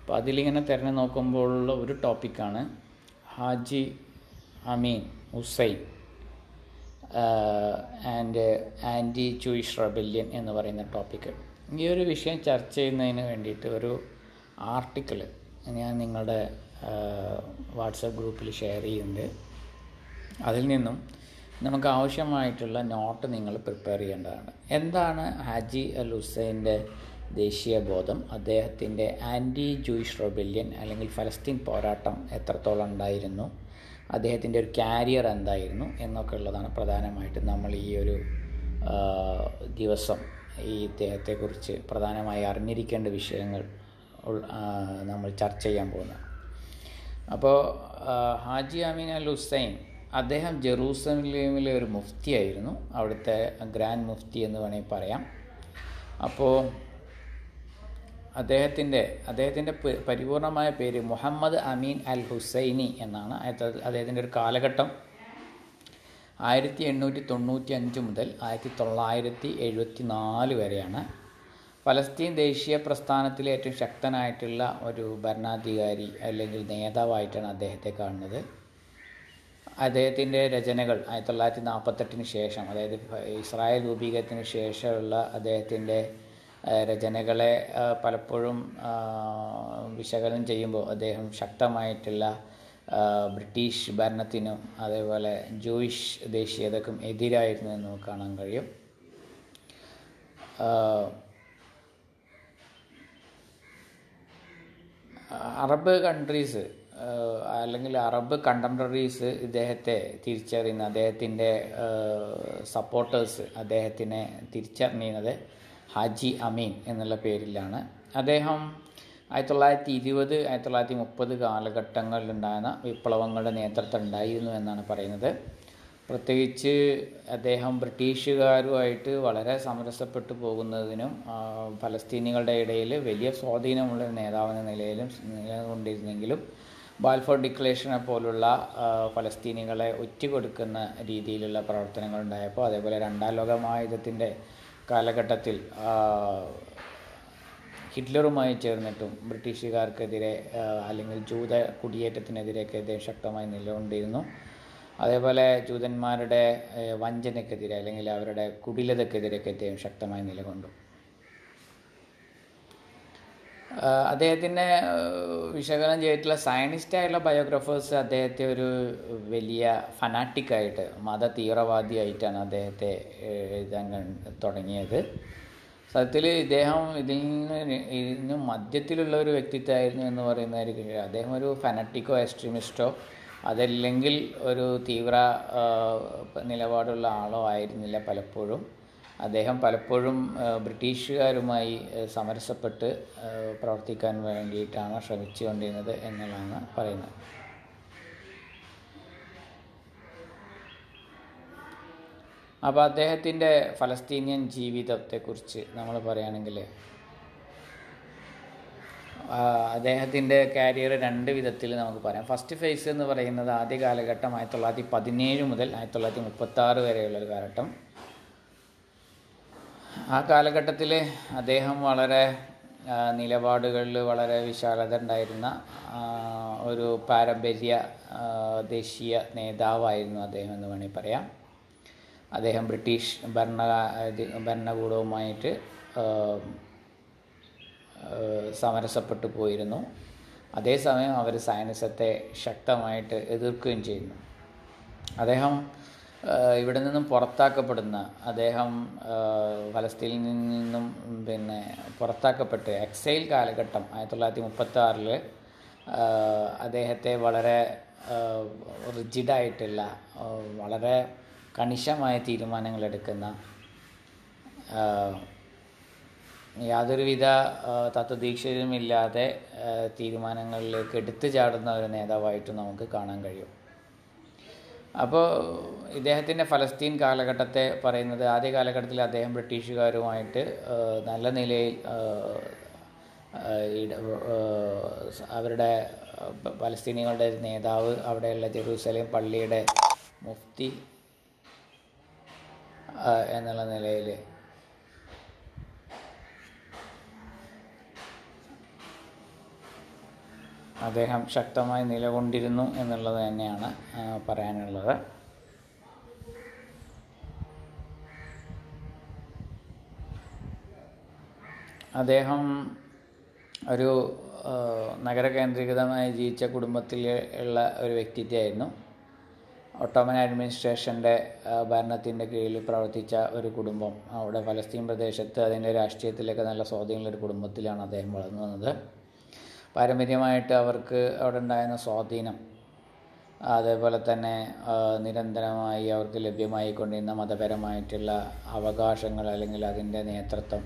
അപ്പോൾ അതിലിങ്ങനെ തിരഞ്ഞു നോക്കുമ്പോഴുള്ള ഒരു ടോപ്പിക്കാണ് Haji Amin Hussein and anti Jewish rebellion എന്ന് പറയുന്ന ടോപ്പിക്ക്. ഈ ഒരു വിഷയം ചർച്ച ചെയ്യുന്നതിന് വേണ്ടിയിട്ട് ഒരു ആർട്ടിക്കിൾ ഞാൻ നിങ്ങളുടെ വാട്സപ്പ് ഗ്രൂപ്പിൽ ഷെയർ ചെയ്യുന്നുണ്ട്. അതിൽ നിന്നും നമുക്ക് ആവശ്യമായിട്ടുള്ള നോട്ട് നിങ്ങൾ പ്രിപ്പയർ ചെയ്യേണ്ടതാണ്. എന്താണ് ഹാജി അൽ ഹുസൈൻ്റെ ദേശീയ ബോധം, അദ്ദേഹത്തിൻ്റെ ആൻറ്റി ജൂയിഷ് റെബല്യൻ അല്ലെങ്കിൽ ഫലസ്തീൻ പോരാട്ടം എത്രത്തോളം ഉണ്ടായിരുന്നു, അദ്ദേഹത്തിൻ്റെ ഒരു കാരിയർ എന്തായിരുന്നു എന്നൊക്കെ ഉള്ളതാണ് പ്രധാനമായിട്ടും നമ്മൾ ഈ ഒരു ദിവസം ഈ ഇദ്ദേഹത്തെക്കുറിച്ച് പ്രധാനമായി അറിഞ്ഞിരിക്കേണ്ട വിഷയങ്ങൾ നമ്മൾ ചർച്ച ചെയ്യാൻ പോകുന്നത്. അപ്പോൾ ഹാജി അമീൻ അൽ ഹുസൈൻ, അദ്ദേഹം ജെറൂസലേമിലെ ഒരു മുഫ്തി ആയിരുന്നു, അവിടുത്തെ ഗ്രാൻഡ് മുഫ്തി എന്ന് വേണമെങ്കിൽ പറയാം. അപ്പോൾ അദ്ദേഹത്തിൻ്റെ അദ്ദേഹത്തിൻ്റെ പരിപൂർണമായ പേര് മുഹമ്മദ് അമീൻ അൽ ഹുസൈനി എന്നാണ്. അദ്ദേഹത്തിൻ്റെ ഒരു കാലഘട്ടം ആയിരത്തി എണ്ണൂറ്റി തൊണ്ണൂറ്റി അഞ്ച് മുതൽ ആയിരത്തി തൊള്ളായിരത്തി എഴുപത്തി നാല് വരെയാണ്. ഫലസ്തീൻ ദേശീയ പ്രസ്ഥാനത്തിലെ ഏറ്റവും ശക്തനായിട്ടുള്ള ഒരു ഭരണാധികാരി അല്ലെങ്കിൽ നേതാവായിട്ടാണ് അദ്ദേഹത്തെ കാണുന്നത്. അദ്ദേഹത്തിൻ്റെ രചനകൾ ആയിരത്തി തൊള്ളായിരത്തി നാൽപ്പത്തെട്ടിന് ശേഷം, അതായത് ഇസ്രായേൽ രൂപീകരണത്തിന് ശേഷമുള്ള അദ്ദേഹത്തിൻ്റെ രചനകളെ പലപ്പോഴും വിശകലനം ചെയ്യുമ്പോൾ അദ്ദേഹം ശക്തമായിട്ടുള്ള ബ്രിട്ടീഷ് ഭരണത്തിനും അതേപോലെ ജൂയിഷ് ദേശീയതയ്ക്കും എതിരായിരുന്നു എന്ന് നമുക്ക് കാണാൻ കഴിയും. അറബ് കൺട്രീസ് അല്ലെങ്കിൽ അറബ് കണ്ടംപററീസ് ഇദ്ദേഹത്തെ തിരിച്ചറിയുന്ന, അദ്ദേഹത്തിൻ്റെ സപ്പോർട്ടേഴ്സ് അദ്ദേഹത്തിനെ തിരിച്ചറിഞ്ഞത് ഹാജി അമീൻ എന്നുള്ള പേരിലാണ്. അദ്ദേഹം ആയിരത്തി തൊള്ളായിരത്തി ഇരുപത് ആയിരത്തി തൊള്ളായിരത്തി മുപ്പത് കാലഘട്ടങ്ങളിലുണ്ടായിരുന്ന വിപ്ലവങ്ങളുടെ നേതൃത്വം ഉണ്ടായിരുന്നു എന്നാണ് പറയുന്നത്. പ്രത്യേകിച്ച് അദ്ദേഹം ബ്രിട്ടീഷുകാരുമായിട്ട് വളരെ സമരസപ്പെട്ടു പോകുന്നതിനും ഫലസ്തീനികളുടെ ഇടയിൽ വലിയ സ്വാധീനമുള്ള നേതാവെന്ന നിലയിലും നിലകൊണ്ടിരുന്നെങ്കിലും ബാൽഫോർ ഡിക്ലറേഷനെ പോലുള്ള ഫലസ്തീനികളെ ഒറ്റുകൊടുക്കുന്ന രീതിയിലുള്ള പ്രവർത്തനങ്ങളുണ്ടായപ്പോൾ, അതേപോലെ രണ്ടാം ലോകമഹായുദ്ധത്തിൻ്റെ കാലഘട്ടത്തിൽ ഹിറ്റ്ലറുമായി ചേർന്നിട്ടും ബ്രിട്ടീഷുകാർക്കെതിരെ അല്ലെങ്കിൽ ജൂത കുടിയേറ്റത്തിനെതിരെയൊക്കെ അദ്ദേഹം ശക്തമായി നിലകൊണ്ടിരുന്നു. അതേപോലെ ജൂതന്മാരുടെ വഞ്ചനക്കെതിരെ അല്ലെങ്കിൽ അവരുടെ കുടിലതക്കെതിരെയൊക്കെ അദ്ദേഹം ശക്തമായി നിലകൊണ്ടു. അദ്ദേഹത്തിനെ വിശകലനം ചെയ്തിട്ടുള്ള സയനിസ്റ്റായുള്ള ബയോഗ്രാഫേഴ്സ് അദ്ദേഹത്തെ ഒരു വലിയ ഫനാറ്റിക്കായിട്ട്, മത തീവ്രവാദിയായിട്ടാണ് അദ്ദേഹത്തെ എഴുതാൻ തുടങ്ങിയത്. സത്യത്തിൽ ഇദ്ദേഹം ഇതിൽ നിന്ന് ഇതിന് മധ്യത്തിലുള്ള ഒരു വ്യക്തിത്വമായിരുന്നു എന്ന് പറയുന്നതായിരിക്കും. അദ്ദേഹം ഒരു ഫനാറ്റിക്കോ എക്സ്ട്രീമിസ്റ്റോ അതല്ലെങ്കിൽ ഒരു തീവ്ര നിലപാടുള്ള ആളോ ആയിരുന്നില്ല. പലപ്പോഴും അദ്ദേഹം പലപ്പോഴും ബ്രിട്ടീഷുകാരുമായി സമരസപ്പെട്ട് പ്രവർത്തിക്കാൻ വേണ്ടിയിട്ടാണ് ശ്രമിച്ചുകൊണ്ടിരുന്നത് എന്നുള്ളതാണ് പറയുന്നത്. അപ്പോൾ അദ്ദേഹത്തിൻ്റെ ഫലസ്തീനിയൻ ജീവിതത്തെക്കുറിച്ച് നമ്മൾ പറയുകയാണെങ്കിൽ അദ്ദേഹത്തിൻ്റെ കാരിയർ രണ്ട് വിധത്തിൽ നമുക്ക് പറയാം. ഫസ്റ്റ് ഫേസ് എന്ന് പറയുന്നത് ആദ്യ കാലഘട്ടം ആയിരത്തി തൊള്ളായിരത്തി പതിനേഴ് മുതൽ ആയിരത്തി തൊള്ളായിരത്തി മുപ്പത്തി ആറ് വരെയുള്ളൊരു കാലഘട്ടം. ആ കാലഘട്ടത്തിൽ അദ്ദേഹം വളരെ നിലപാടുകളിൽ വളരെ വിശാലത ഉണ്ടായിരുന്ന ഒരു പാരമ്പര്യ ദേശീയ നേതാവായിരുന്നു അദ്ദേഹം എന്ന് വേണമെങ്കിൽ പറയാം. അദ്ദേഹം ബ്രിട്ടീഷ് ഭരണ ഭരണകൂടവുമായിട്ട് സമരസപ്പെട്ടു പോയിരുന്നു. അതേസമയം അവർ സയനിസത്തെ ശക്തമായിട്ട് എതിർക്കുകയും ചെയ്യുന്നു. അദ്ദേഹം ഇവിടെ നിന്നും പുറത്താക്കപ്പെടുന്ന അദ്ദേഹം ഫലസ്തീനിൽ നിന്നും പിന്നെ പുറത്താക്കപ്പെട്ട് എക്സൈൽ കാലഘട്ടം ആയിരത്തി തൊള്ളായിരത്തി മുപ്പത്തി ആറിൽ അദ്ദേഹത്തെ വളരെ റിജിഡായിട്ടുള്ള വളരെ കണിശമായ തീരുമാനങ്ങളെടുക്കുന്ന യാതൊരുവിധ തത്വദീക്ഷയുമില്ലാതെ തീരുമാനങ്ങളിലേക്ക് എടുത്തു ചാടുന്ന ഒരു നേതാവായിട്ട് നമുക്ക് കാണാൻ കഴിയും. അപ്പോൾ ഇദ്ദേഹത്തിൻ്റെ ഫലസ്തീൻ കാലഘട്ടത്തെ പറയുന്നത് ആദ്യ കാലഘട്ടത്തിൽ അദ്ദേഹം ബ്രിട്ടീഷുകാരുമായിട്ട് നല്ല നിലയിൽ അവരുടെ ഫലസ്തീനികളുടെ നേതാവ് അവിടെയുള്ള ജെറൂസലേം പള്ളിയുടെ മുഫ്തി എന്നുള്ള നിലയിൽ അദ്ദേഹം ശക്തമായി നിലകൊണ്ടിരുന്നു എന്നുള്ളത് തന്നെയാണ് പറയാനുള്ളത്. അദ്ദേഹം ഒരു നഗരകേന്ദ്രീകൃതമായി ജീവിച്ച കുടുംബത്തിൽ ഉള്ള ഒരു വ്യക്തിത്വമായിരുന്നു. ഒട്ടോമൻ അഡ്മിനിസ്ട്രേഷൻ്റെ ഭരണത്തിൻ്റെ കീഴിൽ പ്രവർത്തിച്ച ഒരു കുടുംബം, അവിടെ ഫലസ്തീൻ പ്രദേശത്ത് അതിൻ്റെ രാഷ്ട്രീയത്തിലൊക്കെ നല്ല സ്വാധീനമുള്ളൊരു കുടുംബത്തിലാണ് അദ്ദേഹം വളർന്നു വന്നത്. പാരമ്പര്യമായിട്ട് അവർക്ക് അവിടെ ഉണ്ടായിരുന്ന സ്വാധീനം, അതേപോലെ തന്നെ നിരന്തരമായി അവർക്ക് ലഭ്യമായിക്കൊണ്ടിരുന്ന മതപരമായിട്ടുള്ള അവകാശങ്ങൾ, അല്ലെങ്കിൽ അതിൻ്റെ നേതൃത്വം,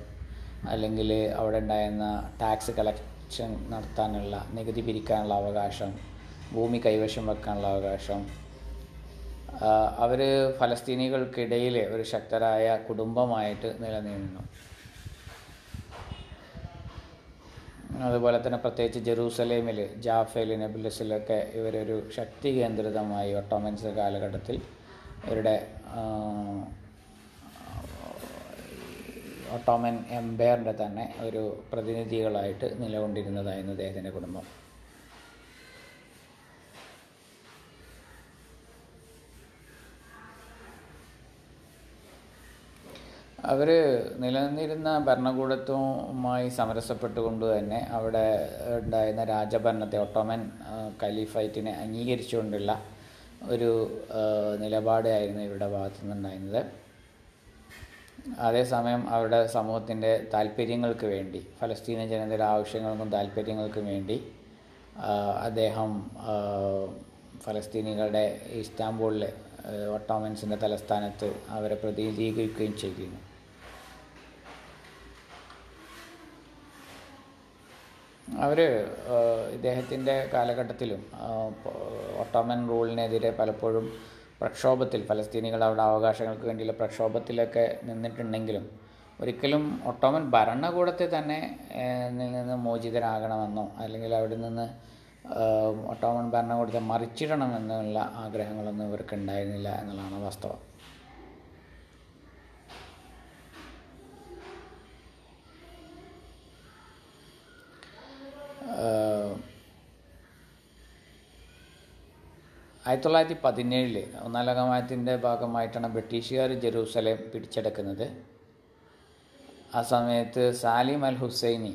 അല്ലെങ്കിൽ അവിടെ ഉണ്ടായിരുന്ന ടാക്സ് കളക്ഷൻ നടത്താനുള്ള, നികുതി പിരിക്കാനുള്ള അവകാശം, ഭൂമി കൈവശം വെക്കാനുള്ള അവകാശം, അവർ ഫലസ്തീനികൾക്കിടയിൽ ഒരു ശക്തരായ കുടുംബമായിട്ട് നിലനിന്നു. അതുപോലെ തന്നെ പ്രത്യേകിച്ച് ജെറൂസലേമിൽ, ജാഫയിൽ, നെബുലസിലൊക്കെ ഇവരൊരു ശക്തി കേന്ദ്രിതമായി ഒട്ടോമൻസ് കാലഘട്ടത്തിൽ ഇവരുടെ ഒട്ടോമൻ എംപയറിൻ്റെ തന്നെ ഒരു പ്രതിനിധികളായിട്ട് നിലകൊണ്ടിരുന്നതായിരുന്നു അദ്ദേഹത്തിൻ്റെ കുടുംബം. അവർ നിലനിന്നിരുന്ന ഭരണകൂടത്തുമായി സമരസപ്പെട്ടുകൊണ്ട് തന്നെ അവിടെ ഉണ്ടായിരുന്ന രാജഭരണത്തെ, ഒട്ടോമൻ ഖലീഫൈറ്റിനെ അംഗീകരിച്ചുകൊണ്ടുള്ള ഒരു നിലപാടായിരുന്നു ഇവരുടെ ഭാഗത്തു നിന്നുണ്ടായിരുന്നത്. അതേസമയം അവരുടെ സമൂഹത്തിൻ്റെ താല്പര്യങ്ങൾക്ക് വേണ്ടി, ഫലസ്തീന ജനതയുടെ ആവശ്യങ്ങൾക്കും താല്പര്യങ്ങൾക്കും വേണ്ടി അദ്ദേഹം ഫലസ്തീനികളുടെ ഇസ്താംബൂളിലെ ഒട്ടോമൻസിൻ്റെ തലസ്ഥാനത്ത് അവരെ പ്രതിനിധീകരിക്കുകയും ചെയ്തിരുന്നു. അവർ ഇദ്ദേഹത്തിൻ്റെ കാലഘട്ടത്തിലും ഒട്ടോമൻ റൂളിനെതിരെ പലപ്പോഴും പ്രക്ഷോഭത്തിൽ, ഫലസ്തീനികൾ അവരുടെ അവകാശങ്ങൾക്ക് വേണ്ടിയുള്ള പ്രക്ഷോഭത്തിലൊക്കെ നിന്നിട്ടുണ്ടെങ്കിലും ഒരിക്കലും ഒട്ടോമൻ ഭരണകൂടത്തെ തന്നെ നിന്ന് മോചിതരാകണമെന്നോ അല്ലെങ്കിൽ അവിടെ നിന്ന് ഒട്ടോമൻ ഭരണകൂടത്തെ മറിച്ചിടണമെന്നുള്ള ആഗ്രഹങ്ങളൊന്നും ഇവർക്ക് ഉണ്ടായിരുന്നില്ല എന്നുള്ളതാണ് വാസ്തവം. ആയിരത്തി തൊള്ളായിരത്തി പതിനേഴില് ഒന്നാലകമായത്തിൻ്റെ ഭാഗമായിട്ടാണ് ബ്രിട്ടീഷുകാർ ജെറൂസലേം പിടിച്ചെടുക്കുന്നത്. ആ സമയത്ത് സാലിം അൽ ഹുസൈനി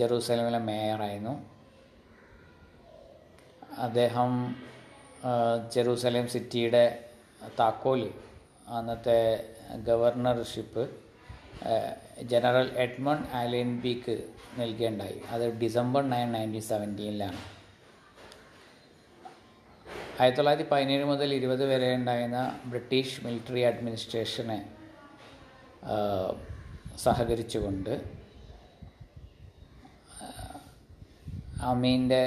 ജെറൂസലേമിലെ മേയറായിരുന്നു. അദ്ദേഹം ജെറൂസലേം സിറ്റിയുടെ താക്കോൽ അന്നത്തെ ഗവർണർഷിപ്പ് ജനറൽ എഡ്മണ്ട് ആലൻബിക്ക് നൽകേണ്ടായി. അത് ഡിസംബർ നയൻ നയൻറ്റീൻ സെവൻറ്റീനിലാണ്. ആയിരത്തി തൊള്ളായിരത്തി പതിനേഴ് മുതൽ ഇരുപത് വരെ ഉണ്ടായിരുന്ന ബ്രിട്ടീഷ് മിലിറ്ററി അഡ്മിനിസ്ട്രേഷനെ സഹകരിച്ചുകൊണ്ട് അമീൻ്റെ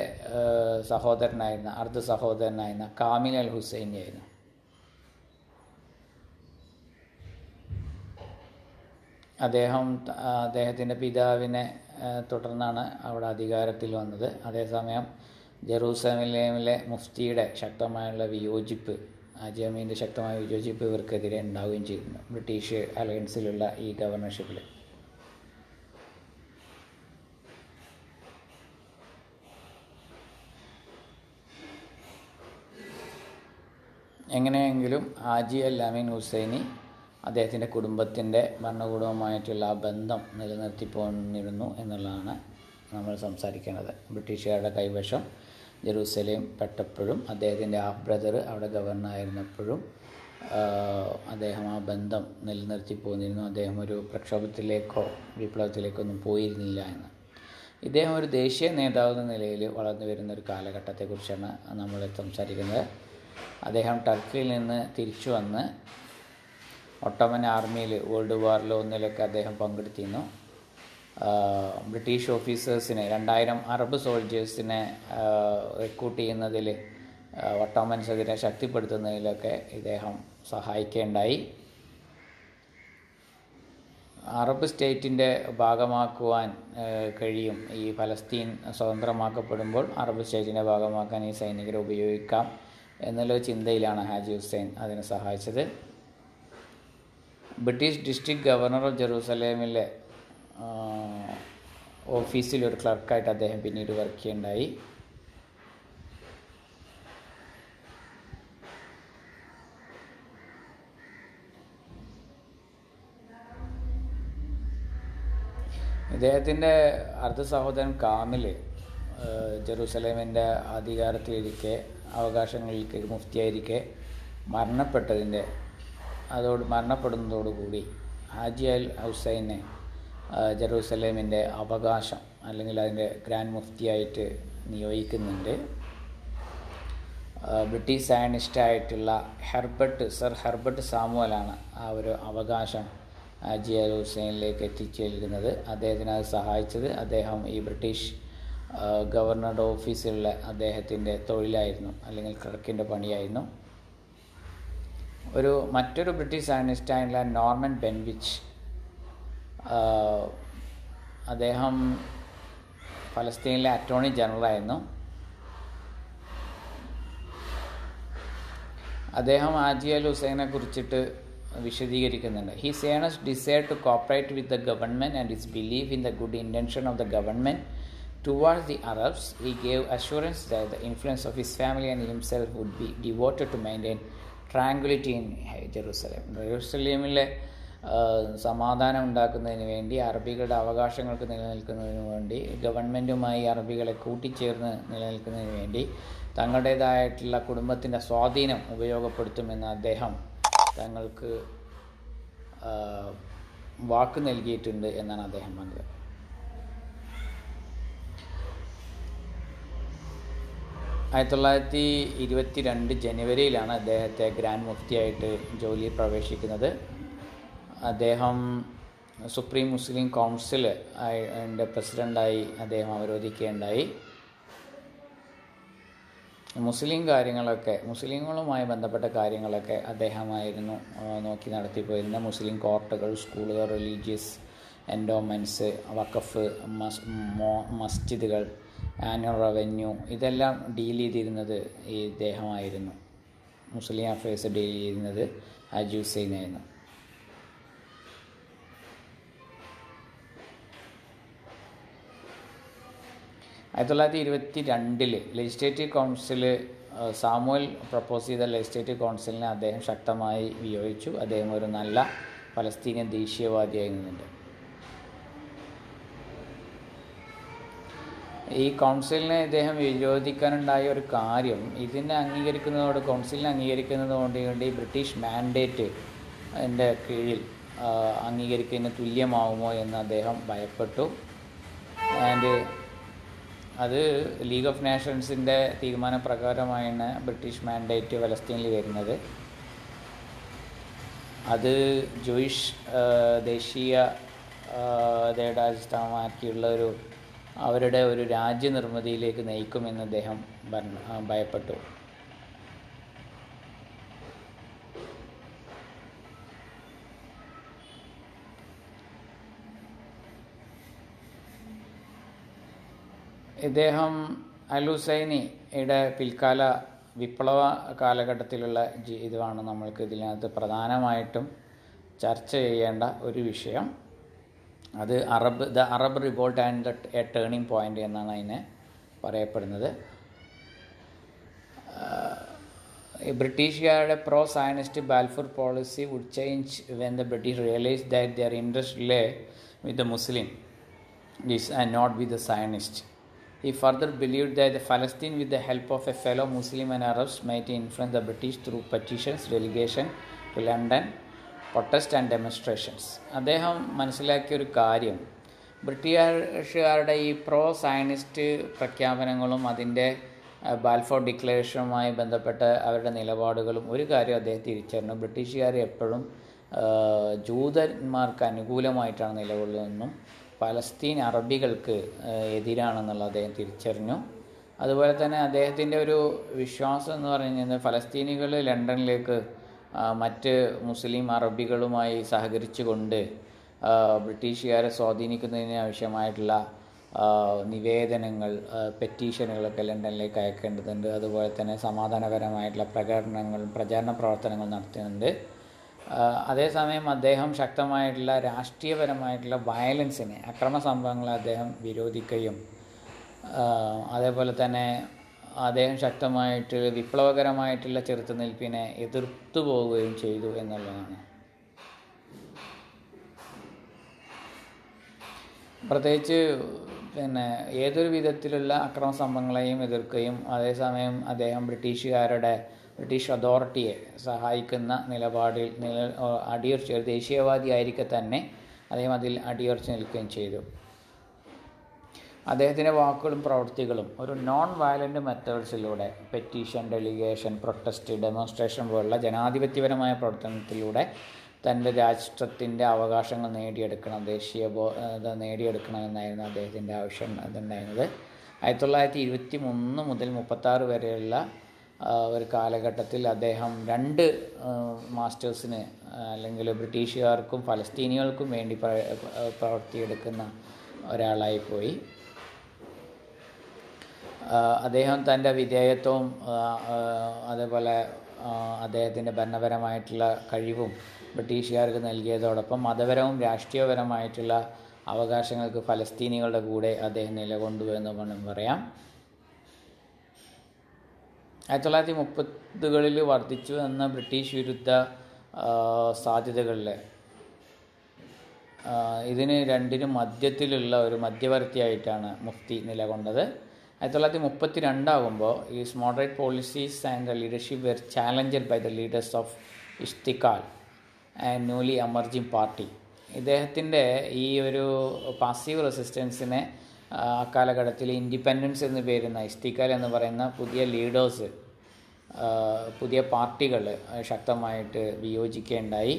സഹോദരനായിരുന്ന അർദ്ധ സഹോദരനായിരുന്ന കാമിൽ അൽ ഹുസൈനി ആയിരുന്നു. അദ്ദേഹം അദ്ദേഹത്തിൻ്റെ പിതാവിനെ തുടർന്നാണ് അവിടെ അധികാരത്തിൽ വന്നത്. അതേസമയം ജെറൂസലേമിലെ മുഫ്തിയുടെ ശക്തമായുള്ള വിയോജിപ്പ്, ഹാജി അമീൻ്റെ ശക്തമായ വിയോജിപ്പ് ഇവർക്കെതിരെ ഉണ്ടാവുകയും ചെയ്തിരുന്നു ബ്രിട്ടീഷ് അലയൻസിലുള്ള ഈ ഗവർണർഷിപ്പിൽ. എങ്ങനെയെങ്കിലും ഹാജി അൽ അമീൻ ഹുസൈനി അദ്ദേഹത്തിൻ്റെ കുടുംബത്തിൻ്റെ ഭരണകൂടവുമായിട്ടുള്ള ആ ബന്ധം നിലനിർത്തി പോന്നിരുന്നു എന്നുള്ളതാണ് നമ്മൾ സംസാരിക്കേണ്ടത്. ബ്രിട്ടീഷുകാരുടെ കൈവശം ജെറൂസലേം പെട്ടപ്പോഴും അദ്ദേഹത്തിൻ്റെ ഹാഫ് ബ്രദർ അവിടെ ഗവർണർ ആയിരുന്നപ്പോഴും അദ്ദേഹം ആ ബന്ധം നിലനിർത്തി പോന്നിരുന്നു. അദ്ദേഹം ഒരു പ്രക്ഷോഭത്തിലേക്കോ വിപ്ലവത്തിലേക്കോ ഒന്നും പോയിരുന്നില്ല എന്ന്. ഇദ്ദേഹം ഒരു ദേശീയ നേതാവ് എന്ന നിലയിൽ വളർന്നു വരുന്ന ഒരു കാലഘട്ടത്തെക്കുറിച്ചാണ് നമ്മൾ സംസാരിക്കുന്നത്. അദ്ദേഹം ടർക്കിയിൽ നിന്ന് തിരിച്ചു വന്ന് ഒട്ടോമൻ ആർമിയിൽ വേൾഡ് വാറിൽ ഒന്നിലൊക്കെ അദ്ദേഹം പങ്കെടുത്തിരുന്നു. ബ്രിട്ടീഷ് ഓഫീസേഴ്സിനെ, രണ്ടായിരം അറബ് സോൾജേഴ്സിനെ റിക്രൂട്ട് ചെയ്യുന്നതിൽ, ഒട്ടോമൻ സൈന്യത്തെ ശക്തിപ്പെടുത്തുന്നതിലൊക്കെ ഇദ്ദേഹം സഹായിക്കേണ്ടായി. അറബ് സ്റ്റേറ്റിൻ്റെ ഭാഗമാക്കുവാൻ കഴിയും, ഈ ഫലസ്തീൻ സ്വതന്ത്രമാക്കപ്പെടുമ്പോൾ അറബ് സ്റ്റേറ്റിൻ്റെ ഭാഗമാക്കാൻ ഈ സൈനികരെ ഉപയോഗിക്കാം എന്നുള്ള ചിന്തയിലാണ് ഹാജി ഹുസൈൻ അതിനെ സഹായിച്ചത്. ബ്രിട്ടീഷ് ഡിസ്ട്രിക്ട് ഗവർണർ ഓഫ് ജെറൂസലേമിലെ ഓഫീസിൽ ഒരു ക്ലർക്കായിട്ട് അദ്ദേഹം പിന്നീട് വർക്ക് ചെയ്യേണ്ടായി. ഇദ്ദേഹത്തിൻ്റെ അർദ്ധ സഹോദരൻ കാമിൽ ജെറൂസലേമിൻ്റെ അധികാരത്തിലിരിക്കെ, അവകാശങ്ങളിലേക്ക് മുഫ്തിയായിരിക്കെ മരണപ്പെട്ടതിൻ്റെ അതോട് മരണപ്പെടുന്നതോടുകൂടി ഹാജി അൽ ഹുസൈനെ ജെറൂസലേമിൻ്റെ അവകാശം അല്ലെങ്കിൽ അതിൻ്റെ ഗ്രാൻഡ് മുഫ്തിയായിട്ട് നിയോഗിക്കുന്നുണ്ട്. ബ്രിട്ടീഷ് സയനിസ്റ്റായിട്ടുള്ള ഹെർബർട്ട് സർ ഹെർബർട്ട് സാമുവലാണ് ആ ഒരു അവകാശം ഹാജി അൽ ഹുസൈനിലേക്ക് എത്തിച്ചു നൽകുന്നത്. അദ്ദേഹത്തിന് അത് സഹായിച്ചത് അദ്ദേഹം ഈ ബ്രിട്ടീഷ് ഗവർണറുടെ ഓഫീസിലുള്ള അദ്ദേഹത്തിൻ്റെ തൊഴിലായിരുന്നു, അല്ലെങ്കിൽ ക്ലർക്കിൻ്റെ പണിയായിരുന്നു. ഒരു മറ്റൊരു ബ്രിട്ടീഷ് സയനിസ്റ്റായുള്ള നോർമൻ ബെൻവിച്ച്, അദ്ദേഹം ഫലസ്തീനിലെ അറ്റോർണി ജനറലായിരുന്നു. അദ്ദേഹം ഹാജി അൽ ഹുസൈനെ കുറിച്ചിട്ട് വിശദീകരിക്കുന്നുണ്ട്. His earnest desire to cooperate with the government and his believe in the good intention of the government towards the Arabs, he gave assurance that the influence of his family and himself would be devoted to maintain tranquility in Jerusalem. ജെറൂസലേമിലെ സമാധാനം ഉണ്ടാക്കുന്നതിന് വേണ്ടി, അറബികളുടെ അവകാശങ്ങൾക്ക് നിലനിൽക്കുന്നതിന് വേണ്ടി, ഗവൺമെൻറ്റുമായി അറബികളെ കൂട്ടിച്ചേർന്ന് നിലനിൽക്കുന്നതിന് വേണ്ടി തങ്ങളുടേതായിട്ടുള്ള കുടുംബത്തിൻ്റെ സ്വാധീനം ഉപയോഗപ്പെടുത്തുമെന്ന് അദ്ദേഹം തങ്ങൾക്ക് വാക്ക് നൽകിയിട്ടുണ്ട് എന്നാണ് അദ്ദേഹം പറഞ്ഞത്. ആയിരത്തി തൊള്ളായിരത്തി ഇരുപത്തി രണ്ട് ജനുവരിയിലാണ് അദ്ദേഹത്തെ ഗ്രാൻഡ് മുഫ്തിയായിട്ട് ജോലിയിൽ പ്രവേശിക്കുന്നത്. അദ്ദേഹം സുപ്രീം മുസ്ലിം കൗൺസിൽ അതിൻ്റെ പ്രസിഡൻ്റായി അദ്ദേഹം അവരോധിക്കുകയുണ്ടായി. മുസ്ലിം കാര്യങ്ങളൊക്കെ, മുസ്ലിങ്ങളുമായി ബന്ധപ്പെട്ട കാര്യങ്ങളൊക്കെ അദ്ദേഹമായിരുന്നു നോക്കി നടത്തിപ്പോയിരുന്ന. മുസ്ലിം കോർട്ടുകൾ, സ്കൂളുകൾ, റിലീജിയസ് എൻഡോമെൻറ്റ്സ്, വഖഫ്, മസ്ജിദുകൾ, ആനുവൽ റവന്യൂ, ഇതെല്ലാം ഡീൽ ചെയ്തിരുന്നത് ഈ ഇദ്ദേഹമായിരുന്നു. മുസ്ലിം അഫയേഴ്സ് ഡീൽ ചെയ്തിരുന്നത് ഹാജി ഹുസൈനായിരുന്നു. ആയിരത്തി തൊള്ളായിരത്തി ഇരുപത്തി രണ്ടില് ലെജിസ്ലേറ്റീവ് കൗൺസില് സാമുവൽ പ്രപ്പോസ് ചെയ്ത ലെജിസ്ലേറ്റീവ് കൗൺസിലിനെ അദ്ദേഹം ശക്തമായി വിയോജിച്ചു. അദ്ദേഹം ഒരു നല്ല ഫലസ്തീനിയൻ ദേശീയവാദിയായിരുന്നുണ്ട്. ഈ കൗൺസിലിനെ ഇദ്ദേഹം വിരോധിക്കാനുണ്ടായ ഒരു കാര്യം, ഇതിനെ അംഗീകരിക്കുന്നതോട് കൗൺസിലിനെ അംഗീകരിക്കുന്നതുകൊണ്ട് വേണ്ടി ബ്രിട്ടീഷ് മാൻഡേറ്റ് അതിൻ്റെ കീഴിൽ അംഗീകരിക്കുന്നതിന് തുല്യമാവുമോ എന്ന് അദ്ദേഹം ഭയപ്പെട്ടു. ആൻഡ് അത് ലീഗ് ഓഫ് നേഷൻസിൻ്റെ തീരുമാനപ്രകാരമായാണ് ബ്രിട്ടീഷ് മാൻഡേറ്റ് ഫലസ്തീനിൽ വരുന്നത്. അത് ജൂയിഷ് ദേശീയതയുടെ അടിസ്ഥാനമാക്കിയുള്ള ഒരു അവരുടെ ഒരു രാജ്യനിർമ്മിതിയിലേക്ക് നയിക്കുമെന്ന് അദ്ദേഹം ഭയപ്പെട്ടു. ഇദ്ദേഹം അൽ ഹുസൈനിയുടെ പിൽക്കാല വിപ്ലവ കാലഘട്ടത്തിലുള്ള ഇതുമാണ് നമ്മൾക്ക് ഇതിനകത്ത് പ്രധാനമായിട്ടും ചർച്ച ചെയ്യേണ്ട ഒരു വിഷയം. അത് Arab the Arab revolt and the a turning point എന്നാണ് അതിനെ പറയപ്പെടുന്നത്. ബ്രിട്ടീഷുകാരുടെ pro Zionist Balfour policy would change when the British realise that their interest lay with the Muslim this and not with the Zionist. He further believed that the Palestine, with the help of a fellow Muslim and Arabs, might influence the British through petitions, delegation to London, protests and demonstrations. അദ്ദേഹം മനസ്സിലാക്കിയ ഒരു കാര്യം, ബ്രിട്ടീഷുകാരുടെ ഈ പ്രോ സയനിസ്റ്റ് പ്രഖ്യാപനങ്ങളും അതിൻ്റെ ബാൽഫോർ ഡിക്ലറേഷനുമായി ബന്ധപ്പെട്ട അവരുടെ നിലപാടുകളും ഒരു കാര്യം അദ്ദേഹം തിരിച്ചറിഞ്ഞു, ബ്രിട്ടീഷുകാർ എപ്പോഴും ജൂതന്മാർക്ക് അനുകൂലമായിട്ടാണ് നിലകൊള്ളുന്നതെന്നും പലസ്തീൻ അറബികൾക്ക് എതിരാണെന്നുള്ള അദ്ദേഹം തിരിച്ചറിഞ്ഞു. അതുപോലെ തന്നെ അദ്ദേഹത്തിൻ്റെ ഒരു വിശ്വാസം എന്ന് പറഞ്ഞുകഴിഞ്ഞാൽ ഫലസ്തീനികൾ ലണ്ടനിലേക്ക് മറ്റ് മുസ്ലിം അറബികളുമായി സഹകരിച്ചുകൊണ്ട് ബ്രിട്ടീഷുകാരെ സ്വാധീനിക്കുന്നതിന് ആവശ്യമായിട്ടുള്ള നിവേദനങ്ങൾ, പെറ്റീഷനുകളൊക്കെ ലണ്ടനിലേക്ക് അയക്കേണ്ടതുണ്ട്. അതുപോലെ തന്നെ സമാധാനപരമായിട്ടുള്ള പ്രകടനങ്ങളും പ്രചാരണ പ്രവർത്തനങ്ങളും നടത്തുന്നുണ്ട്. അതേസമയം അദ്ദേഹം ശക്തമായിട്ടുള്ള രാഷ്ട്രീയപരമായിട്ടുള്ള വയലൻസിനെ, അക്രമ സംഭവങ്ങളെ അദ്ദേഹം വിരോധിക്കുകയും അതേപോലെ തന്നെ അദ്ദേഹം ശക്തമായിട്ട് വിപ്ലവകരമായിട്ടുള്ള ചെറുത്തുനിൽപ്പിനെ എതിർത്തു പോവുകയും ചെയ്തു എന്നുള്ളതാണ്. പ്രത്യേകിച്ച് പിന്നെ ഏതൊരു വിധത്തിലുള്ള അക്രമ സംഭവങ്ങളെയും എതിർക്കുകയും അതേസമയം അദ്ദേഹം ബ്രിട്ടീഷുകാരുടെ ബ്രിട്ടീഷ് അതോറിറ്റിയെ സഹായിക്കുന്ന നിലപാടിൽ നില അടിയുറച്ച് ഒരു ദേശീയവാദി ആയിരിക്കെ തന്നെ അദ്ദേഹം അതിൽ അടിയുറച്ച് നിൽക്കുകയും ചെയ്തു. അദ്ദേഹത്തിൻ്റെ വാക്കുകളും പ്രവൃത്തികളും ഒരു നോൺ വയലൻ്റ് മെത്തേഡ്സിലൂടെ, പെറ്റീഷൻ, ഡെലിഗേഷൻ, പ്രൊട്ടസ്റ്റ്, ഡെമോൺസ്ട്രേഷൻ പോലുള്ള ജനാധിപത്യപരമായ പ്രവർത്തനത്തിലൂടെ തൻ്റെ രാഷ്ട്രത്തിൻ്റെ അവകാശങ്ങൾ നേടിയെടുക്കണം, ദേശീയ ബോധ നേടിയെടുക്കണമെന്നായിരുന്നു അദ്ദേഹത്തിൻ്റെ ആവശ്യം അതുണ്ടായിരുന്നത്. ആയിരത്തി തൊള്ളായിരത്തി ഇരുപത്തി മൂന്ന് മുതൽ മുപ്പത്താറ് വരെയുള്ള ഒരു കാലഘട്ടത്തിൽ അദ്ദേഹം രണ്ട് മാസ്റ്റേഴ്സിന് അല്ലെങ്കിൽ ബ്രിട്ടീഷുകാർക്കും ഫലസ്തീനികൾക്കും വേണ്ടി പ്രവർത്തിയെടുക്കുന്ന ഒരാളായിപ്പോയി. അദ്ദേഹം തൻ്റെ വിധേയത്വവും അതേപോലെ അദ്ദേഹത്തിൻ്റെ ഭരണപരമായിട്ടുള്ള കഴിവും ബ്രിട്ടീഷുകാർക്ക് നൽകിയതോടൊപ്പം മതപരവും രാഷ്ട്രീയപരമായിട്ടുള്ള അവകാശങ്ങൾക്ക് ഫലസ്തീനികളുടെ കൂടെ അദ്ദേഹം നിലകൊണ്ടു എന്ന് വേണം പറയാം. ആയിരത്തി തൊള്ളായിരത്തി മുപ്പതുകളിൽ വർദ്ധിച്ചു വന്ന ബ്രിട്ടീഷ് വിരുദ്ധ സാധ്യതകളിൽ ഇതിന് രണ്ടിനും മധ്യത്തിലുള്ള ഒരു മധ്യവർത്തിയായിട്ടാണ് മുഫ്തി നിലകൊണ്ടത്. ആയിരത്തി തൊള്ളായിരത്തി മുപ്പത്തി രണ്ടാകുമ്പോൾ his moderate policies and the leadership were challenged by the leaders of Istiqlal and newly emerging party. ഇദ്ദേഹത്തിൻ്റെ ഈ ഒരു പാസീവ് റെസിസ്റ്റൻസിനെ അക്കാലഘട്ടത്തിൽ ഇൻഡിപെൻഡൻസ് എന്ന് പേരുന്ന ഇഷ്തിഖാൽ എന്ന് പറയുന്ന പുതിയ ലീഡേഴ്സ്, പുതിയ പാർട്ടികൾ ശക്തമായിട്ട് വിയോജിക്കുകയുണ്ടായി.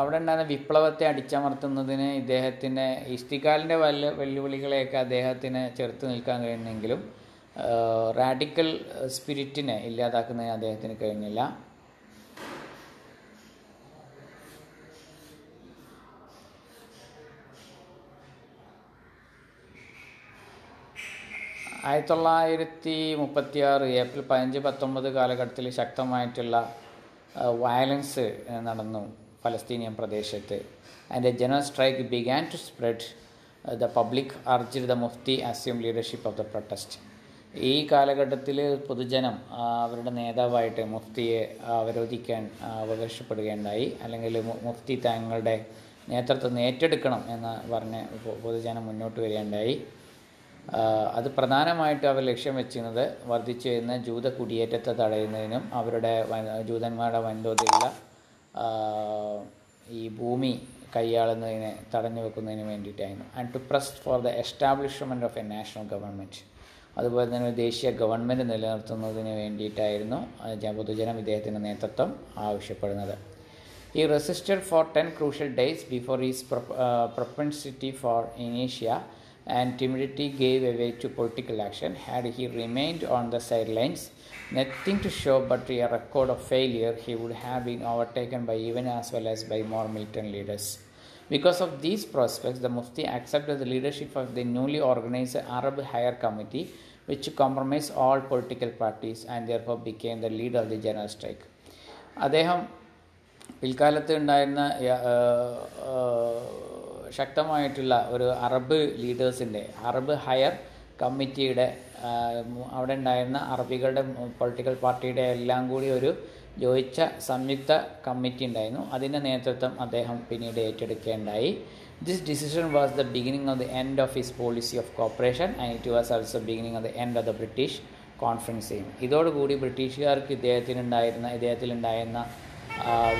അവിടെ ഉണ്ടായിരുന്ന വിപ്ലവത്തെ അടിച്ചമർത്തുന്നതിന് ഇദ്ദേഹത്തിൻ്റെ ഇഷ്തിഖാലിൻ്റെ വല്ല വെല്ലുവിളികളെയൊക്കെ അദ്ദേഹത്തിന് ചെറുത്ത് നിൽക്കാൻ കഴിയുന്നെങ്കിലും റാഡിക്കൽ സ്പിരിറ്റിനെ ഇല്ലാതാക്കുന്നതിന് അദ്ദേഹത്തിന് കഴിഞ്ഞില്ല. ആയിരത്തി തൊള്ളായിരത്തി മുപ്പത്തി ആറ് ഏപ്രിൽ പതിനഞ്ച് പത്തൊമ്പത് കാലഘട്ടത്തിൽ ശക്തമായിട്ടുള്ള വയലൻസ് നടന്നു ഫലസ്തീനിയൻ പ്രദേശത്ത്. And a general strike began to spread. The public urged the mufti assume leadership of the protest. ഈ കാലഘട്ടത്തിൽ പൊതുജനം അവരുടെ നേതാവായിട്ട് മുഫ്തിയെ അവരോധിക്കാൻ അവകാശപ്പെടുകയുണ്ടായി, അല്ലെങ്കിൽ മുഫ്തി തങ്ങളുടെ നേതൃത്വം ഏറ്റെടുക്കണം എന്ന് പറഞ്ഞ് പൊതുജനം മുന്നോട്ട് വരികയുണ്ടായി. അത് പ്രധാനമായിട്ടും അവർ ലക്ഷ്യം വെച്ചിരുന്നത് വർദ്ധിച്ചു വരുന്ന ജൂത കുടിയേറ്റത്തെ തടയുന്നതിനും അവരുടെ ജൂതന്മാരുടെ വൻതോതിലുള്ള ഈ ഭൂമി കൈയാളുന്നതിനെ തടഞ്ഞു വെക്കുന്നതിന് വേണ്ടിയിട്ടായിരുന്നു. And to press for the establishment of a national government. അതുപോലെ തന്നെ ദേശീയ ഗവൺമെൻറ് നിലനിർത്തുന്നതിന് വേണ്ടിയിട്ടായിരുന്നു പൊതുജനം ഇദ്ദേഹത്തിൻ്റെ നേതൃത്വം ആവശ്യപ്പെടുന്നത്. He resisted for ten crucial days before his propensity for ഇനീഷ്യ and timidity gave way to political action. Had he remained on the sidelines, nothing to show but a record of failure, he would have been overtaken by even as well as by more militant leaders. Because of these prospects, the Mufti accepted the leadership of the newly organized Arab Higher Committee, which compromised all political parties and therefore became the leader of the general strike. അദ്ദേഹം പിൽക്കാലത്ത് ഉണ്ടായിരുന്ന ശക്തമായിട്ടുള്ള ഒരു അറബ് ലീഡേഴ്സിൻ്റെ അറബ് ഹയർ കമ്മിറ്റിയുടെ അവിടെ ഉണ്ടായിരുന്ന അറബികളുടെ പൊളിറ്റിക്കൽ പാർട്ടിയുടെ എല്ലാം കൂടി ഒരു യോജിച്ച സംയുക്ത കമ്മിറ്റി ഉണ്ടായിരുന്നു. അതിൻ്റെ നേതൃത്വം അദ്ദേഹം പിന്നീട് ഏറ്റെടുക്കുകയുണ്ടായി. This decision was the beginning of the end of his policy of cooperation, and it was also the beginning of the end of the British conferencing. ഇതോടുകൂടി ബ്രിട്ടീഷുകാർക്ക് ഇദ്ദേഹത്തിനുണ്ടായിരുന്ന ഇദ്ദേഹത്തിലുണ്ടായിരുന്ന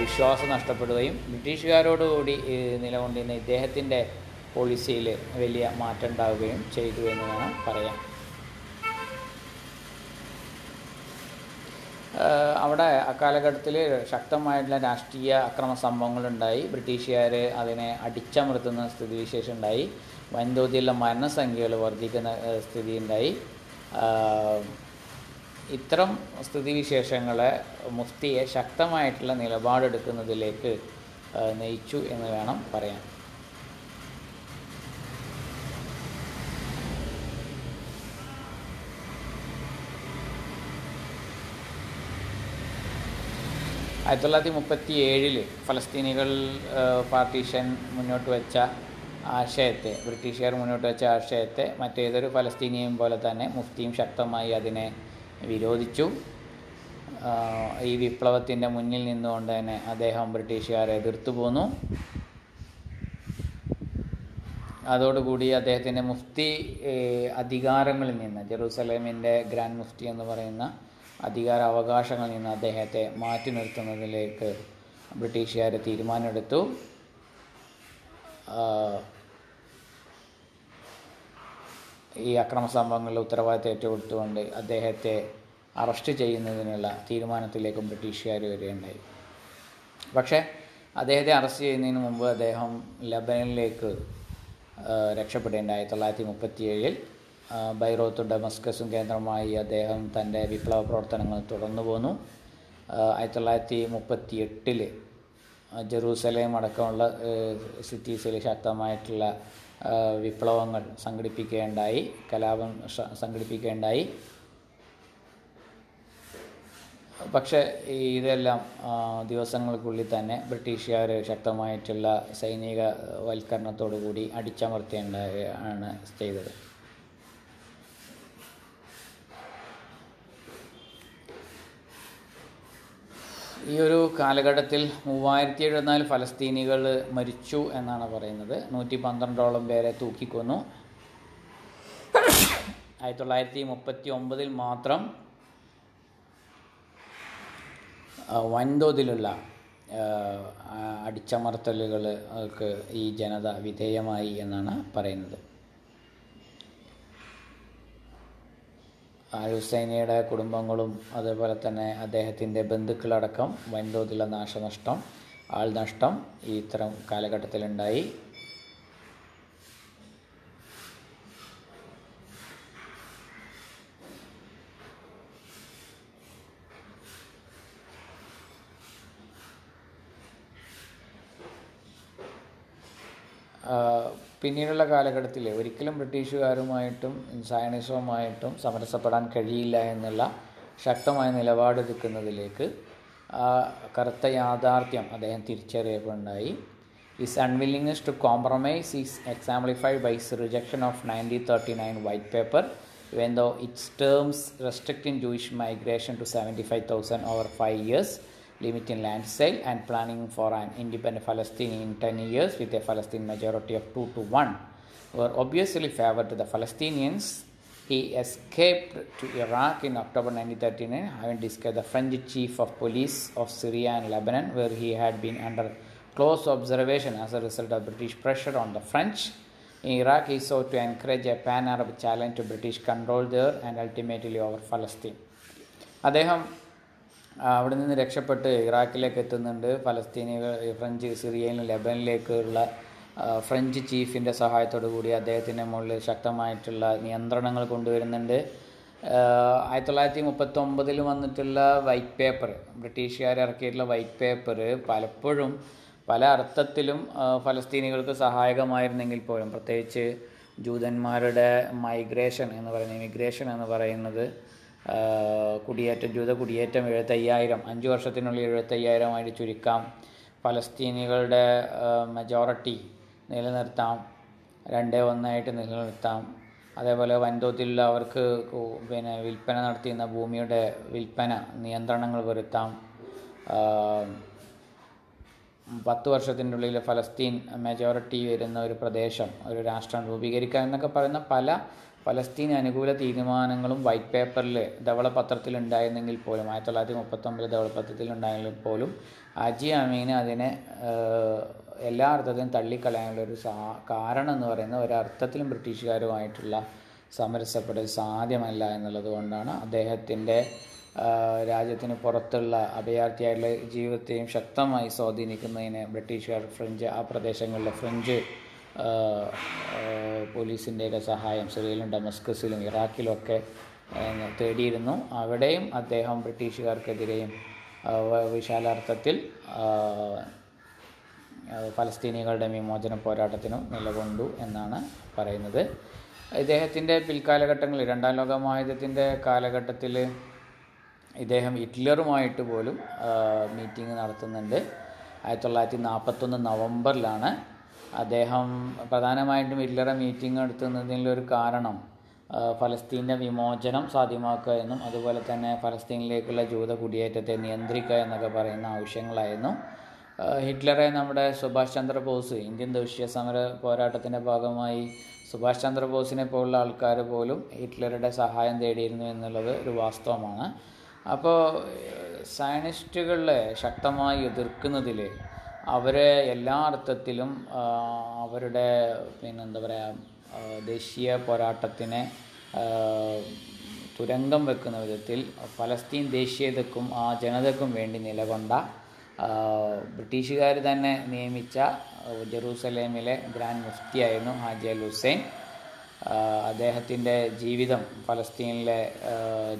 വിശ്വാസം നഷ്ടപ്പെടുകയും ബ്രിട്ടീഷുകാരോടുകൂടി നിലകൊണ്ടിരുന്ന ഇദ്ദേഹത്തിൻ്റെ പോളിസിയിൽ വലിയ മാറ്റം ഉണ്ടാവുകയും ചെയ്തു എന്ന് വേണം പറയാം. അവിടെ അക്കാലഘട്ടത്തിൽ ശക്തമായിട്ടുള്ള രാഷ്ട്രീയ അക്രമ സംഭവങ്ങളുണ്ടായി. ബ്രിട്ടീഷുകാർ അതിനെ അടിച്ചമർത്തുന്ന സ്ഥിതിവിശേഷം ഉണ്ടായി. വൻതോതിലുള്ള മരണസംഖ്യകൾ വർദ്ധിക്കുന്ന സ്ഥിതി ഉണ്ടായി. ഇത്തരം സ്ഥിതിവിശേഷങ്ങളെ മുഫ്തിയെ ശക്തമായിട്ടുള്ള നിലപാടെടുക്കുന്നതിലേക്ക് നയിച്ചു എന്ന് വേണം പറയാൻ. ആയിരത്തി തൊള്ളായിരത്തി മുപ്പത്തി ഏഴിൽ ഫലസ്തീനികൾ പാർട്ടീഷൻ മുന്നോട്ട് വെച്ച ആശയത്തെ ബ്രിട്ടീഷുകാർ മുന്നോട്ട് വെച്ച ആശയത്തെ മറ്റേതൊരു ഫലസ്തീനിയും പോലെ തന്നെ മുഫ്തിയും ശക്തമായി അതിനെ വിരോധിച്ചു. ഈ വിപ്ലവത്തിൻ്റെ മുന്നിൽ നിന്നുകൊണ്ട് തന്നെ അദ്ദേഹം ബ്രിട്ടീഷുകാരെ എതിർത്തു പോന്നു. അതോടുകൂടി അദ്ദേഹത്തിൻ്റെ മുഫ്തി അധികാരങ്ങളിൽ നിന്ന് ജെറൂസലേമിൻ്റെ ഗ്രാൻഡ് മുഫ്തി എന്ന് പറയുന്ന അധികാര അവകാശങ്ങളിൽ നിന്ന് അദ്ദേഹത്തെ മാറ്റി നിർത്തുന്നതിലേക്ക് ബ്രിട്ടീഷുകാർ തീരുമാനമെടുത്തു. ഈ അക്രമ സംഭവങ്ങളിൽ ഉത്തരവാദിത്തം ഏറ്റെടുത്തുകൊണ്ട് അദ്ദേഹത്തെ അറസ്റ്റ് ചെയ്യുന്നതിനുള്ള തീരുമാനത്തിലേക്കും ബ്രിട്ടീഷുകാർ വരികയുണ്ടായി. പക്ഷേ അദ്ദേഹത്തെ അറസ്റ്റ് ചെയ്യുന്നതിന് മുമ്പ് അദ്ദേഹം ലബനനിലേക്ക് രക്ഷപ്പെടേണ്ടായി. ആയിരത്തി തൊള്ളായിരത്തി മുപ്പത്തിയേഴിൽ ബൈറൂത്തും ഡമസ്കസും കേന്ദ്രമായി അദ്ദേഹം തൻ്റെ വിപ്ലവ പ്രവർത്തനങ്ങൾ തുടർന്നു പോന്നു. ആയിരത്തി തൊള്ളായിരത്തി മുപ്പത്തി എട്ടിൽ ജെറൂസലേം അടക്കമുള്ള സിറ്റീസിൽ ശക്തമായിട്ടുള്ള വിപ്ലവങ്ങൾ സംഘടിപ്പിക്കുകയുണ്ടായി, കലാപം സംഘടിപ്പിക്കുകയുണ്ടായി. പക്ഷേ ഇതെല്ലാം ദിവസങ്ങൾക്കുള്ളിൽ തന്നെ ബ്രിട്ടീഷുകാർ ശക്തമായിട്ടുള്ള സൈനിക വൽക്കരണത്തോടു കൂടി അടിച്ചമർത്തേണ്ടതാണ് ചെയ്തത്. ഈ ഒരു കാലഘട്ടത്തിൽ മൂവായിരത്തി എഴുപത്തിനാല് ഫലസ്തീനികൾ മരിച്ചു എന്നാണ് പറയുന്നത്. നൂറ്റി പന്ത്രണ്ടോളം പേരെ തൂക്കിക്കൊന്നു. ആയിരത്തി തൊള്ളായിരത്തി മുപ്പത്തി ഒമ്പതിൽ മാത്രം വൻതോതിലുള്ള അടിച്ചമർത്തലുകൾക്ക് ഈ ജനത വിധേയമായി എന്നാണ് പറയുന്നത്. അൽ ഹുസൈനിയുടെ കുടുംബങ്ങളും അതേപോലെ തന്നെ അദ്ദേഹത്തിൻ്റെ ബന്ധുക്കളടക്കം വൻതോതിലുള്ള നാശനഷ്ടം ആൾനഷ്ടം ഈ ഇത്തരം കാലഘട്ടത്തിലുണ്ടായി. പിന്നീടുള്ള കാലഘട്ടത്തിൽ ഒരിക്കലും ബ്രിട്ടീഷുകാരുമായിട്ടും സയനിസവുമായിട്ടും സമരസപ്പെടാൻ കഴിയില്ല എന്നുള്ള ശക്തമായ നിലപാടെടുക്കുന്നതിലേക്ക് കറുത്ത യാഥാർത്ഥ്യം അദ്ദേഹം തിരിച്ചറിയപ്പെടുണ്ടായി. His unwillingness to compromise is exemplified by his rejection of nineteen thirty nine white paper even though its terms restricting Jewish migration to seventy five thousand over five years limit in land sale and planning for an independent Palestine in ten years with a Palestinian majority of two to one were obviously favored to the Palestinians. He escaped to Iraq in October nineteen thirty-nine, having discovered the French chief of police of Syria and Lebanon, where he had been under close observation as a result of British pressure on the French. In Iraq, he sought to encourage a pan-Arab challenge to British control there and ultimately over Palestine. അദ്ദേഹം അവിടെ നിന്ന് രക്ഷപ്പെട്ട് ഇറാഖിലേക്ക് എത്തുന്നുണ്ട്. ഫലസ്തീനികൾ ഫ്രഞ്ച് സിറിയയിലും ലെബനിലേക്കുള്ള ഫ്രഞ്ച് ചീഫിൻ്റെ സഹായത്തോടു കൂടി അദ്ദേഹത്തിൻ്റെ മുകളിൽ ശക്തമായിട്ടുള്ള നിയന്ത്രണങ്ങൾ കൊണ്ടുവരുന്നുണ്ട്. ആയിരത്തി തൊള്ളായിരത്തി മുപ്പത്തൊമ്പതിൽ വന്നിട്ടുള്ള വൈറ്റ് പേപ്പർ, ബ്രിട്ടീഷുകാർ ഇറക്കിയിട്ടുള്ള വൈറ്റ് പേപ്പർ പലപ്പോഴും പല അർത്ഥത്തിലും ഫലസ്തീനികൾക്ക് സഹായകമായിരുന്നെങ്കിൽ പോലും, പ്രത്യേകിച്ച് ജൂതന്മാരുടെ മൈഗ്രേഷൻ എന്ന് പറയുന്നത്, ഇമിഗ്രേഷൻ എന്ന് പറയുന്നത്, കുടിയേറ്റം, ജൂത കുടിയേറ്റം എഴുപത്തയ്യായിരം, അഞ്ച് വർഷത്തിനുള്ളിൽ എഴുപത്തയ്യായിരമായിട്ട് ചുരുക്കാം, ഫലസ്തീനികളുടെ മെജോറിറ്റി നിലനിർത്താം, രണ്ടേ ഒന്നായിട്ട് നിലനിർത്താം, അതേപോലെ വൻതോതിൽ അവർക്ക് പിന്നെ വിൽപ്പന നടത്തിയിരുന്ന ഭൂമിയുടെ വിൽപ്പന നിയന്ത്രണങ്ങൾ വരുത്താം, പത്ത് വർഷത്തിൻ്റെ ഉള്ളിൽ ഫലസ്തീൻ മെജോറിറ്റി വരുന്ന ഒരു പ്രദേശം, ഒരു രാഷ്ട്രം രൂപീകരിക്കുക എന്നൊക്കെ പറയുന്ന പല ഫലസ്തീൻ അനുകൂല തീരുമാനങ്ങളും വൈറ്റ് പേപ്പറിൽ ധവളപത്രത്തിലുണ്ടായിരുന്നെങ്കിൽ പോലും, ആയിരത്തി തൊള്ളായിരത്തി മുപ്പത്തൊമ്പതിൽ ധവളപത്രത്തിലുണ്ടായെങ്കിൽ പോലും ഹജി അമീന് അതിനെ എല്ലാ അർത്ഥത്തിലും തള്ളിക്കളയാനുള്ളൊരു സാ കാരണം എന്ന് പറയുന്നത് ഒരർത്ഥത്തിലും ബ്രിട്ടീഷുകാരുമായിട്ടുള്ള സമരസപ്പെടൽ സാധ്യമല്ല എന്നുള്ളത് കൊണ്ടാണ് അദ്ദേഹത്തിൻ്റെ രാജ്യത്തിന് പുറത്തുള്ള അഭയാർത്ഥിയായിട്ടുള്ള ജീവിതത്തെയും ശക്തമായി സ്വാധീനിക്കുന്നതിന് ബ്രിട്ടീഷുകാർ ഫ്രഞ്ച് ആ പ്രദേശങ്ങളിലെ ഫ്രഞ്ച് പോലീസിൻ്റെയൊക്കെ സഹായം സിറിയയിലും ഡമസ്കസിലും ഇറാഖിലുമൊക്കെ തേടിയിരുന്നു. അവിടെയും അദ്ദേഹം ബ്രിട്ടീഷുകാർക്കെതിരെയും വിശാലാർത്ഥത്തിൽ ഫലസ്തീനികളുടെ വിമോചന പോരാട്ടത്തിനും നിലകൊണ്ടു എന്നാണ് പറയുന്നത്. ഇദ്ദേഹത്തിൻ്റെ പിൽക്കാലഘട്ടങ്ങളിൽ, രണ്ടാം ലോകമഹായുദ്ധത്തിൻ്റെ കാലഘട്ടത്തിൽ ഇദ്ദേഹം ഹിറ്റ്ലറുമായിട്ട് പോലും മീറ്റിംഗ് നടത്തുന്നുണ്ട്. ആയിരത്തി തൊള്ളായിരത്തി നാൽപ്പത്തൊന്ന് നവംബറിലാണ് അദ്ദേഹം പ്രധാനമായിട്ടും ഹിറ്റ്ലറെ മീറ്റിംഗ് നടത്തുന്നതിലൊരു കാരണം ഫലസ്തീൻ്റെ വിമോചനം സാധ്യമാക്കുക എന്നും അതുപോലെ തന്നെ ഫലസ്തീനിലേക്കുള്ള ജൂത കുടിയേറ്റത്തെ നിയന്ത്രിക്കുക എന്നൊക്കെ പറയുന്ന ആവശ്യങ്ങളായിരുന്നു. ഹിറ്റ്ലറെ നമ്മുടെ സുഭാഷ് ചന്ദ്രബോസ്, ഇന്ത്യൻ ദേശീയ സമര പോരാട്ടത്തിൻ്റെ ഭാഗമായി സുഭാഷ് ചന്ദ്രബോസിനെ പോലുള്ള ആൾക്കാർ പോലും ഹിറ്റ്ലറുടെ സഹായം തേടിയിരുന്നു എന്നുള്ളത് ഒരു വാസ്തവമാണ്. അപ്പോൾ സയനിസ്റ്റുകളെ ശക്തമായി എതിർക്കുന്നതിൽ അവരെ എല്ലാ അർത്ഥത്തിലും അവരുടെ പിന്നെന്താ പറയുക ദേശീയ പോരാട്ടത്തിനെ തുരങ്കം വെക്കുന്ന വിധത്തിൽ ഫലസ്തീൻ ദേശീയതക്കും ആ ജനതക്കും വേണ്ടി നിലകൊണ്ട ബ്രിട്ടീഷുകാർ തന്നെ നിയമിച്ച ജെറൂസലേമിലെ ഗ്രാൻഡ് മുഫ്തിയായിരുന്നു ഹാജി അൽ ഹുസൈൻ. അദ്ദേഹത്തിൻ്റെ ജീവിതം ഫലസ്തീനിലെ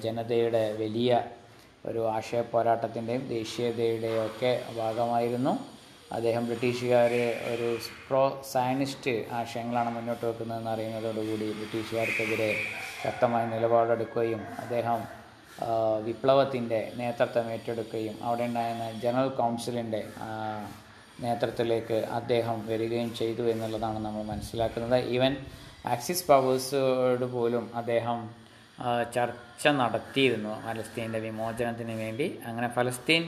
ജനതയുടെ വലിയ ഒരു ആശയ പോരാട്ടത്തിൻ്റെയും ദേശീയതയുടെയും ഒക്കെ ഭാഗമായിരുന്നു. അദ്ദേഹം ബ്രിട്ടീഷുകാർ ഒരു പ്രോ സയനിസ്റ്റ് ആശയങ്ങളാണ് മുന്നോട്ട് വെക്കുന്നതെന്ന് അറിയുന്നതോടുകൂടി ബ്രിട്ടീഷുകാർക്കെതിരെ ശക്തമായ നിലപാടെടുക്കുകയും അദ്ദേഹം വിപ്ലവത്തിൻ്റെ നേതൃത്വം ഏറ്റെടുക്കുകയും അവിടെ ഉണ്ടായിരുന്ന ജനറൽ കൗൺസിലിൻ്റെ നേതൃത്വത്തിലേക്ക് അദ്ദേഹം വരികയും ചെയ്തു എന്നുള്ളതാണ് നമ്മൾ മനസ്സിലാക്കുന്നത്. ഈവൻ ആക്സിസ് പവേഴ്സോട് പോലും അദ്ദേഹം ചർച്ച നടത്തിയിരുന്നു ഫലസ്തീൻ്റെ വിമോചനത്തിന് വേണ്ടി. അങ്ങനെ ഫലസ്തീൻ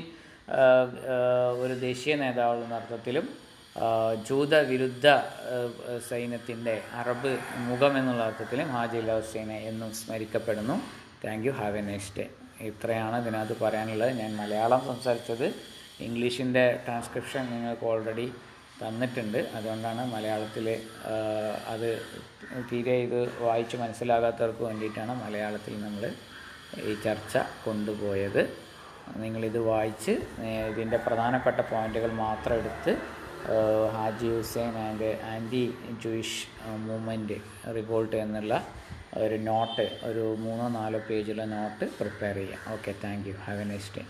ഒരു ദേശീയ നേതാവ് എന്ന അർത്ഥത്തിലും ജൂത വിരുദ്ധ സൈന്യത്തിൻ്റെ അറബ് മുഖം എന്നുള്ള അർത്ഥത്തിലും ഹാജി അൽ ഹുസൈനെ എന്നും സ്മരിക്കപ്പെടുന്നു. Thank you, have a nice day. ഇത്രയാണ് ഇതിനകത്ത് പറയാനുള്ളത്. ഞാൻ മലയാളം സംസാരിച്ചത്, ഇംഗ്ലീഷിൻ്റെ ട്രാൻസ്ക്രിപ്ഷൻ നിങ്ങൾക്ക് ഓൾറെഡി തന്നിട്ടുണ്ട്, അതുകൊണ്ടാണ് മലയാളത്തിൽ അത് തീരെ ഇത് വായിച്ച് മനസ്സിലാകാത്തവർക്ക് വേണ്ടിയിട്ടാണ് മലയാളത്തിൽ നമ്മൾ ഈ ചർച്ച കൊണ്ടുപോയത്. നിങ്ങളിത് വായിച്ച് ഇതിൻ്റെ പ്രധാനപ്പെട്ട പോയിൻ്റുകൾ മാത്രം എടുത്ത് Haji Hussein and anti Jewish movement revolt എന്നുള്ള ഒരു നോട്ട്, ഒരു മൂന്നോ നാലോ പേജുള്ള നോട്ട് പ്രിപ്പയർ ചെയ്യാം. Okay, thank you, have a nice day.